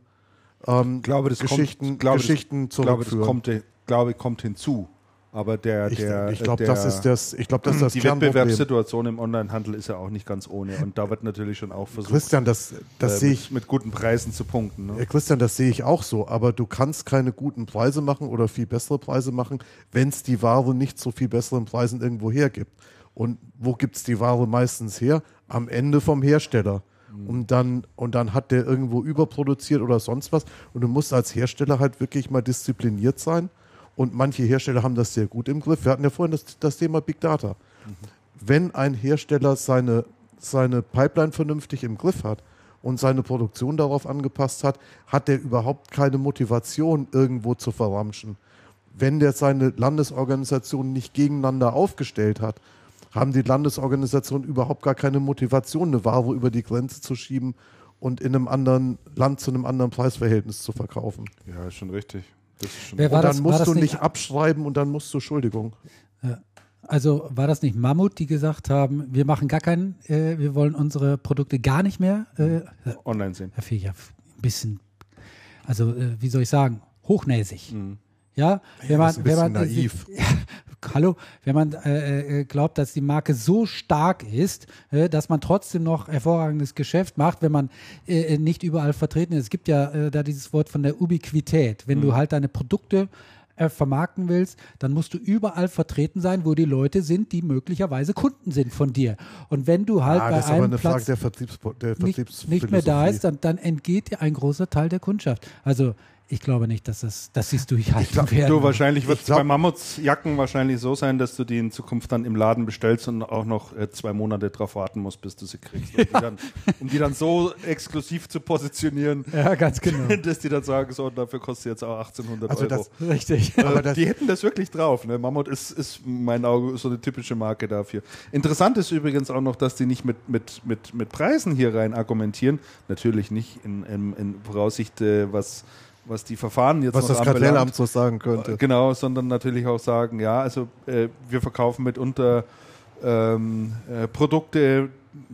Ähm, glaube, das Geschichten, kommt, glaube, Geschichten das, glaube, das kommt, glaube, kommt hinzu. Aber der, der, ich, ich glaube, das ist das, ich glaube, das ist das die Kernproblem. Wettbewerbssituation im Onlinehandel ist ja auch nicht ganz ohne. Und da wird natürlich schon auch versucht, Christian, das, das äh, sehe ich, mit guten Preisen zu punkten. Ne? Christian, das sehe ich auch so. Aber du kannst keine guten Preise machen oder viel bessere Preise machen, wenn es die Ware nicht zu viel besseren Preisen irgendwo hergibt. Und wo gibt es die Ware meistens her? Am Ende vom Hersteller. Und dann, und dann hat der irgendwo überproduziert oder sonst was. Und du musst als Hersteller halt wirklich mal diszipliniert sein. Und manche Hersteller haben das sehr gut im Griff. Wir hatten ja vorhin das, das Thema Big Data. Mhm. Wenn ein Hersteller seine, seine Pipeline vernünftig im Griff hat und seine Produktion darauf angepasst hat, hat der überhaupt keine Motivation, irgendwo zu verramschen. Wenn der seine Landesorganisationen nicht gegeneinander aufgestellt hat, haben die Landesorganisationen überhaupt gar keine Motivation, eine Ware über die Grenze zu schieben und in einem anderen Land zu einem anderen Preisverhältnis zu verkaufen. Ja, ist schon richtig. Das ist schon und dann das, musst du nicht abschreiben und dann musst du, Entschuldigung. Ja. Also war das nicht Mammut, die gesagt haben, wir machen gar keinen, äh, wir wollen unsere Produkte gar nicht mehr äh, online sehen? Herr Figge, ein bisschen, also äh, wie soll ich sagen, hochnäsig. Mhm. Ja, wenn man, ja, das ist ein bisschen wenn man, naiv. Äh, Hallo, wenn man äh, glaubt, dass die Marke so stark ist, äh, dass man trotzdem noch hervorragendes Geschäft macht, wenn man äh, nicht überall vertreten ist. Es gibt ja äh, da dieses Wort von der Ubiquität. Wenn mhm. du halt deine Produkte äh, vermarkten willst, dann musst du überall vertreten sein, wo die Leute sind, die möglicherweise Kunden sind von dir. Und wenn du halt ah, bei einem Platz Frage der Vertriebspo- der Vertriebs- nicht, nicht mehr da ist, dann, dann entgeht dir ein großer Teil der Kundschaft. Also ich glaube nicht, dass das, dass sie es durchhalten ich glaub, werden. Du, wahrscheinlich wird es bei Mammuts Jacken wahrscheinlich so sein, dass du die in Zukunft dann im Laden bestellst und auch noch äh, zwei Monate drauf warten musst, bis du sie kriegst. Ja. Um, die dann, um die dann so exklusiv zu positionieren, ja, ganz genau. dass die dann sagen, so, dafür kostet jetzt auch achtzehnhundert also Euro. Das, richtig. Äh, Aber das, die hätten das wirklich drauf. Ne? Mammut ist, ist in meinen Augen so eine typische Marke dafür. Interessant ist übrigens auch noch, dass die nicht mit, mit, mit, mit Preisen hier rein argumentieren. Natürlich nicht in, in, in Voraussicht, äh, was was die Verfahren jetzt was noch anbelangt. Was das Kartellamt so sagen könnte. Genau, sondern natürlich auch sagen, ja, also äh, wir verkaufen mitunter ähm, äh, Produkte,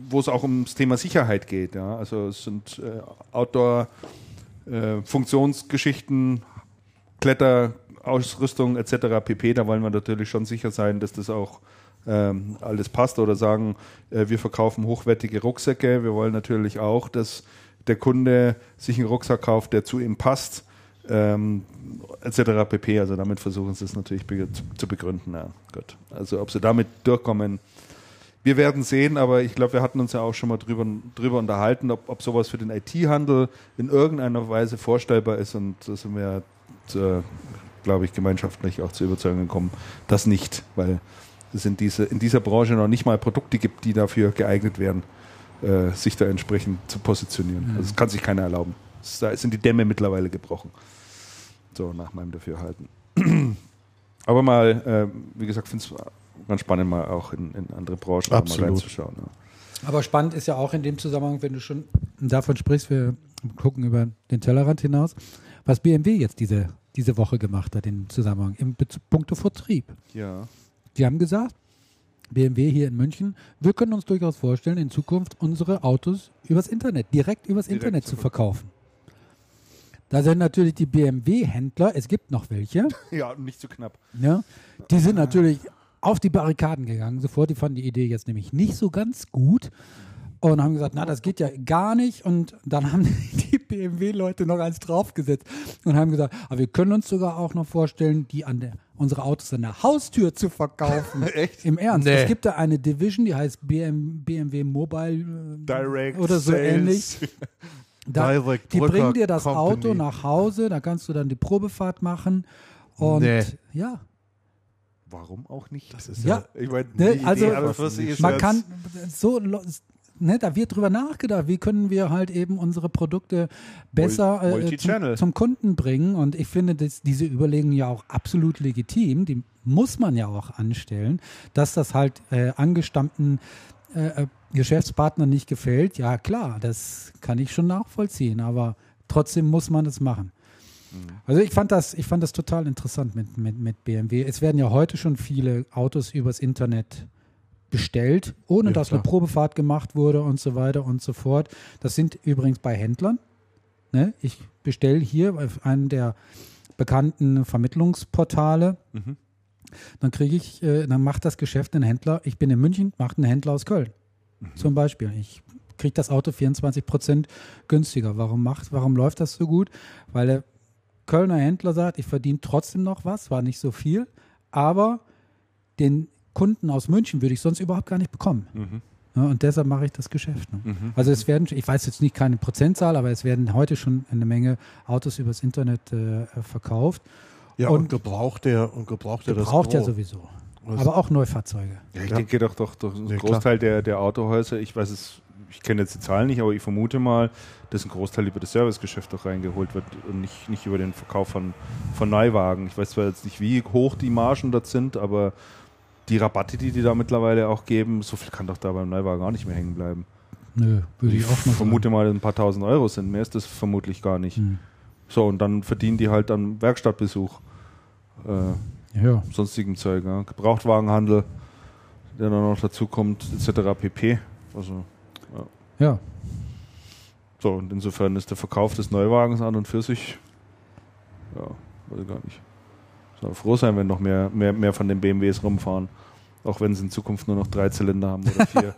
wo es auch ums Thema Sicherheit geht. Ja? Also es sind äh, Outdoor-Funktionsgeschichten, äh, Kletterausrüstung et cetera pp. Da wollen wir natürlich schon sicher sein, dass das auch ähm, alles passt. Oder sagen, äh, wir verkaufen hochwertige Rucksäcke. Wir wollen natürlich auch, dass der Kunde sich einen Rucksack kauft, der zu ihm passt, ähm, et cetera pp. Also damit versuchen sie es natürlich be- zu begründen. Ja, gut. Also ob sie damit durchkommen, wir werden sehen, aber ich glaube, wir hatten uns ja auch schon mal drüber, drüber unterhalten, ob, ob sowas für den I T-Handel in irgendeiner Weise vorstellbar ist, und da sind wir, äh, glaube ich, gemeinschaftlich auch zur Überzeugung gekommen, dass nicht, weil es in, diese, in dieser Branche noch nicht mal Produkte gibt, die dafür geeignet wären, sich da entsprechend zu positionieren. Also das kann sich keiner erlauben. Da sind die Dämme mittlerweile gebrochen. So, nach meinem Dafürhalten. Aber mal, äh, wie gesagt, finde es ganz spannend, mal auch in, in andere Branchen mal reinzuschauen. Ja. Aber spannend ist ja auch in dem Zusammenhang, wenn du schon davon sprichst, wir gucken über den Tellerrand hinaus, was B M W jetzt diese, diese Woche gemacht hat im Zusammenhang, im puncto Vertrieb. Ja. Die haben gesagt, B M W hier in München, wir können uns durchaus vorstellen, in Zukunft unsere Autos übers Internet, direkt übers direkt Internet zu verkaufen. Da sind natürlich die B M W-Händler, es gibt noch welche. Ja, nicht zu knapp. Ja, die sind natürlich auf die Barrikaden gegangen sofort, die fanden die Idee jetzt nämlich nicht so ganz gut und haben gesagt, na, das geht ja gar nicht, und dann haben die B M W-Leute noch eins draufgesetzt und haben gesagt, aber wir können uns sogar auch noch vorstellen, die an der unsere Autos an der Haustür zu verkaufen. Echt? Im Ernst. Nee. Es gibt da eine Division, die heißt B M W Mobile Direct oder so Sales. Ähnlich. Da, Direct die bringen dir das Company. Auto nach Hause, da kannst du dann die Probefahrt machen. Und nee. ja. Warum auch nicht? Das ist ja, ja ich meine, ne, also Idee, man kann so. Ne, da wird drüber nachgedacht, wie können wir halt eben unsere Produkte besser äh, zum, zum Kunden bringen, und ich finde das, diese Überlegungen ja auch absolut legitim, die muss man ja auch anstellen, dass das halt äh, angestammten äh, Geschäftspartnern nicht gefällt, ja klar, das kann ich schon nachvollziehen, aber trotzdem muss man das machen. Also ich fand das, ich fand das total interessant mit, mit, mit B M W. Es werden ja heute schon viele Autos übers Internet bestellt, ohne ja, dass klar. eine Probefahrt gemacht wurde und so weiter und so fort. Das sind übrigens bei Händlern. Ne? Ich bestelle hier auf einem der bekannten Vermittlungsportale. Mhm. Dann kriege ich, äh, dann macht das Geschäft ein Händler. Ich bin in München, macht ein Händler aus Köln. Mhm. Zum Beispiel. Ich kriege das Auto vierundzwanzig Prozent günstiger. Warum macht, warum läuft das so gut? Weil der Kölner Händler sagt, ich verdiene trotzdem noch was, war nicht so viel, aber den Kunden aus München würde ich sonst überhaupt gar nicht bekommen. Mhm. Ja, und deshalb mache ich das Geschäft. Ne? Mhm. Also es werden, ich weiß jetzt nicht keine Prozentzahl, aber es werden heute schon eine Menge Autos übers Internet äh, verkauft. Ja, und, und gebraucht der und gebraucht der das braucht ja sowieso. Was? Aber auch Neufahrzeuge. Ja, ich ja. denke doch, doch, doch ein ja, Großteil der, der Autohäuser, ich weiß es, ich kenne jetzt die Zahlen nicht, aber ich vermute mal, dass ein Großteil über das Servicegeschäft doch reingeholt wird und nicht, nicht über den Verkauf von, von Neuwagen. Ich weiß zwar jetzt nicht, wie hoch die Margen dort sind, aber die Rabatte, die die da mittlerweile auch geben, so viel kann doch da beim Neuwagen auch nicht mehr hängen bleiben. Nö, würde ich auch mal sagen. Ich vermute mal, dass ein paar tausend Euro sind. Mehr ist das vermutlich gar nicht. Hm. So, und dann verdienen die halt am Werkstattbesuch. Äh, ja. sonstigem Zeug, ja. Gebrauchtwagenhandel, der dann noch dazu kommt, et cetera pp. Also, ja. ja. So, und insofern ist der Verkauf des Neuwagens an und für sich, ja, weiß ich gar nicht. Soll froh sein, wenn noch mehr, mehr, mehr von den B M Ws rumfahren. Auch wenn sie in Zukunft nur noch drei Zylinder haben oder vier.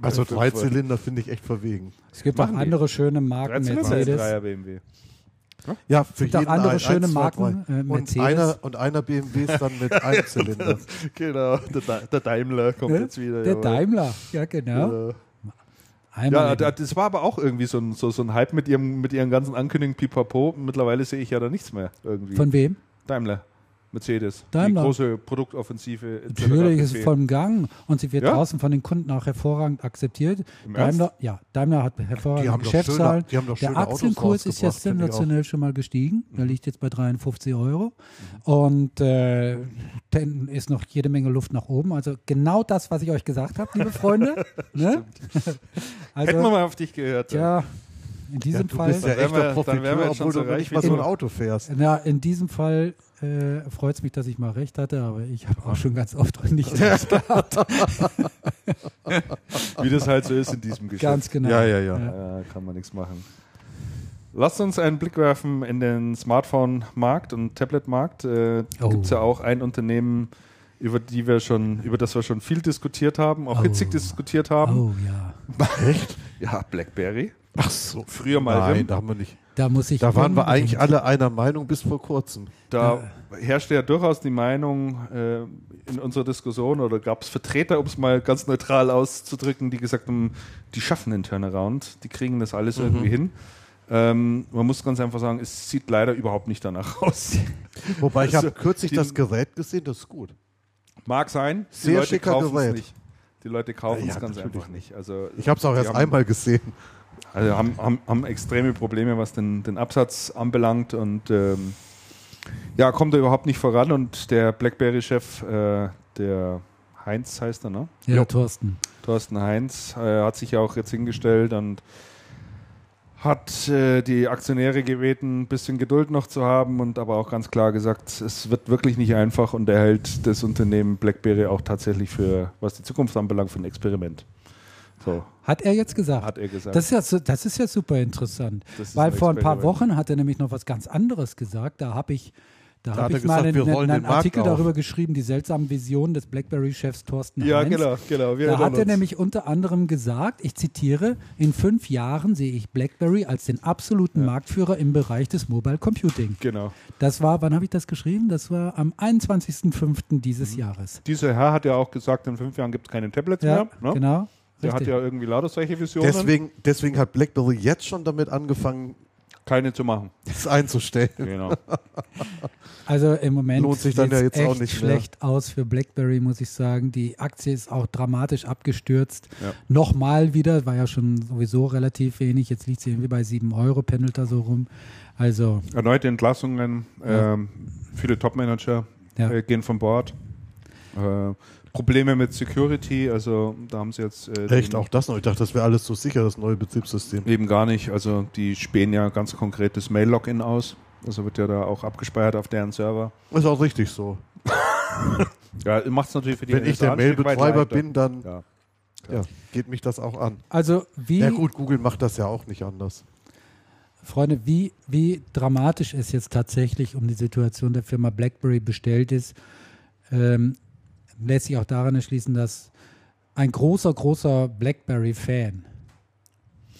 Also drei Zylinder finde ich echt verwegen. Es gibt Machen auch andere die. schöne Marken Mercedes. Ja, ja, für es gibt jeden auch andere ein, schöne eins, Marken zwei, äh, Mercedes. Und einer, und einer B M W ist dann mit einem Zylinder. Genau, der, der Daimler kommt ne? jetzt wieder. Der ja, Daimler, ja genau. Ja. Einmal ja, das war aber auch irgendwie so ein, so, so ein Hype mit, ihrem, mit ihren ganzen Ankündigungen pipapo. Mittlerweile sehe ich ja da nichts mehr. Irgendwie. Von wem? Daimler. Mercedes, Daimler. Die große Produktoffensive. Natürlich ist es voll im Gang und sie wird ja? draußen von den Kunden auch hervorragend akzeptiert. Daimler, ja, Daimler hat hervorragende Geschäftszahlen. Der Aktienkurs ist jetzt sensationell schon mal gestiegen. Der liegt jetzt bei dreiundfünfzig Euro mhm. und äh, dann ist noch jede Menge Luft nach oben. Also genau das, was ich euch gesagt habe, liebe Freunde. Ne? Also, hätten wir mal auf dich gehört. Ja. In diesem ja, Fall, ja dann wären wir, wär wir jetzt schon so reich, was so ein Auto fährst. Na, in diesem Fall äh, freut es mich, dass ich mal recht hatte, aber ich habe auch schon ganz oft nicht recht gehabt. Wie das halt so ist in diesem Geschäft. Ganz genau. Ja, ja, ja. ja. ja kann man nichts machen. Lasst uns einen Blick werfen in den Smartphone-Markt und Tablet-Markt. Äh, oh. Gibt es ja auch ein Unternehmen, über die wir schon, über das wir schon viel diskutiert haben, auch oh. hitzig diskutiert haben. Oh ja. Echt? Ja, BlackBerry. Ach so, früher mal. Nein, da haben wir nicht. Da, muss ich da waren wir eigentlich alle einer Meinung bis vor kurzem. Da ja. herrschte ja durchaus die Meinung äh, in unserer Diskussion, oder gab es Vertreter, um es mal ganz neutral auszudrücken, die gesagt haben, die schaffen den Turnaround, die kriegen das alles mhm. irgendwie hin. Ähm, man muss ganz einfach sagen, es sieht leider überhaupt nicht danach aus. Wobei also, ich habe kürzlich das Gerät gesehen, das ist gut. Mag sein, sehr die Leute kaufen es nicht. Die Leute kaufen es ja, ganz einfach nicht. Also, ich habe es auch erst einmal gesehen. Also haben, haben, haben extreme Probleme, was den, den Absatz anbelangt und ähm, ja, kommt da überhaupt nicht voran und der BlackBerry-Chef, äh, der Heinz heißt er, ne? Ja, jo. Thorsten. Thorsten Heinz äh, hat sich ja auch jetzt hingestellt und hat äh, die Aktionäre gebeten, ein bisschen Geduld noch zu haben und aber auch ganz klar gesagt, es wird wirklich nicht einfach und er hält das Unternehmen BlackBerry auch tatsächlich für, was die Zukunft anbelangt, für ein Experiment. So. Hat er jetzt gesagt. Hat er gesagt. Das ist ja, das ist ja super interessant. Weil vor ein paar Wochen hat er nämlich noch was ganz anderes gesagt. Da habe ich, da da hab ich gesagt, mal einen, einen Artikel darüber geschrieben, die seltsamen Visionen des BlackBerry-Chefs Thorsten Heinz. Ja, genau, genau. Da hat er nämlich unter anderem gesagt, ich zitiere, in fünf Jahren sehe ich BlackBerry als den absoluten ja. Marktführer im Bereich des Mobile Computing. Genau. Das war, wann habe ich das geschrieben? Das war am einundzwanzigsten fünften dieses mhm. Jahres. Dieser Herr hat ja auch gesagt, in fünf Jahren gibt es keine Tablets ja, mehr. Ne? Genau. Der Richtig. hat ja irgendwie lauter solche Visionen. Deswegen, deswegen hat BlackBerry jetzt schon damit angefangen, keine zu machen. Das einzustellen. Genau. Also im Moment sieht es ja echt auch nicht schlecht aus für BlackBerry, muss ich sagen. Die Aktie ist auch dramatisch abgestürzt. Ja. Nochmal wieder, war ja schon sowieso relativ wenig. Jetzt liegt sie irgendwie bei sieben Euro, pendelt da so rum. Also erneute Entlassungen, ja. äh, viele Topmanager ja. äh, gehen von Bord. Äh, Probleme mit Security, also da haben sie jetzt... Äh, Echt, auch das noch? Ich dachte, das wäre alles so sicher, das neue Betriebssystem. Eben gar nicht, also die spähen ja ganz konkret das Mail-Login aus, also wird ja da auch abgespeichert auf deren Server. Ist auch richtig so. Ja, macht es natürlich für die Wenn N S A ich der Mail-Betreiber bin, dann ja. Ja, geht mich das auch an. Also wie... Ja gut, Google macht das ja auch nicht anders. Freunde, wie, wie dramatisch es jetzt tatsächlich um die Situation der Firma BlackBerry bestellt ist, ähm, lässt sich auch daran erschließen, dass ein großer, großer BlackBerry-Fan,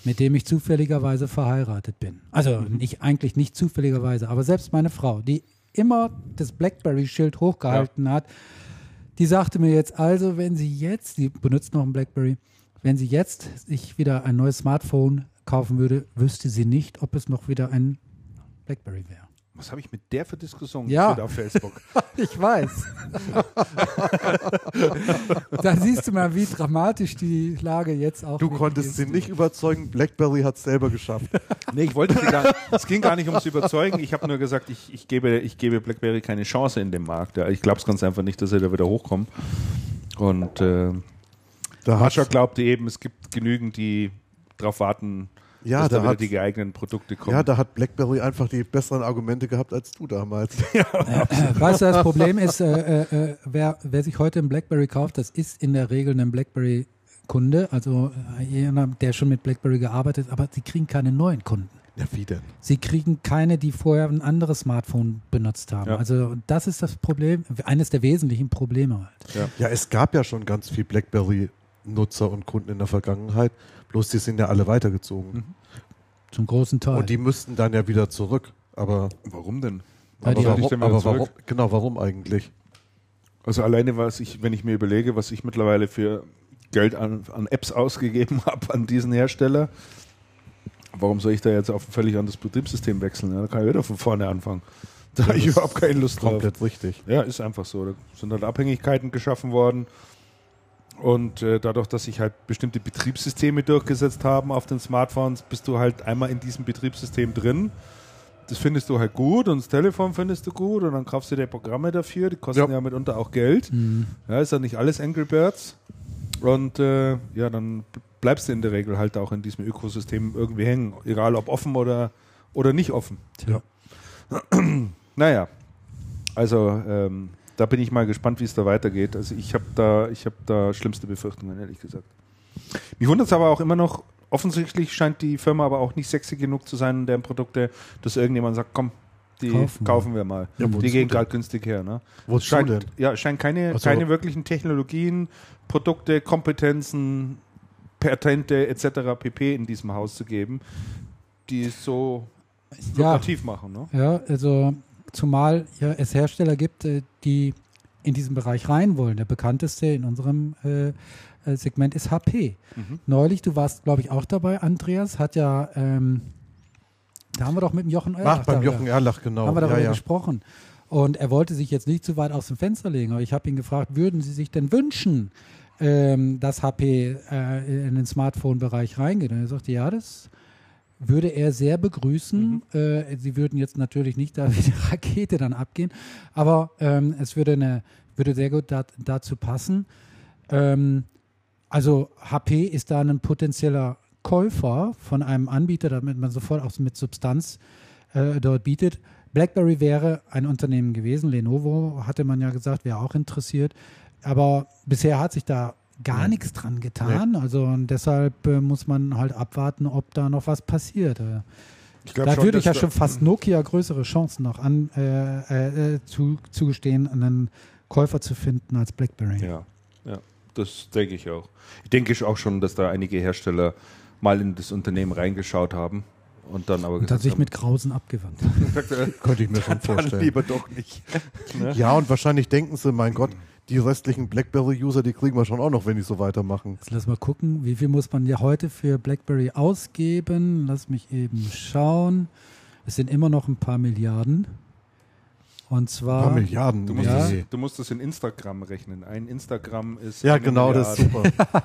mit dem ich zufälligerweise verheiratet bin, also mhm. nicht, eigentlich nicht zufälligerweise, aber selbst meine Frau, die immer das BlackBerry-Schild hochgehalten ja. hat, die sagte mir jetzt also, wenn sie jetzt, die benutzt noch ein BlackBerry, wenn sie jetzt sich wieder ein neues Smartphone kaufen würde, wüsste sie nicht, ob es noch wieder ein BlackBerry wäre. Was habe ich mit der für Diskussion ja. auf Facebook? Ich weiß. Da siehst du mal, wie dramatisch die Lage jetzt auch ist. Du konntest sie nicht überzeugen, BlackBerry hat es selber geschafft. Nee, ich wollte sie gar nicht. Es ging gar nicht ums Überzeugen. Ich habe nur gesagt, ich, ich, gebe, ich gebe BlackBerry keine Chance in dem Markt. Ja, ich glaube es ganz einfach nicht, dass sie da wieder hochkommen. Und äh, Mascha glaubte eben, es gibt genügend, die darauf warten, ja, dass da hat, die geeigneten Produkte kommen. Ja, da hat BlackBerry einfach die besseren Argumente gehabt als du damals. Ja, äh, weißt du, das Problem ist, äh, äh, wer, wer sich heute ein BlackBerry kauft, das ist in der Regel ein BlackBerry-Kunde, also jemand, der schon mit BlackBerry gearbeitet hat, aber sie kriegen keine neuen Kunden. Ja, wie denn? Sie kriegen keine, die vorher ein anderes Smartphone benutzt haben. Ja. Also das ist das Problem, eines der wesentlichen Probleme halt. Ja, ja, es gab ja schon ganz viel BlackBerry-Nutzer und Kunden in der Vergangenheit, bloß die sind ja alle weitergezogen. Mhm. Zum großen Teil. Und die müssten dann ja wieder zurück. Aber warum denn? Aber, die warum, denn aber warum? Genau, warum eigentlich? Also alleine, was ich, wenn ich mir überlege, was ich mittlerweile für Geld an, an Apps ausgegeben habe, an diesen Hersteller, warum soll ich da jetzt auf ein völlig anderes Betriebssystem wechseln? Ja, da kann ich wieder von vorne anfangen. Da habe ich überhaupt keine Lust drauf. Komplett richtig. Ja, ist einfach so. Da sind halt Abhängigkeiten geschaffen worden. Und äh, dadurch, dass sich halt bestimmte Betriebssysteme durchgesetzt haben auf den Smartphones, bist du halt einmal in diesem Betriebssystem drin. Das findest du halt gut und das Telefon findest du gut und dann kaufst du dir Programme dafür. Die kosten ja, ja mitunter auch Geld. Mhm. Ja, ist ja nicht alles Angry Birds. Und äh, ja, dann bleibst du in der Regel halt auch in diesem Ökosystem irgendwie hängen, egal ob offen oder, oder nicht offen. Ja. Naja, also ähm, da bin ich mal gespannt, wie es da weitergeht. Also ich habe da, ich hab da schlimmste Befürchtungen, ehrlich gesagt. Mich wundert es aber auch immer noch, offensichtlich scheint die Firma aber auch nicht sexy genug zu sein in deren Produkte, dass irgendjemand sagt, komm, die kaufen, kaufen wir mal. Ja, die gehen gerade günstig her. Ne? Wo es scheint, denn? Ja, scheint keine, also, keine wirklichen Technologien, Produkte, Kompetenzen, Patente et cetera pp. In diesem Haus zu geben, die es so lukrativ ja, machen. Ne? Ja, also zumal ja, es Hersteller gibt, die in diesen Bereich rein wollen. Der bekannteste in unserem äh, Segment ist H P. Mhm. Neulich, du warst, glaube ich, auch dabei, Andreas, hat ja, ähm, da haben wir doch mit dem Jochen Erlach, Ach, beim Jochen Erlach genau. haben wir darüber ja, ja. gesprochen. Und er wollte sich jetzt nicht zu weit aus dem Fenster legen, aber ich habe ihn gefragt, würden Sie sich denn wünschen, dass H P äh, in den Smartphone-Bereich reingeht. Und er sagte, ja, das würde er sehr begrüßen. Mhm. Äh, sie würden jetzt natürlich nicht da wie eine Rakete dann abgehen, aber ähm, es würde, eine, würde sehr gut dat, dazu passen. Ähm, also H P ist da ein potenzieller Käufer von einem Anbieter, damit man sofort auch mit Substanz äh, dort bietet. BlackBerry wäre ein Unternehmen gewesen. Lenovo, hatte man ja gesagt, wäre auch interessiert. Aber bisher hat sich da gar nee. nichts dran getan. Nee. Also und deshalb äh, muss man halt abwarten, ob da noch was passiert. Äh, ich glaub, da schon, würde ich ja schon fast Nokia größere Chancen noch an, äh, äh, zu, zugestehen, einen Käufer zu finden als BlackBerry. Ja, ja, das denke ich auch. Ich denke auch schon, dass da einige Hersteller mal in das Unternehmen reingeschaut haben. Und dann aber und hat sich mit Grausen abgewandt. Könnte ich mir schon vorstellen. Dann lieber doch nicht. Ne? Ja, und wahrscheinlich denken sie, mein Gott, die restlichen BlackBerry-User, die kriegen wir schon auch noch, wenn die so weitermachen. Jetzt lass mal gucken, wie viel muss man ja heute für BlackBerry ausgeben? Lass mich eben schauen. Es sind immer noch ein paar Milliarden. Und zwar. Ein paar Milliarden? Du musst, ja. das, du musst das in Instagram rechnen. Ein Instagram ist. Ja, genau, Milliarde. Das ist super.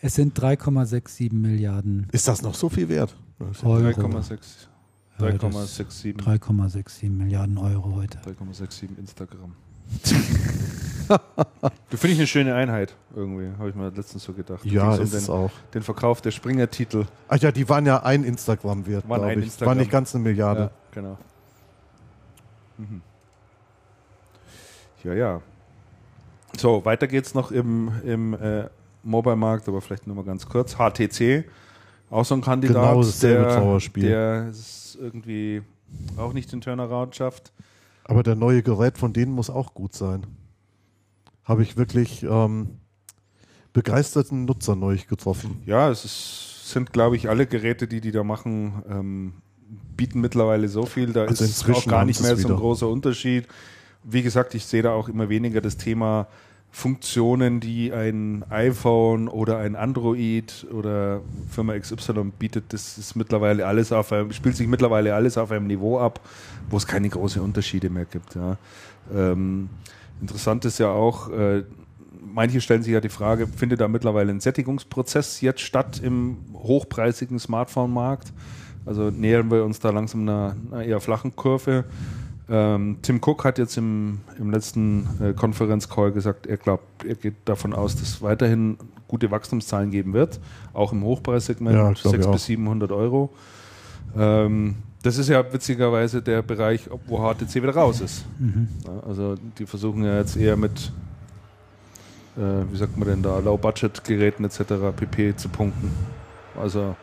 Es sind drei Komma sechs sieben Milliarden. Ist das noch so viel wert? drei Komma sechs sieben Milliarden Euro heute. drei Komma sechs sieben Instagram. Das finde ich eine schöne Einheit irgendwie, habe ich mir letztens so gedacht. Ja, ist um den, auch. Den Verkauf der Springer-Titel. Ach ja, die waren ja ein Instagram wert, glaube ich. Instagram. War nicht ganz eine Milliarde. Ja, genau. Mhm. Ja, ja. So, weiter geht's noch im, im äh, Mobile-Markt, aber vielleicht nur mal ganz kurz. H T C, auch so ein Kandidat, genau dasselbe Trauerspiel, der es irgendwie auch nicht den Turnaround schafft. Aber der neue Gerät von denen muss auch gut sein. Habe ich wirklich ähm, begeisterten Nutzer neu getroffen. Ja, es ist, sind, glaube ich, alle Geräte, die die da machen, ähm, bieten mittlerweile so viel. Da also ist auch gar nicht mehr so ein großer Unterschied. Wie gesagt, ich sehe da auch immer weniger das Thema Funktionen, die ein iPhone oder ein Android oder Firma X Y bietet, das ist mittlerweile alles auf einem, spielt sich mittlerweile alles auf einem Niveau ab, wo es keine großen Unterschiede mehr gibt. Ja. Ähm, interessant ist ja auch, äh, manche stellen sich ja die Frage, findet da mittlerweile ein Sättigungsprozess jetzt statt im hochpreisigen Smartphone-Markt? Also nähern wir uns da langsam einer, einer eher flachen Kurve. Tim Cook hat jetzt im, im letzten äh, Konferenzcall gesagt, er glaubt, er geht davon aus, dass weiterhin gute Wachstumszahlen geben wird, auch im Hochpreissegment, ja, sechshundert bis siebenhundert Euro. Ähm, das ist ja witzigerweise der Bereich, wo H T C wieder raus ist. Mhm. Ja, also die versuchen ja jetzt eher mit, äh, wie sagt man denn da, Low-Budget-Geräten et cetera pp. Zu punkten. Also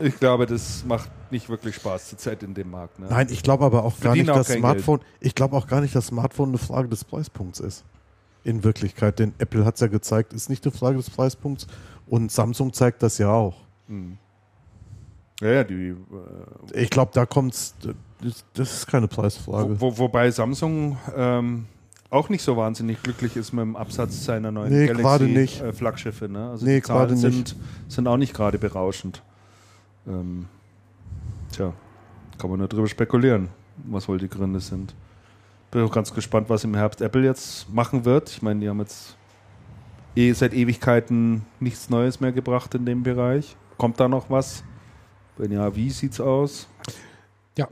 ich glaube, das macht nicht wirklich Spaß zurzeit in dem Markt. Ne? Nein, ich glaube aber auch gar nicht, dass Smartphone, ich glaube auch gar nicht, dass Smartphone eine Frage des Preispunkts ist. In Wirklichkeit, denn Apple hat es ja gezeigt, ist nicht eine Frage des Preispunkts und Samsung zeigt das ja auch. Hm. Ja, ja, die. Äh, ich glaube, da kommt's. Das, das ist keine Preisfrage. Wo, wo, wobei Samsung ähm, auch nicht so wahnsinnig glücklich ist mit dem Absatz seiner neuen nee, Galaxy-Flaggschiffe. Äh, ne? Also nee, die Zahlen sind, sind auch nicht gerade berauschend. Ähm, tja, kann man nur drüber spekulieren, was wohl die Gründe sind. Bin auch ganz gespannt, was im Herbst Apple jetzt machen wird. Ich meine, die haben jetzt eh seit Ewigkeiten nichts Neues mehr gebracht in dem Bereich. Kommt da noch was? Wenn ja, wie sieht's aus? Ja,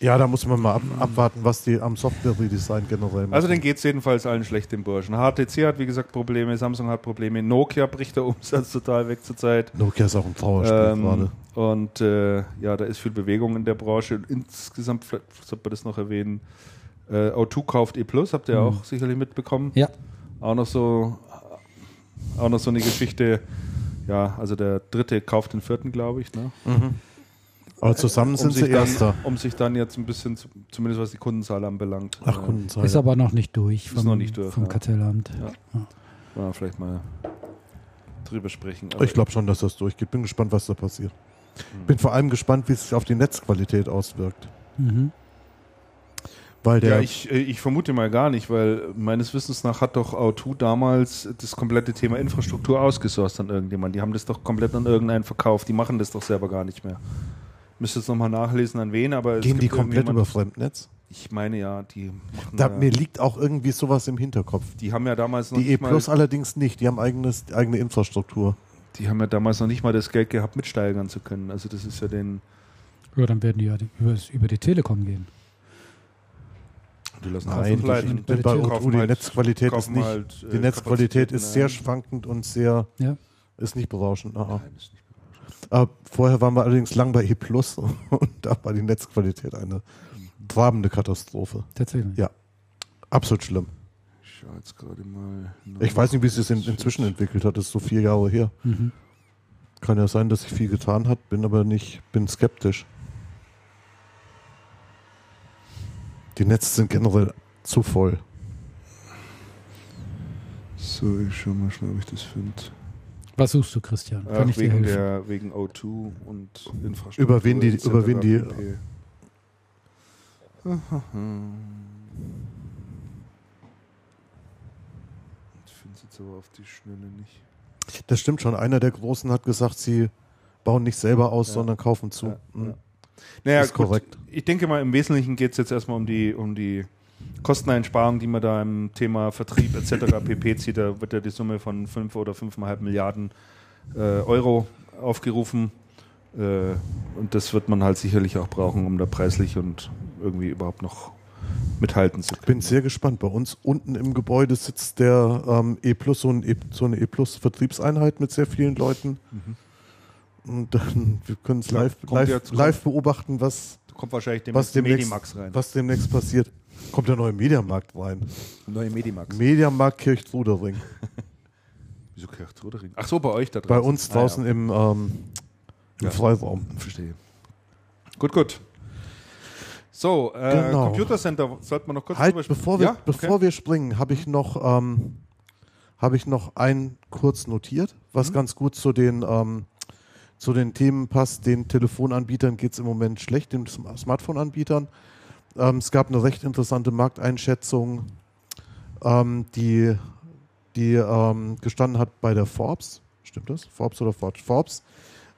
ja, da muss man mal ab, abwarten, was die am Software-Redesign generell machen. Also denen geht es jedenfalls allen schlecht, den Burschen. H T C hat, wie gesagt, Probleme, Samsung hat Probleme, Nokia bricht der Umsatz total weg zurzeit. Nokia ist auch ein Trauerspiel ähm, gerade. Und äh, ja, da ist viel Bewegung in der Branche. Und insgesamt, vielleicht sollte man das noch erwähnen, Äh, O zwei kauft E plus, habt ihr mhm. auch sicherlich mitbekommen. Ja. Auch noch so, auch noch so eine Geschichte. Ja, also der Dritte kauft den Vierten, glaube ich. Ne? Mhm. Aber zusammen äh, um sind sie dann, Erster. Um sich dann jetzt ein bisschen, zumindest was die Kundenzahl anbelangt. Ach, äh, Kundenzahl. Ist aber noch nicht durch vom, noch nicht durch, vom ja. Kartellamt. Ja. Ja. Ja, vielleicht mal drüber sprechen. Aber ich glaube schon, dass das durchgeht. Bin gespannt, was da passiert. Mhm. Bin vor allem gespannt, wie es sich auf die Netzqualität auswirkt. Mhm. Ja, ich, ich vermute mal gar nicht, weil meines Wissens nach hat doch O zwei damals das komplette Thema Infrastruktur ausgesourcet an irgendjemand. Die haben das doch komplett an irgendeinen verkauft. Die machen das doch selber gar nicht mehr. Müsste jetzt nochmal nachlesen, an wen. Aber gehen es die komplett über Fremdnetz? Ich meine ja, die machen da, ja, mir liegt auch irgendwie sowas im Hinterkopf. Die haben ja damals noch die nicht E plus mal, allerdings nicht. Die haben eigenes, eigene Infrastruktur. Die haben ja damals noch nicht mal das Geld gehabt, mitsteigern zu können. Also das ist ja den... Ja, dann werden die ja über die Telekom gehen. Die lassen Nein, die, die, bei O zwei die halt, Netzqualität ist nicht. Halt, äh, die Netzqualität ist sehr schwankend und sehr ja. ist nicht berauschend. Ah, Nein, ist nicht berauschend. Aber vorher waren wir allerdings lang bei E plus und da war die Netzqualität eine trabende Katastrophe. Tatsächlich. Ja, absolut schlimm. Ich schaue jetzt gerade mal. Ich weiß nicht, wie es sich in, inzwischen entwickelt hat. Das ist so vier Jahre her. Mhm. Kann ja sein, dass sich viel getan hat, bin aber nicht, bin skeptisch. Die Netze sind generell zu voll. So, ich schau mal schnell, ob ich das finde. Was suchst du, Christian? Kann Ach, ich wegen dir helfen? Der, wegen O zwei und Infrastruktur. Über wen die... Über wen die ich finde es jetzt aber auf die Schnelle nicht. Das stimmt schon. Einer der Großen hat gesagt, sie bauen nicht selber aus, ja. sondern kaufen zu. Ja, ja. Naja, ist gut. Korrekt. Ich denke mal, im Wesentlichen geht es jetzt erstmal um die, um die Kosteneinsparung, die man da im Thema Vertrieb et cetera pp. Zieht. Da wird ja die Summe von fünf oder fünfeinhalb Milliarden äh, Euro aufgerufen. Äh, und das wird man halt sicherlich auch brauchen, um da preislich und irgendwie überhaupt noch mithalten zu können. Ich bin sehr gespannt. Bei uns unten im Gebäude sitzt der ähm, E plus, so eine E plus-Vertriebseinheit mit sehr vielen Leuten. Mhm. Und dann wir können es live, live, jetzt, live beobachten, was, kommt wahrscheinlich demnächst was, demnächst, Medimax rein. was demnächst passiert. Kommt der neue Mediamarkt rein. Neue Medimax. Mediamarkt Kirchtrudering. Wieso Kirchtrudering? Ach so, bei euch da draußen. Bei uns draußen ah, ja. im, ähm, im ja. Freiraum. Verstehe. Gut, gut. So, äh, genau. Computacenter sollte man noch kurz halt, drüber sprechen. Bevor, wir, ja? bevor okay. wir springen, habe ich noch ähm, habe ich noch einen kurz notiert, was mhm. ganz gut zu den... Ähm, Zu den Themen passt, den Telefonanbietern geht es im Moment schlecht, den Smartphone-Anbietern. Ähm, es gab eine recht interessante Markteinschätzung, ähm, die, die ähm, gestanden hat bei der Forbes, stimmt das? Forbes oder Forbes? Forbes.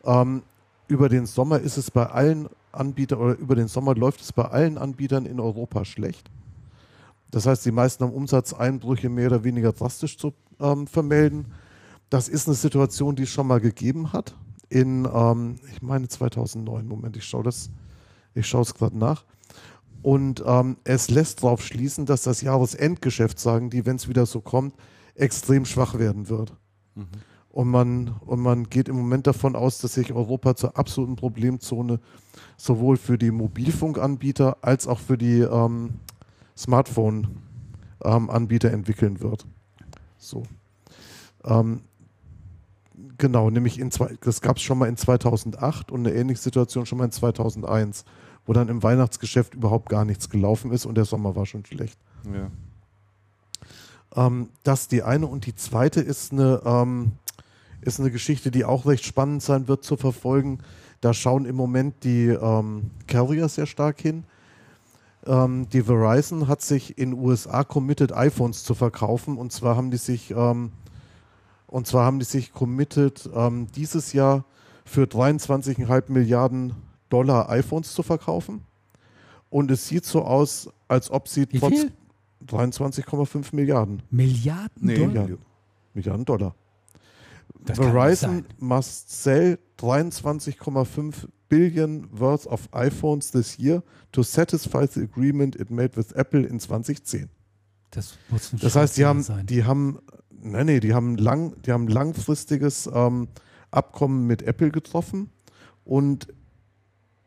Ähm, über den Sommer ist es bei allen Anbietern, oder über den Sommer läuft es bei allen Anbietern in Europa schlecht. Das heißt, die meisten haben Umsatzeinbrüche mehr oder weniger drastisch zu ähm, vermelden. Das ist eine Situation, die es schon mal gegeben hat. In, ähm, ich meine zweitausendneun, Moment, ich schaue das, ich schaue es gerade nach. Und ähm, es lässt darauf schließen, dass das Jahresendgeschäft, sagen die, wenn es wieder so kommt, extrem schwach werden wird. Mhm. Und man, und man geht im Moment davon aus, dass sich Europa zur absoluten Problemzone sowohl für die Mobilfunkanbieter als auch für die ähm, Smartphone-Anbieter ähm, entwickeln wird. So. Ähm, genau, nämlich in zwei, das gab es schon mal in zweitausendacht und eine ähnliche Situation schon mal in zweitausendeins, wo dann im Weihnachtsgeschäft überhaupt gar nichts gelaufen ist und der Sommer war schon schlecht. Ja. Ähm, das ist die eine, und die zweite ist eine, ähm, ist eine Geschichte, die auch recht spannend sein wird zu verfolgen. Da schauen im Moment die ähm, Carrier sehr stark hin. Ähm, die Verizon hat sich in den U S A committed, iPhones zu verkaufen, und zwar haben die sich ähm, und zwar haben die sich committed, ähm, dieses Jahr für dreiundzwanzig Komma fünf Milliarden Dollar iPhones zu verkaufen, und es sieht so aus, als ob sie Wie trotz viel? dreiundzwanzig Komma fünf Milliarden. Milliarden? Nee, Dollar? Milliarden, Milliarden Dollar. Das Verizon must sell dreiundzwanzig Komma fünf Billion worth of iPhones this year to satisfy the agreement it made with Apple in zwanzig zehn. Das muss ein das heißt, die haben, sein. die haben, nee, nee, die haben lang, die haben langfristiges ähm, Abkommen mit Apple getroffen, und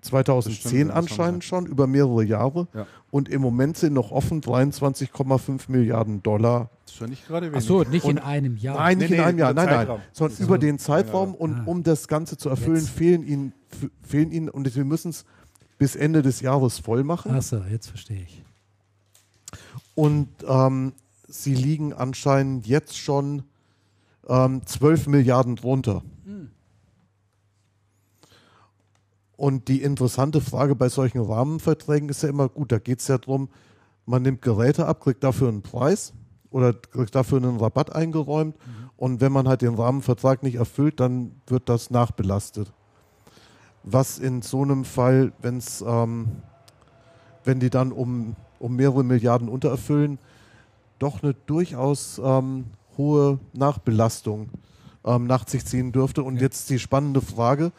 zweitausendzehn stimmt, anscheinend schon, schon, über mehrere Jahre. Ja. Und im Moment sind noch offen dreiundzwanzig Komma fünf Milliarden Dollar. Das ist schon nicht gerade wenig. Ach so, nicht und in einem Jahr. Nein, nicht nee, in nee, einem Jahr, nein, Zeitraum. nein. Sondern über so den Zeitraum. Ja. Und ah. um das Ganze zu erfüllen, jetzt. fehlen ihnen, fehlen ihnen, und wir müssen es bis Ende des Jahres voll machen. Ach so, jetzt verstehe ich. Und ähm, sie liegen anscheinend jetzt schon ähm, zwölf Milliarden drunter. Hm. Und die interessante Frage bei solchen Rahmenverträgen ist ja immer, gut, da geht es ja darum, man nimmt Geräte ab, kriegt dafür einen Preis oder kriegt dafür einen Rabatt eingeräumt, mhm. und wenn man halt den Rahmenvertrag nicht erfüllt, dann wird das nachbelastet. Was in so einem Fall, wenn's, ähm, wenn die dann um, um mehrere Milliarden untererfüllen, doch eine durchaus ähm, hohe Nachbelastung ähm, nach sich ziehen dürfte. Und okay. jetzt die spannende Frage: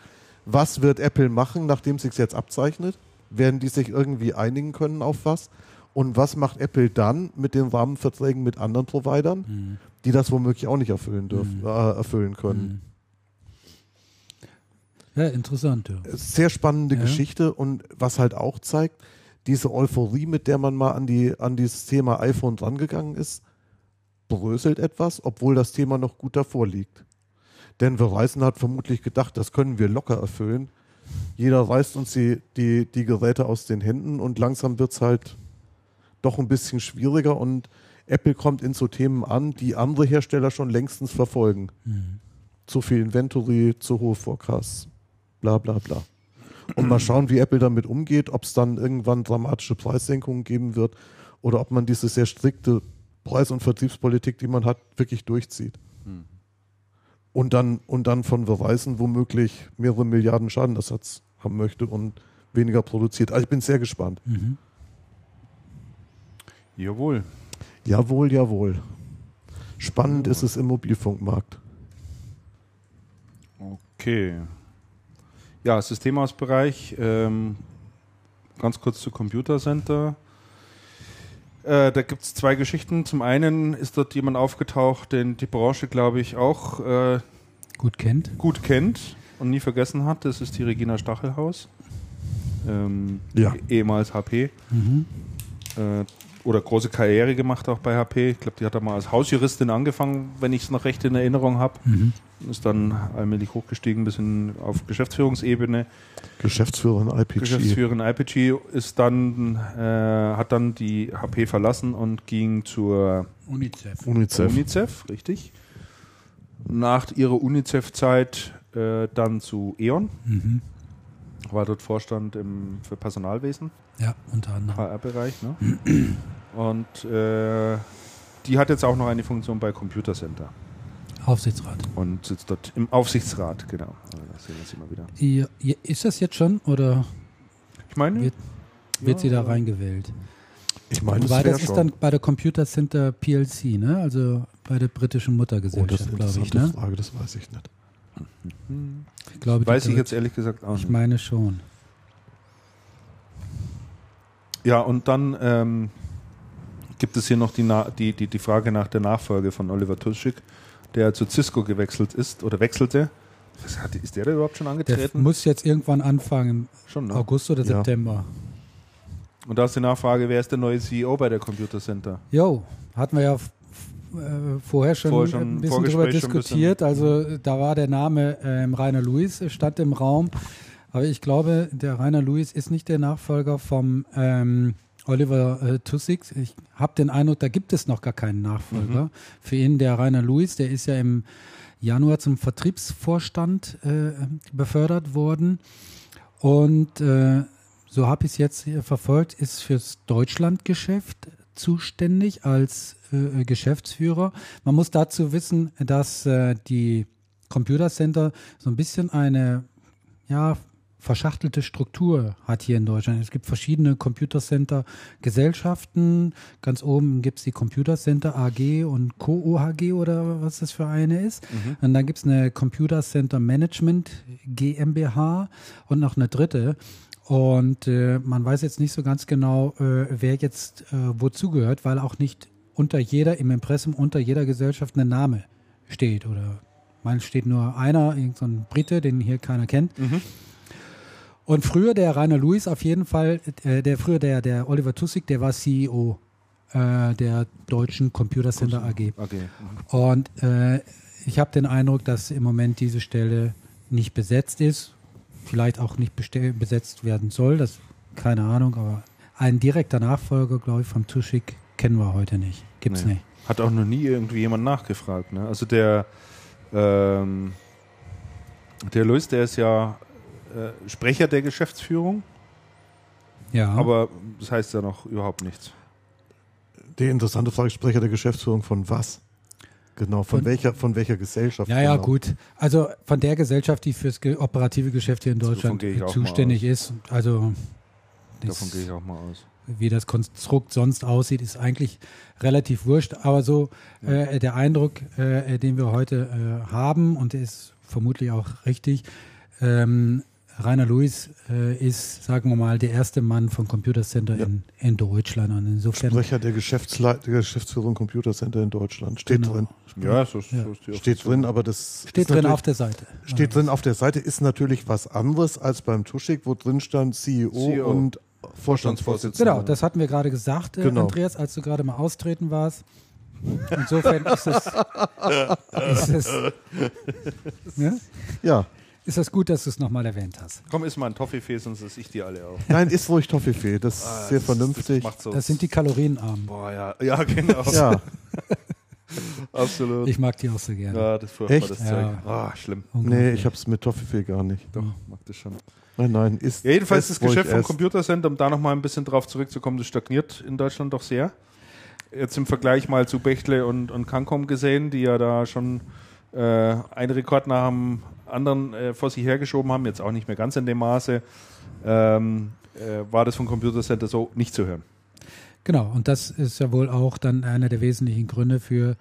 Was wird Apple machen, nachdem es sich jetzt abzeichnet? Werden die sich irgendwie einigen können auf was? Und was macht Apple dann mit den Rahmenverträgen mit anderen Providern, mhm. die das womöglich auch nicht erfüllen dürfen, mhm. äh, erfüllen können? Ja, interessant. Ja. Sehr spannende ja. Geschichte, und was halt auch zeigt, diese Euphorie, mit der man mal an, die, an dieses Thema iPhone rangegangen ist, bröselt etwas, obwohl das Thema noch gut davor liegt. Denn Verizon hat vermutlich gedacht, das können wir locker erfüllen. Jeder reißt uns die, die, die Geräte aus den Händen, und langsam wird es halt doch ein bisschen schwieriger, und Apple kommt in so Themen an, die andere Hersteller schon längstens verfolgen. Mhm. Zu viel Inventory, zu hohe Forecasts, bla bla bla. Und mal schauen, wie Apple damit umgeht, ob es dann irgendwann dramatische Preissenkungen geben wird oder ob man diese sehr strikte Preis- und Vertriebspolitik, die man hat, wirklich durchzieht. Mhm. Und dann, und dann von Verizon womöglich mehrere Milliarden Schadenersatz haben möchte und weniger produziert. Also ich bin sehr gespannt. Mhm. Jawohl. Jawohl, jawohl. Spannend jawohl. Ist es im Mobilfunkmarkt. Okay. Ja, Systemhausbereich. Ähm, ganz kurz zu Computacenter. Äh, da gibt es zwei Geschichten. Zum einen ist dort jemand aufgetaucht, den die Branche, glaube ich, auch äh, gut kennt. gut kennt und nie vergessen hat. Das ist die Regina Stachelhaus, ähm, ja. ehemals H P. Mhm. Äh, oder große Karriere gemacht auch bei H P. Ich glaube, die hat da mal als Hausjuristin angefangen, wenn ich es noch recht in Erinnerung habe. Mhm. Ist dann allmählich hochgestiegen bis in, auf Geschäftsführungsebene. Geschäftsführerin I P G. Geschäftsführerin I P G ist dann, äh, hat dann die H P verlassen und ging zur UNICEF. UNICEF, UNICEF richtig. Nach ihrer UNICEF-Zeit äh, dann zu E.ON. Mhm. War dort Vorstand im, für Personalwesen. Ja, unter anderem. H R-Bereich, ne? Und äh, die hat jetzt auch noch eine Funktion bei Computacenter. Aufsichtsrat. Und sitzt dort im Aufsichtsrat, genau. Das sehen wir jetzt immer wieder. Ja, ja, ist das jetzt schon, oder? Ich meine, wird, wird ja, sie da reingewählt? Ich meine, das, das ist schon. Dann bei der Computacenter P L C, ne? Also bei der britischen Muttergesellschaft, oh, glaube ich, ne? Frage, das weiß ich nicht. Mhm. Ich glaube, weiß ich jetzt ehrlich gesagt auch nicht. Ich meine schon. Ja, und dann ähm, gibt es hier noch die, Na- die, die, die Frage nach der Nachfolge von Oliver Tuschik. der zu Cisco gewechselt ist oder wechselte. Ist der da überhaupt schon angetreten? Der muss jetzt irgendwann anfangen, schon, ne? August oder ja. September. Und da ist die Nachfrage, wer ist der neue C E O bei der Computacenter? Jo, hatten wir ja äh, vorher schon, vorher schon ein bisschen drüber diskutiert. Bisschen. Also da war der Name ähm, Rainer Luis, stand im Raum. Aber ich glaube, der Rainer Luis ist nicht der Nachfolger vom ähm, Oliver äh, Tuschik. Ich habe den Eindruck, da gibt es noch gar keinen Nachfolger. Mhm. Für ihn der Rainer Luis, der ist ja im Januar zum Vertriebsvorstand äh, befördert worden. Und äh, so habe ich es jetzt verfolgt, ist fürs Deutschlandgeschäft zuständig als äh, Geschäftsführer. Man muss dazu wissen, dass äh, die Computacenter so ein bisschen eine ja, verschachtelte Struktur hat hier in Deutschland. Es gibt verschiedene Computacenter-Gesellschaften. Ganz oben gibt es die Computacenter A G und Co O H G oder was das für eine ist. Mhm. Und dann gibt es eine Computacenter Management G m b H und noch eine dritte. Und äh, man weiß jetzt nicht so ganz genau, äh, wer jetzt äh, wozu gehört, weil auch nicht unter jeder, im Impressum unter jeder Gesellschaft ein Name steht. Oder man steht nur einer, irgend so ein Brite, den hier keiner kennt. Mhm. Und früher der Rainer Luis auf jeden Fall, äh, der früher der, der Oliver Tuschik, der war C E O äh, der deutschen Computacenter A G. Okay. Mhm. Und äh, ich habe den Eindruck, dass im Moment diese Stelle nicht besetzt ist. Vielleicht auch nicht bestell- besetzt werden soll, das keine Ahnung, aber ein direkter Nachfolger, glaube ich, vom Tuschik kennen wir heute nicht. Gibt's nee. nicht. Hat auch noch nie irgendwie jemand nachgefragt. Ne? Also der ähm, der Luis, der ist ja äh, Sprecher der Geschäftsführung. Ja. Aber das heißt ja noch überhaupt nichts. Die interessante Frage, Sprecher der Geschäftsführung von was? Genau, von, von welcher von welcher Gesellschaft? Ja, ja, genau. Gut. Also von der Gesellschaft, die fürs ge- operative Geschäft hier in Deutschland zuständig ist. Also davon gehe ich auch mal aus. Wie das Konstrukt sonst aussieht, ist eigentlich relativ wurscht. Aber so ja. äh, der Eindruck, äh, den wir heute äh, haben, und der ist vermutlich auch richtig, ähm, Rainer Luis äh, ist, sagen wir mal, der erste Mann von Computacenter ja. in, in Deutschland. Und insofern Sprecher der, Geschäftsle- der Geschäftsführung Computacenter in Deutschland. Steht genau. drin. Ja, so, so ja. ist die Steht drin, aber das Steht drin auf der Seite. Steht also. drin auf der Seite ist natürlich was anderes als beim Tuschik, wo drin stand C E O, C E O. Und Vorstandsvorsitzender. Genau, das hatten wir gerade gesagt, äh, genau. Andreas, als du gerade mal austreten warst. Insofern ist es... ist es ne? Ja. Ist das gut, dass du es nochmal erwähnt hast? Komm, iss mal ein Toffifee, sonst esse ich die alle auf. Nein, iss ruhig Toffifee, das ist ah, sehr das, vernünftig. Das, so das sind die kalorienarmen. Boah, ja, ja genau. Ja. Absolut. Ich mag die auch so gerne. Ja, das furchtbar, Echt? das Zeug. Ah, ja. oh, schlimm. Nee, ich hab's mit Toffifee gar nicht. Doch, mag das schon. Nein, nein, ist. Ja, jedenfalls das Geschäft vom Computacenter, um da nochmal ein bisschen drauf zurückzukommen, das stagniert in Deutschland doch sehr. Jetzt im Vergleich mal zu Bechtle und, und CanCom gesehen, die ja da schon äh, einen Rekord nach dem anderen äh, vor sich hergeschoben haben, jetzt auch nicht mehr ganz in dem Maße, ähm, äh, war das vom Computacenter so nicht zu hören. Genau, und das ist ja wohl auch dann einer der wesentlichen Gründe für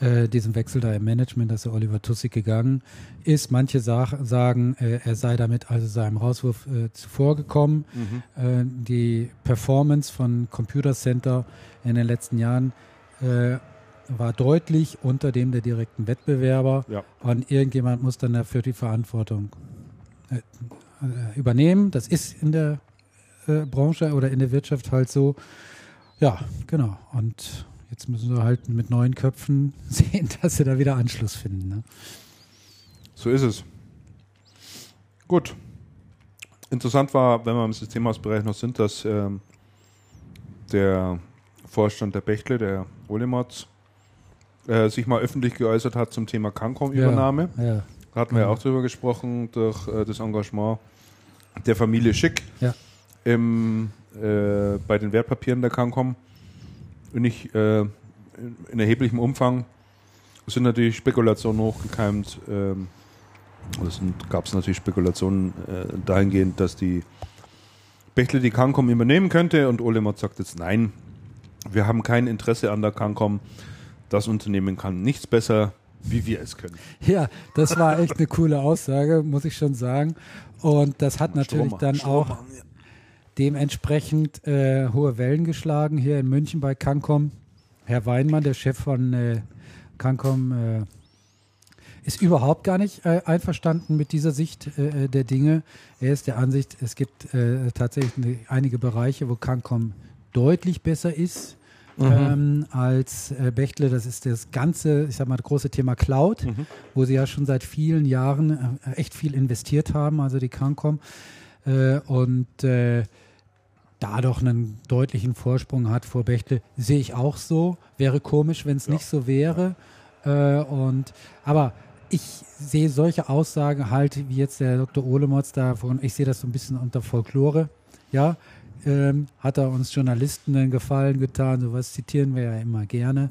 äh, diesen Wechsel da im Management, dass der Oliver Tuschik gegangen ist. Manche sag, sagen, äh, er sei damit also seinem Rauswurf äh, zuvorgekommen. Mhm. Äh, die Performance von Computacenter in den letzten Jahren äh, war deutlich unter dem der direkten Wettbewerber. Ja. Und irgendjemand muss dann dafür die Verantwortung äh, übernehmen. Das ist in der äh, Branche oder in der Wirtschaft halt so. Ja, genau. Und jetzt müssen wir halt mit neuen Köpfen sehen, dass sie da wieder Anschluss finden. Ne? So ist es. Gut. Interessant war, wenn wir im Systemhausbereich noch sind, dass ähm, der Vorstand der Bechtle, der Olemotz, äh, sich mal öffentlich geäußert hat zum Thema CanCom-Übernahme. Ja, ja. Da hatten wir ja auch drüber gesprochen, durch äh, das Engagement der Familie Schick. Ja. Im, äh, bei den Wertpapieren der CanCom nicht äh, in erheblichem Umfang sind natürlich Spekulationen hochgekeimt. Ähm, es gab es natürlich Spekulationen äh, dahingehend, dass die Bechtle die CanCom übernehmen könnte, und Olemotz sagt jetzt nein, wir haben kein Interesse an der CanCom, das Unternehmen kann nichts besser, wie wir es können. Ja, das war echt eine coole Aussage, muss ich schon sagen. Und das hat natürlich Strom, dann Strom, auch Mann, ja. dementsprechend äh, hohe Wellen geschlagen hier in München bei CanCom. Herr Weinmann, der Chef von äh, CanCom äh, ist überhaupt gar nicht äh, einverstanden mit dieser Sicht äh, der Dinge. Er ist der Ansicht, es gibt äh, tatsächlich eine, einige Bereiche, wo CanCom deutlich besser ist mhm. ähm, als äh, Bechtle. Das ist das ganze, ich sag mal, große Thema Cloud, mhm. wo sie ja schon seit vielen Jahren äh, echt viel investiert haben, also die CanCom. Äh, und äh, da doch einen deutlichen Vorsprung hat vor Bechtle, sehe ich auch so. Wäre komisch, wenn es ja. nicht so wäre. Äh, und, aber ich sehe solche Aussagen halt, wie jetzt der Doktor Olemotz davon, ich sehe das so ein bisschen unter Folklore. Ja, ähm, hat er uns Journalisten einen Gefallen getan, sowas zitieren wir ja immer gerne.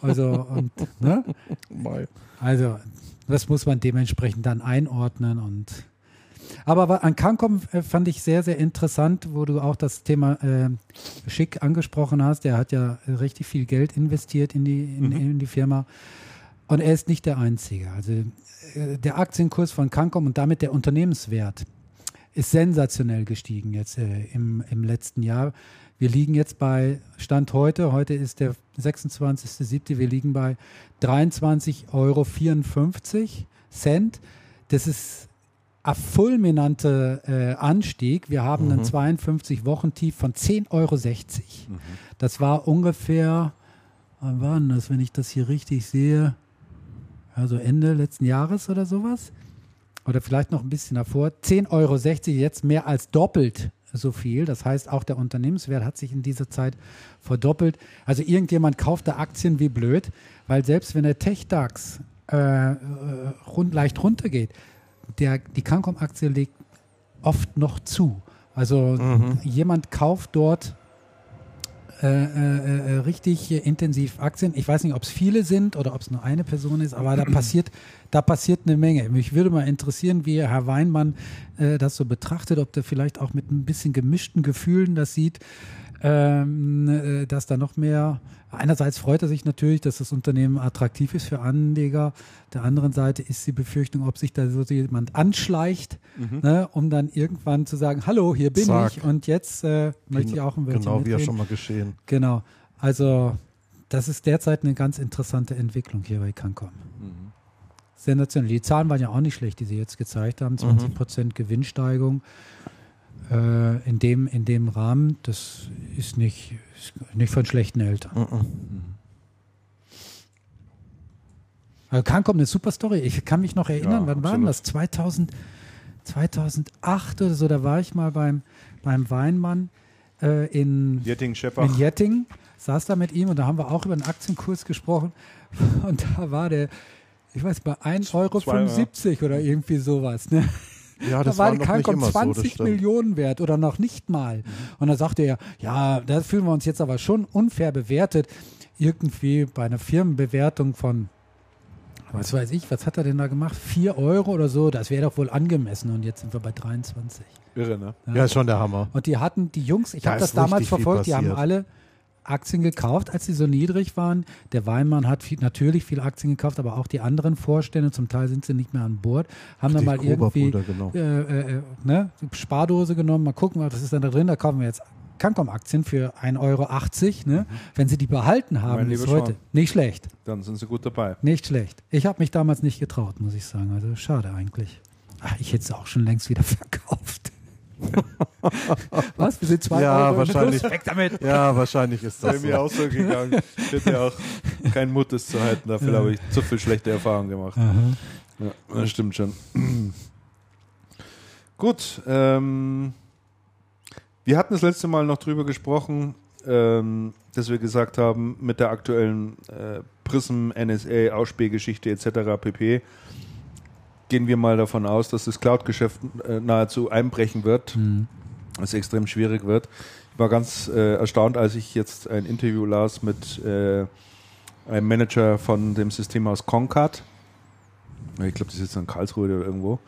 Also, und, ne? Also, das muss man dementsprechend dann einordnen und aber an CanCom fand ich sehr, sehr interessant, wo du auch das Thema äh, Schick angesprochen hast. Der hat ja richtig viel Geld investiert in die, in, mhm. in die Firma. Und er ist nicht der Einzige. Also äh, der Aktienkurs von CanCom und damit der Unternehmenswert ist sensationell gestiegen jetzt äh, im, im letzten Jahr. Wir liegen jetzt bei Stand heute. Heute ist der sechsundzwanzigster siebter Wir liegen bei dreiundzwanzig Euro vierundfünfzig. Das ist ein fulminanter äh, Anstieg. Wir haben mhm. einen zweiundfünfzig Wochen Tief von zehn Euro sechzig. Mhm. Das war ungefähr, wann war denn das, wenn ich das hier richtig sehe, also Ende letzten Jahres oder sowas? Oder vielleicht noch ein bisschen davor. zehn Euro sechzig, jetzt mehr als doppelt so viel. Das heißt, auch der Unternehmenswert hat sich in dieser Zeit verdoppelt. Also irgendjemand kauft da Aktien wie blöd, weil selbst wenn der Tech-DAX äh, rund, leicht runtergeht, Der, die CanCom-Aktie legt oft noch zu. Also mhm. jemand kauft dort äh, äh, richtig intensiv Aktien. Ich weiß nicht, ob es viele sind oder ob es nur eine Person ist, aber da passiert, da passiert eine Menge. Mich würde mal interessieren, wie Herr Weinmann äh, das so betrachtet, ob der vielleicht auch mit ein bisschen gemischten Gefühlen das sieht, ähm, dass da noch mehr. Einerseits freut er sich natürlich, dass das Unternehmen attraktiv ist für Anleger. Der anderen Seite ist die Befürchtung, ob sich da so jemand anschleicht, mhm. ne, um dann irgendwann zu sagen, hallo, hier bin Zack. ich und jetzt äh, möchte ich auch ein bisschen Genau, mitreden. Wie ja schon mal geschehen. Genau, also das ist derzeit eine ganz interessante Entwicklung hier bei CanCom. Mhm. Sensationell. Die Zahlen waren ja auch nicht schlecht, die sie jetzt gezeigt haben. zwanzig Prozent mhm. Gewinnsteigerung äh, in dem, in dem Rahmen, das ist nicht... Nicht von schlechten Eltern. Uh-uh. Also CanCom, eine super Story. Ich kann mich noch erinnern, ja, wann war das? zweitausend, zweitausendacht oder so, da war ich mal beim, beim Weinmann äh, in Jetting, in Jetting, saß da mit ihm und da haben wir auch über den Aktienkurs gesprochen und da war der, ich weiß, bei ein Euro fünfundsiebzig ja. oder irgendwie sowas, ne? Ja, das da war die CanCom zwanzig Millionen wert oder noch nicht mal. Mhm. Und da sagte er, ja, da fühlen wir uns jetzt aber schon unfair bewertet. Irgendwie bei einer Firmenbewertung von, was weiß ich, was hat er denn da gemacht? vier Euro oder so, das wäre doch wohl angemessen. Und jetzt sind wir bei dreiundzwanzig. Irre, ne? Ja, ja ist schon der Hammer. Und die hatten, die Jungs, ich da habe das damals verfolgt, die haben alle Aktien gekauft, als sie so niedrig waren. Der Weinmann hat viel, natürlich viele Aktien gekauft, aber auch die anderen Vorstände, zum Teil sind sie nicht mehr an Bord, haben dann mal irgendwie genau. äh, äh, ne, Spardose genommen, mal gucken, was ist denn da drin, da kaufen wir jetzt CanCom-Aktien für ein Euro achtzig, ne? Mhm. Wenn sie die behalten haben, ist heute Schwan, nicht schlecht. Dann sind sie gut dabei. Nicht schlecht. Ich habe mich damals nicht getraut, muss ich sagen, also schade eigentlich. Ach, ich hätte es auch schon längst wieder verkauft. Was? Wir sind zwei ja, Euro wahrscheinlich. Weg damit. Ja, wahrscheinlich ist das. Wäre mir auch so gegangen. Ich hätte ja auch keinen Mut, das zu halten. Dafür ja. habe ich zu viel schlechte Erfahrungen gemacht. Ja, das stimmt schon. Gut. Ähm, wir hatten das letzte Mal noch drüber gesprochen, ähm, dass wir gesagt haben, mit der aktuellen äh, Prism, N S A, Ausspähgeschichte et cetera pp. Gehen wir mal davon aus, dass das Cloud-Geschäft äh, nahezu einbrechen wird, mhm. dass es extrem schwierig wird. Ich war ganz äh, erstaunt, als ich jetzt ein Interview las mit äh, einem Manager von dem Systemhaus Concard. Ich glaube, das ist jetzt in Karlsruhe oder irgendwo.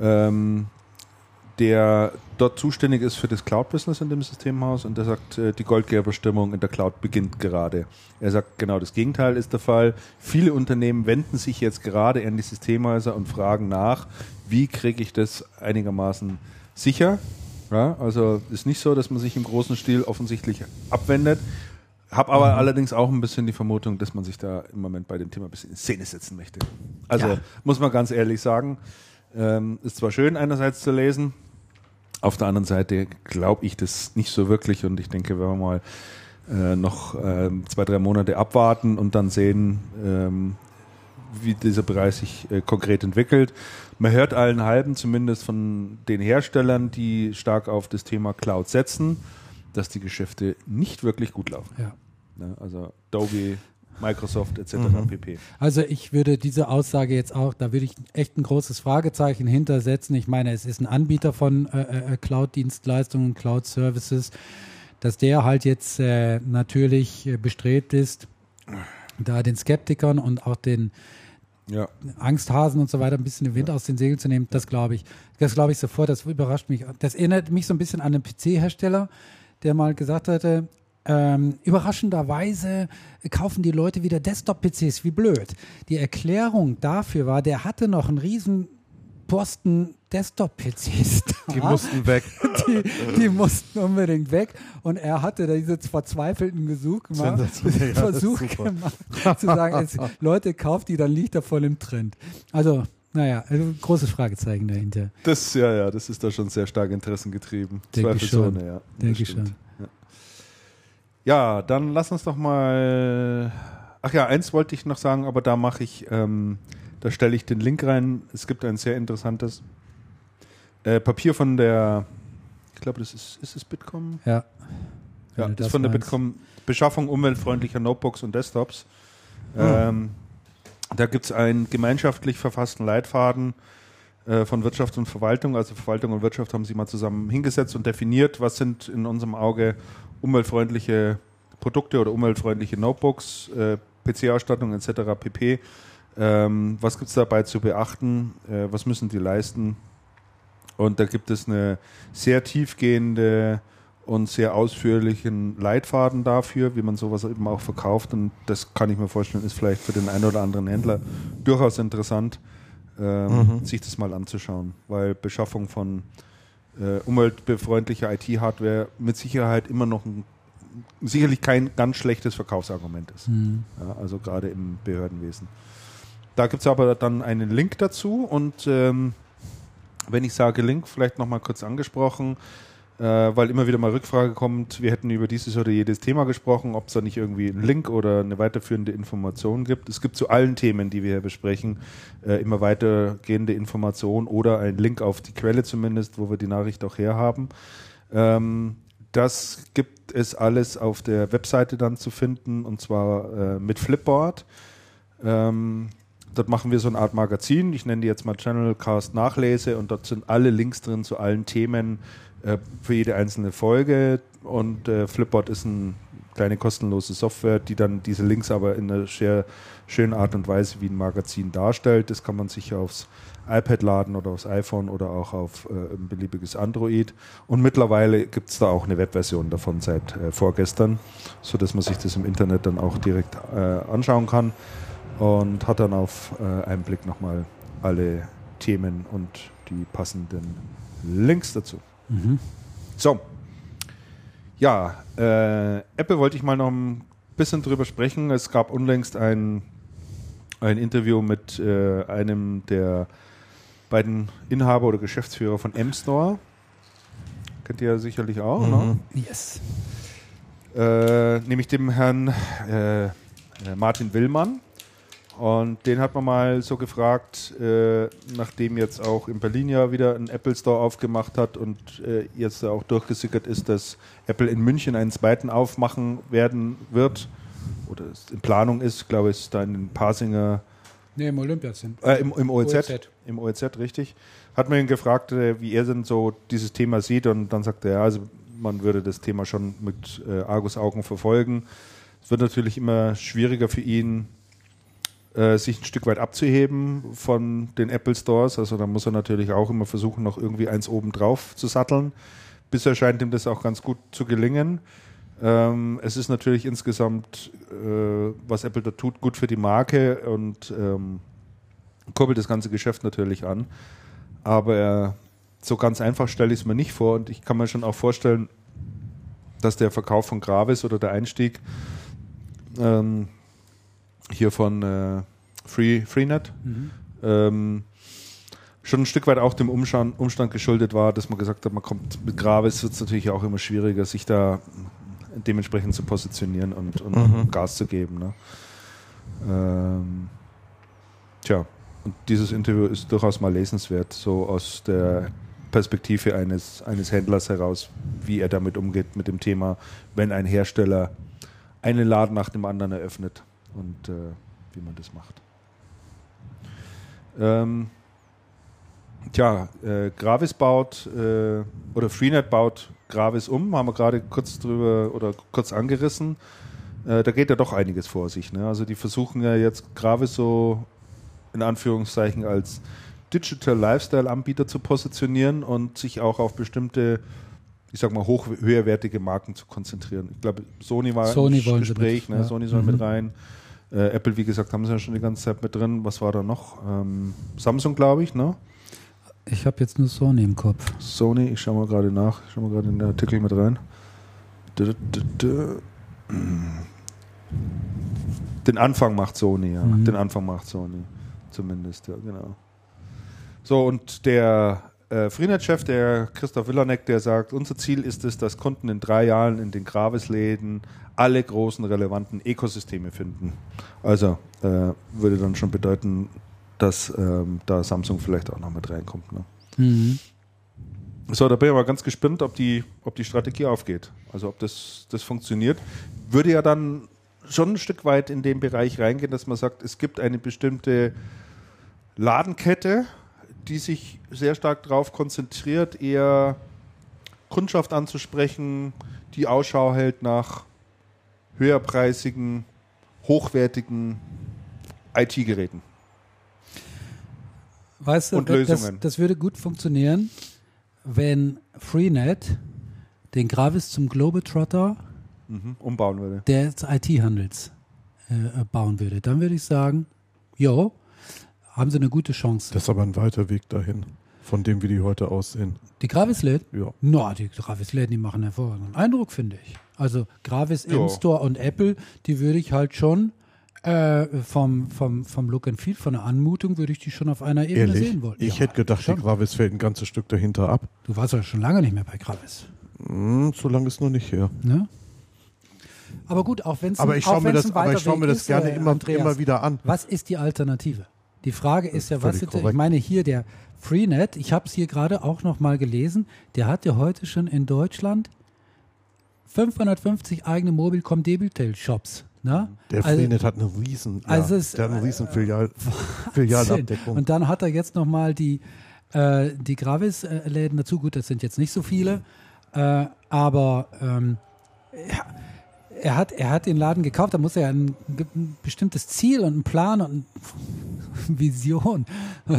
Ähm, der dort zuständig ist für das Cloud-Business in dem Systemhaus und der sagt, äh, die Goldgräberstimmung in der Cloud beginnt gerade. Er sagt, genau das Gegenteil ist der Fall. Viele Unternehmen wenden sich jetzt gerade an die Systemhäuser und fragen nach, wie kriege ich das einigermaßen sicher? Ja, also ist nicht so, dass man sich im großen Stil offensichtlich abwendet. Habe aber mhm. allerdings auch ein bisschen die Vermutung, dass man sich da im Moment bei dem Thema ein bisschen in Szene setzen möchte. Also ja. muss man ganz ehrlich sagen, ähm, ist zwar schön einerseits zu lesen, auf der anderen Seite glaube ich das nicht so wirklich und ich denke, wenn wir mal äh, noch äh, zwei, drei Monate abwarten und dann sehen, ähm, wie dieser Bereich sich äh, konkret entwickelt. Man hört allen halben, zumindest von den Herstellern, die stark auf das Thema Cloud setzen, dass die Geschäfte nicht wirklich gut laufen. Ja. Ne, also Adobe, Microsoft et cetera mhm. pp. Also ich würde diese Aussage jetzt auch, da würde ich echt ein großes Fragezeichen hintersetzen. Ich meine, es ist ein Anbieter von äh, Cloud-Dienstleistungen, Cloud-Services, dass der halt jetzt äh, natürlich bestrebt ist, da den Skeptikern und auch den ja. Angsthasen und so weiter ein bisschen den Wind ja. aus den Segeln zu nehmen, das glaube ich. Das glaube ich sofort, das überrascht mich. Das erinnert mich so ein bisschen an einen P C-Hersteller, der mal gesagt hatte, ähm, überraschenderweise kaufen die Leute wieder Desktop-P Cs, wie blöd. Die Erklärung dafür war, der hatte noch einen riesen Posten Desktop-P Cs da. Die mussten weg. Die, die mussten unbedingt weg. Und er hatte diese verzweifelten Gesuch gemacht, ja, Versuch gemacht zu sagen, jetzt, Leute, kauft die, dann liegt er voll im Trend. Also, naja, also großes Fragezeichen dahinter. Das, ja, ja, das ist da schon sehr stark interessengetrieben. Denke ich schon. Ja, Denk ich schon. Ja. ja, dann lass uns doch mal... Ach ja, eins wollte ich noch sagen, aber da mache ich... Ähm, Da stelle ich den Link rein. Es gibt ein sehr interessantes äh, Papier von der, ich glaube, das ist, ist es Bitkom? Ja. Ja, das ist von der Bitkom, Beschaffung umweltfreundlicher Notebooks und Desktops. Mhm. Ähm, da gibt es einen gemeinschaftlich verfassten Leitfaden äh, von Wirtschaft und Verwaltung. Also Verwaltung und Wirtschaft haben sie mal zusammen hingesetzt und definiert, was sind in unserem Auge umweltfreundliche Produkte oder umweltfreundliche Notebooks, äh, P C-Ausstattung et cetera pp. Ähm, was gibt es dabei zu beachten? Äh, was müssen die leisten? Und da gibt es eine sehr tiefgehende und sehr ausführlichen Leitfaden dafür, wie man sowas eben auch verkauft. Und das kann ich mir vorstellen, ist vielleicht für den einen oder anderen Händler durchaus interessant, ähm, mhm. sich das mal anzuschauen. Weil Beschaffung von äh, umweltbefreundlicher I T-Hardware mit Sicherheit immer noch ein, sicherlich kein ganz schlechtes Verkaufsargument ist. Mhm. Ja, also gerade im Behördenwesen. Da gibt es aber dann einen Link dazu und ähm, wenn ich sage Link, vielleicht nochmal kurz angesprochen, äh, weil immer wieder mal Rückfrage kommt, wir hätten über dieses oder jedes Thema gesprochen, ob es da nicht irgendwie einen Link oder eine weiterführende Information gibt. Es gibt zu allen Themen, die wir hier besprechen, äh, immer weitergehende Informationen oder einen Link auf die Quelle zumindest, wo wir die Nachricht auch herhaben. Ähm, das gibt es alles auf der Webseite dann zu finden und zwar äh, mit Flipboard. Ähm, Dort machen wir so eine Art Magazin, ich nenne die jetzt mal Channelcast Nachlese und dort sind alle Links drin zu allen Themen äh, für jede einzelne Folge und äh, Flipboard ist eine kleine kostenlose Software, die dann diese Links aber in einer sehr schönen Art und Weise wie ein Magazin darstellt. Das kann man sich aufs iPad laden oder aufs iPhone oder auch auf äh, ein beliebiges Android und mittlerweile gibt es da auch eine Webversion davon seit äh, vorgestern, sodass man sich das im Internet dann auch direkt äh, anschauen kann. Und hat dann auf äh, einen Blick nochmal alle Themen und die passenden Links dazu. Mhm. So, ja, äh, Apple wollte ich mal noch ein bisschen drüber sprechen. Es gab unlängst ein, ein Interview mit äh, einem der beiden Inhaber oder Geschäftsführer von M-Store. Kennt ihr ja sicherlich auch, mhm. ne? Yes. Äh, nämlich dem Herrn äh, Martin Willmann. Und den hat man mal so gefragt, äh, nachdem jetzt auch in Berlin ja wieder ein Apple Store aufgemacht hat und äh, jetzt auch durchgesickert ist, dass Apple in München einen zweiten aufmachen werden wird, oder es in Planung ist, glaube ich, da in den Pasinger... Nee, im Olympiazentrum. Äh, im, im O E Z. O E Z. Im O E Z, richtig. Hat man ihn gefragt, äh, wie er denn so dieses Thema sieht und dann sagt er, ja, also man würde das Thema schon mit äh, Argusaugen verfolgen. Es wird natürlich immer schwieriger für ihn, sich ein Stück weit abzuheben von den Apple Stores. Also da muss er natürlich auch immer versuchen, noch irgendwie eins obendrauf zu satteln. Bisher scheint ihm das auch ganz gut zu gelingen. Ähm, es ist natürlich insgesamt, äh, was Apple da tut, gut für die Marke und ähm, kurbelt das ganze Geschäft natürlich an. Aber äh, so ganz einfach stelle ich es mir nicht vor und ich kann mir schon auch vorstellen, dass der Verkauf von Gravis oder der Einstieg ähm, hier von äh, Free, Freenet mhm. ähm, schon ein Stück weit auch dem Umstand, Umstand geschuldet war, dass man gesagt hat, man kommt mit Gravis, wird es natürlich auch immer schwieriger, sich da dementsprechend zu positionieren und, und mhm. Gas zu geben. Ne? Ähm, tja, und dieses Interview ist durchaus mal lesenswert, so aus der Perspektive eines, eines Händlers heraus, wie er damit umgeht, mit dem Thema, wenn ein Hersteller einen Laden nach dem anderen eröffnet und äh, wie man das macht. Ähm, tja, äh, Gravis baut äh, oder Freenet baut Gravis um, haben wir gerade kurz drüber oder kurz angerissen. Äh, da geht ja doch einiges vor sich. Ne? Also die versuchen ja jetzt Gravis so in Anführungszeichen als Digital Lifestyle-Anbieter zu positionieren und sich auch auf bestimmte, ich sag mal, hoch, höherwertige Marken zu konzentrieren. Ich glaube, Sony war Sony im Gespräch, ne? Ja. Sony soll mhm. mit rein. Äh, Apple, wie gesagt, haben sie ja schon die ganze Zeit mit drin. Was war da noch? Ähm, Samsung, glaube ich, ne? Ich habe jetzt nur Sony im Kopf. Sony, ich schaue mal gerade nach. Ich schaue mal gerade in den Artikel mit rein. Den Anfang macht Sony, ja. Mhm. Den Anfang macht Sony. Zumindest, ja, genau. So, und der äh, Freenet-Chef, der Christoph Willanek, der sagt, unser Ziel ist es, dass Kunden in drei Jahren in den Gravis-Läden alle großen relevanten Ökosysteme finden. Also äh, würde dann schon bedeuten, dass ähm, da Samsung vielleicht auch noch mit reinkommt. Ne? Mhm. So, da bin ich mal ganz gespannt, ob die, ob die Strategie aufgeht. Also ob das, das funktioniert. Würde ja dann schon ein Stück weit in den Bereich reingehen, dass man sagt, es gibt eine bestimmte Ladenkette, die sich sehr stark darauf konzentriert, eher Kundschaft anzusprechen, die Ausschau hält nach höherpreisigen, hochwertigen I T-Geräten. Weißt du, und das, Lösungen. Das würde gut funktionieren, wenn Freenet den Gravis zum Globetrotter mhm, umbauen würde. Des I T-Handels äh, bauen würde. Dann würde ich sagen, jo, haben sie eine gute Chance. Das ist aber ein weiter Weg dahin, von dem, wie die heute aussehen. Die Gravis-Läden? Ja. Na, no, die Gravis-Läden, die machen hervorragenden Eindruck, finde ich. Also Gravis, ja. M-Store und Apple, die würde ich halt schon äh, vom, vom, vom Look and Feel, von der Anmutung, würde ich die schon auf einer Ebene Ehrlich? sehen wollen. Ich ja, hätte gedacht, schon. Die Gravis fällt ein ganzes Stück dahinter ab. Du warst ja schon lange nicht mehr bei Gravis. Hm, so lange ist noch nicht her. Ne? Aber gut, auch wenn es ein weiter Weg ist, aber ich schaue mir das gerne äh, immer, immer wieder an. Was ist die Alternative? Die Frage ist ja, was ist, ich meine hier der Freenet, ich habe es hier gerade auch nochmal gelesen, der hat ja heute schon in Deutschland fünfhundertfünfzig eigene Mobilcom-Debitel-Shops. Ne? Der also, Freenet hat eine riesen, ja, also es, der hat eine riesen Filial, Filialabdeckung. Und dann hat er jetzt nochmal die, äh, die Gravis-Läden dazu. Gut, das sind jetzt nicht so viele, mhm. äh, aber ähm, ja, er, hat, er hat den Laden gekauft, da muss er ja ein, ein bestimmtes Ziel und einen Plan und Vision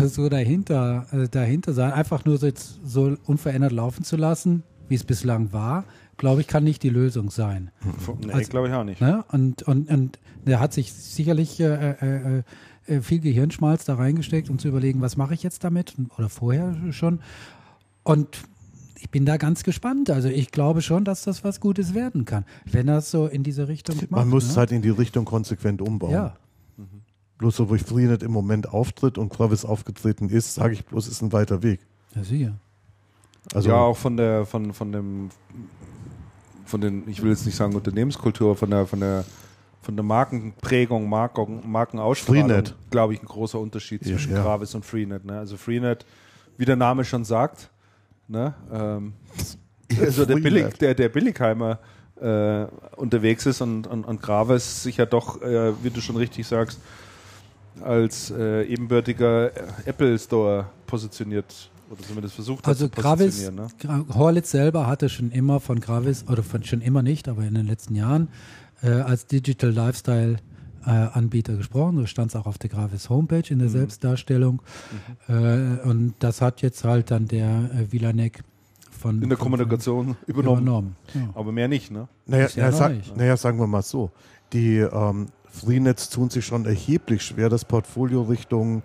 so dahinter, also dahinter sein, einfach nur so, jetzt so unverändert laufen zu lassen, wie es bislang war, glaube ich, kann nicht die Lösung sein. Nee, also, glaube ich auch nicht. Ne? Und, und, und der hat sich sicherlich äh, äh, äh, viel Gehirnschmalz da reingesteckt, um zu überlegen, was mache ich jetzt damit oder vorher schon. Und ich bin da ganz gespannt. Also ich glaube schon, dass das was Gutes werden kann, wenn das so in diese Richtung macht. Man muss es ne? halt in die Richtung konsequent umbauen. Ja. Bloß so, wo ich Freenet im Moment auftritt und Gravis aufgetreten ist, sage ich bloß, ist ein weiter Weg. Ja, sicher. Also ja, auch von der, von, von dem, von den, ich will jetzt nicht sagen Unternehmenskultur, von der, von der, von der Markenprägung, Marken, Markenausstrahlung, glaube ich, ein großer Unterschied zwischen ja, ja. Gravis und Freenet. Ne? Also Freenet, wie der Name schon sagt, ne? ähm, also der, Billig, der, der Billigheimer äh, unterwegs ist und, und, und Gravis sich ja doch, äh, wie du schon richtig sagst, als äh, ebenbürtiger Apple Store positioniert oder zumindest versucht hat also zu positionieren. Also Gravis, ne? Horlitz selber hatte schon immer von Gravis, oder von schon immer nicht, aber in den letzten Jahren äh, als Digital Lifestyle äh, Anbieter gesprochen. So stand es auch auf der Gravis Homepage in der mhm. Selbstdarstellung. Mhm. Äh, und das hat jetzt halt dann der äh, Willanek von... In der von, Kommunikation übernommen. übernommen. Ja. Aber mehr nicht, ne? Naja, ja na, sag, nicht. naja, sagen wir mal so. Die... Ähm, Freenet tun sich schon erheblich schwer, das Portfolio Richtung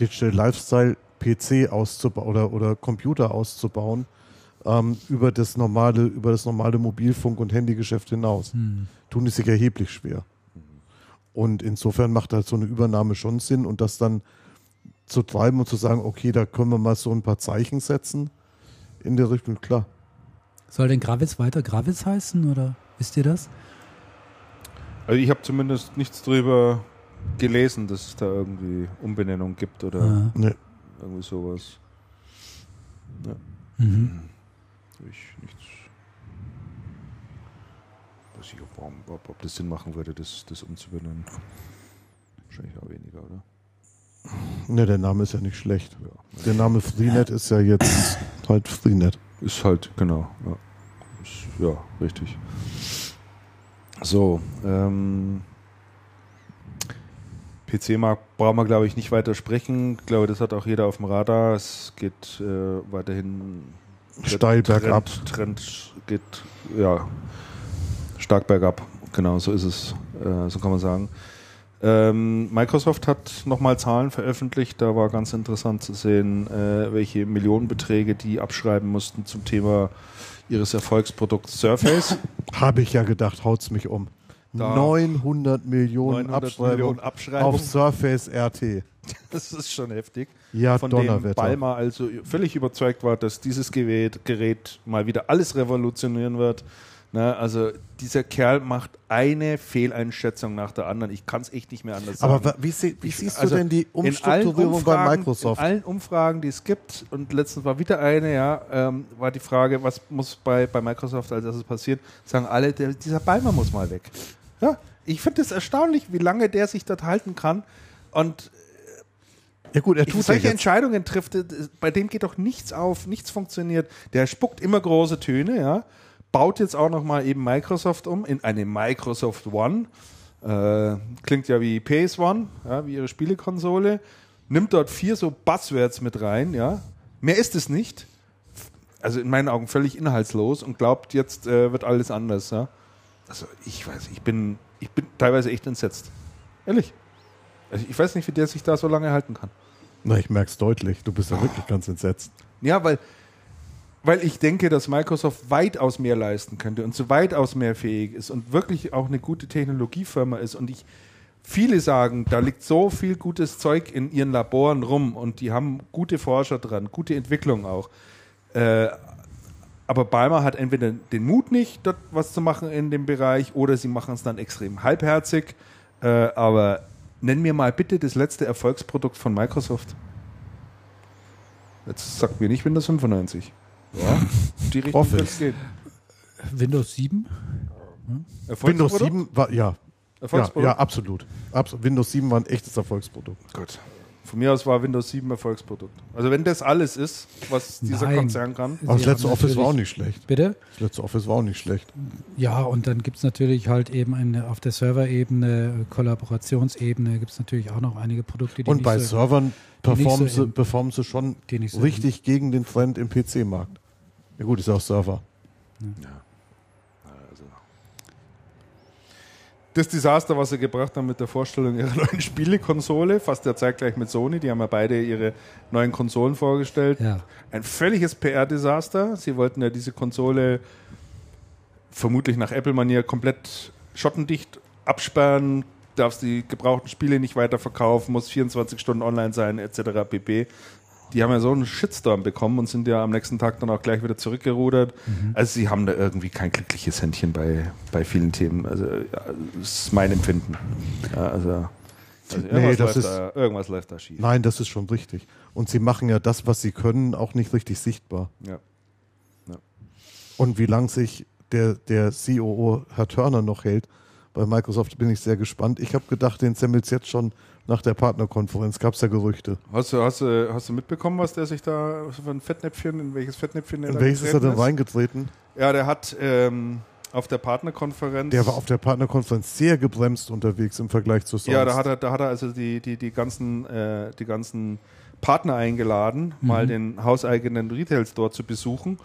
Digital Lifestyle P C auszubauen oder, oder Computer auszubauen, ähm, über das normale, über das normale Mobilfunk- und Handygeschäft hinaus. Hm. Tun es sich erheblich schwer. Und insofern macht halt so eine Übernahme schon Sinn, und das dann zu treiben und zu sagen, okay, da können wir mal so ein paar Zeichen setzen in der Richtung, klar. Soll denn Gravis weiter Gravis heißen, oder wisst ihr das? Also ich habe zumindest nichts drüber gelesen, dass es da irgendwie Umbenennung gibt oder ah. nee. irgendwie sowas. Ja. Mhm. Ich nichts. Weiß ich, ob, ob, ob das Sinn machen würde, das, das umzubenennen. Wahrscheinlich auch weniger, oder? Ne, der Name ist ja nicht schlecht. Ja. Der Name Freenet ist ja jetzt halt Freenet. Ist halt, genau. Ja, ist, ja richtig. So, ähm, P C-Markt brauchen wir, glaube ich, nicht weiter sprechen. Ich glaube, das hat auch jeder auf dem Radar. Es geht äh, weiterhin steil bergab. Trend, Trend geht, ja, stark bergab. Genau, so ist es. Äh, so kann man sagen. Microsoft hat nochmal Zahlen veröffentlicht, da war ganz interessant zu sehen, welche Millionenbeträge die abschreiben mussten zum Thema ihres Erfolgsprodukts Surface. Habe ich ja gedacht, haut's mich um. Da neunhundert Millionen Abschreibungen Abschreibung. auf Surface R T. Das ist schon heftig. Ja, von dem Ballmer also völlig überzeugt war, dass dieses Gerät, Gerät mal wieder alles revolutionieren wird. Ne, also dieser Kerl macht eine Fehleinschätzung nach der anderen. Ich kann es echt nicht mehr anders sagen. Aber wie, sie, wie siehst du also denn die Umstrukturierung Umfragen, bei Microsoft? In allen Umfragen, die es gibt, und letztens war wieder eine, ja, ähm, war die Frage, was muss bei, bei Microsoft als erstes passieren? Sagen alle, der, dieser Ballmer muss mal weg. Ja, ich finde es erstaunlich, wie lange der sich dort halten kann. Und ja gut, er tut solche jetzt. Entscheidungen trifft, bei dem geht doch nichts auf, nichts funktioniert. Der spuckt immer große Töne, ja. Baut jetzt auch nochmal eben Microsoft um in eine Microsoft One. Äh, klingt ja wie P S eins, ja, wie ihre Spielekonsole. Nimmt dort vier so Buzzwords mit rein. Ja. Mehr ist es nicht. Also in meinen Augen völlig inhaltslos, und glaubt, jetzt äh, wird alles anders. Ja. Also ich weiß, ich bin, ich bin teilweise echt entsetzt. Ehrlich. Also ich weiß nicht, wie der sich da so lange halten kann. Na, ich merke es deutlich. Du bist ja oh. wirklich ganz entsetzt. Ja, weil... Weil ich denke, dass Microsoft weitaus mehr leisten könnte und so weitaus mehr fähig ist und wirklich auch eine gute Technologiefirma ist. Und ich, viele sagen, da liegt so viel gutes Zeug in ihren Laboren rum, und die haben gute Forscher dran, gute Entwicklung auch. Äh, aber Ballmer hat entweder den Mut nicht, dort was zu machen in dem Bereich, oder sie machen es dann extrem halbherzig. Äh, aber nenn mir mal bitte das letzte Erfolgsprodukt von Microsoft. Jetzt sagt mir nicht Windows fünfundneunzig. Ja, die Richtung geht. Windows sieben? Windows sieben war, ja. Ja, ja, absolut. Abs- Windows sieben war ein echtes Erfolgsprodukt. Gut. Von mir aus war Windows sieben Erfolgsprodukt. Also wenn das alles ist, was dieser Nein. Konzern kann. Aber das letzte Office war auch nicht schlecht. Bitte? Das letzte Office war auch nicht schlecht. Ja, und dann gibt es natürlich halt eben eine, auf der Serverebene, Kollaborationsebene, gibt es natürlich auch noch einige Produkte, die Und bei so, Servern performen, so sie, performen sie schon so richtig in. gegen den Trend im P C-Markt. Ja gut, ist auch Server. Ja. ja. Das Desaster, was sie gebracht haben mit der Vorstellung ihrer neuen Spielekonsole, fast der Zeit gleich mit Sony, die haben ja beide ihre neuen Konsolen vorgestellt. Ja. Ein völliges P R-Desaster. Sie wollten ja diese Konsole vermutlich nach Apple-Manier komplett schottendicht absperren, darfst die gebrauchten Spiele nicht weiter verkaufen, muss vierundzwanzig Stunden online sein, et cetera pp. Die haben ja so einen Shitstorm bekommen und sind ja am nächsten Tag dann auch gleich wieder zurückgerudert. Mhm. Also sie haben da irgendwie kein glückliches Händchen bei, bei vielen Themen. Also ja, das ist mein Empfinden. Ja, also also nee, irgendwas, das läuft ist, da, irgendwas läuft da schief. Nein, das ist schon richtig. Und sie machen ja das, was sie können, auch nicht richtig sichtbar. Ja. Ja. Und wie lange sich der, der C E O, Herr Turner, noch hält bei Microsoft, bin ich sehr gespannt. Ich habe gedacht, den Semmels jetzt schon. Nach der Partnerkonferenz gab es ja Gerüchte. Hast du, hast, du, hast du mitbekommen, was der sich da für ein Fettnäpfchen, in welches Fettnäpfchen er in da welches ist er denn reingetreten? Ja, der hat ähm, auf der Partnerkonferenz... Der war auf der Partnerkonferenz sehr gebremst unterwegs im Vergleich zu sonst. Ja, da hat er, da hat er also die, die, die, ganzen, äh, die ganzen Partner eingeladen, mhm. mal den hauseigenen Retail-Store zu besuchen.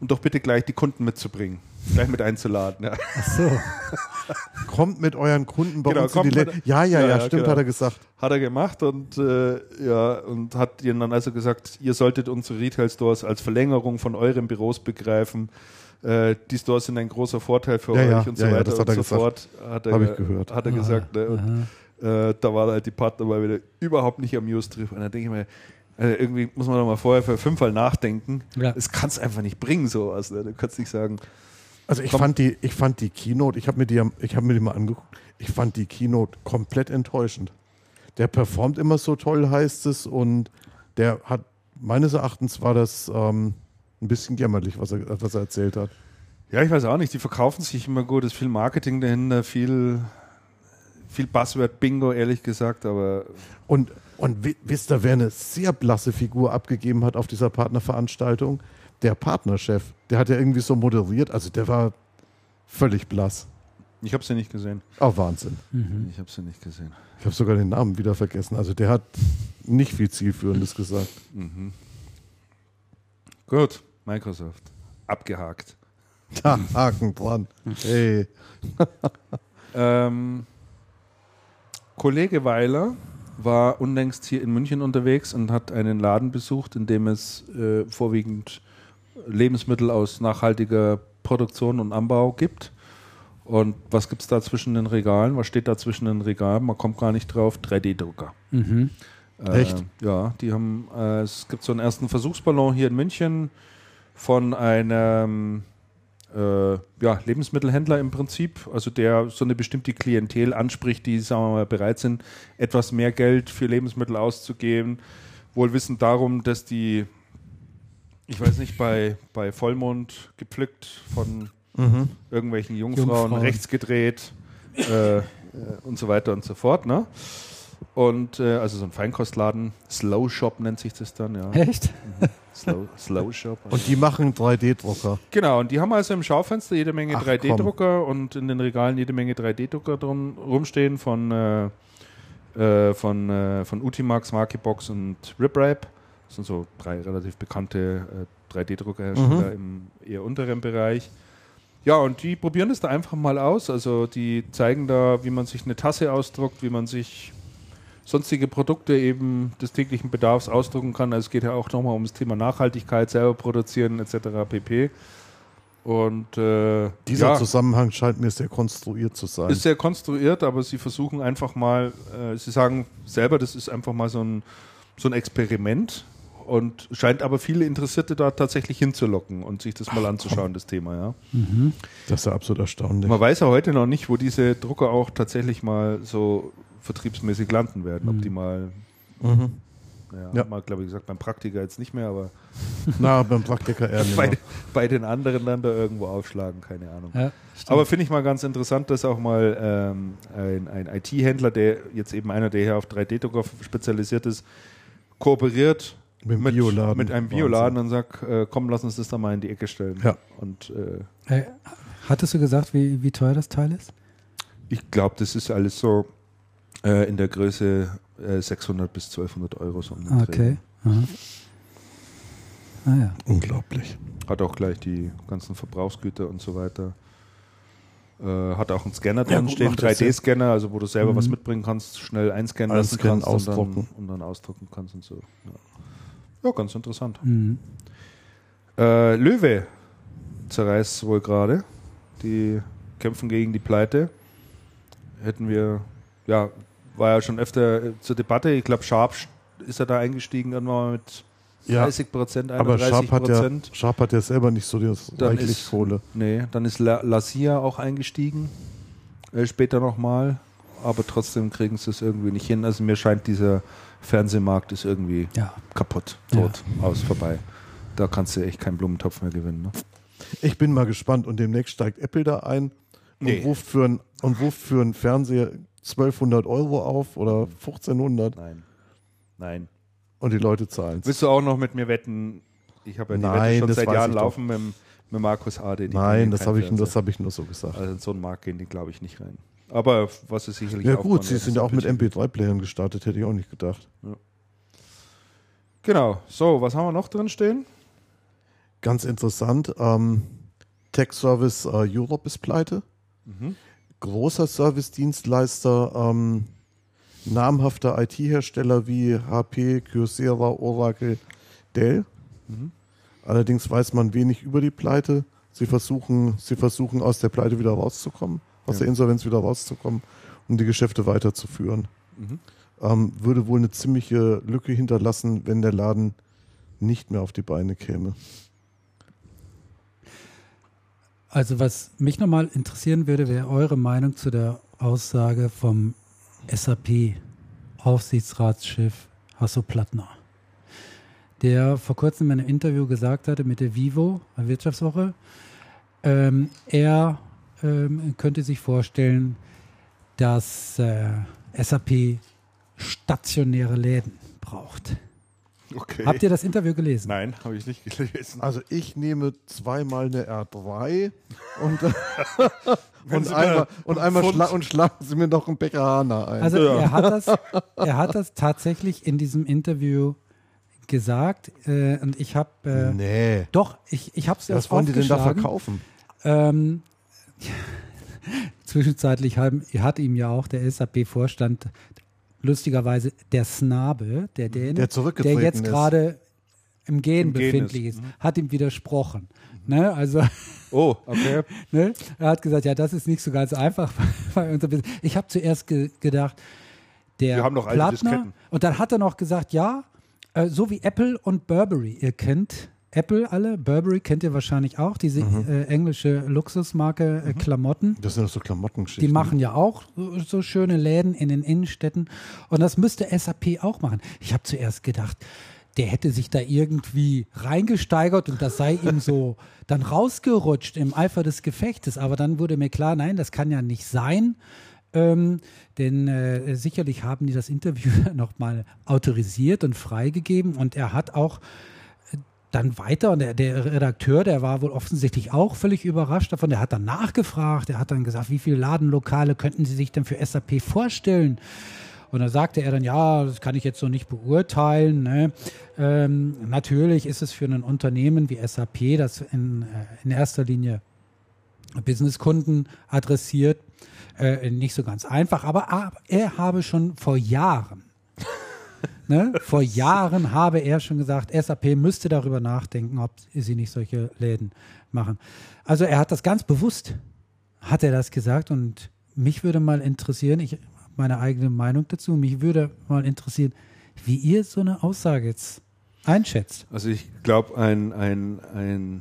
und doch bitte gleich die Kunden mitzubringen. Gleich mit einzuladen. Ja. Ach so. Kommt mit euren Kunden bei genau, uns in die Läden. Ja, ja, ja, ja, stimmt, genau. Hat er gesagt. Hat er gemacht und, äh, ja, und hat ihnen dann also gesagt, ihr solltet unsere Retail-Stores als Verlängerung von euren Büros begreifen. Äh, die Stores sind ein großer Vorteil für ja, euch ja, und so ja, weiter ja, und so fort. Hat er, ge gehört. Hat er aha, gesagt. Ne? Und, äh, da war halt die Partner mal wieder überhaupt nicht amused drauf. Und dann denke ich mir, also irgendwie muss man doch mal vorher für fünfmal nachdenken. Ja. Das kannst du einfach nicht bringen, sowas. Ne? Du kannst nicht sagen... Also ich fand die, ich fand die Keynote, ich habe mir die, ich habe mir die mal angeguckt, ich fand die Keynote komplett enttäuschend. Der performt immer so toll, heißt es, und der hat, meines Erachtens war das ähm, ein bisschen jämmerlich, was er, was er erzählt hat. Ja, ich weiß auch nicht, die verkaufen sich immer gut, es ist viel Marketing dahinter, viel, viel Buzzword-Bingo, ehrlich gesagt, aber... Und, und wisst ihr, wer eine sehr blasse Figur abgegeben hat auf dieser Partnerveranstaltung? Der Partnerchef, der hat ja irgendwie so moderiert, also der war völlig blass. Ich habe sie nicht gesehen. Oh, Wahnsinn. Mhm. Ich habe sie nicht gesehen. Ich habe sogar den Namen wieder vergessen. Also der hat nicht viel Zielführendes gesagt. Mhm. Gut, Microsoft. Abgehakt. Da, Haken dran. Hey. ähm, Kollege Weiler war unlängst hier in München unterwegs und hat einen Laden besucht, in dem es äh, vorwiegend Lebensmittel aus nachhaltiger Produktion und Anbau gibt. Und was gibt es da zwischen den Regalen? Was steht da zwischen den Regalen? Man kommt gar nicht drauf. drei D Drucker. Mhm. Äh, Echt? Ja, die haben, äh, es gibt so einen ersten Versuchsballon hier in München von einem äh, ja, Lebensmittelhändler im Prinzip, also der so eine bestimmte Klientel anspricht, die, sagen wir mal, bereit sind, etwas mehr Geld für Lebensmittel auszugeben. Wohlwissend darum, dass die Ich weiß nicht, bei, bei Vollmond gepflückt von mhm. irgendwelchen Jungfrauen, Jungfrauen, rechts gedreht äh, äh, und so weiter und so fort. Ne? Und äh, also so ein Feinkostladen, Slow Shop nennt sich das dann. Ja. Echt? Mhm. Slow, Slow Shop. Also. Und die machen drei D Drucker. Genau, und die haben also im Schaufenster jede Menge drei D Drucker und in den Regalen jede Menge drei D Drucker drum rumstehen von, äh, äh, von, äh, von Utimax, Markibox und RipRap. Das sind so drei relativ bekannte äh, drei D Druckerhersteller mhm. im eher unteren Bereich. Ja, und die probieren das da einfach mal aus. Also die zeigen da, wie man sich eine Tasse ausdruckt, wie man sich sonstige Produkte eben des täglichen Bedarfs ausdrucken kann. Also es geht ja auch nochmal um das Thema Nachhaltigkeit, selber produzieren et cetera pp. Und äh, dieser ja, Zusammenhang scheint mir sehr konstruiert zu sein. Ist sehr konstruiert, aber sie versuchen einfach mal, äh, sie sagen selber, das ist einfach mal so ein, so ein Experiment. Und scheint aber viele Interessierte da tatsächlich hinzulocken und sich das mal Ach, anzuschauen, komm. das Thema. Ja. Mhm. Das ist ja absolut erstaunlich. Man weiß ja heute noch nicht, wo diese Drucker auch tatsächlich mal so vertriebsmäßig landen werden. Mhm. Ob die mal, mhm. ja, ja. mal glaube ich gesagt, beim Praktiker jetzt nicht mehr, aber Na, beim Praktiker eher bei, bei den anderen dann da irgendwo aufschlagen, keine Ahnung. Ja, aber finde ich mal ganz interessant, dass auch mal ähm, ein, ein I T-Händler, der jetzt eben einer, der hier auf drei D Drucker spezialisiert ist, kooperiert Mit, mit, Bioladen. mit einem Bioladen und sag, äh, komm, lass uns das da mal in die Ecke stellen. Ja. Und, äh, äh, hattest du gesagt, wie, wie teuer das Teil ist? Ich glaube, das ist alles so äh, in der Größe äh, sechshundert bis zwölfhundert Euro. So okay. Aha. Ah, ja. Unglaublich. Hat auch gleich die ganzen Verbrauchsgüter und so weiter. Äh, hat auch einen Scanner drin ja, stehen, drei D Scanner, also wo du selber mhm. was mitbringen kannst, schnell einscannen Alles lassen kannst ausdrucken. Und, dann, und dann ausdrucken kannst und so. Ja. Ja, ganz interessant. Mhm. Äh, Löwe zerreißt wohl gerade. Die kämpfen gegen die Pleite. Hätten wir, ja, war ja schon öfter zur Debatte. Ich glaube, Sharp ist ja da eingestiegen, dann war mit dreißig Prozent, ja, aber Sharp hat, ja, Sharp hat ja selber nicht so das reichlich ist, Kohle. Nee, dann ist La Lassia auch eingestiegen. Äh, später nochmal. Aber trotzdem kriegen sie es irgendwie nicht hin. Also mir scheint dieser Fernsehmarkt ist irgendwie ja. kaputt, tot, ja. aus, vorbei. Da kannst du echt keinen Blumentopf mehr gewinnen. Ne? Ich bin mal gespannt und demnächst steigt Apple da ein und, nee. ruft, für ein, und ruft für einen Fernseher zwölfhundert Euro auf oder fünfzehnhundert. Nein, nein. Und die Leute zahlen es. Willst du auch noch mit mir wetten? Ich habe ja die nein, Wette schon seit Jahren laufen mit, mit Markus Ade. Die nein, das habe ich, hab ich nur so gesagt. Also in so einen Markt gehen die, glaube ich, nicht rein. Aber was ist sicherlich auch... Ja gut, sie sind ja auch mit M P drei Playern gestartet, hätte ich auch nicht gedacht. Ja. Genau, so, was haben wir noch drin stehen? ganz interessant. Ähm, Tech Service äh, Europe ist pleite. Mhm. Großer Service-Dienstleister, ähm, namhafter I T-Hersteller wie H P, Kyocera, Oracle, Dell. Mhm. Allerdings weiß man wenig über die Pleite. Sie versuchen, sie versuchen aus der Pleite wieder rauszukommen, aus ja. der Insolvenz wieder rauszukommen, um die Geschäfte weiterzuführen. Mhm. Ähm, würde wohl eine ziemliche Lücke hinterlassen, wenn der Laden nicht mehr auf die Beine käme. Also was mich nochmal interessieren würde, wäre eure Meinung zu der Aussage vom S A P-Aufsichtsratschef Hasso Plattner, der vor kurzem in einem Interview gesagt hatte mit der Vivo, der Wirtschaftswoche, ähm, er ähm, könnte sich vorstellen, dass äh, S A P stationäre Läden braucht. Okay. Habt ihr das Interview gelesen? Nein, habe ich nicht gelesen. Also ich nehme zweimal eine R drei und, und einmal, und, einmal schla und schlagen Sie mir noch einen Bäckerhahner ein. Also ja. er, hat das, er hat das tatsächlich in diesem Interview gesagt äh, und ich habe... Äh, nee. Doch, ich, ich habe es ja aufgeschlagen. Was wollen die denn da verkaufen? Ähm, zwischenzeitlich haben, hat ihm ja auch der S A P-Vorstand... Lustigerweise der Snabe, der Däne, der, der jetzt gerade im Gehen, Im Gehen befindlich ist, ist mhm. hat ihm widersprochen. Mhm. Ne? Also, oh, okay. ne? Er hat gesagt, ja, das ist nicht so ganz einfach. Ich habe zuerst ge gedacht, der Wir haben noch Plattner, und dann hat er noch gesagt, ja, äh, so wie Apple und Burberry, ihr kennt Apple alle, Burberry kennt ihr wahrscheinlich auch, diese mhm. äh, englische Luxusmarke äh, mhm. Klamotten. Das sind doch so Klamottengeschichten. Die machen ja auch so, so schöne Läden in den Innenstädten und das müsste S A P auch machen. Ich habe zuerst gedacht, der hätte sich da irgendwie reingesteigert und das sei ihm so dann rausgerutscht im Eifer des Gefechtes, aber dann wurde mir klar, nein, das kann ja nicht sein. Ähm, denn äh, sicherlich haben die das Interview nochmal autorisiert und freigegeben und er hat auch dann weiter und der, der Redakteur, der war wohl offensichtlich auch völlig überrascht davon, der hat dann nachgefragt, der hat dann gesagt, wie viele Ladenlokale könnten Sie sich denn für S A P vorstellen? Und dann sagte er dann, ja, das kann ich jetzt so nicht beurteilen. Ne? Ähm, natürlich ist es für ein Unternehmen wie S A P, das in, in erster Linie Businesskunden adressiert, äh, nicht so ganz einfach, aber er habe schon vor Jahren Ne? Vor Jahren habe er schon gesagt, S A P müsste darüber nachdenken, ob sie nicht solche Läden machen. Also er hat das ganz bewusst, hat er das gesagt und mich würde mal interessieren, ich habe meine eigene Meinung dazu, mich würde mal interessieren, wie ihr so eine Aussage jetzt einschätzt. Also ich glaube, ein, ein, ein,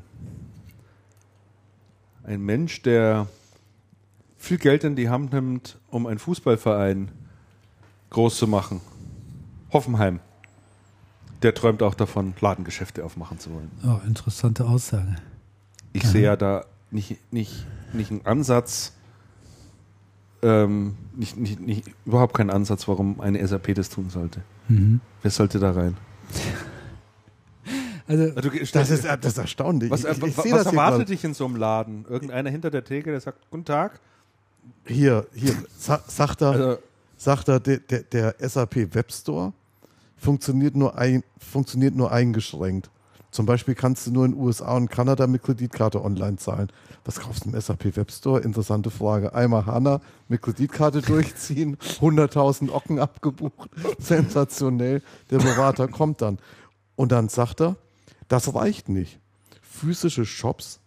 ein Mensch, der viel Geld in die Hand nimmt, um einen Fußballverein groß zu machen, Hoffenheim, der träumt auch davon, Ladengeschäfte aufmachen zu wollen. Oh, interessante Aussage. Ich ja. sehe ja da nicht, nicht, nicht einen Ansatz, ähm, nicht, nicht, nicht, überhaupt keinen Ansatz, warum eine S A P das tun sollte. Mhm. Wer sollte da rein? Also, also du, das, ist, das ist erstaunlich. Was, ich, ich was, was erwartet dich in so einem Laden? Irgendeiner hinter der Theke, der sagt, guten Tag. Hier, hier, sagt er... Also, Sagt er, der, der, der S A P Webstore funktioniert nur, ein, funktioniert nur eingeschränkt. Zum Beispiel kannst du nur in den U S A und Kanada mit Kreditkarte online zahlen. Was kaufst du im S A P Webstore? Interessante Frage. Einmal Hanna mit Kreditkarte durchziehen, hunderttausend Ocken abgebucht. Sensationell. Der Berater kommt dann. Und dann sagt er, das reicht nicht. Physische Shops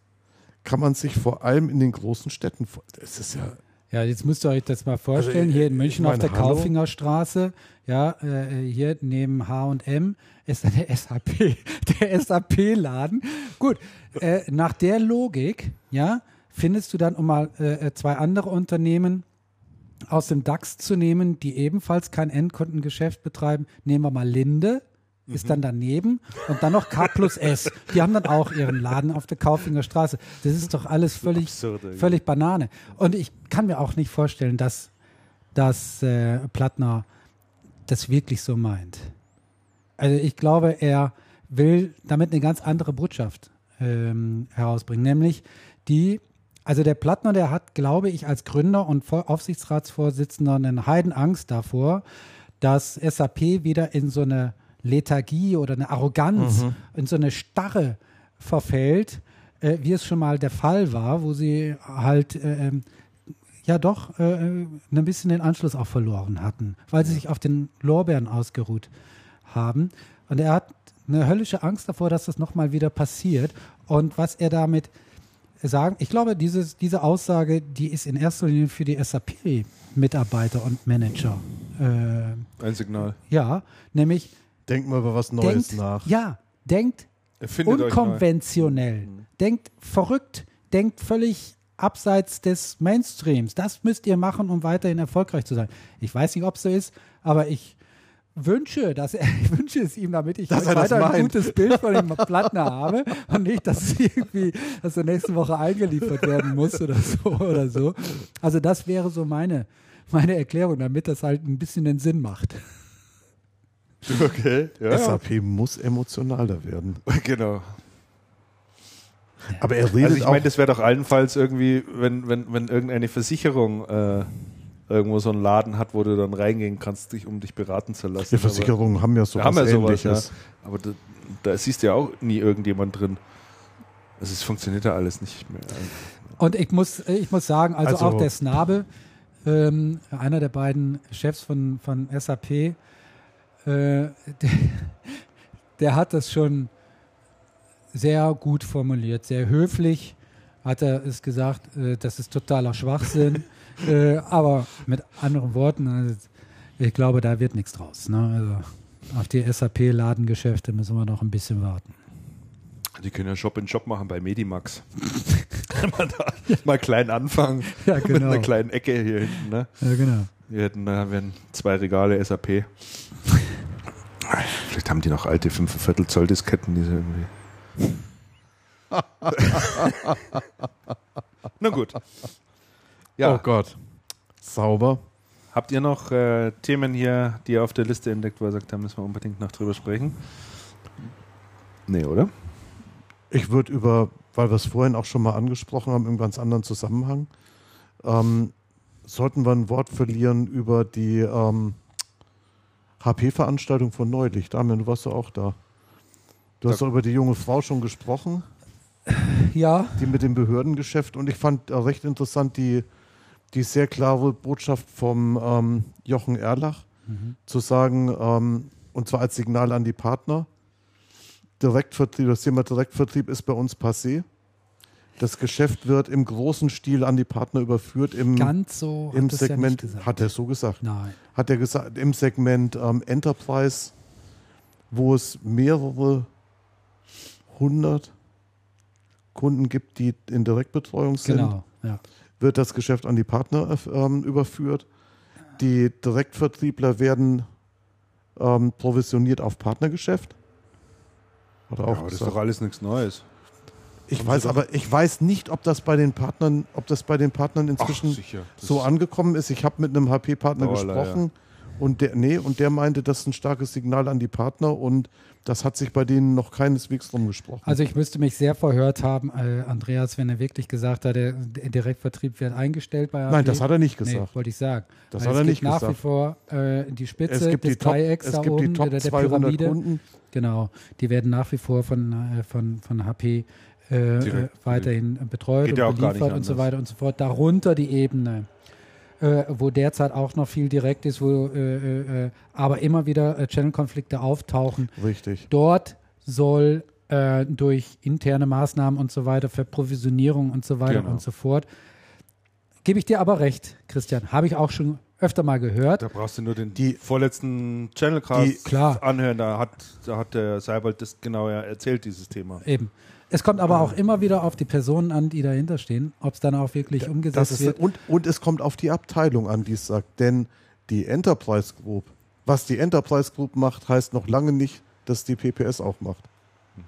kann man sich vor allem in den großen Städten vorstellen. Das ist ja... Ja, jetzt müsst ihr euch das mal vorstellen, also, hier in München auf der Hallo? Kaufingerstraße, ja, äh, hier neben H und M ist dann der S A P, der S A P-Laden. Gut, äh, nach der Logik, ja, findest du dann, um mal äh, zwei andere Unternehmen aus dem DAX zu nehmen, die ebenfalls kein Endkundengeschäft betreiben, nehmen wir mal Linde, mhm. ist dann daneben und dann noch K plus S. Die haben dann auch ihren Laden auf der Kaufingerstraße. Das ist doch alles völlig, absurd, völlig Banane. Und ich kann mir auch nicht vorstellen, dass, dass äh, Plattner das wirklich so meint. Also ich glaube, er will damit eine ganz andere Botschaft ähm, herausbringen, nämlich die, also der Plattner, der hat, glaube ich, als Gründer und Aufsichtsratsvorsitzender eine Heidenangst davor, dass S A P wieder in so eine Lethargie oder eine Arroganz, mhm. in so eine Starre verfällt, äh, wie es schon mal der Fall war, wo sie halt äh, ja doch äh, ein bisschen den Anschluss auch verloren hatten, weil sie sich auf den Lorbeeren ausgeruht haben. Und er hat eine höllische Angst davor, dass das nochmal wieder passiert. Und was er damit sagen, ich glaube, dieses, diese Aussage, die ist in erster Linie für die S A P-Mitarbeiter und Manager. Äh, Ein Signal. Ja, nämlich denkt mal über was Neues denkt, nach. Ja, denkt Erfindet unkonventionell. Denkt verrückt, denkt völlig abseits des Mainstreams. Das müsst ihr machen, um weiterhin erfolgreich zu sein. Ich weiß nicht, ob es so ist, aber ich wünsche, dass er, ich wünsche es ihm, damit ich dass weiter das ein gutes Bild von dem Plattner habe und nicht, dass es irgendwie, dass er nächste Woche eingeliefert werden muss oder so oder so. Also das wäre so meine, meine Erklärung, damit das halt ein bisschen den Sinn macht. Okay. Ja, S A P ja. muss emotionaler werden. Genau. Aber er redet also ich meine, das wäre doch allenfalls irgendwie, wenn, wenn, wenn irgendeine Versicherung äh, irgendwo so einen Laden hat, wo du dann reingehen kannst, dich, um dich beraten zu lassen. Die Versicherungen aber haben ja sowas haben ja Ähnliches. Sowas, ja. Aber da, da siehst du ja auch nie irgendjemand drin. Also es funktioniert ja alles nicht mehr. Und ich muss, ich muss sagen, also, also auch der Snabe, ähm, einer der beiden Chefs von, von S A P, äh, der, der hat das schon sehr gut formuliert, sehr höflich hat er es gesagt, äh, das ist totaler Schwachsinn. Äh, aber mit anderen Worten, also ich glaube, da wird nichts draus. Ne? Also auf die S A P-Ladengeschäfte müssen wir noch ein bisschen warten. Die können ja Shop in Shop machen bei Medimax. mal, da, ja. mal klein anfangen. Ja, genau. Mit einer kleinen Ecke hier hinten. Ne? Ja, genau. Wir hätten, da wären zwei Regale S A P. Vielleicht haben die noch alte fünf Viertel Zoll Disketten, diese irgendwie. Na gut. Ja. Oh Gott. Sauber. Habt ihr noch äh, Themen hier, die ihr auf der Liste entdeckt, wo ihr sagt, da müssen wir unbedingt noch drüber sprechen? Nee, oder? Ich würde über, weil wir es vorhin auch schon mal angesprochen haben, im ganz anderen Zusammenhang, ähm, sollten wir ein Wort verlieren über die ähm, H P-Veranstaltung von neulich. Damian, du warst ja auch da. Du da hast doch über die junge Frau schon gesprochen. Ja. Die mit dem Behördengeschäft. Und ich fand äh, recht interessant die die sehr klare Botschaft vom ähm, Jochen Erlach, mhm. zu sagen, ähm, und zwar als Signal an die Partner, Direktvertrieb, das Thema Direktvertrieb ist bei uns passé. Das Geschäft wird im großen Stil an die Partner überführt. Im, Ganz so im hat Segment, ja hat er so gesagt. Nein. Hat er gesagt, im Segment ähm, Enterprise, wo es mehrere hundert Kunden gibt, die in Direktbetreuung sind. Genau, ja. Wird das Geschäft an die Partner ähm, überführt. Die Direktvertriebler werden ähm, provisioniert auf Partnergeschäft. Oder auch ja, das ist doch alles nichts Neues. Ich weiß aber, ich weiß nicht, ob das bei den Partnern, ob das bei den Partnern inzwischen Ach, so angekommen ist. Ich habe mit einem H P-Partner oh, gesprochen ja. und der, nee, und der meinte, das ist ein starkes Signal an die Partner und das hat sich bei denen noch keineswegs drum gesprochen. Also ich müsste mich sehr verhört haben, äh, Andreas, wenn er wirklich gesagt hat, der, der Direktvertrieb wird eingestellt bei H P. Nein, das hat er nicht gesagt. Nee, wollte ich sagen. Das also hat er nicht gesagt. Es gibt nach wie vor äh, die Spitze des Dreiecks da oben, der, der Pyramide. Kunden. Genau, die werden nach wie vor von, äh, von, von H P äh, weiterhin betreut und ja beliefert und so weiter und so fort. Darunter die Ebene, äh, wo derzeit auch noch viel direkt ist, wo äh, äh, aber immer wieder äh, Channel-Konflikte auftauchen. Richtig. Dort soll äh, durch interne Maßnahmen und so weiter, Verprovisionierung und so weiter genau. und so fort. Gebe ich dir aber recht, Christian, habe ich auch schon öfter mal gehört. Da brauchst du nur den die, vorletzten Channelcast anhören, da hat, da hat der Seibold das genau erzählt, dieses Thema. Eben. Es kommt aber auch immer wieder auf die Personen an, die dahinter stehen, ob es dann auch wirklich da, umgesetzt ist, wird. Und, und es kommt auf die Abteilung an, die es sagt. Denn die Enterprise Group, was die Enterprise Group macht, heißt noch lange nicht, dass die P P S auch macht. Mhm.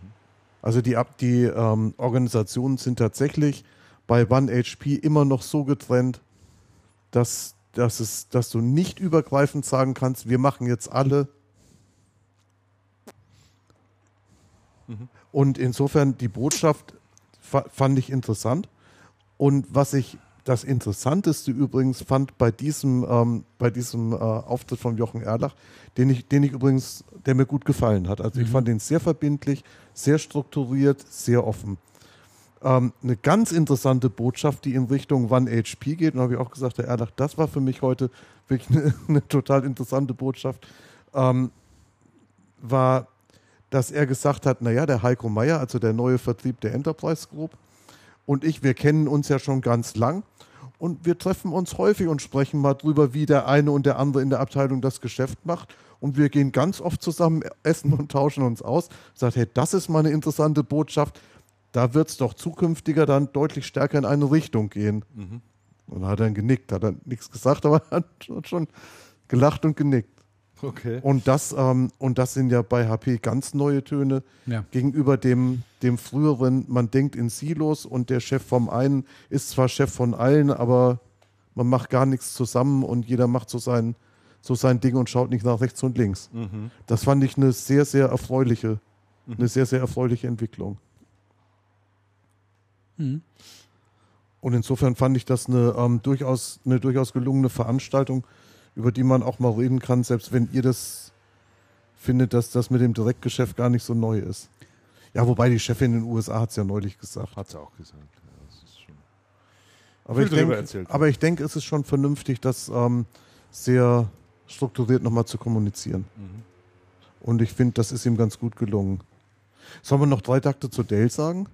Also die, die ähm, Organisationen sind tatsächlich bei One H P immer noch so getrennt, dass, dass, es, dass du nicht übergreifend sagen kannst, wir machen jetzt alle. Mhm. Und insofern die Botschaft fand ich interessant. Und was ich Das Interessanteste übrigens fand bei diesem, ähm, bei diesem äh, Auftritt von Jochen Erlach, den ich, den ich übrigens, der mir gut gefallen hat. Also mhm. ich fand den sehr verbindlich, sehr strukturiert, sehr offen. Ähm, eine ganz interessante Botschaft, die in Richtung One H P geht. Und habe ich auch gesagt, Herr Erlach, das war für mich heute wirklich eine, eine total interessante Botschaft, ähm, war, dass er gesagt hat, naja, der Heiko Meier, also der neue Vertrieb der Enterprise Group, und ich, wir kennen uns ja schon ganz lang und wir treffen uns häufig und sprechen mal drüber, wie der eine und der andere in der Abteilung das Geschäft macht. Und wir gehen ganz oft zusammen essen und tauschen uns aus. Sagt, hey, das ist mal eine interessante Botschaft. Da wird es doch zukünftiger dann deutlich stärker in eine Richtung gehen. Mhm. Und hat dann genickt, hat dann nichts gesagt, aber hat schon gelacht und genickt. Okay. Und das, ähm, und das sind ja bei H P ganz neue Töne ja. gegenüber dem, dem früheren, man denkt in Silos und der Chef vom einen ist zwar Chef von allen, aber man macht gar nichts zusammen und jeder macht so sein, so sein Ding und schaut nicht nach rechts und links. Mhm. Das fand ich eine sehr, sehr erfreuliche, mhm. eine sehr, sehr erfreuliche Entwicklung. Mhm. Und insofern fand ich das eine, ähm, durchaus, eine durchaus gelungene Veranstaltung, über die man auch mal reden kann, selbst wenn ihr das findet, dass das mit dem Direktgeschäft gar nicht so neu ist. Ja, wobei die Chefin in den U S A hat es ja neulich gesagt. Hat sie auch gesagt. Ja, das ist schon aber, ich denk, aber ich denke, es ist schon vernünftig, das ähm, sehr strukturiert nochmal zu kommunizieren. Mhm. Und ich finde, das ist ihm ganz gut gelungen. Sollen wir noch drei Takte zu Dell sagen?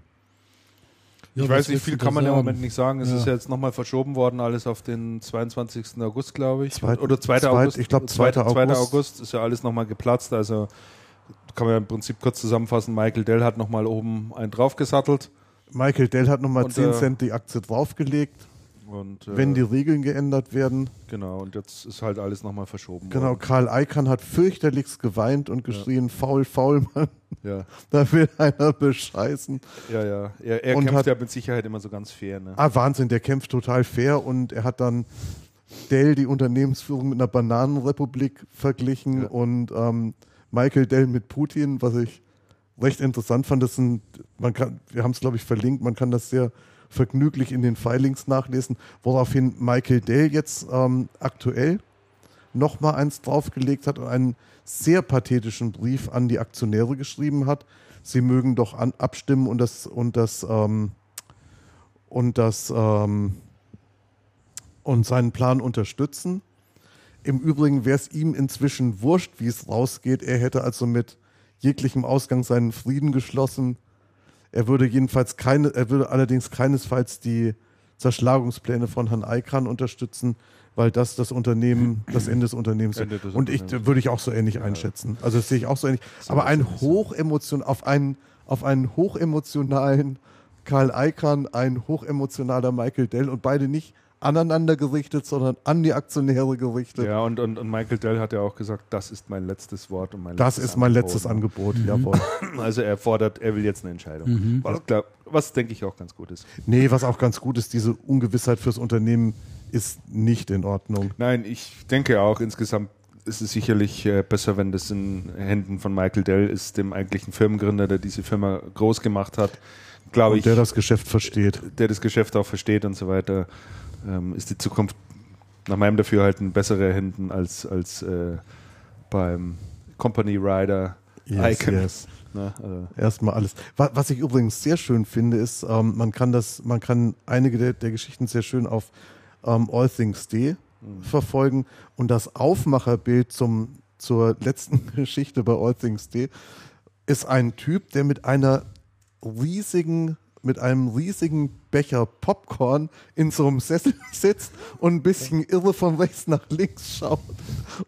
Ich ja, weiß nicht, viel kann man im Moment nicht sagen. Es ja. ist ja jetzt nochmal verschoben worden, alles auf den zweiundzwanzigsten August, glaube ich. Zweit, Oder zweiter August. Ich glaube, zweiter August ist ja alles nochmal geplatzt. Also kann man ja im Prinzip kurz zusammenfassen, Michael Dell hat nochmal oben einen draufgesattelt. Michael Dell hat nochmal zehn Cent die Aktie draufgelegt, und, äh, wenn die Regeln geändert werden. Genau, und jetzt ist halt alles nochmal verschoben genau, worden. Genau, Karl Icahn hat fürchterlichst geweint und geschrien, ja. faul, faul, Mann. Ja. Da will einer bescheißen. Ja, ja. Er, er kämpft hat, ja mit Sicherheit immer so ganz fair. Ne? Ah, Wahnsinn, der kämpft total fair und er hat dann Dell, die Unternehmensführung, mit einer Bananenrepublik verglichen ja. und ähm, Michael Dell mit Putin, was ich recht interessant fand. Das sind, man kann, wir haben es, glaube ich, verlinkt, man kann das sehr vergnüglich in den Filings nachlesen, woraufhin Michael Dell jetzt ähm, aktuell nochmal eins draufgelegt hat und einen sehr pathetischen Brief an die Aktionäre geschrieben hat. Sie mögen doch an, abstimmen und das und das ähm, und das ähm, und seinen Plan unterstützen. Im Übrigen wäre es ihm inzwischen wurscht, wie es rausgeht. Er hätte also mit jeglichem Ausgang seinen Frieden geschlossen. Er würde jedenfalls keine, er würde allerdings keinesfalls die Zerschlagungspläne von Herrn Icahn unterstützen, weil das das Unternehmen, das Ende des Unternehmens ist. Und Unternehmens. ich würde ich auch so ähnlich ja. einschätzen. Also das sehe ich auch so ähnlich. Das Aber ein hochemotion, auf einen, auf einen hochemotionalen Karl Icahn, ein hochemotionaler Michael Dell und beide nicht aneinander gerichtet, sondern an die Aktionäre gerichtet. Ja, und, und, und Michael Dell hat ja auch gesagt, das ist mein letztes Wort und mein letztes Das ist mein Angebot. letztes Angebot, mhm. jawohl. Also er fordert, er will jetzt eine Entscheidung. Mhm. Was, klar, was denke ich auch ganz gut ist. Nee, was auch ganz gut ist, diese Ungewissheit fürs Unternehmen ist nicht in Ordnung. Nein, ich denke auch, insgesamt ist es sicherlich besser, wenn das in Händen von Michael Dell ist, dem eigentlichen Firmengründer, der diese Firma groß gemacht hat. Glaube und ich, der das Geschäft versteht. Der das Geschäft auch versteht und so weiter. Ähm, ist die Zukunft nach meinem Dafürhalten bessere Händen als, als äh, beim Company Rider yes, Icon. Yes. Na, also. Erstmal alles. Was, was ich übrigens sehr schön finde, ist, ähm, man kann das, man kann einige der, der Geschichten sehr schön auf ähm, all things dot d e mhm. verfolgen und das Aufmacherbild zum, zur letzten Geschichte bei all things dot d e ist ein Typ, der mit einer riesigen mit einem riesigen Becher Popcorn in so einem Sessel sitzt und ein bisschen irre von rechts nach links schaut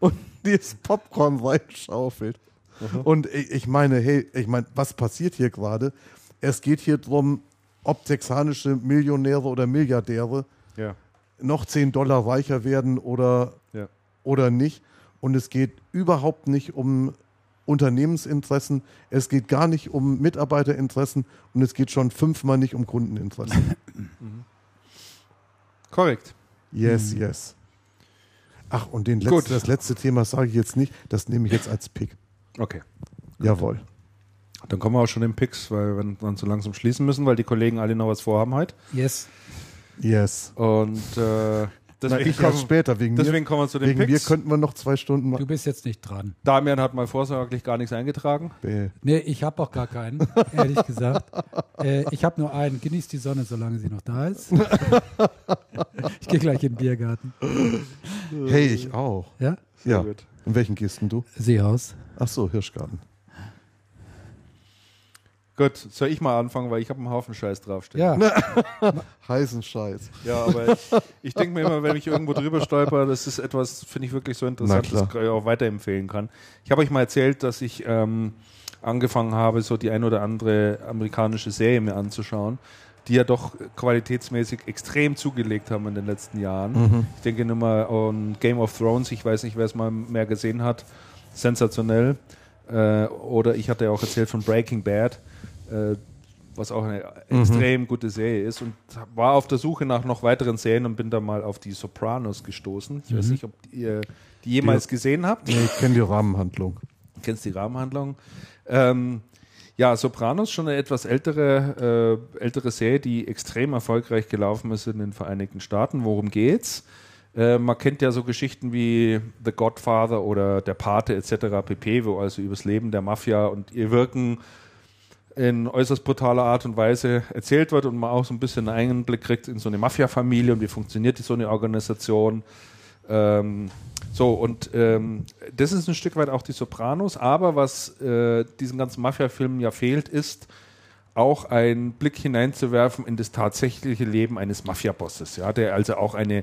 und dieses Popcorn reinschaufelt. Mhm. Und ich meine, hey, ich meine, was passiert hier gerade? Es geht hier darum, ob texanische Millionäre oder Milliardäre ja. noch zehn Dollar reicher werden oder, ja. oder nicht. Und es geht überhaupt nicht um Unternehmensinteressen, es geht gar nicht um Mitarbeiterinteressen und es geht schon fünfmal nicht um Kundeninteressen. Mhm. Korrekt. Yes, mhm. yes. Ach, und den Gut. Letzte, das letzte Thema sage ich jetzt nicht, das nehme ich jetzt als Pick. Okay. Jawohl. Dann kommen wir auch schon in Picks, weil wir dann so langsam schließen müssen, weil die Kollegen alle noch was vorhaben heute. Yes. Yes. Und äh, deswegen, Na, ich komme später. Wegen deswegen mir, kommen wir zu den wegen Picks. Wegen mir könnten wir noch zwei Stunden machen. Du bist jetzt nicht dran. Damian hat mal vorsorglich gar nichts eingetragen. Bäh. Nee, ich habe auch gar keinen, ehrlich gesagt. Äh, ich habe nur einen. Genießt die Sonne, solange sie noch da ist. Ich gehe gleich in den Biergarten. Hey, ich auch. Ja? Sehr ja. Gut. In welchen gehst denn du? Seehaus. Ach so, Hirschgarten. Gut, soll ich mal anfangen, weil ich habe einen Haufen Scheiß draufstehen. Ja. Heißen Scheiß. Ja, aber ich, ich denke mir immer, wenn ich irgendwo drüber stolper, das ist etwas, finde ich wirklich so interessant, dass ich auch weiterempfehlen kann. Ich habe euch mal erzählt, dass ich ähm, angefangen habe, so die ein oder andere amerikanische Serie mir anzuschauen, die ja doch qualitätsmäßig extrem zugelegt haben in den letzten Jahren. Mhm. Ich denke nur mal an Game of Thrones, ich weiß nicht, wer es mal mehr gesehen hat, sensationell. Äh, oder ich hatte ja auch erzählt von Breaking Bad, was auch eine extrem mhm. gute Serie ist, und war auf der Suche nach noch weiteren Serien und bin da mal auf die Sopranos gestoßen. Ich mhm. weiß nicht, ob ihr die jemals die, gesehen habt. Nee, ich kenne die Rahmenhandlung. Du kennst die Rahmenhandlung. Ähm, ja, Sopranos, schon eine etwas ältere, äh, ältere Serie, die extrem erfolgreich gelaufen ist in den Vereinigten Staaten. Worum geht's? Äh, man kennt ja so Geschichten wie The Godfather oder Der Pate et cetera pp., wo also übers Leben der Mafia und ihr Wirken in äußerst brutaler Art und Weise erzählt wird und man auch so ein bisschen einen Einblick kriegt in so eine Mafia-Familie und wie funktioniert so eine Organisation. Ähm, so, und ähm, das ist ein Stück weit auch die Sopranos, aber was äh, diesen ganzen Mafia-Filmen ja fehlt, ist auch einen Blick hineinzuwerfen in das tatsächliche Leben eines Mafia-Bosses, ja, der also auch eine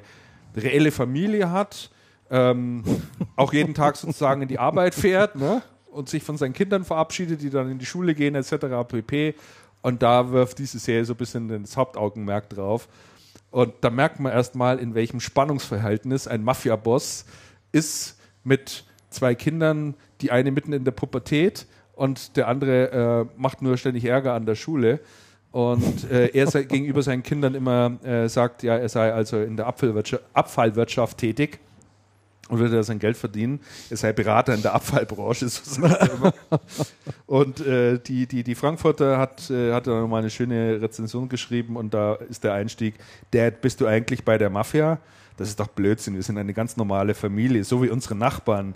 reelle Familie hat, ähm, auch jeden Tag sozusagen in die Arbeit fährt, ne? Und sich von seinen Kindern verabschiedet, die dann in die Schule gehen, et cetera pp. Und da wirft diese Serie so ein bisschen das Hauptaugenmerk drauf. Und da merkt man erstmal, in welchem Spannungsverhältnis ein Mafia-Boss ist mit zwei Kindern, die eine mitten in der Pubertät und der andere äh, macht nur ständig Ärger an der Schule. Und äh, er sei gegenüber seinen Kindern immer äh, sagt, ja, er sei also in der Abfallwirtschaft, Abfallwirtschaft tätig. Und würde er sein Geld verdienen, er sei Berater in der Abfallbranche, so sagt er immer. Und äh, die, die, die Frankfurter hat, äh, hat da nochmal eine schöne Rezension geschrieben und da ist der Einstieg, Dad, bist du eigentlich bei der Mafia? Das ist doch Blödsinn, wir sind eine ganz normale Familie, so wie unsere Nachbarn.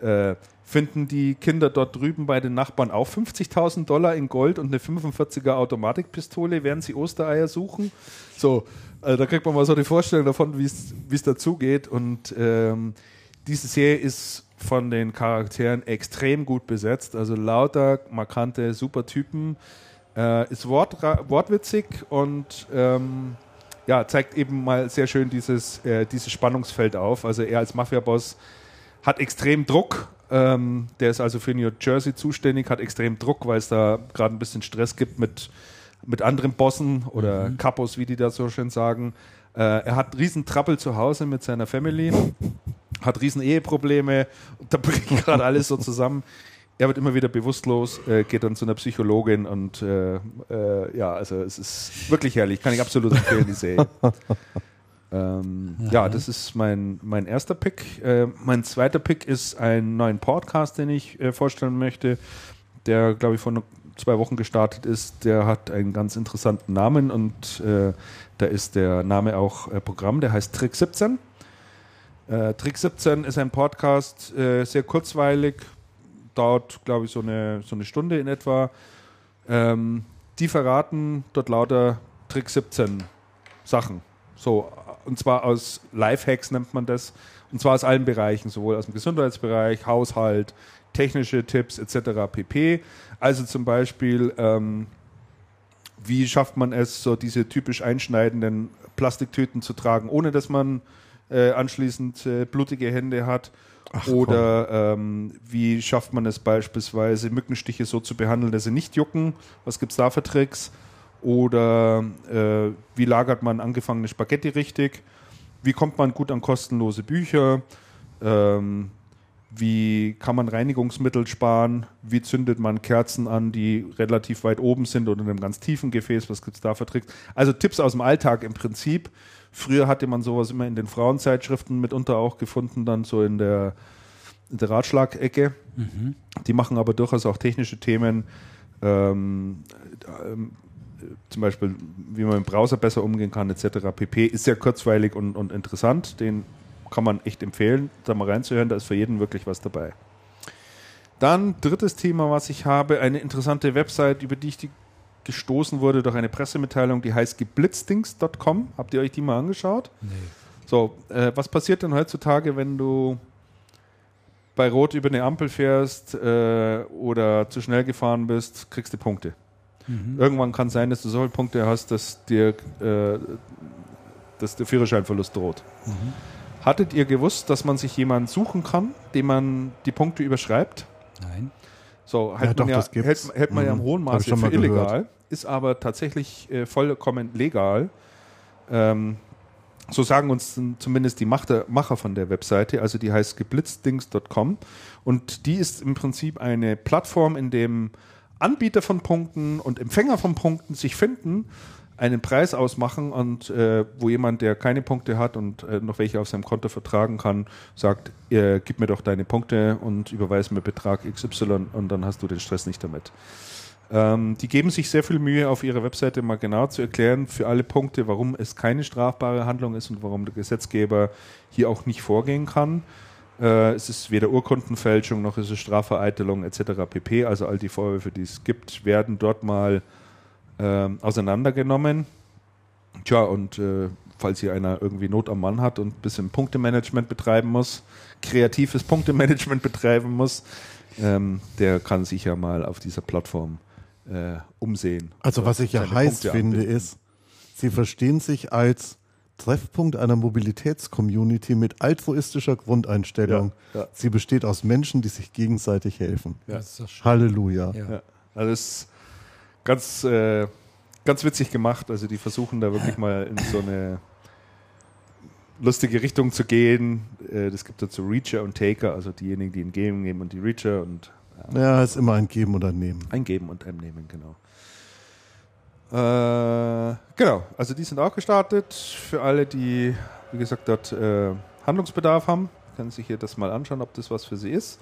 Äh, finden die Kinder dort drüben bei den Nachbarn auch fünfzigtausend Dollar in Gold und eine fünfundvierziger Automatikpistole, während sie Ostereier suchen? So, also da kriegt man mal so die Vorstellung davon, wie es dazu geht. Und ähm, diese Serie ist von den Charakteren extrem gut besetzt. Also lauter, markante, super Typen. Äh, ist wort, wortwitzig und ähm, ja, zeigt eben mal sehr schön dieses, äh, dieses Spannungsfeld auf. Also er als Mafia-Boss hat extrem Druck. Ähm, der ist also für New Jersey zuständig, hat extrem Druck, weil es da gerade ein bisschen Stress gibt mit mit anderen Bossen oder mhm. Kapos, wie die da so schön sagen. Äh, er hat riesen Trouble zu Hause mit seiner Family, hat riesen Eheprobleme, und da bricht gerade alles so zusammen. Er wird immer wieder bewusstlos, äh, geht dann zu einer Psychologin und äh, äh, ja, also es ist wirklich herrlich. Kann ich absolut empfehlen, die Serie. ähm, ja, ja, das ist mein, mein erster Pick. Äh, mein zweiter Pick ist ein neuen Podcast, den ich äh, vorstellen möchte, der, glaube ich, von zwei Wochen gestartet ist, der hat einen ganz interessanten Namen und äh, da ist der Name auch äh, Programm, der heißt Trick siebzehn. Äh, Trick siebzehn ist ein Podcast, äh, sehr kurzweilig, dauert, glaube ich, so eine, so eine Stunde in etwa. Ähm, die verraten dort lauter Trick siebzehn Sachen. So, und zwar aus Lifehacks nennt man das, und zwar aus allen Bereichen, sowohl aus dem Gesundheitsbereich, Haushalt, technische Tipps et cetera pp. Also zum Beispiel, ähm, wie schafft man es, so diese typisch einschneidenden Plastiktüten zu tragen, ohne dass man äh, anschließend äh, blutige Hände hat. Ach, oder ähm, wie schafft man es beispielsweise, Mückenstiche so zu behandeln, dass sie nicht jucken? Was gibt es da für Tricks? Oder äh, wie lagert man angefangene Spaghetti richtig? Wie kommt man gut an kostenlose Bücher? Ähm, Wie kann man Reinigungsmittel sparen? Wie zündet man Kerzen an, die relativ weit oben sind oder in einem ganz tiefen Gefäß? Was gibt es da für Tricks? Also Tipps aus dem Alltag im Prinzip. Früher hatte man sowas immer in den Frauenzeitschriften mitunter auch gefunden, dann so in der, in der Ratschlag-Ecke. Mhm. Die machen aber durchaus auch technische Themen. Ähm, zum Beispiel, wie man im Browser besser umgehen kann, et cetera pp. Ist sehr kurzweilig und, und interessant. Den kann man echt empfehlen, da mal reinzuhören. Da ist für jeden wirklich was dabei. Dann drittes Thema, was ich habe, eine interessante Website, über die ich die gestoßen wurde durch eine Pressemitteilung, die heißt geblitzdings punkt com. Habt ihr euch die mal angeschaut? Nee. So, äh, was passiert denn heutzutage, wenn du bei Rot über eine Ampel fährst äh, oder zu schnell gefahren bist, kriegst du Punkte. Mhm. Irgendwann kann es sein, dass du so viele Punkte hast, dass dir äh, dass der Führerscheinverlust droht. Mhm. Hattet ihr gewusst, dass man sich jemanden suchen kann, dem man die Punkte überschreibt? Nein. So, hält ja, man, doch, ja, das gibt's. Hält, hält man mhm. ja im hohen Maße für illegal, gehört. Ist aber tatsächlich äh, vollkommen legal. Ähm, So sagen uns zumindest die Macher von der Webseite, also die heißt geblitzdings punkt com und die ist im Prinzip eine Plattform, in dem Anbieter von Punkten und Empfänger von Punkten sich finden, einen Preis ausmachen und äh, wo jemand, der keine Punkte hat und äh, noch welche auf seinem Konto vertragen kann, sagt, äh, gib mir doch deine Punkte und überweis mir Betrag X Y und dann hast du den Stress nicht damit. Die geben sich sehr viel Mühe, auf ihrer Webseite mal genau zu erklären, für alle Punkte, warum es keine strafbare Handlung ist und warum der Gesetzgeber hier auch nicht vorgehen kann. Es ist weder Urkundenfälschung, noch ist es Strafvereitelung et cetera pp. Also all die Vorwürfe, die es gibt, werden dort mal ähm, auseinandergenommen. Tja, und äh, falls hier einer irgendwie Not am Mann hat und ein bisschen Punktemanagement betreiben muss, kreatives Punktemanagement betreiben muss, ähm, der kann sich ja mal auf dieser Plattform Äh, umsehen. Also was ich ja heiß finde ist, sie verstehen sich als Treffpunkt einer Mobilitätscommunity mit altruistischer Grundeinstellung. Ja, ja. Sie besteht aus Menschen, die sich gegenseitig helfen. Ja. Das ist doch schön. Halleluja. Ja. Ja. Also das ist ganz, äh, ganz witzig gemacht. Also die versuchen da wirklich mal in so eine lustige Richtung zu gehen. Es äh, gibt dazu Reacher und Taker, also diejenigen, die in Game geben und die Reacher und ja, ist immer ein Geben und ein Nehmen. Ein Geben und ein Nehmen, genau. Äh, genau, also die sind auch gestartet. Für alle, die, wie gesagt, dort äh, Handlungsbedarf haben, können sich hier das mal anschauen, ob das was für sie ist.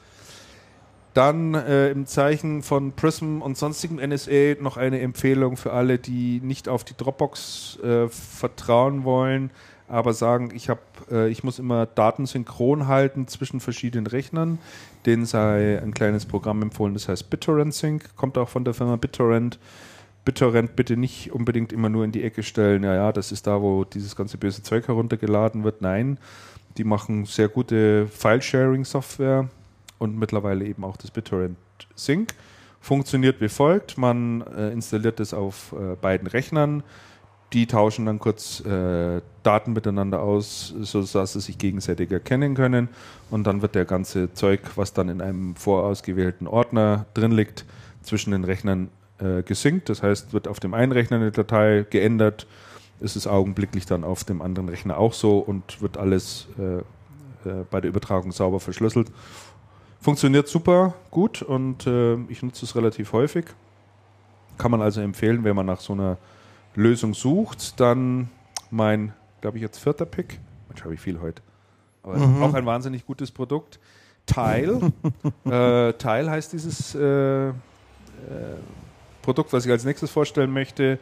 Dann äh, im Zeichen von Prism und sonstigem N S A noch eine Empfehlung für alle, die nicht auf die Dropbox äh, vertrauen wollen, aber sagen, ich, hab, äh, ich muss immer Daten synchron halten zwischen verschiedenen Rechnern. Denen sei ein kleines Programm empfohlen, das heißt BitTorrent Sync, kommt auch von der Firma BitTorrent. BitTorrent bitte nicht unbedingt immer nur in die Ecke stellen, ja, ja, das ist da, wo dieses ganze böse Zeug heruntergeladen wird. Nein, die machen sehr gute File-Sharing-Software und mittlerweile eben auch das BitTorrent Sync. Funktioniert wie folgt, man äh, installiert das auf äh, beiden Rechnern. Die tauschen dann kurz äh, Daten miteinander aus, sodass sie sich gegenseitig erkennen können. Und dann wird der ganze Zeug, was dann in einem vorausgewählten Ordner drin liegt, zwischen den Rechnern äh, gesynkt. Das heißt, wird auf dem einen Rechner eine Datei geändert, ist es augenblicklich dann auf dem anderen Rechner auch so und wird alles äh, äh, bei der Übertragung sauber verschlüsselt. Funktioniert super gut und äh, ich nutze es relativ häufig. Kann man also empfehlen, wenn man nach so einer Lösung sucht, dann mein, glaube ich, jetzt vierter Pick. Mensch, habe ich viel heute. Aber mhm. auch ein wahnsinnig gutes Produkt. Tile. äh, Tile heißt dieses äh, äh, Produkt, was ich als nächstes vorstellen möchte.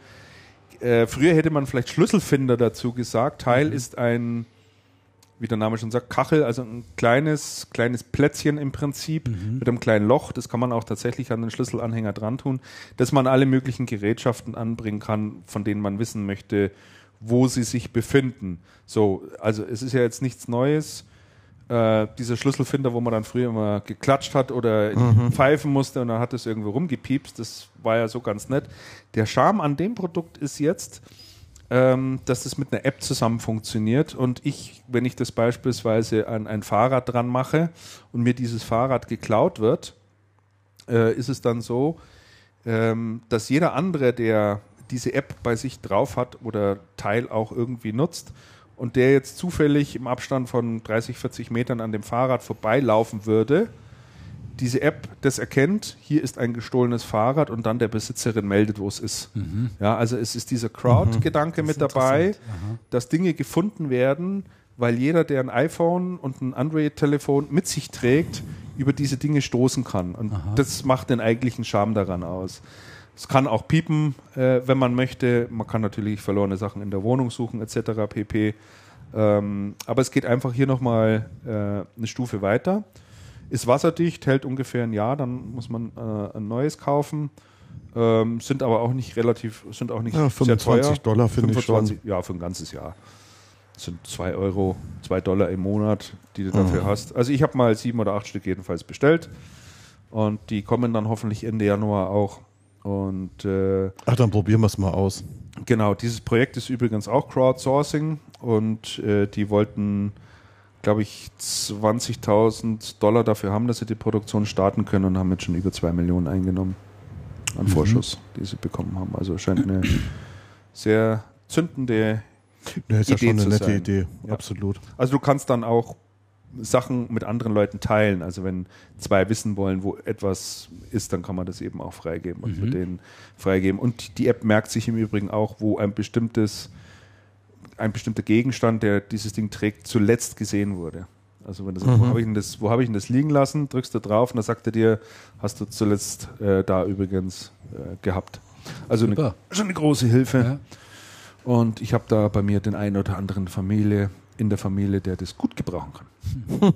Äh, früher hätte man vielleicht Schlüsselfinder dazu gesagt. Tile mhm. ist ein, wie der Name schon sagt, Kachel, also ein kleines, kleines Plätzchen im Prinzip mhm. mit einem kleinen Loch. Das kann man auch tatsächlich an den Schlüsselanhänger dran tun, dass man alle möglichen Gerätschaften anbringen kann, von denen man wissen möchte, wo sie sich befinden. So, also es ist ja jetzt nichts Neues. Äh, dieser Schlüsselfinder, wo man dann früher immer geklatscht hat oder mhm. pfeifen musste und dann hat es irgendwo rumgepiepst, das war ja so ganz nett. Der Charme an dem Produkt ist jetzt, ähm, dass das mit einer App zusammen funktioniert und ich, wenn ich das beispielsweise an ein Fahrrad dran mache und mir dieses Fahrrad geklaut wird, äh, ist es dann so, ähm, dass jeder andere, der diese App bei sich drauf hat oder Teil auch irgendwie nutzt und der jetzt zufällig im Abstand von dreißig, vierzig Metern an dem Fahrrad vorbeilaufen würde, diese App das erkennt, hier ist ein gestohlenes Fahrrad und dann der Besitzerin meldet, wo es ist. Mhm. Ja, also es ist dieser Crowd-Gedanke mhm. mit dabei, dass Dinge gefunden werden, weil jeder, der ein iPhone und ein Android-Telefon mit sich trägt, über diese Dinge stoßen kann. Und Aha. das macht den eigentlichen Charme daran aus. Es kann auch piepen, äh, wenn man möchte. Man kann natürlich verlorene Sachen in der Wohnung suchen et cetera pp. Ähm, aber es geht einfach hier nochmal äh, eine Stufe weiter. Ist wasserdicht, hält ungefähr ein Jahr, dann muss man äh, ein neues kaufen. Ähm, sind aber auch nicht relativ, sind auch nicht ja, fünfundzwanzig sehr teuer. Dollar finde ich schon. Ja, für ein ganzes Jahr. Das sind zwei Euro, zwei Dollar im Monat, die du dafür mhm. hast. Also ich habe mal sieben oder acht Stück jedenfalls bestellt. Und die kommen dann hoffentlich Ende Januar auch. Und, äh, Ach, dann probieren wir es mal aus. Genau, dieses Projekt ist übrigens auch Crowdsourcing und äh, die wollten, glaube ich, zwanzigtausend Dollar dafür haben, dass sie die Produktion starten können und haben jetzt schon über zwei Millionen eingenommen an mhm. Vorschuss, die sie bekommen haben. Also scheint eine sehr zündende ja, ist Idee ja schon eine zu nette sein. Idee, ja. Absolut. Also du kannst dann auch Sachen mit anderen Leuten teilen. Also wenn zwei wissen wollen, wo etwas ist, dann kann man das eben auch freigeben und mhm. mit denen freigeben. Und die App merkt sich im Übrigen auch, wo ein bestimmtes, ein bestimmter Gegenstand, der dieses Ding trägt, zuletzt gesehen wurde. Also wenn das, mhm. wo habe ich denn das, wo habe ich denn das liegen lassen? Drückst du drauf und dann sagt er dir, hast du zuletzt äh, da übrigens äh, gehabt. Also eine, schon eine große Hilfe. Ja. Und ich habe da bei mir den einen oder anderen Familie in der Familie, der das gut gebrauchen kann.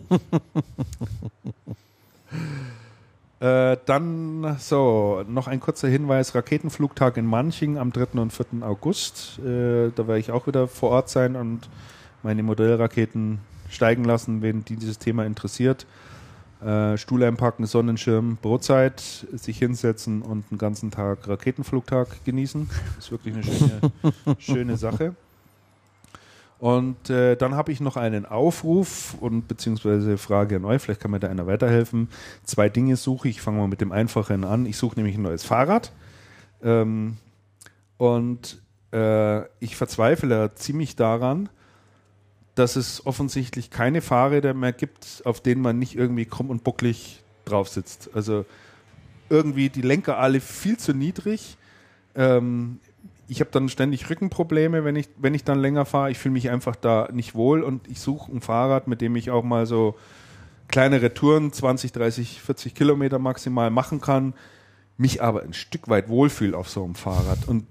äh, dann so, noch ein kurzer Hinweis, Raketenflugtag in Manching am dritten und vierten August. Äh, da werde ich auch wieder vor Ort sein und meine Modellraketen steigen lassen, wenn die dieses Thema interessiert. Äh, Stuhl einpacken, Sonnenschirm, Brotzeit, sich hinsetzen und den ganzen Tag Raketenflugtag genießen. Ist wirklich eine schöne, schöne Sache. Und äh, dann habe ich noch einen Aufruf und beziehungsweise Frage an euch, vielleicht kann mir da einer weiterhelfen. Zwei Dinge suche ich, ich fange mal mit dem Einfachen an. Ich suche nämlich ein neues Fahrrad ähm, und äh, ich verzweifle ziemlich daran, dass es offensichtlich keine Fahrräder mehr gibt, auf denen man nicht irgendwie krumm und bucklig drauf sitzt. Also irgendwie die Lenker alle viel zu niedrig. Ähm, Ich habe dann ständig Rückenprobleme, wenn ich, wenn ich dann länger fahre. Ich fühle mich einfach da nicht wohl und ich suche ein Fahrrad, mit dem ich auch mal so kleinere Touren, zwanzig, dreißig, vierzig Kilometer maximal machen kann, mich aber ein Stück weit wohlfühle auf so einem Fahrrad. Und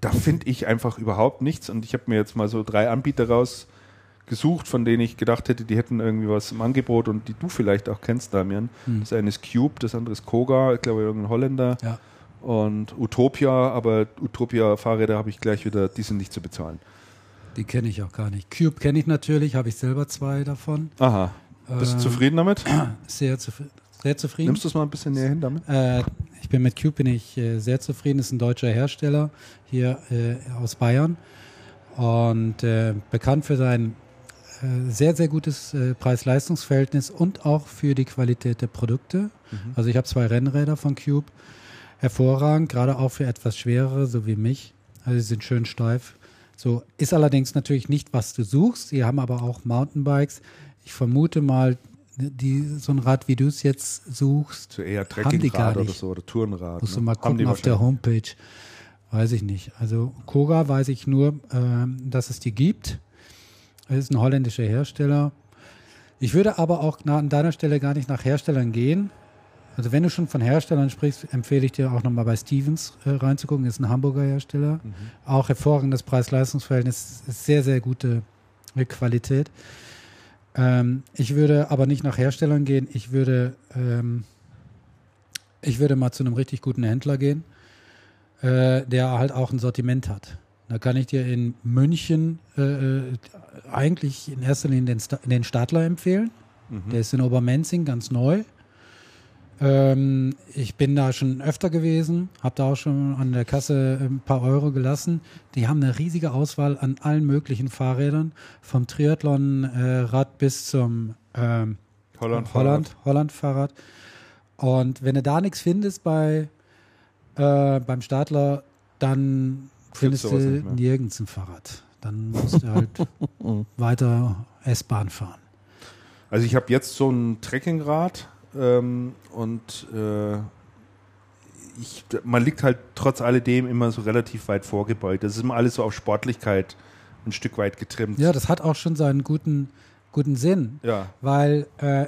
da finde ich einfach überhaupt nichts. Und ich habe mir jetzt mal so drei Anbieter rausgesucht, von denen ich gedacht hätte, die hätten irgendwie was im Angebot und die du vielleicht auch kennst, Damian. Hm. Das eine ist Cube, das andere ist Koga, ich glaube irgendein Holländer. Ja. Und Utopia, aber Utopia-Fahrräder habe ich gleich wieder, die sind nicht zu bezahlen. Die kenne ich auch gar nicht. Cube kenne ich natürlich, habe ich selber zwei davon. Aha. Bist du äh, zufrieden damit? Sehr, zufri- sehr zufrieden. Nimmst du es mal ein bisschen näher hin damit? Äh, ich bin mit Cube bin ich äh, sehr zufrieden. Ist ein deutscher Hersteller hier äh, aus Bayern und äh, bekannt für sein äh, sehr, sehr gutes äh, Preis-Leistungs-Verhältnis und auch für die Qualität der Produkte. Mhm. Also ich habe zwei Rennräder von Cube. Hervorragend, gerade auch für etwas schwerere, so wie mich. Also sie sind schön steif. So ist allerdings natürlich nicht, was du suchst. Sie haben aber auch Mountainbikes. Ich vermute mal, die, so ein Rad, wie du es jetzt suchst, so eher Trekkingrad oder so oder Tourenrad. Musst du mal gucken auf der Homepage. Weiß ich nicht. Also Koga weiß ich nur, äh, dass es die gibt. Es ist ein holländischer Hersteller. Ich würde aber auch na, an deiner Stelle gar nicht nach Herstellern gehen. Also wenn du schon von Herstellern sprichst, empfehle ich dir auch nochmal bei Stevens äh, reinzugucken. Ist ein Hamburger Hersteller. Mhm. Auch hervorragendes Preis-Leistungs-Verhältnis, sehr, sehr gute Qualität. Ähm, ich würde aber nicht nach Herstellern gehen. Ich würde, ähm, ich würde mal zu einem richtig guten Händler gehen, äh, der halt auch ein Sortiment hat. Da kann ich dir in München äh, eigentlich in erster Linie den, Sta- den Stadler empfehlen. Mhm. Der ist in Obermenzing ganz neu. Ich bin da schon öfter gewesen, habe da auch schon an der Kasse ein paar Euro gelassen. Die haben eine riesige Auswahl an allen möglichen Fahrrädern, vom Triathlon-Rad äh, bis zum ähm, Holland-Fahrrad. Holland, Holland Und wenn du da nichts findest bei, äh, beim Stadler, dann findest du nirgends ein Fahrrad. Dann musst du halt weiter S-Bahn fahren. Also ich habe jetzt so ein Trekkingrad. Ähm, und äh, ich, man liegt halt trotz alledem immer so relativ weit vorgebeugt. Das ist immer alles so auf Sportlichkeit ein Stück weit getrimmt. Ja, das hat auch schon seinen guten, guten Sinn, ja. Weil äh,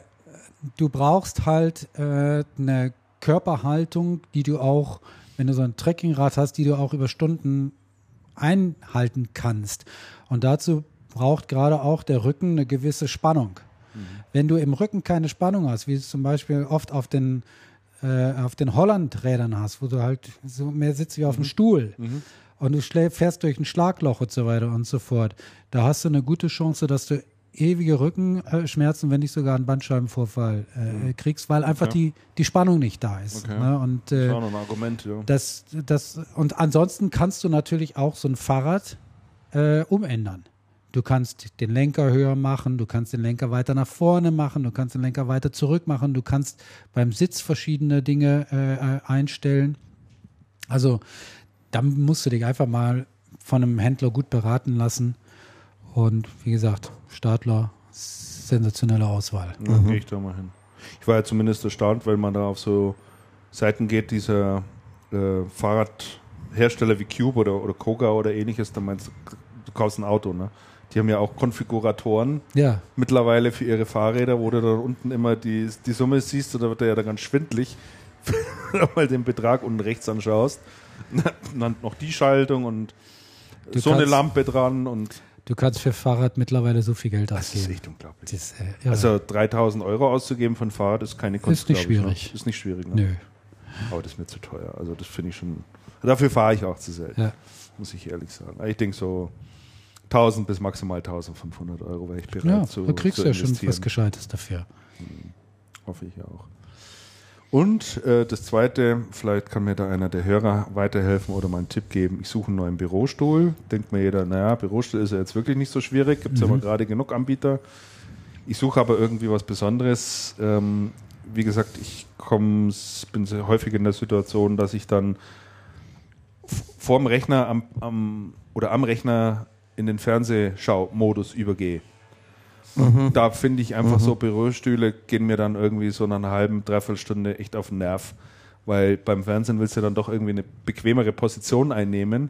du brauchst halt äh, eine Körperhaltung, die du auch wenn du so ein Trekkingrad hast, die du auch über Stunden einhalten kannst. Und dazu braucht gerade auch der Rücken eine gewisse Spannung. Mhm. Wenn du im Rücken keine Spannung hast, wie du zum Beispiel oft auf den, äh, auf den Hollandrädern hast, wo du halt so mehr sitzt wie auf mhm. dem Stuhl, mhm. und du schlä- fährst durch ein Schlagloch und so weiter und so fort, da hast du eine gute Chance, dass du ewige Rückenschmerzen, wenn nicht sogar einen Bandscheibenvorfall äh, kriegst, weil einfach okay. die, die Spannung nicht da ist. Okay. Ne? Und, äh, das ist auch noch ein Argument, ja. Das, das, und ansonsten kannst du natürlich auch so ein Fahrrad äh, umändern. Du kannst den Lenker höher machen, du kannst den Lenker weiter nach vorne machen, du kannst den Lenker weiter zurück machen, du kannst beim Sitz verschiedene Dinge äh, einstellen. Also dann musst du dich einfach mal von einem Händler gut beraten lassen. Und wie gesagt, Stadler, sensationelle Auswahl. Ja, mhm. gehe ich da mal hin. Ich war ja zumindest erstaunt, weil man da auf so Seiten geht, dieser äh, Fahrradhersteller wie Cube oder, oder Koga oder ähnliches, da meinst du, du kaufst ein Auto, ne? Die haben ja auch Konfiguratoren ja. mittlerweile für ihre Fahrräder, wo du da unten immer die, die Summe siehst, oder wird der ja da ganz schwindlig, wenn du mal den Betrag unten rechts anschaust. Und dann noch die Schaltung und du so eine Lampe dran und du kannst für Fahrrad mittlerweile so viel Geld ausgeben. Das ist echt unglaublich. Das, äh, also dreitausend Euro auszugeben für ein Fahrrad ist keine Kunst. Ist nicht schwierig. Ich, ne? Ist nicht schwierig. Ne? Nö. Aber das ist mir zu teuer. Also das finde ich schon. Dafür fahre ich auch zu selten. Ja. Muss ich ehrlich sagen. Ich denke so tausend bis maximal eintausendfünfhundert Euro wäre ich bereit ja, zu investieren. Ja, du kriegst ja schon was Gescheites dafür. Hm. Hoffe ich ja auch. Und äh, das Zweite, vielleicht kann mir da einer der Hörer weiterhelfen oder mal einen Tipp geben. Ich suche einen neuen Bürostuhl. Denkt mir jeder, naja, Bürostuhl ist ja jetzt wirklich nicht so schwierig. Gibt es mhm. ja mal gerade genug Anbieter. Ich suche aber irgendwie was Besonderes. Ähm, wie gesagt, ich komm, bin sehr häufig in der Situation, dass ich dann f- vorm Rechner am, am, oder am Rechner in den Fernsehschau-Modus übergehe. Mhm. Da finde ich einfach mhm. so, Bürostühle gehen mir dann irgendwie so nach einer halben, dreiviertel Stunde echt auf den Nerv, weil beim Fernsehen willst du dann doch irgendwie eine bequemere Position einnehmen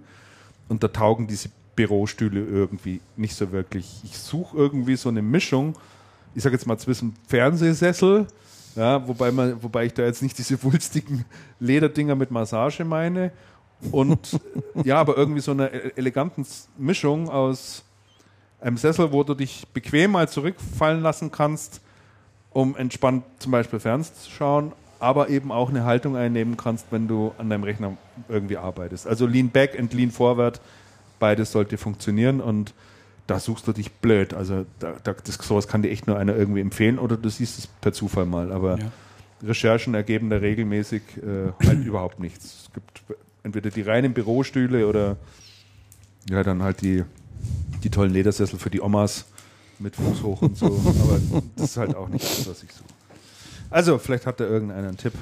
und da taugen diese Bürostühle irgendwie nicht so wirklich. Ich suche irgendwie so eine Mischung, ich sage jetzt mal zwischen Fernsehsessel, ja, wobei, man, wobei ich da jetzt nicht diese wulstigen Lederdinger mit Massage meine und ja, aber irgendwie so eine eleganten Mischung aus einem Sessel, wo du dich bequem mal zurückfallen lassen kannst, um entspannt zum Beispiel Fernsehen zu schauen, aber eben auch eine Haltung einnehmen kannst, wenn du an deinem Rechner irgendwie arbeitest. Also Lean Back und Lean Forward, beides sollte funktionieren und da suchst du dich blöd. Also da, da, das, sowas kann dir echt nur einer irgendwie empfehlen oder du siehst es per Zufall mal, aber ja. Recherchen ergeben da regelmäßig äh, halt überhaupt nichts. Es gibt entweder die reinen Bürostühle oder ja dann halt die die tollen Ledersessel für die Omas mit Fuß hoch und so. Aber das ist halt auch nicht das, was ich suche. Also, vielleicht hat da irgendeiner einen Tipp,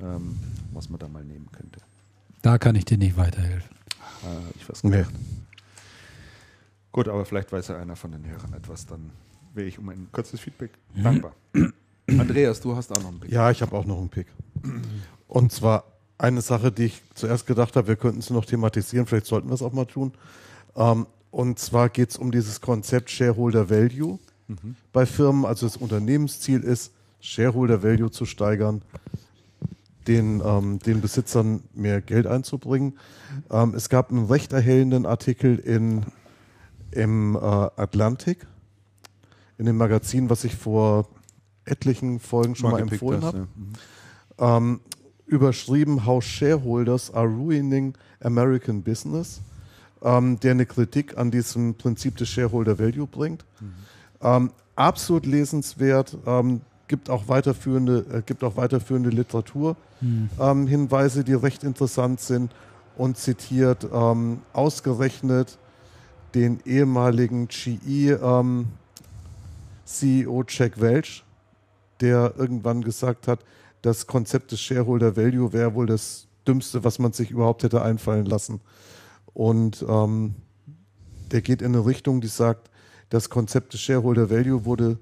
ähm, was man da mal nehmen könnte. Da kann ich dir nicht weiterhelfen. Äh, ich weiß nicht. Gut, aber vielleicht weiß ja einer von den Hörern etwas. Dann wäre ich um ein kurzes Feedback dankbar. Andreas, du hast auch noch einen Pick. Ja, ich habe auch noch einen Pick. Und zwar eine Sache, die ich zuerst gedacht habe, wir könnten es noch thematisieren. Vielleicht sollten wir es auch mal tun. Ähm, Und zwar geht es um dieses Konzept Shareholder Value mhm. bei Firmen. Also das Unternehmensziel ist, Shareholder Value zu steigern, den, ähm, den Besitzern mehr Geld einzubringen. Ähm, es gab einen recht erhellenden Artikel in, im äh, Atlantik, in dem Magazin, was ich vor etlichen Folgen schon mal, mal empfohlen habe. Ja. Mhm. Ähm, überschrieben, How Shareholders are ruining American Business. Ähm, der eine Kritik an diesem Prinzip des Shareholder Value bringt. Mhm. Ähm, absolut lesenswert, ähm, gibt auch weiterführende, äh, gibt auch weiterführende Literatur, mhm. ähm, Hinweise, die recht interessant sind und zitiert ähm, ausgerechnet den ehemaligen G E ähm, C E O Jack Welch, der irgendwann gesagt hat, das Konzept des Shareholder Value wäre wohl das Dümmste, was man sich überhaupt hätte einfallen lassen. Und ähm, der geht in eine Richtung, die sagt, das Konzept des Shareholder Value wurde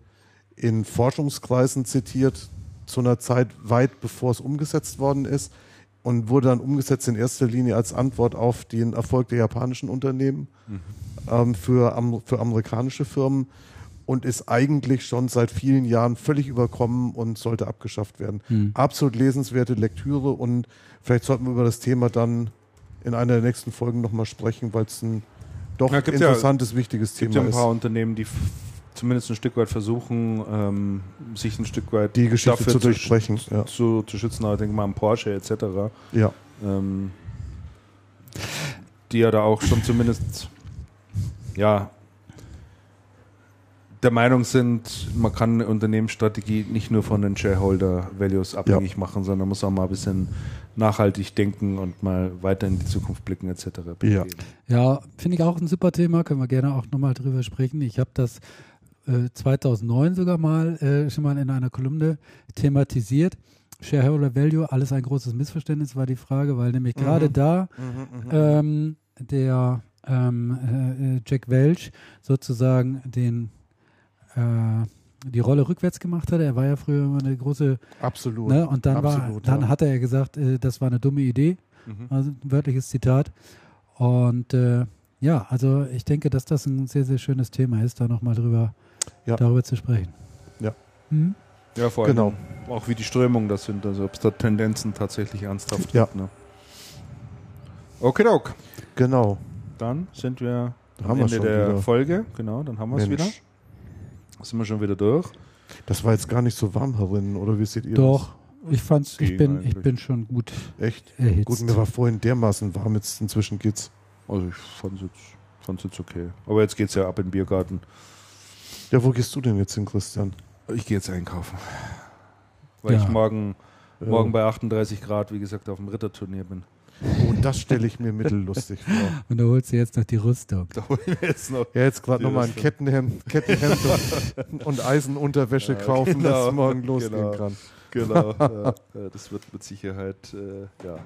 in Forschungskreisen zitiert, zu einer Zeit weit bevor es umgesetzt worden ist und wurde dann umgesetzt in erster Linie als Antwort auf den Erfolg der japanischen Unternehmen mhm. ähm, für, für amerikanische Firmen. und ist eigentlich schon seit vielen Jahren völlig überkommen und sollte abgeschafft werden. Hm. Absolut lesenswerte Lektüre, und vielleicht sollten wir über das Thema dann in einer der nächsten Folgen nochmal sprechen, weil es ein doch ja, interessantes, ja, wichtiges Thema ist. Es gibt ja ein paar Unternehmen, die f- zumindest ein Stück weit versuchen, ähm, sich ein Stück weit die Geschichte zu durchsprechen, zu, ja. zu, zu schützen. Aber ich denke mal an Porsche et cetera. Ja. Ähm, die ja da auch schon zumindest ja der Meinung sind, man kann eine Unternehmensstrategie nicht nur von den Shareholder-Values abhängig ja. machen, sondern muss auch mal ein bisschen nachhaltig denken und mal weiter in die Zukunft blicken et cetera. Ja, ja, finde ich auch ein super Thema, können wir gerne auch nochmal drüber sprechen. Ich habe das äh, zweitausendneun sogar mal äh, schon mal in einer Kolumne thematisiert. Shareholder Value, alles ein großes Missverständnis, war die Frage, weil nämlich gerade mhm. da mhm, mh. ähm, der ähm, äh, Jack Welch sozusagen den die Rolle rückwärts gemacht hatte. Er war ja früher immer eine große... Absolut. Ne? Und dann, Absolut, war, dann ja. hat er gesagt, äh, das war eine dumme Idee. Mhm. Also ein wörtliches Zitat. Und äh, ja, also ich denke, dass das ein sehr, sehr schönes Thema ist, da nochmal drüber, ja. darüber zu sprechen. Ja. Mhm. Ja, vor allem genau. auch wie die Strömungen das sind, also ob es da Tendenzen tatsächlich ernsthaft ja. gibt. Ne? Okidok. Genau. Dann sind wir dann am Ende wir der wieder. Folge. Genau, dann haben wir es wieder. Sind wir schon wieder durch? Das war jetzt gar nicht so warm herinnen, oder wie seht ihr Doch, das? Doch, ich fand's, ich bin, ich bin schon gut Echt? Erhitzt. Gut, mir war vorhin dermaßen warm, jetzt inzwischen geht's. Also ich fand's jetzt, fand's jetzt okay. Aber jetzt geht's ja ab in den Biergarten. Ja, wo gehst du denn jetzt hin, Christian? Ich gehe jetzt einkaufen. Weil ja. ich morgen, morgen ja. bei achtunddreißig Grad, wie gesagt, auf dem Ritterturnier bin. Und oh, das stelle ich mir mittellustig vor. Und da holst du jetzt noch die Rüstung. Da holen wir jetzt noch. Ja, jetzt gerade nochmal ein Kettenhemd, Kettenhemd und, und Eisenunterwäsche ja, kaufen, genau, dass es morgen losgehen genau, kann. Genau, ja, das wird mit Sicherheit, äh, ja.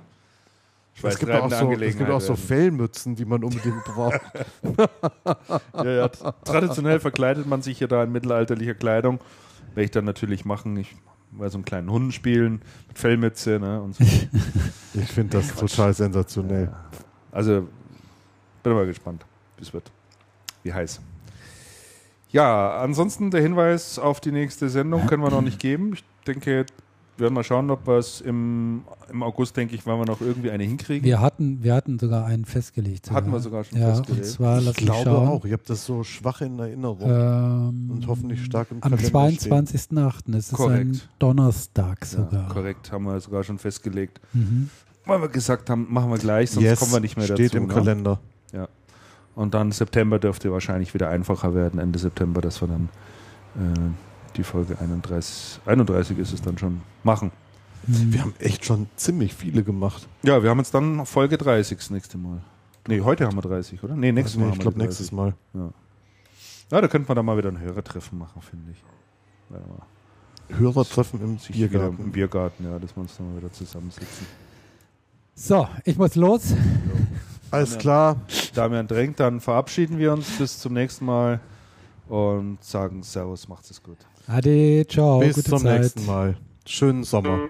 Es gibt, auch so, es gibt auch so Fellmützen, die man unbedingt braucht. ja, ja, traditionell verkleidet man sich ja da in mittelalterlicher Kleidung. Werde ich dann natürlich machen, ich bei so einem kleinen Hunden spielen, mit Fellmütze, ne, und so. Ich finde das Quatsch. Total sensationell. Ja. Also, bin mal gespannt, wie es wird. Wie heiß. Ja, ansonsten der Hinweis auf die nächste Sendung können wir noch nicht geben. Ich denke, wir werden mal schauen, ob wir es im, im August, denke ich, wollen wir noch irgendwie eine hinkriegen. Wir hatten, wir hatten sogar einen festgelegt. Sogar. Hatten wir sogar schon ja, festgelegt. Und zwar, ich glaube schauen. auch, ich habe das so schwach in Erinnerung ähm, und hoffentlich stark im Kalender stehen. Am zweiundzwanzigsten achten Es ist ein Donnerstag sogar. Ja, korrekt, haben wir sogar schon festgelegt. Mhm. Weil wir gesagt haben, machen wir gleich, sonst yes, kommen wir nicht mehr dazu. Steht im ne? Kalender. Ja. Und dann September dürfte wahrscheinlich wieder einfacher werden, Ende September, dass wir dann... Äh, die Folge einunddreißig ist es dann schon, machen. Wir haben echt schon ziemlich viele gemacht. Ja, wir haben jetzt dann Folge dreißig das nächste Mal. Nee, heute haben wir dreißig, oder? Nee, nächstes nee, Mal. Ich glaube, nächstes Mal. Ja. ja, da könnte man dann mal wieder ein Hörertreffen machen, finde ich. Hörertreffen im Biergarten. Im Biergarten, ja, dass wir uns dann mal wieder zusammensitzen. So, ich muss los. Ja. Alles Damian, klar. Damian drängt, dann verabschieden wir uns. Bis zum nächsten Mal und sagen Servus, macht's es gut. Ade, ciao. Bis Gute zum Zeit. nächsten Mal. Schönen Sommer.